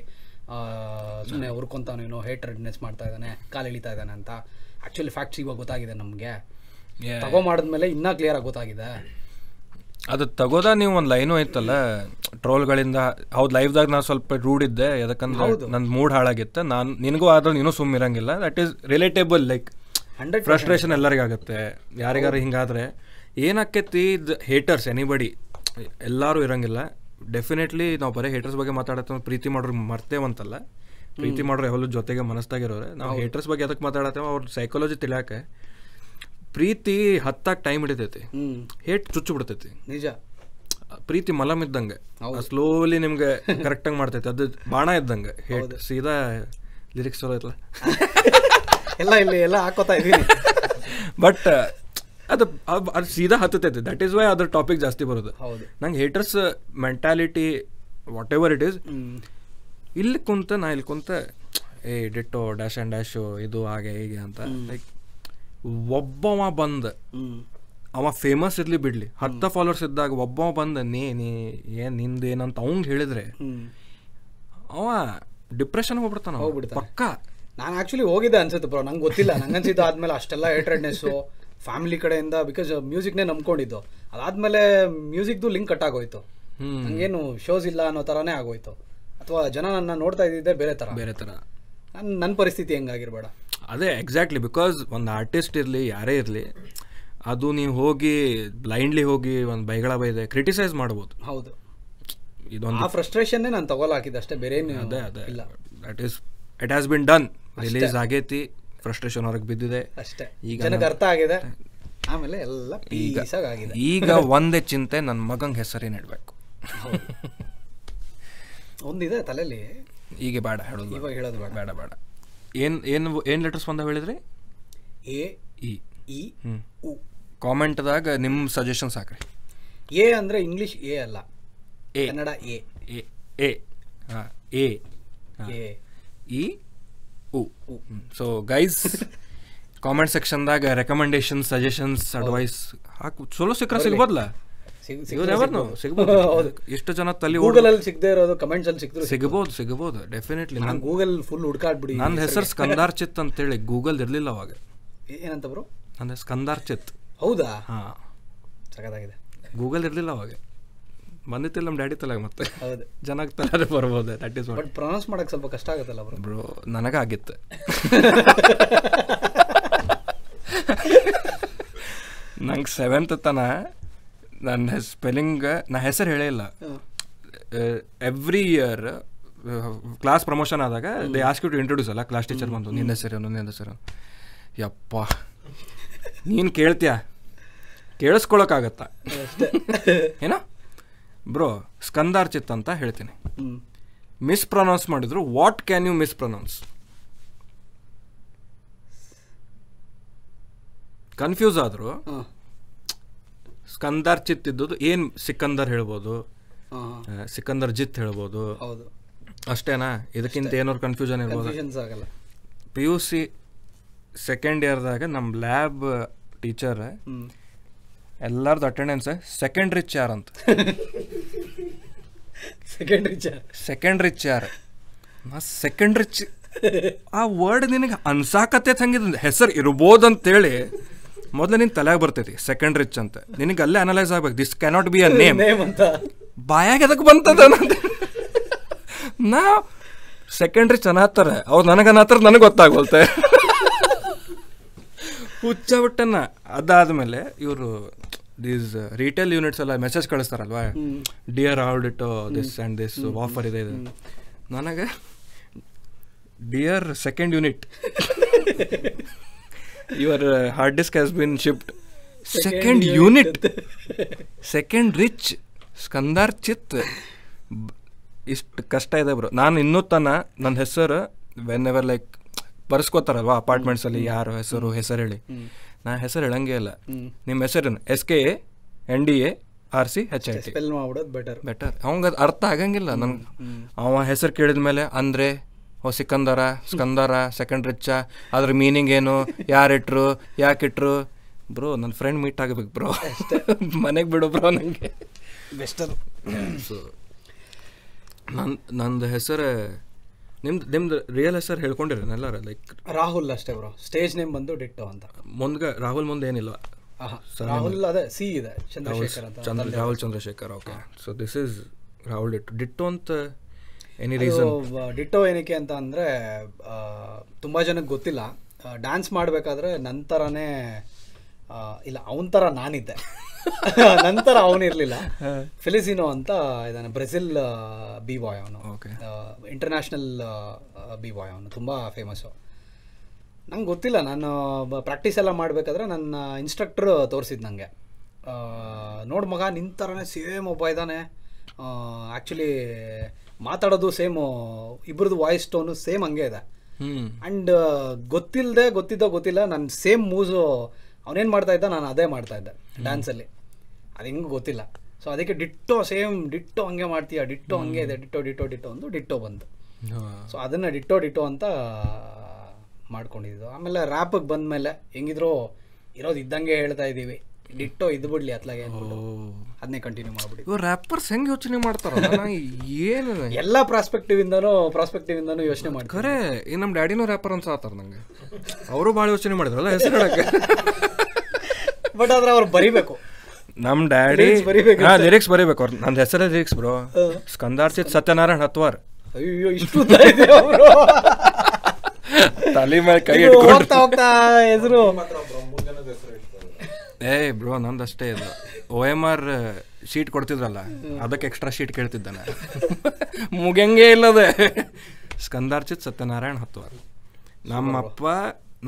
ಸುಮ್ಮನೆ ಹುರ್ಕೊತಾನೇನೋ ಹೇಟ್ ರೆಡ್ನೆಸ್ ಮಾಡ್ತಾ ಇದ್ದಾನೆ, ಕಾಲು ಎಳಿತಾ ಇದ್ದಾನೆ ಅಂತ. ಆ್ಯಕ್ಚುಲಿ ಫ್ಯಾಕ್ಟ್ಸ್ ಇವಾಗ ಗೊತ್ತಾಗಿದೆ ನಮಗೆ, ತಗೋ ಮಾಡಿದ್ಮೇಲೆ ಇನ್ನೂ ಕ್ಲಿಯರಾಗಿ ಗೊತ್ತಾಗಿದೆ. ಅದು ತಗೋದ ನೀವು ಒಂದು ಲೈನು ಐತಲ್ಲ ಟ್ರೋಲ್ಗಳಿಂದ. ಹೌದು, ಲೈಫ್ದಾಗ ನಾನು ಸ್ವಲ್ಪ ರೂಢಿದ್ದೆ, ಯಾಕಂದ್ರೆ ನನ್ನ ಮೂಡ್ ಹಾಳಾಗಿತ್ತು. ನಾನು ನಿನಗೂ ಆದರೂ ನೀನು ಸುಮ್ಮಿರಂಗಿಲ್ಲ. That is relatable, like 100 frustration ಎಲ್ಲರಿಗಾಗುತ್ತೆ. ಯಾರಿಗಾರು ಹಿಂಗಾದರೆ ಏನಾಕೈತಿ, ಇದು ಹೇಟರ್ಸ್ ಎನಿಬಡಿ ಎಲ್ಲರೂ ಇರೋಂಗಿಲ್ಲ. ಡೆಫಿನೆಟ್ಲಿ ನಾವು ಬರೀ ಹೇಟರ್ಸ್ ಬಗ್ಗೆ ಮಾತಾಡತ್ತ, ಪ್ರೀತಿ ಮಾಡೋರು ಮರ್ತೇವಂತಲ್ಲ, ಪ್ರೀತಿ ಮಾಡೋರು ಯಾವಲೂ ಜೊತೆಗೆ ಮನಸ್ಸಾಗಿರೋರೆ. ನಾವು ಹೇಟರ್ಸ್ ಬಗ್ಗೆ ಅದಕ್ಕೆ ಮಾತಾಡತ್ತೇವೆ, ಅವ್ರ ಸೈಕಾಲಜಿ ತಿಳಿಯಾಕೆ. ಪ್ರೀತಿ ಹತ್ತಾಗ ಟೈಮ್ ಹಿಡಿತೈತಿ, ಹೇಟ್ ಚುಚ್ಚು ಬಿಡ್ತೈತಿ. ನಿಜ, ಪ್ರೀತಿ ಮಲಮ್ ಇದ್ದಂಗೆ ಸ್ಲೋಲಿ ನಿಮ್ಗೆ ಕರೆಕ್ಟಾಗಿ ಮಾಡ್ತೈತಿ. ಅದು ಬಾಣ ಇದ್ದಂಗೆ ಹೇಟ್. ಸೀದಾ ಲಿರಿಕ್ಸ್ ಚಲೋ ಐತಲ್ಲ, ಎಲ್ಲ ಇಲ್ಲಿ ಎಲ್ಲ ಹಾಕೋತಾ ಇದ್ದೀನಿ. ಬಟ್ ಅದು ಅದು ಸೀದಾ ಹತ್ತತೈತಿ. ದಟ್ ಈಸ್ ವೈ ಅದ್ರ ಟಾಪಿಕ್ ಜಾಸ್ತಿ ಬರೋದು. ನಂಗೆ haters mentality whatever it is, ಇಲ್ಲಿ ಕುಂತ ನಾ ಇಲ್ಲಿ ಕುಂತ ಏ ಡಿಟ್ಟೋ ಡ್ಯಾಶ್ ಆ್ಯಂಡ್ ಡ್ಯಾಶು ಇದು ಹಾಗೆ ಹೀಗೆ ಅಂತ. ಲೈಕ್ ಒಬ್ಬವ ಬಂದ, ಅವ ಫೇಮಸ್ ಇರ್ಲಿ ಬಿಡ್ಲಿ, 10 ಫಾಲೋವರ್ಸ್ ಇದ್ದಾಗ ಒಬ್ಬವ ಬಂದ ನೀ ಏನ್ ನಿಂದೇನಂತ ಅವಂಗೆ ಹೇಳಿದ್ರೆ ಅವ ಡಿಪ್ರೆಷನ್ ಹೋಗ್ಬಿಡ್ತಾನ ಪಕ್ಕ. ನಾನು ಆಕ್ಚುಲಿ ಹೋಗಿದ್ದೆ ಅನ್ಸುತ್ತೆ ಬ್ರೋ, ನಂಗೆ ಗೊತ್ತಿಲ್ಲ. ನಂಗನ್ಸಿದ್ದು ಆದ್ಮೇಲೆ ಅಷ್ಟೆಲ್ಲ ಏಟ್ರೆಡ್ನೆಸ್ಸು ಫ್ಯಾಮಿಲಿ ಕಡೆಯಿಂದ, ಬಿಕಾಸ್ ಮ್ಯೂಸಿಕ್ನೇ ನಂಬ್ಕೊಂಡಿದ್ದು. ಅದಾದ್ಮೇಲೆ ಮ್ಯೂಸಿಕ್ದು ಲಿಂಕ್ ಕಟ್ ಆಗೋಯ್ತು, ನಂಗೇನು ಶೋಸ್ ಇಲ್ಲ ಅನ್ನೋ ಥರನೇ ಆಗೋಯ್ತು. ಅಥವಾ ಜನ ನನ್ನ ನೋಡ್ತಾ ಇದ್ದಿದ್ದೆ ಬೇರೆ ಥರ. ನನ್ನ ಪರಿಸ್ಥಿತಿ ಹೆಂಗಾಗಿರ್ಬೇಡ. ಅದೇ ಎಕ್ಸಾಕ್ಟ್ಲಿ, ಬಿಕಾಸ್ ಒಂದು ಆರ್ಟಿಸ್ಟ್ ಇರಲಿ ಯಾರೇ ಇರಲಿ, ಅದು ನೀವು ಹೋಗಿ ಬ್ಲೈಂಡ್ಲಿ ಹೋಗಿ ಒಂದು ಬೈಗಳ ಬೈದೆ ಕ್ರಿಟಿಸೈಸ್ ಮಾಡ್ಬೋದು. ಹೌದು, ಇದೊಂದು ಆ ಫ್ರಸ್ಟ್ರೇಷನ್ನೇ ನಾನು ತಗೊಳ್ಳಾಕಿದ್ದೆ ಅಷ್ಟೇ, ಬೇರೆ ಏನು ಅದೇ ಇಲ್ಲ. That is it has been done, release ಆಗೈತಿ, ಫ್ರಸ್ಟ್ರೇಷನ್ ಹೊರಗೆ ಬಿದ್ದಿದೆ ಅಷ್ಟೇ. ಈಗ ನನಗೆ ಅರ್ಥ ಆಗಿದೆ, ಆಮೇಲೆ ಎಲ್ಲ ಪೀಸಾಗಿ ಆಗಿದೆ. ಈಗ ಒಂದೇ ಚಿಂತೆ, ನನ್ನ ಮಗಂಗೆ ಹೆಸರೇನು ಇಡಬೇಕು ಒಂದಿದೆ ತಲೆಯಲ್ಲಿ. ಈಗ ಬೇಡ ಹೇಳೋದು, ಇವಾಗ ಹೇಳೋದು ಬೇಡ. ಏನು ಏನು ಏನು ಲೆಟರ್ಸ್ ಬಂದಾವ ಹೇಳಿದ್ರಿ? ಎ ಇ ಇ ಉ. ಕಾಮೆಂಟ್ದಾಗ ನಿಮ್ಮ ಸಜೆಷನ್ಸ್ ಹಾಕ್ರಿ. ಎ ಅಂದರೆ ಇಂಗ್ಲೀಷ್ ಎ ಅಲ್ಲ, ಎ ಕನ್ನಡ ಎ ಎ ಎ ಹಾಂ ಎ ಎ ಇ ಉ ಉ. ಸೊ ಗೈಸ್, ಕಾಮೆಂಟ್ ಸೆಕ್ಷನ್ದಾಗ ರೆಕಮೆಂಡೇಶನ್ಸ್, ಸಜೆಷನ್ಸ್, ಅಡ್ವೈಸ್ ಹಾಕು. ಚಲೋ ಸಿಕ್ಕರೆ ಸಿಗ್ಬೋದಲ್ಲ, ಸಿಗ್ಬೋದು. ಎಷ್ಟು ಜನ ತಲೆ ಗೂಗಲಲ್ಲಿ ಸಿಗದೆ ಇರೋದು ಕಮೆಂಟ್ಸಲ್ಲಿ ಸಿಕ್ಕಿದ್ರು ಸಿಗಬಹುದು ಡೆಫಿನೆಟ್ಲಿ. ನಾನು ಗೂಗಲ್ ಫುಲ್ ಹುಡ್ಕಾಡ್ಬಿಡಿ. ನನ್ನ ಹೆಸರು ಸ್ಕಂದಾರ್ಚಿತ್ ಅಂತೇಳಿ ಗೂಗಲ್ ಇರಲಿಲ್ಲ ಅವಾಗ. ಏನಂತ ಬ್ರೋ? ನನ್ನ ಹೆಸರು ಸ್ಕಂದಾರ್ಚಿತ್. ಹೌದಾ? ಹಾಂ, ಸಖತ್ತಾಗಿದೆ. ಗೂಗಲ್ ಇರಲಿಲ್ಲ ಅವಾಗ, ಬಂದಿತ್ತಿಲ್ಲ ನಮ್ಮ ಡ್ಯಾಡಿ ತಲೆಗೆ. ಮತ್ತೆ ಹೌದು, ಜನಕ್ಕೆ ತಲೆ ಬರ್ಬೋದು. ದಟ್ ಈಸ್ ಬಟ್ ಪ್ರೊನೌನ್ಸ್ ಮಾಡೋಕ್ಕೆ ಸ್ವಲ್ಪ ಕಷ್ಟ ಆಗುತ್ತಲ್ಲ ಬ್ರೋ? ಬ್ರೋ ನನಗಾಗಿತ್ತು. ನಂಗೆ 7th ತನಕ ನನ್ನ ಸ್ಪೆಲ್ಲಿಂಗ್, ನಾ ಹೆಸರು ಹೇಳೇ ಇಲ್ಲ. ಎವ್ರಿ ಇಯರ್ ಕ್ಲಾಸ್ ಪ್ರಮೋಷನ್ ಆದಾಗ they ask you to introduce ಅಲ್ಲ, ಕ್ಲಾಸ್ ಟೀಚರ್ ಬಂದು ನಿನ್ನ ಹೆಸರೇನು ನಿನ್ನ ಹೆಸರೇನು. ಯಪ್ಪ, ನೀನು ಕೇಳ್ತೀಯಾ, ಕೇಳಿಸ್ಕೊಳಕ್ಕಾಗತ್ತ ಏನೋ ಬ್ರೋ? ಸ್ಕಂದಾರ್ಚಿತ್ ಅಂತ ಹೇಳ್ತೀನಿ. ಮಿಸ್ ಪ್ರೊನೌನ್ಸ್ ಮಾಡಿದ್ರು. What can you mispronounce? Confuse ಆದರು. ಸ್ಕಂದಾರ್ ಚಿತ್ ಇದ್ದದ್ದು ಏನು? ಸಿಕಂದರ್ ಹೇಳ್ಬೋದು, ಸಿಕಂದರ್ ಜಿತ್ ಹೇಳ್ಬೋದು. ಹೌದು, ಅಷ್ಟೇನಾ? ಇದಕ್ಕಿಂತ ಏನಾದ್ರು ಕನ್ಫ್ಯೂಷನ್ ಇರ್ಬೋದು. ಪಿ ಯು ಸಿ ಸೆಕೆಂಡ್ ಇಯರ್ದಾಗ ನಮ್ಮ ಲ್ಯಾಬ್ ಟೀಚರ್ ಎಲ್ಲರದ್ದು ಅಟೆಂಡೆನ್ಸ್ ಸೆಕೆಂಡ್ರಿ ಚಾರ್ ಅಂತ. ಸೆಕೆಂಡ್ರಿ ಚಾರ್ ಸೆಕೆಂಡ್ರಿ ಚಿ ಆ ವರ್ಡ್ ನಿನಗೆ ಅನ್ಸಾಕತ್ತೆ ಹಂಗಿದ ಹೆಸರು ಇರ್ಬೋದಂತೇಳಿ ಮೊದಲು ನಿನ್ನ ತಲೆಯಾಗಿ ಬರ್ತೈತಿ ಸೆಕೆಂಡ್ ರಿಚ್ ಅಂತ. ನಿನಗೆ ಅಲ್ಲೇ ಅನಲೈಸ್ ಆಗ್ಬೇಕು, this cannot be a name ಅಂತ. ಬಾಯಾಗ ಎದಕ್ಕೆ ಬಂತದ? ನಾ ಸೆಕೆಂಡ್ ರಿಚ್ ಅನ್ನತ್ತಾರೆ ಅವ್ರು, ನನಗನ್ನತ್ತರ ನನಗೆ ಗೊತ್ತಾಗೋಲ್ತೆ, ಹುಚ್ಚ ಬಿಟ್ಟನ. ಅದಾದಮೇಲೆ ಇವರು ದೀಸ್ ರಿಟೇಲ್ ಯೂನಿಟ್ಸ್ ಎಲ್ಲ ಮೆಸೇಜ್ ಕಳಿಸ್ತಾರಲ್ವಾ, dear Rahul ditto this and this offer ಇದೆ. ನನಗೆ dear second unit, your hard disk has been shipped. Second unit, second rich, Skandarchit, ಇಷ್ಟು ಕಷ್ಟ ಇದೆ ಬ್ರೋ. ನಾನು ಇನ್ನೂ ತನ ನನ್ನ ಹೆಸರು ವೆನ್ ಎವರ್ ಲೈಕ್ ಬರ್ಸ್ಕೋತಾರಲ್ವಾ ಅಪಾರ್ಟ್ಮೆಂಟ್ಸಲ್ಲಿ, ಯಾರು ಹೆಸರು ಹೇಳಿ, ನಾನು ಹೆಸರು ಹೇಳಂಗೇ ಇಲ್ಲ. ನಿಮ್ಮ ಹೆಸರೇನು? S K A N D A R C H I T. Better. ಅವಂಗೆ ಅದು ಅರ್ಥ ಆಗಂಗಿಲ್ಲ ನನ್ಗೆ. ಅವ ಹೆಸರು ಕೇಳಿದ್ಮೇಲೆ ಅಂದರೆ ಓ ಸ್ಕಂದರ ಸೆಕೆಂಡ್ ರಿಚ್ಚ, ಅದ್ರ ಮೀನಿಂಗ್ ಏನು, ಯಾರಿಟ್ರು, ಯಾಕಿಟ್ರು. ಬ್ರೋ ನನ್ನ ಫ್ರೆಂಡ್ ಮೀಟ್ ಆಗಬೇಕು ಬ್ರೋ, ಮನೆಗೆ ಬಿಡು ಬ್ರೋ ನನಗೆ. ಬೆಸ್ಟರು. ನಂದು ಹೆಸರು ನಿಮ್ದು ರಿಯಲ್ ಹೆಸರು ಹೇಳ್ಕೊಂಡಿರೇನು ಎಲ್ಲರೂ? ಲೈಕ್ ರಾಹುಲ್ ಅಷ್ಟೇ ಬ್ರೋ, ಸ್ಟೇಜ್ ನೇಮ್ ಬಂದು ಡಿಟ್ಟೋ ಅಂತ. ಮುಂದೆ ರಾಹುಲ್ ಮುಂದೆ ಏನಿಲ್ಲ. ರಾಹುಲ್ ಅದೇ ಸಿ ಇದೆ, ಚಂದ್ರಶೇಖರ್ ಅಂತ. Rahul Chandrashekhar. Okay, so this is Rahul ditto. Ditto ಅಂತ ಎನಿ ರೀಸನ್? ಡಿಟ್ಟೋ ಏನಕ್ಕೆ ಅಂತ ಅಂದರೆ ತುಂಬ ಜನಕ್ಕೆ ಗೊತ್ತಿಲ್ಲ, ಡ್ಯಾನ್ಸ್ ಮಾಡಬೇಕಾದ್ರೆ ನಂತರನೇ ಇಲ್ಲ ಅವನ ಥರ ನಾನಿದ್ದೆ, ನಂತರ ಅವನಿರಲಿಲ್ಲ. ಫೆಲಿಸಿನೋ ಅಂತ ಇದ್ದಾನೆ, ಬ್ರೆಜಿಲ್ ಬಿ ಬಾಯ್ ಅವನು. ಇಂಟರ್ನ್ಯಾಷನಲ್ ಬಿ ಬಾಯ್ ಅವನು, ತುಂಬ ಫೇಮಸ್ಸು. ನಂಗೆ ಗೊತ್ತಿಲ್ಲ, ನಾನು ಪ್ರಾಕ್ಟೀಸ್ ಎಲ್ಲ ಮಾಡಬೇಕಾದ್ರೆ ನನ್ನ ಇನ್ಸ್ಟ್ರಕ್ಟ್ರ್ ತೋರಿಸಿದ್ದು ನನಗೆ, ನೋಡಿ ಮಗ ನಿನ್ನ ಥರನೇ ಸೇಮ್ ಒಬ್ಬ ಇದ್ದಾನೆ, ಆ್ಯಕ್ಚುಲಿ ಮಾತಾಡೋದು ಸೇಮು, ಇಬ್ಬರದ್ದು ವಾಯ್ಸ್ ಟೋನು ಸೇಮ್ ಹಂಗೆ ಇದೆ. ಆ್ಯಂಡ್ ಗೊತ್ತಿಲ್ಲ ನಾನು ಸೇಮ್ ಮೂಸು, ಅವನೇನು ಮಾಡ್ತಾಯಿದ್ದ ನಾನು ಅದೇ ಮಾಡ್ತಾಯಿದ್ದೆ ಡ್ಯಾನ್ಸಲ್ಲಿ, ಅದು ಹೆಂಗೂ ಗೊತ್ತಿಲ್ಲ. ಸೊ ಅದಕ್ಕೆ ಡಿಟ್ಟೋ, ಸೇಮ್ ಡಿಟ್ಟೋ ಹಂಗೆ ಮಾಡ್ತೀಯ, ಡಿಟ್ಟೋ ಹಂಗೆ ಇದೆ, ಡಿಟ್ಟೋ ಡಿಟ್ಟೋ ಡಿಟ್ಟೋ ಒಂದು ಡಿಟ್ಟೋ ಬಂತು. ಸೊ ಅದನ್ನು ಡಿಟ್ಟೋ ಡಿಟ್ಟೋ ಅಂತ ಮಾಡ್ಕೊಂಡಿದ್ದು. ಆಮೇಲೆ ರ್ಯಾಪಿಗೆ ಬಂದಮೇಲೆ ಹೆಂಗಿದ್ರು ಇರೋದು ಇದ್ದಂಗೆ ಹೇಳ್ತಾ ಇದ್ದೀವಿ, ಡಿಟ್ಟೋ ಇದ್ದು ಬಿಡ್ಲಿ ಅತ್ಲಾಗೆ ಅಂದ್ಬಿಟ್ಟು ಅದನ್ನೇ ಕಂಟಿನ್ಯೂ ಮಾಡಿಬಿಡಿ. ಇವ್ರು ರ್ಯಾಪರ್ಸ್ ಹೆಂಗೆ ಯೋಚನೆ ಮಾಡ್ತಾರಲ್ಲ, ಏನು ಎಲ್ಲ ಪ್ರಾಸ್ಪೆಕ್ಟಿವಿಂದನೂ ಯೋಚನೆ ಮಾಡಿ. ಖರೆ ಈ ನಮ್ಮ ಡ್ಯಾಡಿನೂ ರ್ಯಾಪರ್ ಅಂತ ಆತಾರ ನಂಗೆ, ಅವರು ಭಾಳ ಯೋಚನೆ ಮಾಡಿದ್ರಲ್ಲ ಹೆಸರು ಹೇಳಕ್ಕೆ. ಬಟ್ ಆದ್ರೆ ಅವ್ರು ಬರಿಬೇಕು, ನಮ್ಮ ಡ್ಯಾಡಿ ಲಿರಿಕ್ಸ್ ಬರಿಬೇಕು. ಅವ್ರು ನನ್ನ ಹೆಸರೇ ಲಿರಿಕ್ಸ್ ಬ್ರೋ, ಸ್ಕಂದಾರ್ಸಿದ್ ಸತ್ಯನಾರಾಯಣ ಹತ್ವಾರ್. ಅಯ್ಯೋ ಇಷ್ಟು ತಲೆ ಮೇಲೆ ಕೈ ಇಟ್ಕೊಂಡು ಹೋಗ್ತಾ ಹೆಸರು. ಏ ಬ್ರೋ ನಂದು ಅಷ್ಟೇ ಇದು, OMR ಶೀಟ್ ಕೊಡ್ತಿದ್ರಲ್ಲ ಅದಕ್ಕೆ ಎಕ್ಸ್ಟ್ರಾ ಶೀಟ್ ಕೇಳ್ತಿದ್ದಾನೆ, ಮುಗಿಯಂಗೆ ಇಲ್ಲದೆ ಸ್ಕಂದಾರ್ಚಿತ್ ಸತ್ಯನಾರಾಯಣ ಹತ್ವಾರ್. ನಮ್ಮಪ್ಪ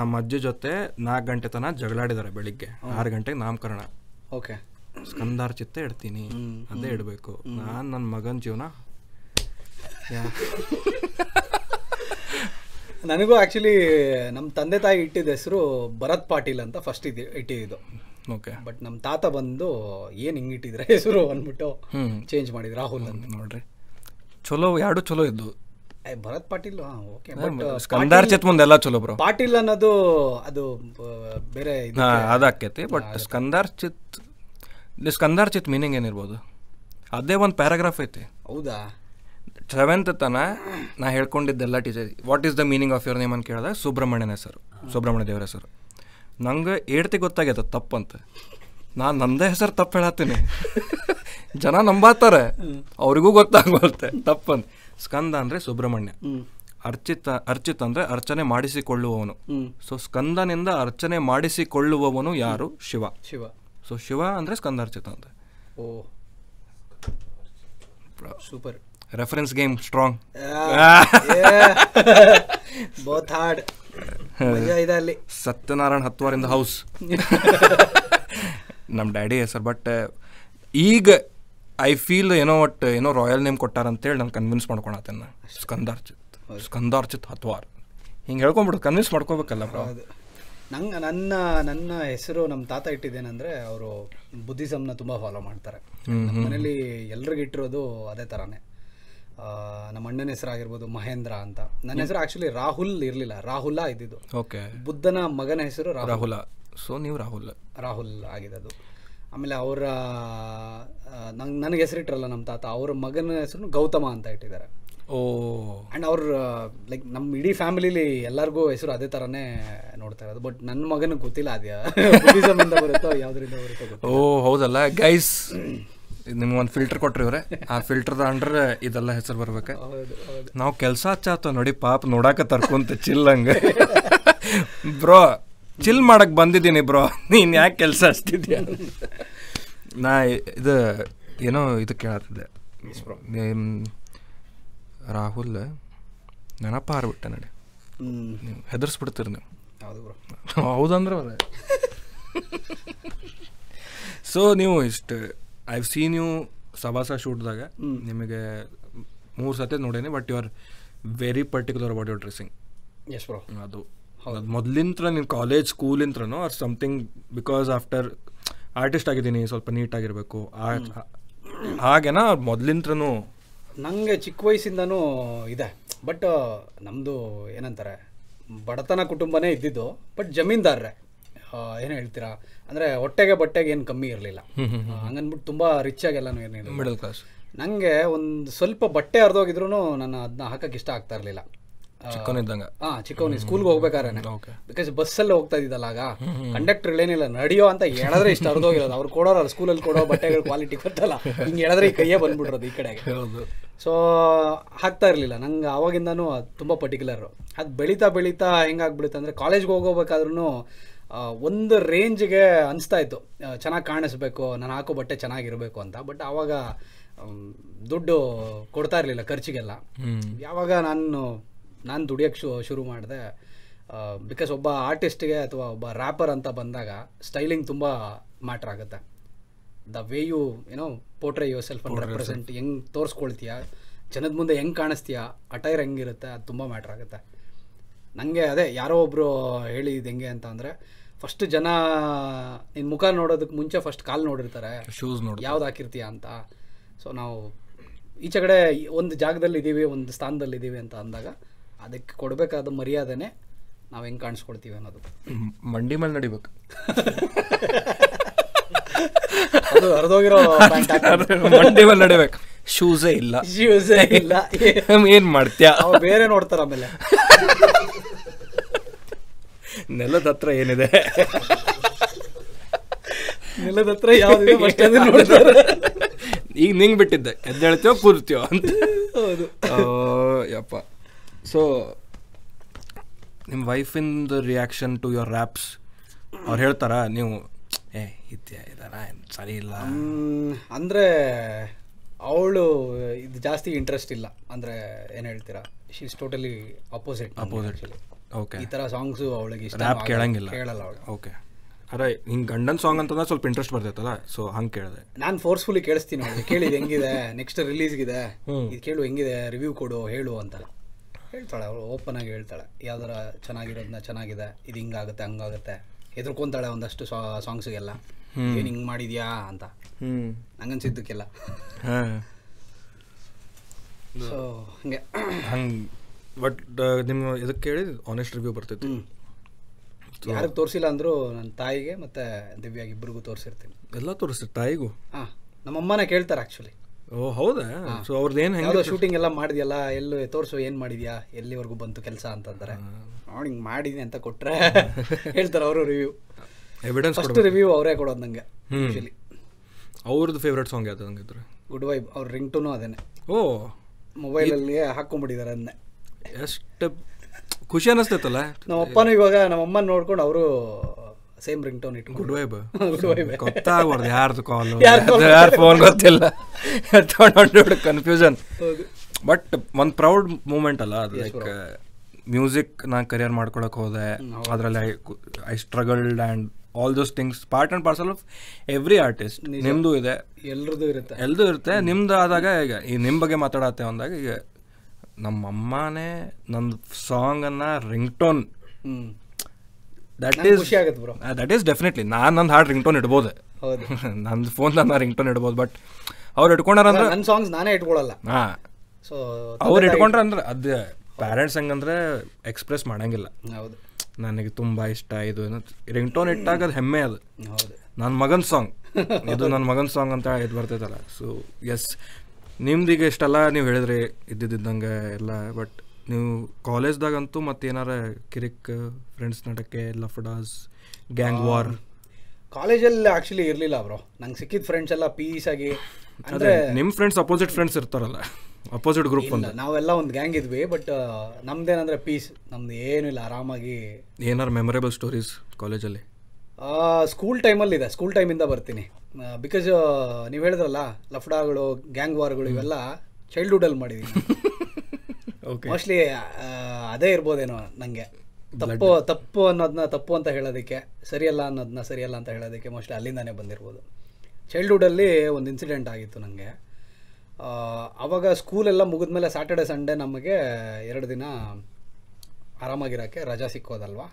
ನಮ್ಮ ಅಜ್ಜಿ ಜೊತೆ 4 ಗಂಟೆ ತನಕ ಜಗಳಾಡಿದ್ದಾರೆ, ಬೆಳಿಗ್ಗೆ 6 ಗಂಟೆಗೆ ನಾಮಕರಣ. ಓಕೆ, ಸ್ಕಂದಾರ್ಚಿತ್ತೇ ಇಡ್ತೀನಿ, ಅದೇ ಇಡಬೇಕು. ನಾನು ನನ್ನ ಮಗನ ಜೀವನ. ನನಗೂ ಆ್ಯಕ್ಚುಲಿ ನಮ್ಮ ತಂದೆ ತಾಯಿ ಇಟ್ಟಿದ್ದ ಹೆಸರು ಭರತ್ ಪಾಟೀಲ್ ಅಂತ ಫಸ್ಟ್ ಇಟ್ಟಿದ್ದು. ಓಕೆ, ಬಟ್ ನಮ್ಮ ತಾತ ಬಂದು ಏನು ಹಿಂಗೆ ಇಟ್ಟಿದ್ರೆ ಹೆಸರು ಅಂದ್ಬಿಟ್ಟು ಚೇಂಜ್ ಮಾಡಿದ್ರು ರಾಹುಲ್ ಅಂತ. ನೋಡ್ರಿ ಚಲೋ, ಎರಡು ಚಲೋ ಇದ್ದು. ಭರತ್ ಪಾಟೀಲ್ ಓಕೆ, ಬಟ್ ಸ್ಕಂದಾರ್ಚಿತ್ ಮುಂದೆಲ್ಲ ಚಲೋ ಬ್ರೋ. ಪಾಟೀಲ್ ಅನ್ನೋದು ಅದು ಬೇರೆ ಅದಾಕೈತಿ, ಬಟ್ ಸ್ಕಂದಾರ್ಚಿತ್ ಮೀನಿಂಗ್ ಏನಿರ್ಬೋದು? ಅದೇ ಒಂದು ಪ್ಯಾರಾಗ್ರಾಫ್ ಐತಿ. ಹೌದಾ? 7th ತನ ನಾ ಹೇಳ್ಕೊಂಡಿದ್ದೆಲ್ಲ teacher what is the meaning of your name ಅಂತ ಕೇಳಿದಾಗ ಸುಬ್ರಹ್ಮಣ್ಯನ ಹೆಸರು, ಸುಬ್ರಹ್ಮಣ್ಯ ದೇವರ ಹೆಸರು. ನಂಗೆ 8th ಗೊತ್ತಾಗ್ಯದ ತಪ್ಪಂತ, ನಾನು ನನ್ನದೇ ಹೆಸರು ತಪ್ಪು ಹೇಳತ್ತೀನಿ. ಜನ ನಂಬಾತಾರೆ, ಅವ್ರಿಗೂ ಗೊತ್ತಾಗುತ್ತೆ ತಪ್ಪಂತ. ಸ್ಕಂದ ಅಂದರೆ ಸುಬ್ರಹ್ಮಣ್ಯ, ಅರ್ಚಿತ್ ಅಂದರೆ ಅರ್ಚನೆ ಮಾಡಿಸಿಕೊಳ್ಳುವವನು. ಸೊ ಸ್ಕಂದನಿಂದ ಅರ್ಚನೆ ಮಾಡಿಸಿಕೊಳ್ಳುವವನು ಯಾರು? ಶಿವ. ಸೊ ಶಿವ ಅಂದರೆ ಸ್ಕಂದಾರ್ಚಿತ ಅಂತ. Oh super, reference game strong. Satyanarayana ಹತ್ವಾರಿಂದ ಹೌಸ್ ನಮ್ಮ ಡ್ಯಾಡಿ ಹೆಸರು. ಬಟ್ ಈಗ ಐ ಫೀಲ್ ಏನೋ ರಾಯಲ್ ನೇಮ್ ಕೊಟ್ಟಾರಂತೇಳಿ ನಾನು ಕನ್ವಿನ್ಸ್ ಮಾಡ್ಕೊಳತ್ತೇನೆ. ಸ್ಕಂದಾರ್ಚಿತ್ ಹತ್ವಾರ್ ಹಿಂಗೆ ಹೇಳ್ಕೊಂಬಿಡು, ಕನ್ವಿನ್ಸ್ ಮಾಡ್ಕೋಬೇಕಲ್ಲ ಬ್ರೋ. ನಂಗೆ ನನ್ನ ಹೆಸರು ನಮ್ಮ ತಾತ ಇಟ್ಟಿದ್ದೇನೆಂದರೆ ಅವರು ಬುದ್ಧಿಸಮ್ನ ತುಂಬ ಫಾಲೋ ಮಾಡ್ತಾರೆ. ನಮ್ಮ ಮನೇಲಿ ಎಲ್ರಿಗೂ ಇಟ್ಟಿರೋದು ಅದೇ ಥರನೇ. ನಮ್ಮ ಅಣ್ಣನ ಹೆಸರಾಗಿರ್ಬೋದು ಮಹೇಂದ್ರ ಅಂತ. ನನ್ನ ಹೆಸರು ಆ್ಯಕ್ಚುಲಿ ರಾಹುಲ್ ಇರಲಿಲ್ಲ, ರಾಹುಲ ಇದ್ದಿದ್ದು. ಓಕೆ, ಬುದ್ಧನ ಮಗನ ಹೆಸರು ರಾಹುಲ. ಸೊ ನೀವು ರಾಹುಲ್ ಆಗಿದ್ದು. ಆಮೇಲೆ ಅವರ ನನಗೆ ಹೆಸರಿಟ್ಟರಲ್ಲ ನಮ್ಮ ತಾತ, ಅವ್ರ ಮಗನ ಹೆಸರು ಗೌತಮ ಅಂತ ಇಟ್ಟಿದ್ದಾರೆ. ಓ ಆ್ಯಂಡ್ ಅವ್ರ ಲೈಕ್ ನಮ್ಮ ಇಡೀ ಫ್ಯಾಮಿಲಿಲಿ ಎಲ್ಲರಿಗೂ ಹೆಸರು ಅದೇ ಥರನೇ ನೋಡ್ತಾ ಇರೋದು. ಬಟ್ ನನ್ನ ಮಗನಿಗೆ ಗೊತ್ತಿಲ್ಲ ಅದ್ಯಾಸಮಿಂದ ಬರುತ್ತೋ ಯಾವುದರಿಂದ ಬರುತ್ತೋ. ಓ ಹೌದಲ್ಲ ಗೈಸ್, ನಿಮ್ಗೊಂದು ಫಿಲ್ಟರ್ ಕೊಟ್ರಿ ಇವ್ರೆ, ಆ ಫಿಲ್ಟರ್ದ ಅಂಡ್ರೆ ಇದೆಲ್ಲ ಹೆಸರು ಬರ್ಬೇಕು. ನಾವು ಕೆಲಸ ಹಚ್ಚಾತ ನೋಡಿ ಪಾಪ ನೋಡಾಕ ತರ್ಕೊಂತ ಚಿಲ್ಲಂಗ. ಬ್ರೋ ಚಿಲ್ ಮಾಡಕ್ಕೆ ಬಂದಿದ್ದೀನಿ ಬ್ರೋ, ನೀನು ಯಾಕೆ ಕೆಲಸ ಹಚ್ತಿದ್ಯಾ? ನಾ ಇದು ಏನೋ ಇದು ಕೇಳತ್ತಿದ್ದೆ ರಾಹುಲ್, ನೆನಪ ಹಾರ್ಬಿಟ್ಟೆ ನೋಡಿ, ನೀವು ಹೆದರ್ಸ್ಬಿಡ್ತೀರಿ ನೀವು. ಹೌದಂದ್ರೆ ಅವ್ರೆ. ಸೊ ನೀವು ಇಷ್ಟು ಐ ಹ್ಯಾವ್ ಸೀನ್ ಯು ಸಬಾಸ ಶೂಟ್ದಾಗ, ನಿಮಗೆ 3 ಸತಿ ನೋಡೇನಿ. But you are very particular about your dressing. Yes bro, ಅದು ಮೊದಲಿಂತ್ರ ನೀನು ಕಾಲೇಜ್ ಸ್ಕೂಲಿಂತ್ರನೋ or something? Because after artist ಆಗಿದ್ದೀನಿ, ಸ್ವಲ್ಪ ನೀಟಾಗಿರಬೇಕು ಹಾಗೇನಾ ಮೊದಲಿಂತ್ರನೂ ನನಗೆ ಚಿಕ್ಕ ವಯಸ್ಸಿಂದನೂ ಇದೆ. ಬಟ್ ನಮ್ಮದು ಏನಂತಾರೆ ಬಡತನ ಕುಟುಂಬನೇ ಇದ್ದಿದ್ದು, ಬಟ್ ಜಮೀನ್ದಾರ್ರೆ ಏನು ಹೇಳ್ತೀರಾ ಅಂದರೆ ಹೊಟ್ಟೆಗೆ ಬಟ್ಟೆಗೆ ಏನು ಕಮ್ಮಿ ಇರಲಿಲ್ಲ. ಹಂಗನ್ಬಿಟ್ಟು ತುಂಬ ರಿಚ್ ಆಗೆಲ್ಲನೂ ಏನಿಲ್ಲ, ಮಿಡಲ್ ಕ್ಲಾಸ್. ನನಗೆ ಒಂದು ಸ್ವಲ್ಪ ಬಟ್ಟೆ ಹರಿದೋಗಿದ್ರು ನಾನು ಅದನ್ನ ಹಾಕೋಕೆ ಇಷ್ಟ ಆಗ್ತಾ ಇರಲಿಲ್ಲ ಚಿಕ್ಕವನಿದ್ದಂಗೆ. ಹಾಂ, ಚಿಕ್ಕವನಿ ಸ್ಕೂಲ್ಗೆ ಹೋಗ್ಬೇಕಾದ್ರೆ ಬಿಕಾಸ್ ಬಸ್ಸಲ್ಲಿ ಹೋಗ್ತಾ ಇದ್ದಿದ್ದಲ್ಲ, ಆಗ ಕಂಡಕ್ಟರ್ ಏನಿಲ್ಲ ನಡೆಯೋ ಅಂತ ಹೇಳಿದ್ರೆ ಇಷ್ಟು ಹರಿದೋಗಿರೋದು. ಅವ್ರು ಕೊಡೋರು ಸ್ಕೂಲಲ್ಲಿ ಕೊಡೋ ಬಟ್ಟೆಗಳ ಕ್ವಾಲಿಟಿ ಗೊತ್ತಲ್ಲ, ಹಿಂಗೆ ಹೇಳಿದ್ರೆ ಈ ಕೈಯೇ ಬಂದ್ಬಿಡ್ರೋದು ಈ ಕಡೆಗೆ. ಸೊ ಹಾಕ್ತಾ ಇರಲಿಲ್ಲ ನಂಗೆ ಆವಾಗಿಂದನೂ ತುಂಬ ಪರ್ಟಿಕ್ಯುಲರು. ಅದು ಬೆಳೀತಾ ಬೆಳೀತಾ ಹೆಂಗಾಗ್ಬಿಡುತ್ತೆ ಅಂದರೆ ಕಾಲೇಜ್ಗೆ ಹೋಗೋಬೇಕಾದ್ರೂ ಒಂದು ರೇಂಜ್ಗೆ ಅನಿಸ್ತಾ ಇತ್ತು ಚೆನ್ನಾಗಿ ಕಾಣಿಸ್ಬೇಕು, ನಾನು ಹಾಕೋ ಬಟ್ಟೆ ಚೆನ್ನಾಗಿರಬೇಕು ಅಂತ. ಬಟ್ ಆವಾಗ ದುಡ್ಡು ಕೊಡ್ತಾ ಇರಲಿಲ್ಲ ಖರ್ಚಿಗೆಲ್ಲ. ಯಾವಾಗ ನಾನು ದುಡಿಯೋಕ್ಕೆ ಶುರು ಮಾಡಿದೆ, ಬಿಕಾಸ್ ಒಬ್ಬ ಆರ್ಟಿಸ್ಟಿಗೆ ಅಥವಾ ಒಬ್ಬ ರ್ಯಾಪರ್ ಅಂತ ಬಂದಾಗ ಸ್ಟೈಲಿಂಗ್ ತುಂಬ ಮ್ಯಾಟ್ರ್ ಆಗುತ್ತೆ. ದ ವೇ ಯು ಏನೋ portray yourself and represent, ಹೆಂಗೆ ತೋರಿಸ್ಕೊಳ್ತೀಯ ಜನದ ಮುಂದೆ, ಹೆಂಗೆ ಕಾಣಿಸ್ತೀಯ, ಅಟೈರ್ ಹೆಂಗಿರುತ್ತೆ, ಅದು ತುಂಬ ಮ್ಯಾಟ್ರ್ ಆಗುತ್ತೆ. ನನಗೆ ಅದೇ ಯಾರೋ ಒಬ್ಬರು ಹೇಳಿದ್ದು ಹೆಂಗೆ ಅಂತ ಅಂದರೆ, ಫಸ್ಟ್ ಜನ ನಿನ್ನ ಮುಖ ನೋಡೋದಕ್ಕೆ ಮುಂಚೆ ಫಸ್ಟ್ ಕಾಲು ನೋಡಿರ್ತಾರೆ, ಶೂಸ್ ನೋಡಿ ಯಾವ್ದು ಹಾಕಿರ್ತೀಯ ಅಂತ. ಸೊ ನಾವು ಈಚೆ ಕಡೆ ಒಂದು ಜಾಗದಲ್ಲಿದ್ದೀವಿ, ಒಂದು ಸ್ಥಾನದಲ್ಲಿದ್ದೀವಿ ಅಂತ ಅಂದಾಗ ಅದಕ್ಕೆ ಕೊಡಬೇಕಾದ ಮರ್ಯಾದೆನೇ ನಾವು ಹೆಂಗೆ ಕಾಣಿಸ್ಕೊಳ್ತೀವಿ ಅನ್ನೋದು. ಮಂಡಿ ಮೇಲೆ ನಡಿಬೇಕು, ಅದು ಹರಿದೋಗಿರೋ ಮಂಡಿ ಮೇಲೆ ನಡಿಬೇಕು, ಶೂಸೇ ಇಲ್ಲ ಶೂಸೇ ಇಲ್ಲ ಏನು ಮಾಡ್ತೀಯ, ಬೇರೆ ನೋಡ್ತಾರೆ ಆಮೇಲೆ ನೆಲದ ಹತ್ರ ಏನಿದೆ, ನೆಲದ ಹತ್ರ ಯಾವ್ದಿದೆ ಫಸ್ಟ್ ಅದನ್ನ ನೋಡ್ತಾರೆ. ಈಗ ನಿಂಗೆ ಬಿಟ್ಟಿದ್ದೆ ಎದ್ದೇಳ್ತೀಯೋ ಕೂರ್ತೀಯೋ ಅಂತ. ಹೌದು ಯಪ್ಪ. ಸೊ ನಿಮ್ಮ ವೈಫಿಂದ ರಿಯಾಕ್ಷನ್ ಟು ಯುವರ್ ರ್ಯಾಪ್ಸ್, ಅವ್ರು ಹೇಳ್ತಾರಾ ನೀವು ಏ ಇದ್ಯಾ ಇದಾರಾ ಸರಿ ಇಲ್ಲ ಅಂದರೆ? ಅವಳು ಇದು ಜಾಸ್ತಿ ಇಂಟ್ರೆಸ್ಟ್ ಇಲ್ಲ ಅಂದರೆ ಏನು ಹೇಳ್ತೀರಾ, she is totally opposite. Okay, ಈ ಥರ ಸಾಂಗ್ಸು ಅವಳಿಗೆ ಇಷ್ಟ, ರ್ಯಾಪ್ ಕೇಳಂಗಿಲ್ಲ, ಕೇಳಲ್ಲ ಅವಳು. ಓಕೆ, ಅದೇ ಹಿಂಗೆ ಗಂಡನ ಸಾಂಗ್ ಅಂತಂದ್ರೆ ಸ್ವಲ್ಪ ಇಂಟ್ರೆಸ್ಟ್ ಬರ್ತೈತಲ್ಲ, ಸೊ ಹಂಗೆ ಕೇಳಿದೆ ನಾನು. ಫೋರ್ಸ್ಫುಲಿ ಕೇಳಿಸ್ತೀನಿ ಅವಳಿಗೆ, ಕೇಳಿ ಇದು ಹೆಂಗಿದೆ, ನೆಕ್ಸ್ಟ್ ರಿಲೀಸ್ಗಿದೆ ಇದು ಕೇಳು, ಹೆಂಗಿದೆ ರಿವ್ಯೂ ಕೊಡು ಹೇಳು ಅಂತ ಹೇಳ್ತಾಳೆ. ಅವಳು ಓಪನ್ ಆಗಿ ಹೇಳ್ತಾಳೆ ಯಾವ್ದಾರ ಚೆನ್ನಾಗಿರೋದನ್ನ, ಚೆನ್ನಾಗಿದೆ ಇದು ಹಿಂಗಾಗುತ್ತೆ ಹಂಗಾಗುತ್ತೆ, ಹೆದರ್ಕೊಂತಾಳೆ ಒಂದಷ್ಟು ಸಾಂಗ್ಸಿಗೆಲ್ಲ, ಏನು ಹಿಂಗೆ ಮಾಡಿದ್ಯಾ ಅಂತ. ನಂಗನ್ಸಿದ್ದಕ್ಕೆಲ್ಲ ಸೊ ಹಂಗೆ ಹಂಗೆ. ಬಟ್ ನಿಮ್ಮ ಇದಕ್ಕೆ ಕೇಳಿ ಆನೆಸ್ಟ್ ರಿವ್ಯೂ ಬರ್ತಿತ್ತು. ಯಾರಿಗೆ ತೋರಿಸಿಲ್ಲ ಅಂದರೂ ನನ್ನ ತಾಯಿಗೆ ಮತ್ತು ದಿವ್ಯಾಗಿ ಇಬ್ಬರಿಗೂ ತೋರಿಸಿರ್ತೀನಿ, ಎಲ್ಲ ತೋರಿಸ್ತೀರಿ ತಾಯಿಗೂ? ಹಾಂ, ನಮ್ಮಮ್ಮನೇ ಕೇಳ್ತಾರೆ ಆ್ಯಕ್ಚುಲಿ. ಓ ಹೌದಾ? ಸೊ ಅವ್ರದ್ದು ಏನು ಯಾವುದೋ ಶೂಟಿಂಗ್ ಎಲ್ಲ ಮಾಡಿದ್ಯಲ್ಲ, ಎಲ್ಲೂ ತೋರಿಸು, ಏನು ಮಾಡಿದ್ಯಾ, ಎಲ್ಲಿವರೆಗೂ ಬಂತು ಕೆಲಸ ಅಂತಂದರೆ ನೋಡಿ ಹಿಂಗೆ ಮಾಡಿದ್ದೀನಿ ಅಂತ ಕೊಟ್ಟರೆ ಹೇಳ್ತಾರೆ ಅವರು ರಿವ್ಯೂ, ಎವಿಡೆನ್ಸ್. ಫಸ್ಟ್ ರಿವ್ಯೂ ಅವರೇ ಕೊಡೋದು ನನಗೆ ಆ್ಯಕ್ಚುಲಿ. ಅವ್ರದ್ದು ಫೇವ್ರೇಟ್ ಸಾಂಗ್ ಯಾವುದು ಹಂಗಿದ್ರೆ? Good vibe. ಅವ್ರ ರಿಂಗ್ ಟೂನು ಅದೇ. ಓ, ಮೊಬೈಲಲ್ಲಿ ಹಾಕ್ಕೊಂಡ್ಬಿಟ್ಟಿದ್ದಾರೆ ಅದನ್ನೇ. ಎಷ್ಟು ಖುಷಿ ಅನ್ನಿಸ್ತೈತಲ್ಲ. ನಮ್ಮಪ್ಪನೂ ಇವಾಗ ನಮ್ಮಮ್ಮನ ನೋಡ್ಕೊಂಡು ಅವರು ಸೇಮ್ ರಿಂಗ್ ಟೋನ್ ಇಟ್ಟು ಗುಡ್ ವೈಬ್ ಗುಡ್ ವೈಬ್. ಗೊತ್ತಾಗ್ಬಾರ್ದು ಯಾರ್ದು ಕಾಲು ಯಾರು ಫೋನ್ ಗೊತ್ತಿಲ್ಲ, ದೊಡ್ಡ ಕನ್ಫ್ಯೂಷನ್. ಬಟ್ ಒಂದು ಪ್ರೌಡ್ ಮೂಮೆಂಟ್ ಅಲ್ಲ ಅದು. ಲೈಕ್ ಮ್ಯೂಸಿಕ್ ನಾನು ಕರಿಯರ್ ಮಾಡ್ಕೊಳಕ್ಕೆ ಹೋದೆ, ಅದರಲ್ಲಿ I struggled and all those things part and parcel of every artist. ನಿಮ್ಮದು ಇದೆ, ಎಲ್ಲರದ್ದು ಇರುತ್ತೆ, ಎಲ್ಲದೂ ಇರುತ್ತೆ. ನಿಮ್ಮದು ಆದಾಗ ಈಗ ಈ ನಿಮ್ಮ ಬಗ್ಗೆ ಮಾತಾಡತ್ತೆ ಅಂದಾಗ ಈಗ ನಮ್ಮಮ್ಮನೇ ನನ್ನ ಸಾಂಗನ್ನು ring tone that is definitely ನಾನು ನಂದು ಹಾಡು ರಿಂಗ್ ಟೋನ್ ಇಡ್ಬೋದು, ನಂದು ಫೋನ್ ನಾನು ರಿಂಗ್ ಟೋನ್ ಇಡ್ಬೋದು. ಬಟ್ ಅವ್ರು ಇಟ್ಕೊಂಡ್ರೆ ಅಂದ್ರೆ ನನ್ನ ಸಾಂಗ್ಸ್ ನಾನೇ ಇಟ್ಕೊಳ್ಳಲ್ಲ. ಹಾಂ, ಸೊ ಅವ್ರು ಇಟ್ಕೊಂಡ್ರೆ ಅಂದ್ರೆ ಅದು ಪ್ಯಾರೆಂಟ್ಸ್ ಹಂಗಂದ್ರೆ ಎಕ್ಸ್ಪ್ರೆಸ್ ಮಾಡೋಂಗಿಲ್ಲ. ಹೌದು, ನನಗೆ ತುಂಬ ಇಷ್ಟ ಇದು ರಿಂಗ್ ಟೋನ್ ಇಟ್ಟಾಗ ಅದು ಹೆಮ್ಮೆ. ಅದು ನನ್ನ ಮಗನ ಸಾಂಗ್, ಇದು ನನ್ನ ಮಗನ ಸಾಂಗ್ ಅಂತ ಇದು ಬರ್ತೈತಲ್ಲ. ಸೊ ಎಸ್, ನಿಮ್ದೀಗ ಇಷ್ಟೆಲ್ಲ ನೀವು ಹೇಳಿದ್ರಿ ಇದ್ದಿದ್ದಂಗೆ ಎಲ್ಲ. ಬಟ್ ನೀವು ಕಾಲೇಜ್ದಾಗಂತೂ ಮತ್ತೆ ಏನಾರ ಕಿರಿಕ್ ಫ್ರೆಂಡ್ಸ್ ನಾಟಕ್ಕೆ ಲಫಡಾಸ್ ಗ್ಯಾಂಗ್ ವಾರ್ ಕಾಲೇಜಲ್ಲಿ ಆ್ಯಕ್ಚುಲಿ ಇರಲಿಲ್ಲ ಬ್ರೋ. ನಂಗೆ ಸಿಕ್ಕಿದ ಫ್ರೆಂಡ್ಸ್ ಎಲ್ಲ ಪೀಸಾಗಿ ಅಂದರೆ ನಿಮ್ಮ ಫ್ರೆಂಡ್ಸ್ ಅಪೋಸಿಟ್ ಫ್ರೆಂಡ್ಸ್ ಇರ್ತಾರಲ್ಲ, ಅಪೋಸಿಟ್ ಗ್ರೂಪ್ ಅಂತ. ನಾವೆಲ್ಲ ಒಂದು ಗ್ಯಾಂಗ್ ಇದ್ವಿ, ಬಟ್ ನಮ್ದೇನಂದರೆ ಪೀಸ್, ನಮ್ದು ಏನೂ ಇಲ್ಲ, ಆರಾಮಾಗಿ. ಏನಾರು ಮೆಮೊರೇಬಲ್ ಸ್ಟೋರೀಸ್ ಕಾಲೇಜಲ್ಲಿ? ಸ್ಕೂಲ್ ಟೈಮಲ್ಲಿದೆ, ಸ್ಕೂಲ್ ಟೈಮಿಂದ ಬರ್ತೀನಿ. ಬಿಕಾಸ್ ನೀವು ಹೇಳಿದ್ರಲ್ಲ ಲಫ್ಡಾಗಳು ಗ್ಯಾಂಗ್ ವಾರ್ಗಳು ಇವೆಲ್ಲ ಚೈಲ್ಡ್ಹುಡಲ್ಲಿ ಮಾಡಿದ್ದೀನಿ. ಓಕೆ, ಮೋಸ್ಟ್ಲಿ ಅದೇ ಇರ್ಬೋದೇನೋ ನನಗೆ. ತಪ್ಪು ಅನ್ನೋದನ್ನ ತಪ್ಪು ಅಂತ ಹೇಳೋದಕ್ಕೆ, ಸರಿಯಲ್ಲ ಅನ್ನೋದನ್ನ ಸರಿಯಲ್ಲ ಅಂತ ಹೇಳೋದಕ್ಕೆ ಮೋಸ್ಟ್ಲಿ ಅಲ್ಲಿಂದಾನೇ ಬಂದಿರ್ಬೋದು. ಚೈಲ್ಡ್ಹುಡಲ್ಲಿ ಒಂದು ಇನ್ಸಿಡೆಂಟ್ ಆಗಿತ್ತು ನನಗೆ. ಆವಾಗ ಸ್ಕೂಲೆಲ್ಲ ಮುಗಿದ್ಮೇಲೆ ಸ್ಯಾಟರ್ಡೆ ಸಂಡೇ ನಮಗೆ 2 ದಿನ ಆರಾಮಾಗಿರೋಕ್ಕೆ ರಜಾ ಸಿಕ್ಕೋದಲ್ವ.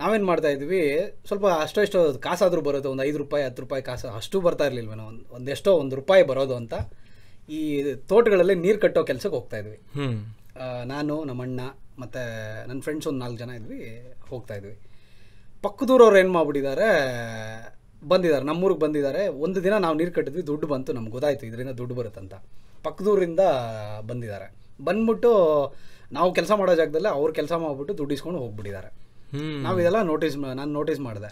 ನಾವೇನು ಮಾಡ್ತಾ ಇದ್ವಿ, ಸ್ವಲ್ಪ ಅಷ್ಟೋ ಇಷ್ಟೋ ಕಾಸಾದರೂ ಬರೋದು, ಒಂದು 5 ರೂಪಾಯಿ 10 ರೂಪಾಯಿ ಕಾಸು ಅಷ್ಟು ಬರ್ತಾ ಇರಲಿಲ್ವ. ನಾವು ಒಂದೆಷ್ಟೋ 1 ರೂಪಾಯಿ ಬರೋದು ಅಂತ ಈ ತೋಟಗಳಲ್ಲಿ ನೀರು ಕಟ್ಟೋ ಕೆಲಸಕ್ಕೆ ಹೋಗ್ತಾ ಇದ್ವಿ. ನಾನು, ನಮ್ಮಣ್ಣ ಮತ್ತು ನನ್ನ ಫ್ರೆಂಡ್ಸ್ ಒಂದು 4 ಜನ ಇದ್ವಿ, ಹೋಗ್ತಾ ಇದ್ವಿ. ಪಕ್ಕದೂರವ್ರು ಏನು ಮಾಡ್ಬಿಟ್ಟಿದ್ದಾರೆ, ಬಂದಿದ್ದಾರೆ ನಮ್ಮೂರಿಗೆ ಬಂದಿದ್ದಾರೆ. ಒಂದು ದಿನ ನಾವು ನೀರು ಕಟ್ಟಿದ್ವಿ, ದುಡ್ಡು ಬಂತು, ನಮ್ಗೆ ಗೊತ್ತಾಯಿತು ಇದರಿಂದ ದುಡ್ಡು ಬರುತ್ತಂತ. ಪಕ್ಕದೂರಿಂದ ಬಂದಿದ್ದಾರೆ, ಬಂದ್ಬಿಟ್ಟು ನಾವು ಕೆಲಸ ಮಾಡೋ ಜಾಗದಲ್ಲೇ ಅವ್ರು ಕೆಲಸ ಮಾಡಿಬಿಟ್ಟು ದುಡ್ಡು ಇಸ್ಕೊಂಡು ಹೋಗ್ಬಿಟ್ಟಿದ್ದಾರೆ. ನಾವು ಇದೆಲ್ಲ ನಾನು ನೋಟಿಸ್ ಮಾಡಿದೆ.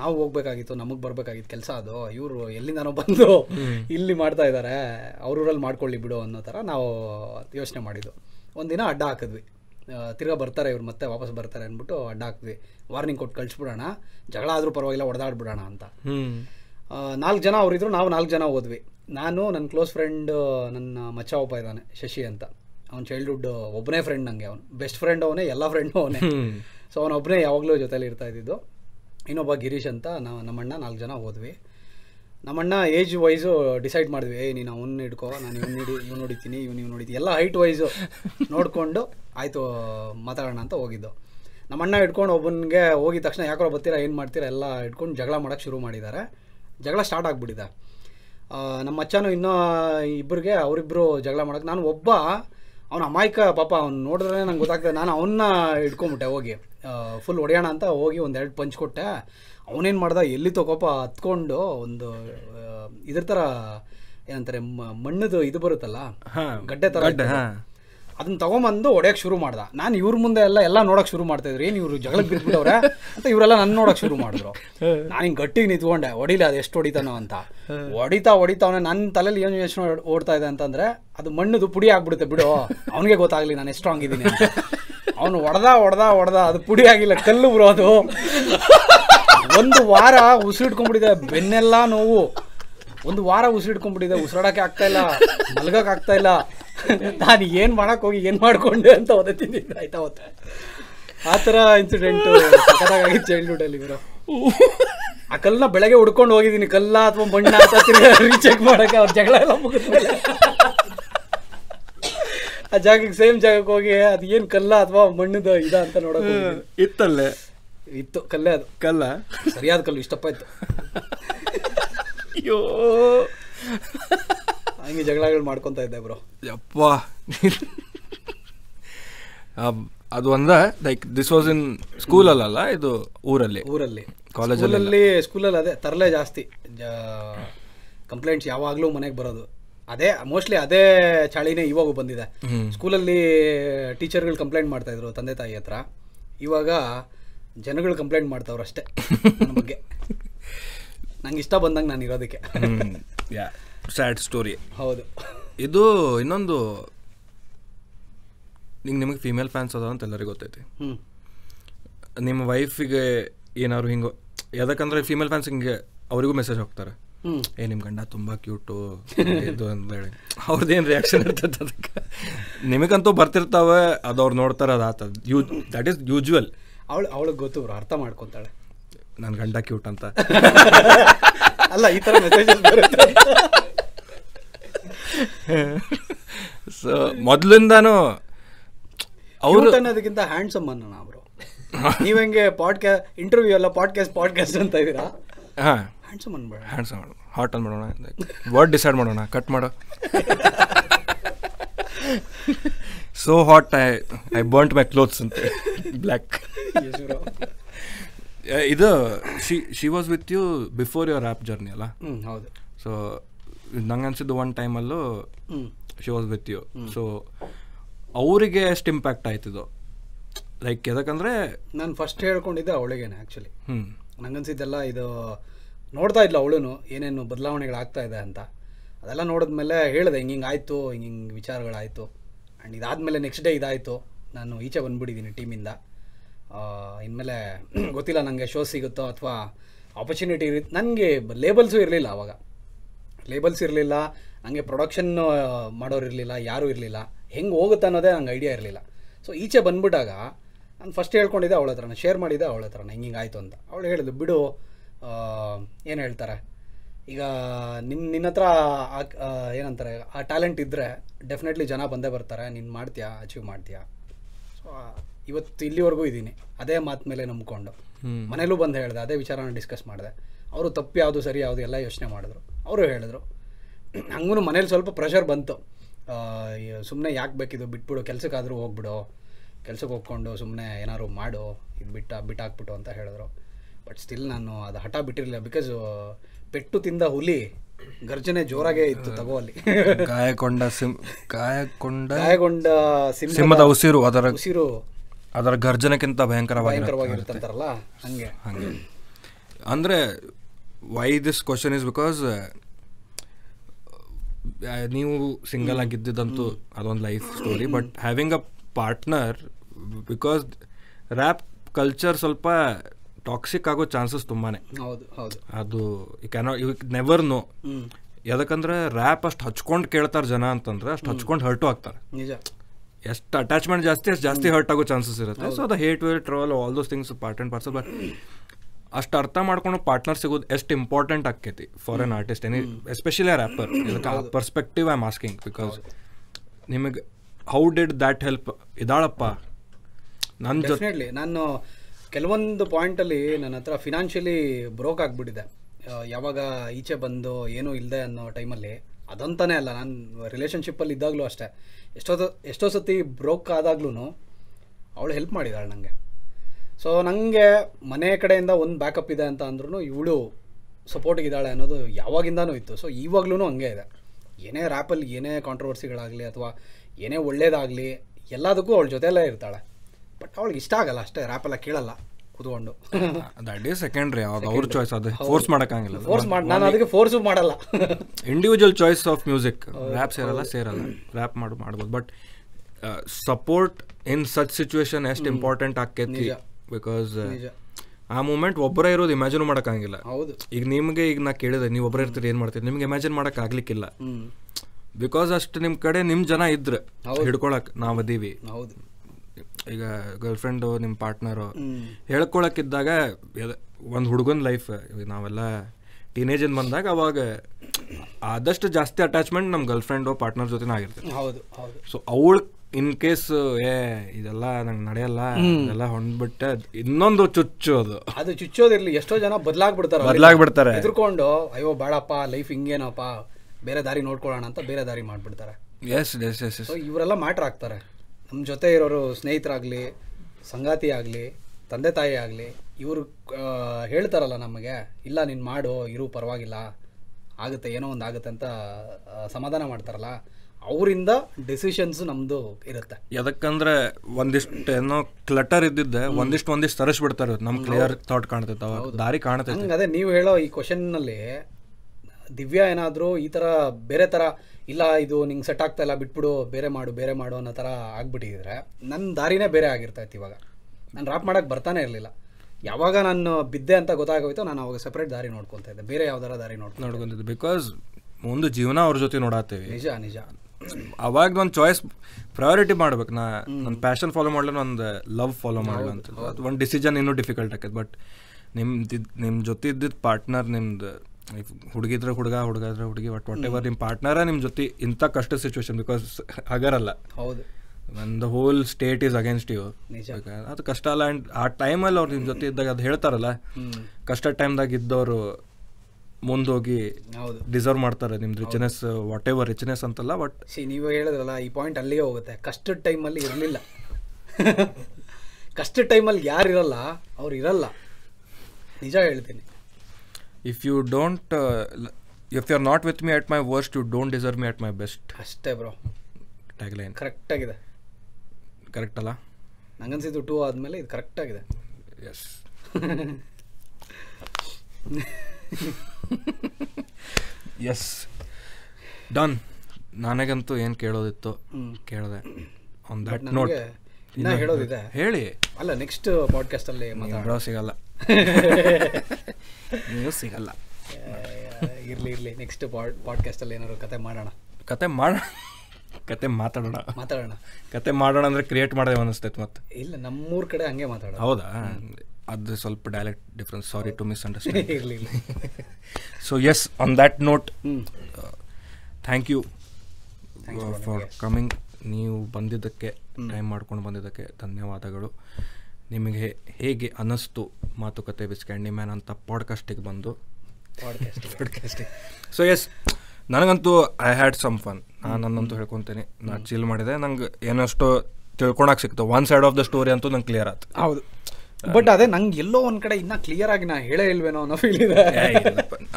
ನಾವು ಹೋಗ್ಬೇಕಾಗಿತ್ತು, ನಮಗೆ ಬರಬೇಕಾಗಿತ್ತು ಕೆಲಸ, ಅದು ಇವರು ಎಲ್ಲಿಂದನೋ ಬಂದು ಇಲ್ಲಿ ಮಾಡ್ತಾ ಇದ್ದಾರೆ, ಅವ್ರೂರಲ್ಲಿ ಮಾಡ್ಕೊಳ್ಳಿ ಬಿಡು ಅನ್ನೋ ಥರ ನಾವು ಯೋಚನೆ ಮಾಡಿದ್ದು. ಒಂದಿನ ಅಡ್ಡ ಹಾಕಿದ್ವಿ, ತಿರ್ಗಾ ಬರ್ತಾರೆ ಇವ್ರು ಮತ್ತೆ ವಾಪಸ್ ಬರ್ತಾರೆ ಅಂದ್ಬಿಟ್ಟು ಅಡ್ಡ ಹಾಕಿದ್ವಿ. ವಾರ್ನಿಂಗ್ ಕೊಟ್ಟು ಕಳಿಸ್ಬಿಡೋಣ, ಜಗಳ ಆದರೂ ಪರವಾಗಿಲ್ಲ, ಹೊಡೆದಾಡ್ಬಿಡೋಣ ಅಂತ. 4 ಜನ ಅವರಿದ್ರು, ನಾವು 4 ಜನ ಹೋದ್ವಿ. ನಾನು, ನನ್ನ ಕ್ಲೋಸ್ ಫ್ರೆಂಡ್, ನನ್ನ ಮಚ್ಚ ಒಬ್ಬ ಇದ್ದಾನೆ ಶಶಿ ಅಂತ, ಅವ್ನು ಚೈಲ್ಡ್ಹುಡ್ ಒಬ್ಬನೇ ಫ್ರೆಂಡ್ ನನಗೆ. ಅವನು ಬೆಸ್ಟ್ ಫ್ರೆಂಡ್, ಅವನೇ ಎಲ್ಲ ಫ್ರೆಂಡು ಅವನೇ. ಸೊ ಅವನೊಬ್ಬನೇ ಯಾವಾಗಲೂ ಜೊತೆಲಿ ಇರ್ತಾ ಇದ್ದಿದ್ದು. ಇನ್ನೊಬ್ಬ ಗಿರೀಶ್ ಅಂತ, ನಾವು ನಮ್ಮಣ್ಣ 4 ಜನ ಹೋದ್ವಿ. ನಮ್ಮಣ್ಣ ಏಜ್ ವೈಸು ಡಿಸೈಡ್ ಮಾಡಿದ್ವಿ, ನೀನು ಅವ್ನು ಹಿಡ್ಕೋ, ನಾನು ಇವ್ನು ನೋಡಿತೀನಿ, ಇವ್ನು ನೋಡಿದ್ದೀನಿ, ಎಲ್ಲ ಹೈಟ್ ವೈಸು ನೋಡಿಕೊಂಡು ಆಯಿತು ಮಾತಾಡೋಣ ಅಂತ ಹೋಗಿದ್ದು. ನಮ್ಮಣ್ಣ ಹಿಡ್ಕೊಂಡು ಒಬ್ಬನಿಗೆ ಹೋಗಿದ ತಕ್ಷಣ ಯಾಕೋ ಬರ್ತೀರಾ, ಏನು ಮಾಡ್ತೀರಾ ಎಲ್ಲ ಹಿಡ್ಕೊಂಡು ಜಗಳ ಮಾಡೋಕ್ಕೆ ಶುರು ಮಾಡಿದ್ದಾರೆ. ಜಗಳ ಸ್ಟಾರ್ಟ್ ಆಗಿಬಿಟ್ಟಿದೆ. ನಮ್ಮ ಅಚ್ಚನೂ ಇನ್ನೂ ಇಬ್ಬರಿಗೆ, ಅವರಿಬ್ಬರು ಜಗಳ ಮಾಡೋಕ್ಕೆ. ನಾನು ಒಬ್ಬ, ಅವ್ನ ಅಮಾಯಕ ಪಾಪ, ಅವ್ನು ನೋಡಿದ್ರೆ ನಂಗೆ ಗೊತ್ತಾಗ್ತದೆ, ನಾನು ಅವನ್ನ ಹಿಡ್ಕೊಂಬಿಟ್ಟೆ ಹೋಗಿ, ಫುಲ್ ಹೊಡೆಯೋಣ ಅಂತ ಹೋಗಿ 1-2 ಪಂಚ್ ಕೊಟ್ಟೆ. ಅವನೇನು ಮಾಡ್ದೆ, ಎಲ್ಲಿ ತಗೋಪ ಹತ್ಕೊಂಡು ಒಂದು ಇದ್ರ ಥರ ಏನಂತಾರೆ ಮಣ್ಣದು ಇದು ಬರುತ್ತಲ್ಲ, ಗಡ್ಡೆ ಥರ, ಅದನ್ನ ತಗೊಂಬಂದು ಹೊಡೆಯೋಕ್ಕೆ ಶುರು ಮಾಡ್ದೆ. ನಾನು ಇವ್ರ ಮುಂದೆ ಎಲ್ಲ ನೋಡೋಕೆ ಶುರು ಮಾಡ್ತಾಯಿದ್ರು, ಏನು ಇವರು ಜಗಳಕ್ಕೆ ಬಿದ್ದುಬಿಟ್ಟವ್ರೆ ಅಂತ ಇವರೆಲ್ಲ ನನ್ನ ನೋಡೋಕೆ ಶುರು ಮಾಡಿದ್ರು. ನಾನು ಹಿಂಗೆ ಗಟ್ಟಿಗೆ ನಿಂತ್ಕೊಂಡೆ, ಹೊಡಿಲಿ ಅದು ಎಷ್ಟು ಹೊಡಿತಾನೋ ಅಂತ. ಹೊಡಿತಾವನೆ ನನ್ನ ತಲೆಯಲ್ಲಿ ಏನು ಯೋಚನೆ ಓಡ್ತಾ ಇದೆ ಅಂತಂದರೆ, ಅದು ಮಣ್ಣದು ಪುಡಿ ಆಗ್ಬಿಡುತ್ತೆ ಬಿಡು, ಅವನಿಗೆ ಗೊತ್ತಾಗಲಿ ನಾನು ಎಷ್ಟು ಸ್ಟ್ರಾಂಗ್ ಇದ್ದೀನಿ. ಅವನು ಹೊಡೆದ, ಅದು ಪುಡಿ ಆಗಿಲ್ಲ, ಕಲ್ಲು ಬ್ರೋ ಅದು. 1 ವಾರ ಉಸಿರಿಟ್ಕೊಂಡ್ಬಿಟ್ಟಿದೆ, ಬೆನ್ನೆಲ್ಲ ನೋವು. 1 ವಾರ ಉಸಿರಿಟ್ಕೊಂಡ್ಬಿಟ್ಟಿದೆ, ಉಸಿರಾಡೋಕೆ ಆಗ್ತಾಯಿಲ್ಲ, ಮಲ್ಗೋಕೆ ಆಗ್ತಾಯಿಲ್ಲ. ನಾನು ಏನು ಮಾಡೋಕ್ಕೆ ಹೋಗಿ ಏನು ಮಾಡಿಕೊಂಡೆ ಅಂತ ಓದತೀನಿ ಆಯ್ತಾ ಓದ್ತಾ. ಆ ಥರ ಇನ್ಸಿಡೆಂಟು ಕಥಾಗಿ ಚೈಲ್ಡ್ಹುಡಲ್ಲಿ ಇರೋ. ಆ ಕಲ್ಲನ್ನ ಬೆಳಗ್ಗೆ ಹುಡ್ಕೊಂಡು ಹೋಗಿದ್ದೀನಿ, ಕಲ್ಲ ಅಥವಾ ಮಣ್ಣ ಅಂತ ರೀಚೆಕ್ ಮಾಡೋಕ್ಕೆ. ಅವ್ರ ಜಗಳ ಎಲ್ಲ ಮುಗಿದ್ಮೇಲೆ ಆ ಜಾಗಕ್ಕೆ, ಸೇಮ್ ಜಾಗಕ್ಕೆ ಹೋಗಿ ಅದು ಏನು ಕಲ್ಲ ಅಥವಾ ಮಣ್ಣದ ಇದ ಅಂತ ನೋಡೋದು ಇತ್ತಲ್ಲೇ. ಇತ್ತು ಕಲ್ಲೇ, ಅದು ಕಲ್ಲ, ಸರಿಯಾದ ಕಲ್ಲು, ಇಷ್ಟಪ್ಪ ಇತ್ತು. ಅಯ್ಯೋ ಹಂಗೆ ಜಗಳಗಳು ಮಾಡ್ಕೊತಾ ಇದ್ದೆ ಬ್ರೋ. ಯಪ್ಪ, ಅದು ಒಂದ like this was in school ಅಲ್ಲ, ಇದು ಊರಲ್ಲಿ ಕಾಲೇಜಲ್ಲಿ. ಸ್ಕೂಲಲ್ಲಿ ಅದೇ ತರಲೆ ಜಾಸ್ತಿ, ಕಂಪ್ಲೇಂಟ್ಸ್ ಯಾವಾಗಲೂ ಮನೆಗೆ ಬರೋದು ಅದೇ, ಮೋಸ್ಟ್ಲಿ ಅದೇ ಚಾಳಿನೇ ಇವಾಗೂ ಬಂದಿದೆ. ಸ್ಕೂಲಲ್ಲಿ ಟೀಚರ್ಗಳು ಕಂಪ್ಲೇಂಟ್ ಮಾಡ್ತಾಯಿದ್ರು ತಂದೆ ತಾಯಿ ಹತ್ರ, ಇವಾಗ ಜನಗಳು ಕಂಪ್ಲೇಂಟ್ ಮಾಡ್ತಾವ್ರು ಅಷ್ಟೇ ನನ್ನ ಬಗ್ಗೆ. ನಂಗೆ ಇಷ್ಟ ಬಂದಂಗೆ ನಾನು ಇರೋದಕ್ಕೆ. Sad story. ಹೌದು. ಇದು ಇನ್ನೊಂದು, ನಿಮಗೆ ಫೀಮೇಲ್ ಫ್ಯಾನ್ಸ್ ಅದಾವ ಅಂತ ಎಲ್ಲರಿಗೂ ಗೊತ್ತೈತಿ. ನಿಮ್ಮ ವೈಫಿಗೆ ಏನಾದ್ರು ಹಿಂಗೆ, ಯಾಕಂದರೆ ಫೀಮೇಲ್ ಫ್ಯಾನ್ಸ್ ಹಿಂಗೆ ಅವರಿಗೂ ಮೆಸೇಜ್ ಹೋಗ್ತಾರೆ, ಏ ನಿಮ್ಮ ಗಂಡ ತುಂಬ ಕ್ಯೂಟು ಇದು ಅಂತ ಹೇಳಿ. ಅವ್ರದ್ದೇನು ರಿಯಾಕ್ಷನ್ ಇರ್ತೈತೆ ಅದಕ್ಕೆ? ನಿಮಗಂತೂ ಬರ್ತಿರ್ತಾವೆ, ಅದು ಅವ್ರು ನೋಡ್ತಾರೆ, ಅದು ಆತದ ದಟ್ ಈಸ್ ಯೂಶ್ವಲ್. ಅವಳಿಗೆ ಗೊತ್ತು, ಅವ್ರು ಅರ್ಥ ಮಾಡ್ಕೊತಾಳೆ ನನ್ನ ಗಂಡ ಕ್ಯೂಟ್ ಅಂತ. ಅಲ್ಲ, ಈ ಥರ ಮೆಸೇಜಸ್ ಬರುತ್ತೆ. ಸೊ ಮೊದಲಿಂದಾನು ಅವರು ಅನ್ನೋದಕ್ಕಿಂತ ಹ್ಯಾಂಡ್ಸಮ್ ಅನ್ನೋಣ ಅವರು. ನೀವು ಹೆಂಗೆ ಪಾಡ್ಕ್ಯಾಸ್ಟ್ ಇಂಟರ್ವ್ಯೂ ಎಲ್ಲ ಪಾಡ್ಕ್ಯಾಸ್ಟ್ ಅಂತ ಇದ್ದೀರಾ, ಹಾಂ ಹ್ಯಾಂಡ್ಸಮ್ ಅನ್ಬೇಡ, ಹ್ಯಾಂಡ್ಸಮ್ ಮಾಡೋಣ, ಹಾಟ್ ಅನ್ಬೇಡೋಣ, ವರ್ಡ್ ಡಿಸೈಡ್ ಮಾಡೋಣ, ಕಟ್ ಮಾಡೋ. So hot, I burnt my clothes in black. Yes, bro. Either she was with you before your rap journey, ala? Haudu. So nange ansiddu one time allo she was with you. So avrige est impact aaytido, like edakandre nan first helkonide avligene actually. Nange ansiddella idu ನೋಡ್ತಾ ಇಲ್ಲ ಅವಳುನು ಏನೇನು ಬದಲಾವಣೆಗಳಾಗ್ತಾ ಇದೆ ಅಂತ. ಅದೆಲ್ಲ ನೋಡಿದ್ಮೇಲೆ ಹೇಳಿದೆ, ಹಿಂಗೆ ಆಯಿತು, ಹಿಂಗೆ ವಿಚಾರಗಳಾಯಿತು, ಆ್ಯಂಡ್ ಇದಾದಮೇಲೆ ನೆಕ್ಸ್ಟ್ ಡೇ ಇದಾಯಿತು, ನಾನು ಈಚೆ ಬಂದುಬಿಟ್ಟಿದ್ದೀನಿ ಟೀಮಿಂದ, ಇನ್ಮೇಲೆ ಗೊತ್ತಿಲ್ಲ ನನಗೆ ಶೋ ಸಿಗುತ್ತೋ ಅಥವಾ ಆಪರ್ಚುನಿಟಿ ಇರುತ್ತೆ. ನನಗೆ ಲೇಬಲ್ಸು ಇರಲಿಲ್ಲ ಆವಾಗ, ಲೇಬಲ್ಸ್ ಇರಲಿಲ್ಲ, ನನಗೆ ಪ್ರೊಡಕ್ಷನ್ನು ಮಾಡೋರು ಇರಲಿಲ್ಲ, ಯಾರೂ ಇರಲಿಲ್ಲ, ಹೆಂಗೆ ಹೋಗುತ್ತೆ ಅನ್ನೋದೇ ನಂಗೆ ಐಡಿಯಾ ಇರಲಿಲ್ಲ. ಸೊ ಈಚೆ ಬಂದುಬಿಟ್ಟಾಗ ನಾನು ಫಸ್ಟ್ ಹೇಳ್ಕೊಂಡಿದ್ದೆ ಅವಳ ಹತ್ರನ, ಶೇರ್ ಮಾಡಿದ್ದೆ ಅವಳ ಹತ್ರನ ಹಿಂಗೆ ಆಯಿತು ಅಂತ. ಅವಳು ಹೇಳಿದ್ಲು, ಬಿಡು ಏನು ಹೇಳ್ತಾರೆ ಈಗ, ನಿನ್ನ ಹತ್ರ ಏನಂತಾರೆ ಆ ಟ್ಯಾಲೆಂಟ್ ಇದ್ದರೆ ಡೆಫಿನೆಟ್ಲಿ ಜನ ಬಂದೇ ಬರ್ತಾರೆ, ನೀನು ಮಾಡ್ತೀಯಾ, ಅಚೀವ್ ಮಾಡ್ತೀಯಾ. ಸೊ ಇವತ್ತು ಇಲ್ಲಿವರೆಗೂ ಇದ್ದೀನಿ ಅದೇ ಮಾತು ಮೇಲೆ ನಂಬ್ಕೊಂಡು. ಮನೇಲೂ ಬಂದು ಹೇಳಿದೆ, ಅದೇ ವಿಚಾರನ ಡಿಸ್ಕಸ್ ಮಾಡಿದೆ. ಅವರು ತಪ್ಪು ಯಾವುದು ಸರಿ ಯಾವುದು ಎಲ್ಲ ಯೋಚನೆ ಮಾಡಿದ್ರು, ಅವರು ಹೇಳಿದ್ರು. ಹಂಗೂ ಮನೇಲಿ ಸ್ವಲ್ಪ ಪ್ರೆಷರ್ ಬಂತು, ಸುಮ್ಮನೆ ಯಾಕೆ ಬೇಕಿದು, ಬಿಟ್ಬಿಡು, ಕೆಲಸಕ್ಕಾದರೂ ಹೋಗ್ಬಿಡು, ಕೆಲಸಕ್ಕೆ ಹೋಗ್ಕೊಂಡು ಸುಮ್ಮನೆ ಏನಾದ್ರು ಮಾಡು, ಇದು ಬಿಟ್ಟಾಕ್ಬಿಟ್ಟು ಅಂತ ಹೇಳಿದ್ರು. ಬಟ್ ಸ್ಟಿಲ್ ನಾನು ಅದು ಹಠ ಬಿಟ್ಟಿರಲಿಲ್ಲ. ಬಿಕಾಸ್ ಪೆಟ್ಟು ತಿಂದ ಹುಲಿ ಗರ್ಜನೆ ಜೋರಾಗೇ ಇತ್ತು. ತಗೋ ಅಲ್ಲಿ ಗಾಯಗೊಂಡ ಸಿಂಹದ ಉಸಿರು ಅದರ ಗರ್ಜನೆಗಿಂತ ಭಯಂಕರವಾಗಿರುತ್ತಂತಾರಲ್ಲ ಹಂಗೆ. ಅಂದರೆ why this question is because ನೀವು ಸಿಂಗಲ್ ಆಗಿದ್ದಂತೂ ಅದೊಂದು life story, but having a partner, because rap culture ಸ್ವಲ್ಪ ಟಾಕ್ಸಿಕ್ ಆಗೋ ಚಾನ್ಸಸ್ ತುಂಬಾ. ಅದು you cannot, you never know. ಯಾಕಂದ್ರೆ ರ್ಯಾಪ್ ಅಷ್ಟು ಹಚ್ಕೊಂಡು ಕೇಳ್ತಾರೆ ಜನ ಅಂತಂದ್ರೆ ಅಷ್ಟು ಹಚ್ಕೊಂಡು ಹರ್ಟು ಆಗ್ತಾರೆ. ಎಷ್ಟು ಅಟ್ಯಾಚ್ಮೆಂಟ್ ಜಾಸ್ತಿ ಅಷ್ಟು ಜಾಸ್ತಿ ಹರ್ಟ್ ಆಗೋ ಚಾನ್ಸಸ್ ಇರುತ್ತೆ. ಸೊ ಅದು hate wait travel all those things part and parcel. But ಅಷ್ಟು ಅರ್ಥ ಮಾಡ್ಕೊಂಡು ಪಾರ್ಟ್ನರ್ ಸಿಗೋದು ಎಷ್ಟು ಇಂಪಾರ್ಟೆಂಟ್ ಆಕೈತಿ for an artist, any especially a rapper. ಇದಕ್ಕೆ ಆ perspective I am asking because ನಿಮಗೆ ಹೌ ಡಿಡ್ ದ್ಯಾಟ್ ಹೆಲ್ಪ್ ಇದಾಳಪ್ಪ ನನ್ನ ಜೊತೆ. ನಾನು ಕೆಲವೊಂದು ಪಾಯಿಂಟಲ್ಲಿ ನನ್ನ ಹತ್ರ ಫಿನಾನ್ಷಿಯಲಿ ಬ್ರೋಕ್ ಆಗಿಬಿಟ್ಟಿದೆ. ಯಾವಾಗ ಈಚೆ ಬಂದು ಏನೂ ಇಲ್ಲದೆ ಅನ್ನೋ ಟೈಮಲ್ಲಿ, ಅದಂತಾನೇ ಅಲ್ಲ, ನಾನು ರಿಲೇಷನ್ಶಿಪ್ಪಲ್ಲಿ ಇದ್ದಾಗಲೂ ಅಷ್ಟೇ ಎಷ್ಟೋ ಸತಿ ಬ್ರೋಕ್ ಆದಾಗ್ಲೂ ಅವಳು ಹೆಲ್ಪ್ ಮಾಡಿದಾಳೆ ನನಗೆ. ಸೊ ನನಗೆ ಮನೆ ಕಡೆಯಿಂದ ಒಂದು ಬ್ಯಾಕಪ್ ಇದೆ ಅಂತ ಅಂದ್ರೂ ಇವಳು ಸಪೋರ್ಟಿಗಿದ್ದಾಳೆ ಅನ್ನೋದು ಯಾವಾಗಿಂದನೂ ಇತ್ತು. ಸೊ ಇವಾಗ್ಲೂ ಹಂಗೆ ಇದೆ. ಏನೇ ರ್ಯಾಪಲ್ಲಿ ಏನೇ ಕಾಂಟ್ರವರ್ಸಿಗಳಾಗಲಿ ಅಥವಾ ಏನೇ ಒಳ್ಳೇದಾಗಲಿ ಎಲ್ಲದಕ್ಕೂ ಅವಳ ಜೊತೆಯಲ್ಲೇ ಇರ್ತಾಳೆ. ಬಟ್ ಅವಳಿಗೆ ಇಷ್ಟ ಆಗಲ್ಲ ಅಷ್ಟೇ, ರ್ಯಾಪೆಲ್ಲ ಕೇಳಲ್ಲ ಕೂತ್ಕೊಂಡು. ದಟ್ ಈಸ್ ಸೆಕೆಂಡ್ರಿ, ಅವ್ರ ಚಾಯ್ಸ್, ಅದು ಫೋರ್ಸ್ ಮಾಡೋಕ್ಕಾಗಿಲ್ಲ. ನಾನು ಅದಕ್ಕೆ ಫೋರ್ಸು ಮಾಡಲ್ಲ. Individual choice of music. Rap ಸೇರಲ್ಲ ರ್ಯಾಪ್ ಮಾಡ್ಬೋದು. But support in such situation ಎಷ್ಟು ಇಂಪಾರ್ಟೆಂಟ್ ಆಕೈತಿ, ಬಿಕಾಸ್ ಆ ಮೂಮೆಂಟ್ ಒಬ್ಬರೇ ಇರೋದು ಇಮ್ಯಾಜಿನ್ ಮಾಡೋಕ್ಕಾಗಿಲ್ಲ. ಈಗ ನಿಮಗೆ, ಈಗ ನಾ ಕೇಳಿದೆ ನೀವು ಒಬ್ಬರೇ ಇರ್ತೀರಿ ಏನು ಮಾಡ್ತೀರಿ, ನಿಮ್ಗೆ ಇಮ್ಯಾಜಿನ್ ಮಾಡೋಕ್ಕಾಗ್ಲಿಕ್ಕಿಲ್ಲ. ಬಿಕಾಸ್ ಅಷ್ಟು ನಿಮ್ಮ ಕಡೆ ನಿಮ್ಮ ಜನ ಇದ್ರೆ ಹಿಡ್ಕೊಳಕ್ ನಾವು ಅದೀವಿ. ಈಗ ಗರ್ಲ್ ಫ್ರೆಂಡು ನಿಮ್ಮ ಪಾರ್ಟ್ನರು ಹೇಳ್ಕೊಳಕ್ಕಿದ್ದಾಗ ಒಂದು ಹುಡುಗನ ಲೈಫ್, ನಾವೆಲ್ಲ ಟೀನೇಜಲ್ಲಿ ಬಂದಾಗ ಅವಾಗ ಆದಷ್ಟು ಜಾಸ್ತಿ ಅಟ್ಯಾಚ್ಮೆಂಟ್ ನಮ್ಮ ಗರ್ಲ್ ಫ್ರೆಂಡು ಪಾರ್ಟ್ನರ್ ಜೊತೆ ಆಗಿರ್ತೀವಿ. ಸೊ ಅವಳು ಇನ್ ಕೇಸ್ ಇದೆಲ್ಲ ನಂಗೆ ನಡೆಯಲ್ಲ ಇದೆಲ್ಲ ಹೊಂದ್ಬಿಟ್ಟೆ, ಇನ್ನೊಂದು ಚುಚ್ಚೋದು, ಅದು ಚುಚ್ಚೋದಿರಲಿ, ಎಷ್ಟೋ ಜನ ಬದಲಾಗ್ಬಿಡ್ತಾರೆ ಎದುರ್ಕೊಂಡು. ಅಯ್ಯೋ ಬೇಡಪ್ಪ ಲೈಫ್ ಹಿಂಗೇನಪ್ಪ, ಬೇರೆ ದಾರಿ ನೋಡ್ಕೊಳ್ಳೋಣ ಅಂತ ಬೇರೆ ದಾರಿ ಮಾಡಿಬಿಡ್ತಾರೆ. ಇವರೆಲ್ಲ ಮ್ಯಾಟ್ರ್ ಆಗ್ತಾರೆ. ನಮ್ಮ ಜೊತೆ ಇರೋರು ಸ್ನೇಹಿತರಾಗಲಿ, ಸಂಗಾತಿ ಆಗಲಿ, ತಂದೆ ತಾಯಿ ಆಗಲಿ, ಇವರು ಹೇಳ್ತಾರಲ್ಲ ನಮಗೆ, ಇಲ್ಲ ನೀನು ಮಾಡು, ಇರು, ಪರವಾಗಿಲ್ಲ, ಆಗುತ್ತೆ, ಏನೋ ಒಂದು ಆಗುತ್ತೆ ಅಂತ ಸಮಾಧಾನ ಮಾಡ್ತಾರಲ್ಲ, ಅವರಿಂದ ಡಿಸಿಷನ್ಸ್ ನಮ್ಮದು ಇರುತ್ತೆ. ಯಾಕಂದರೆ ಒಂದಿಷ್ಟು ಏನೋ ಕ್ಲಟರ್ ಇದ್ದಿದ್ದೆ ಒಂದಿಷ್ಟು ತರಿಸ್ಬಿಡ್ತಾರೆ, ನಮ್ಮ ಕ್ಲಿಯರ್ ಥಾಟ್ ಕಾಣ್ತೈತೆ, ದಾರಿ ಕಾಣುತ್ತೆ. ಹಂಗೆ ಅದೇ ನೀವು ಹೇಳೋ ಈ ಕ್ವಶನ್ನಲ್ಲಿ ದಿವ್ಯಾ ಏನಾದರೂ ಈ ಥರ ಬೇರೆ ಥರ, ಇಲ್ಲ ಇದು ನಿಂಗೆ ಸೆಟ್ ಆಗ್ತಾ ಇಲ್ಲ, ಬಿಟ್ಬಿಡು, ಬೇರೆ ಮಾಡು ಅನ್ನೋ ಥರ ಆಗ್ಬಿಟ್ಟಿದ್ರೆ ನನ್ನ ದಾರಿನೇ ಬೇರೆ ಆಗಿರ್ತಾಯಿತ್ತು. ಇವಾಗ ನಾನು ರ್ಯಾಪ್ ಮಾಡೋಕ್ಕೆ ಬರ್ತಾನೆ ಇರಲಿಲ್ಲ. ಯಾವಾಗ ನಾನು ಬಿದ್ದೆ ಅಂತ ಗೊತ್ತಾಗೋಯ್ತು, ನಾನು ಅವಾಗ ಸಪ್ರೇಟ್ ದಾರಿ ನೋಡ್ಕೊತಾ ಇದ್ದೆ, ಬೇರೆ ಯಾವ್ದಾರ ದಾರಿ ನೋಡ್ಕೊಂಡಿದ್ದೆ. ಬಿಕಾಸ್ ಒಂದು ಜೀವನ ಅವ್ರ ಜೊತೆ ನೋಡಾತೀವಿ. ನಿಜ. ಅವಾಗ ಒಂದು ಚಾಯ್ಸ್ ಪ್ರಯಾರಿಟಿ ಮಾಡ್ಬೇಕು. ನನ್ನ ಪ್ಯಾಷನ್ ಫಾಲೋ ಮಾಡಲಿಲ್ಲ, ಒಂದು ಲವ್ ಫಾಲೋ ಮಾಡಲಿಲ್ಲ ಅಂತ ಒಂದು ಡಿಸಿಷನ್ ಇನ್ನೂ ಡಿಫಿಕಲ್ಟ್ ಆಕೈತೆ. ಬಟ್ ನಿಮ್ಮ ಜೊತೆ ಇದ್ದಿದ್ದ ಪಾರ್ಟ್ನರ್, ನಿಮ್ದು ಹುಡುಗಿದ್ರೆ ಹುಡುಗ ಇದ್ರೆ ಹುಡುಗಿ, ವಾಟ್ ಎವರ್ ನಿಮ್ಮ ಪಾರ್ಟ್ನರ ನಿಮ್ಮ ಜೊತೆ ಇಂಥ ಕಷ್ಟ ಸಿಚುವೇಶನ್, ಬಿಕಾಸ್ ಹಗರಲ್ಲ, the whole state is against you, ಅದು ಕಷ್ಟ ಅಲ್ಲ. ಆ್ಯಂಡ್ ಆ ಟೈಮಲ್ಲಿ ಅವ್ರು ನಿಮ್ಮ ಜೊತೆ ಇದ್ದಾಗ ಅದು ಹೇಳ್ತಾರಲ್ಲ, ಕಷ್ಟ ಟೈಮ್ದಾಗ ಇದ್ದವರು ಮುಂದೋಗಿ ಡಿಸರ್ವ್ ಮಾಡ್ತಾರೆ ನಿಮ್ದು ರಿಚ್ನೆಸ್, ವಾಟ್ ಎವರ್ ರಿಚ್ನೆಸ್ ಅಂತಲ್ಲ. ಬಟ್ ನೀವು ಹೇಳಿದ್ರಲ್ಲ ಈ ಪಾಯಿಂಟ್ ಅಲ್ಲಿಗೆ ಹೋಗುತ್ತೆ, ಕಷ್ಟದ ಟೈಮಲ್ಲಿ ಇರಲಿಲ್ಲ. ಕಷ್ಟದ ಟೈಮಲ್ಲಿ ಯಾರಿರಲ್ಲ ಅವ್ರು ಇರಲ್ಲ, ನಿಜ ಹೇಳ್ತೀನಿ. If you are not with me at my worst, you don't deserve me at my best. ಅಷ್ಟೇ ಬ್ರೋ, ಟ್ಯಾಗ್ಲೈನ್ ಕರೆಕ್ಟ್ ಆಗಿದೆ. ಕರೆಕ್ಟ್ ಅಲ್ಲ, ನಂಗನ್ಸಿದ್ದು 2 ಆದಮೇಲೆ ಇದು ಕರೆಕ್ಟ್ ಆಗಿದೆ. Yes, yes, done. ನನಗಂತೂ ಏನು ಕೇಳೋದಿತ್ತು ಕೇಳಿದೆ. ಆನ್ ದಟ್ ನೋಟ್ ಇನ್ನೂ ಹೇಳೋದಿದೆ, ಹೇಳಿ. ಅಲ್ಲ, ನೆಕ್ಸ್ಟ್ ಪಾಡ್ಕಾಸ್ಟಲ್ಲಿ ಮಾತಾಡೋ ಸಿಗಲ್ಲ, ನೀವು ಸಿಗಲ್ಲ. ಇರಲಿ, ನೆಕ್ಸ್ಟ್ ಪಾಡ್ಕಾಸ್ಟಲ್ಲಿ ಏನಾದ್ರು ಕತೆ ಮಾಡೋಣ ಅಂದರೆ ಕ್ರಿಯೇಟ್ ಮಾಡಿದೆ ಅನಿಸ್ತೈತೆ. ಮತ್ತೆ ಇಲ್ಲ, ನಮ್ಮೂರ ಕಡೆ ಹಂಗೆ ಮಾತಾಡೋಣ. ಹೌದಾ, ಅದು ಸ್ವಲ್ಪ dialect difference. Sorry to misunderstand. ಇರಲಿ. So yes, on that note, thank you for coming. ನೀವು ಬಂದಿದ್ದಕ್ಕೆ, ಟೈಮ್ ಮಾಡ್ಕೊಂಡು ಬಂದಿದ್ದಕ್ಕೆ ಧನ್ಯವಾದಗಳು. ನಿಮಗೆ ಹೇಗೆ ಅನ್ನಿಸ್ತು ಮಾತುಕತೆ ವಿತ್ ಸ್ಕ್ಯಾಂಡಿಮ್ಯಾನ್ ಅಂತ ಪಾಡ್ಕಾಸ್ಟಿಗೆ ಬಂದು? ಪಾಡ್ಕಾಸ್ಟಿಗೆ ಸೊ ಎಸ್, ನನಗಂತೂ ಐ ಹ್ಯಾಡ್ ಸಮ್ ಫನ್. ನನ್ನಂತೂ ಹೇಳ್ಕೊತೀನಿ, ನಾನು ಚೀಲ್ ಮಾಡಿದೆ, ನಂಗೆ ಏನಷ್ಟೋ ತಿಳ್ಕೊಳಕ್ಕೆ ಸಿಕ್ತು. One side of the story ಅಂತೂ ನಂಗೆ ಕ್ಲಿಯರ್ ಆಯ್ತು. ಹೌದು, ಬಟ್ ಅದೇ ನಂಗೆ ಎಲ್ಲೋ ಒಂದು ಕಡೆ ಇನ್ನೂ ಕ್ಲಿಯರ್ ಆಗಿ ನಾ ಹೇಳೇ ಇಲ್ವೇನೋ ಅನ್ನೋ ಫೀಲ್ ಇದೆ.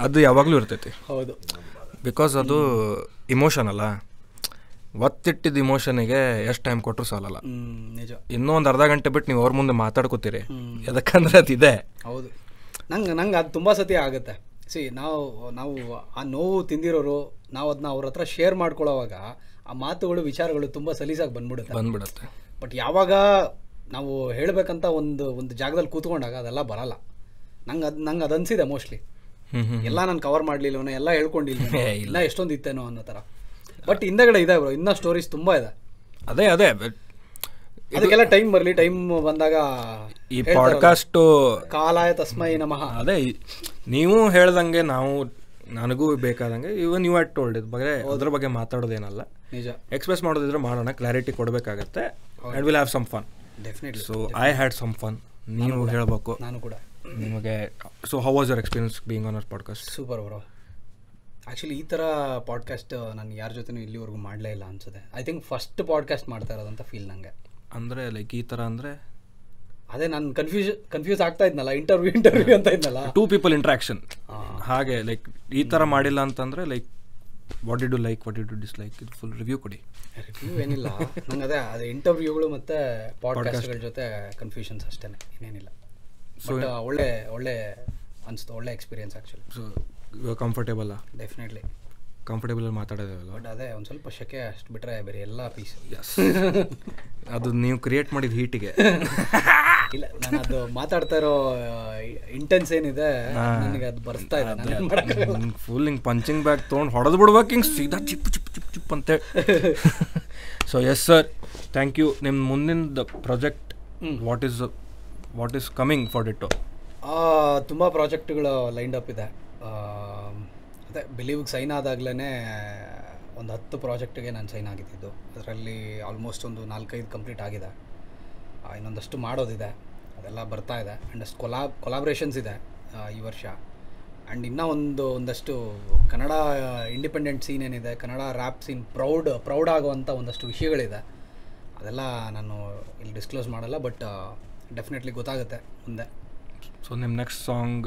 ಅದು ಯಾವಾಗಲೂ ಇರ್ತೈತಿ. ಹೌದು, ಬಿಕಾಸ್ ಅದು ಇಮೋಷನ್ ಅಲ್ಲ, ಒತ್ತಿಟ್ಟಿದ್ದ ಇಮೋಷನಿಗೆ ಎಷ್ಟು ಟೈಮ್ ಕೊಟ್ಟರು ಸಾಲಲ್ಲ. ನಿಜ. ಇನ್ನೂ ಒಂದು ಅರ್ಧ ಗಂಟೆ ಬಿಟ್ಟು ನೀವು ಅವ್ರ ಮುಂದೆ ಮಾತಾಡ್ಕೋತೀರಿ, ಯಾಕಂದರೆ ಅದಿದೆ. ಹೌದು, ನಂಗೆ ಅದು ತುಂಬ ಸತಿ ಆಗುತ್ತೆ. ಸಿ, ನಾವು ಆ ನೋವು ತಿಂದಿರೋರು, ನಾವು ಅದನ್ನ ಅವ್ರ ಹತ್ರ ಶೇರ್ ಮಾಡ್ಕೊಳ್ಳೋವಾಗ ಆ ಮಾತುಗಳು, ವಿಚಾರಗಳು ತುಂಬ ಸಲೀಸಾಗಿ ಬಂದ್ಬಿಡುತ್ತೆ. ಬಟ್ ಯಾವಾಗ ನಾವು ಹೇಳಬೇಕಂತ ಒಂದು ಜಾಗದಲ್ಲಿ ಕೂತ್ಕೊಂಡಾಗ ಅದೆಲ್ಲ ಬರಲ್ಲ. ನಂಗೆ ಅದು ಅನಿಸಿದೆ ಮೋಸ್ಟ್ಲಿ. ಎಲ್ಲ ನಾನು ಕವರ್ ಮಾಡಲಿಲ್ಲವೋ, ಎಲ್ಲ ಹೇಳ್ಕೊಂಡಿಲ್ವೋ, ಇಲ್ಲ ಎಷ್ಟೊಂದು ಇತ್ತೇನೋ ಅನ್ನೋ ಥರ. ಬಟ್ ಹಿಂದಗಡೆ ಇದೆ ಬ್ರೋ, ಇನ್ನೂ ಸ್ಟೋರೀಸ್ ತುಂಬ ಇದೆ. ಅದೇ ಅದೇ ಅದಕ್ಕೆಲ್ಲ ಟೈಮ್ ಬರಲಿ, ಟೈಮ್ ಬಂದಾಗ ಈ ಪಾಡ್ಕಾಸ್ಟು ಕಾಲಾಯ ತಸ್ಮೈ ನಮಃ. ಅದೇ ನೀವು ಹೇಳ್ದಂಗೆ ನನಗೂ ಬೇಕಾದಂಗೆ ಇವನ್ ಯು ಹ್ಯಾಡ್ ಟೋಲ್ಡ್, ಇದು ಬಗ್ಗೆ ಅದ್ರ ಬಗ್ಗೆ ಮಾತಾಡೋದೇನಲ್ಲ, ನಿಜ. ಎಕ್ಸ್ಪ್ರೆಸ್ ಮಾಡೋದಿದ್ರೆ ಮಾಡೋಣ, ಕ್ಲಾರಿಟಿ ಕೊಡಬೇಕಾಗತ್ತೆ. And will have some fun definitely. So I had some fun, ನೀವು ಹೇಳಬೇಕು, ನಾನು ಕೂಡ ನಿಮಗೆ. So how was your experience being on our podcast? Super bro. Actually ಈ ಥರ ಪಾಡ್ಕಾಸ್ಟ್ ನಾನು ಯಾರ ಜೊತೆನೂ ಇಲ್ಲಿವರೆಗೂ ಮಾಡಲೇ ಇಲ್ಲ ಅನಿಸುತ್ತೆ. ಐ ಥಿಂಕ್ ಫಸ್ಟ್ ಪಾಡ್ಕಾಸ್ಟ್ ಮಾಡ್ತಾ ಇರೋದಂತ ಫೀಲ್ ನನಗೆ. ಅಂದರೆ ಲೈಕ್ ಈ ಥರ ಅಂದರೆ ಅದೇ ನಾನು ಕನ್ಫ್ಯೂಸ್ ಆಗ್ತಾ ಇದ್ನಲ್ಲ, ಇಂಟರ್ವ್ಯೂ ಅಂತ ಇದ್ನಲ್ಲ, ಟೂ ಪೀಪಲ್ ಇಂಟ್ರಾಕ್ಷನ್. ಹಾಗೆ ಲೈಕ್ ಈ ಥರ ಮಾಡಿಲ್ಲ ಅಂತಂದರೆ like what did you like, what did you dislike, ಇದು ಫುಲ್ ರಿವ್ಯೂ ಕೊಡಿ. ರಿವ್ಯೂ ಏನಿಲ್ಲ ನಂಗೆ, ಅದೇ ಇಂಟರ್ವ್ಯೂಗಳು ಮತ್ತು ಪಾಡ್ಕಾಸ್ಟ್ಗಳ ಜೊತೆ ಕನ್ಫ್ಯೂಷನ್ಸ್ ಅಷ್ಟೇ, ಇನ್ನೇನಿಲ್ಲ. ಸೊ ಒಳ್ಳೆ ಒಳ್ಳೆ ಅನಿಸ್ತು, ಒಳ್ಳೆ experience actually. So comfortable definitely comfortable ಮಾತಾಡೋದಲ್ಲ. ಬಟ್ ಅದೇ ಒಂದು ಸ್ವಲ್ಪ ಶೆಕೆ ಅಷ್ಟು ಬಿಟ್ಟರೆ ಬೇರೆ ಎಲ್ಲ ಪೀಸ್. ಅದು ನೀವು ಕ್ರಿಯೇಟ್ ಮಾಡಿದ ಹೀಟಿಗೆ ಇಲ್ಲ, ನಾನು ಅದು ಮಾತಾಡ್ತಾ ಇರೋ ಇಂಟೆನ್ಸ್ ಏನಿದೆ ನನಗೆ ಅದು ಬರ್ತಾ ಇದೆ. ನಾನು ಫುಲ್ ಹಿಂಗೆ ಪಂಚಿಂಗ್ ಬ್ಯಾಗ್ ತೊಗೊಂಡು ಹೊಡೆದು ಬಿಡ್ಬೇಕು, ಹಿಂಗೆ ಸೀದಾ ಚಿಪ್ ಚಿಪ್ ಚಿಪ್ ಚಿಪ್ ಅಂತೇಳಿ. So yes sir, thank you. ನಿಮ್ಮ ಮುಂದಿನ project what is coming for ditto? ತುಂಬ ಪ್ರಾಜೆಕ್ಟ್ಗಳು ಲೈನ್ಡ್ ಅಪ್ ಇದೆ. ಅದೇ ಬಿಲೀವ್ಗೆ ಸೈನ್ ಆದಾಗಲೇ ಒಂದು 10 ಪ್ರಾಜೆಕ್ಟಿಗೆ ನಾನು ಸೈನ್ ಆಗಿದ್ದು. ಅದರಲ್ಲಿ ಆಲ್ಮೋಸ್ಟ್ ಒಂದು 4-5 ಕಂಪ್ಲೀಟ್ ಆಗಿದೆ, ಇನ್ನೊಂದಷ್ಟು ಮಾಡೋದಿದೆ, ಅದೆಲ್ಲ ಬರ್ತಾ ಇದೆ. ಆ್ಯಂಡ್ ಅಷ್ಟು ಕೊಲಾಬ್ರೇಷನ್ಸ್ ಇದೆ ಈ ವರ್ಷ. ಆ್ಯಂಡ್ ಇನ್ನೂ ಒಂದಷ್ಟು ಕನ್ನಡ ಇಂಡಿಪೆಂಡೆಂಟ್ ಸೀನ್ ಏನಿದೆ, ಕನ್ನಡ ರ್ಯಾಪ್ ಸೀನ್ ಪ್ರೌಡ್ ಆಗುವಂಥ ಒಂದಷ್ಟು ವಿಷಯಗಳಿದೆ. ಅದೆಲ್ಲ ನಾನು ಇಲ್ಲಿ ಡಿಸ್ಕ್ಲೋಸ್ ಮಾಡಲ್ಲ, ಬಟ್ ಡೆಫಿನೆಟ್ಲಿ ಗೊತ್ತಾಗುತ್ತೆ ಮುಂದೆ. ಸೊ ನಿಮ್ಮ next song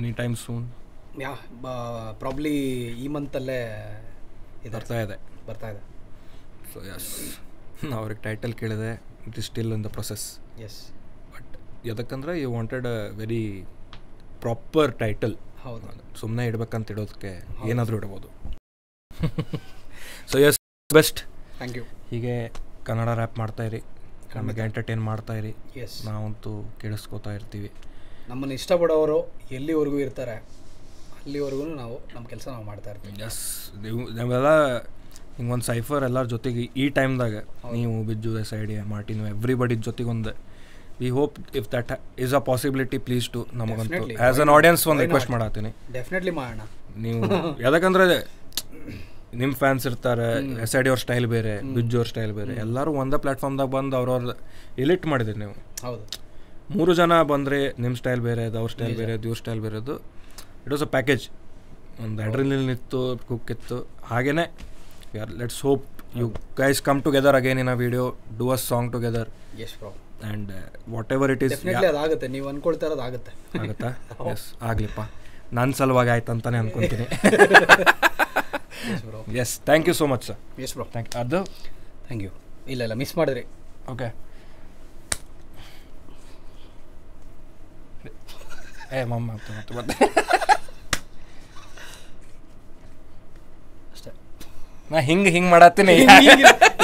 any time soon? Yeah, probably ಈ ಮಂತಲ್ಲೇ ಇದು ಬರ್ತಾ ಇದೆ. ಸೊ ಯಸ್, ನಾವು ಅವ್ರಿಗೆ ಟೈಟಲ್ ಕೇಳಿದೆ, it is still in the process. Yes, but ಯಾಕಂದರೆ you wanted a very proper title. ಹೌದು, ಸುಮ್ಮನೆ ಇಡಬೇಕಂತ ಇಡೋದಕ್ಕೆ ಏನಾದರೂ ಇಡ್ಬೋದು. So yes, best. Thank you. ಹೀಗೆ ಕನ್ನಡ ರ್ಯಾಪ್ ಮಾಡ್ತಾಯಿರಿ, ನಮಗೆ ಎಂಟರ್ಟೈನ್ ಮಾಡ್ತಾಯಿರಿ. ಎಸ್, ನಾವಂತೂ ಕೇಳಿಸ್ಕೋತಾ ಇರ್ತೀವಿ. ನಮ್ಮನ್ನು ಇಷ್ಟಪಡೋರು ಎಲ್ಲಿವರೆಗೂ ಇರ್ತಾರೆ ಅಲ್ಲಿವರೆಗೂ ನಮ್ಮ ಕೆಲಸ ನಾವು ಮಾಡ್ತಾ ಇರ್ತೀವಿ. ಎಸ್, ನಾವೆಲ್ಲ ಹಿಂಗೊಂದು ಸೈಫರ್ ಎಲ್ಲರ ಜೊತೆಗೆ ಈ ಟೈಮ್ದಾಗ, ನೀವು, ಬಿಜು, S.I.D, ಮಾರ್ಟಿನ್, ಎವ್ರಿಬಡಿ ಜೊತೆಗೊಂದು. We hope if that is a possibility, please to ನಮಗಂತೂ ಆ್ಯಸ್ ಅನ್ ಆಡಿಯನ್ಸ್ ಒಂದು ರಿಕ್ವೆಸ್ಟ್ ಮಾಡತ್ತೀನಿ. ಡೆಫಿನೆಟ್ಲಿ ಮಾಡೋಣ ನೀವು, ಯಾಕಂದರೆ ನಿಮ್ಮ ಫ್ಯಾನ್ಸ್ ಇರ್ತಾರೆ. S.I.D ಅವ್ರ ಸ್ಟೈಲ್ ಬೇರೆ, ಬಿಜು ಅವ್ರ ಸ್ಟೈಲ್ ಬೇರೆ, ಎಲ್ಲರೂ ಒಂದೇ ಪ್ಲಾಟ್ಫಾರ್ಮ್ದಾಗ ಬಂದು ಅವ್ರವ್ರ ಎಲಿಟ್ ಮಾಡಿದ್ರಿ ನೀವು. ಹೌದು, 3 ಜನ ಬಂದರೆ ನಿಮ್ಮ ಸ್ಟೈಲ್ ಬೇರೆ, ಅವ್ರ ಸ್ಟೈಲ್ ಬೇರೆ, ಇವ್ರ ಸ್ಟೈಲ್ ಬೇರೆದು. ಇಟ್ ವಾಸ್ ಅ ಪ್ಯಾಕೇಜ್, ಒಂದು ಅಡ್ರಿನಲಿನ್ ಇತ್ತು, ಕುಕ್ ಇತ್ತು. ಹಾಗೆಯೇ let's hope you guys come together again in a video, do a song together. Yes bro, and whatever it is, ಅದಾಗುತ್ತೆ. ನೀವು ಅಂದ್ಕೊಳ್ತಾ ಇರೋದು ಆಗುತ್ತಾ? ಎಸ್, ಆಗಲಿಪ್ಪ, ನನ್ನ ಸಲುವಾಗಿ ಆಯ್ತು ಅಂತಾನೆ ಅಂದ್ಕೊತೀನಿ. Yes, thank you so much sir. Yes bro, thank you. ಇಲ್ಲ ಮಿಸ್ ಮಾಡಿದ್ರಿ. ಓಕೆ, ಏ ಮಮ್ಮ ಮತ್ತೆ ಅಷ್ಟೇ, ನಾ ಹಿಂಗೆ ಮಾಡತ್ತೀನಿ.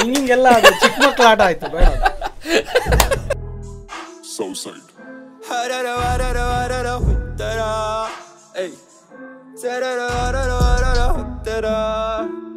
ಹಿಂಗೆಲ್ಲ ಚಿಕ್ಕ ಮಕ್ಕಳ ಆಟ ಆಯ್ತು, ಬೇಡ. ಸೌಸೈಡ್ ಹರರ ವರರ ವರರ ಉತ್ತರ ಏಯ್ ಚರರ ವರರ ವರರ ಉತ್ತರ.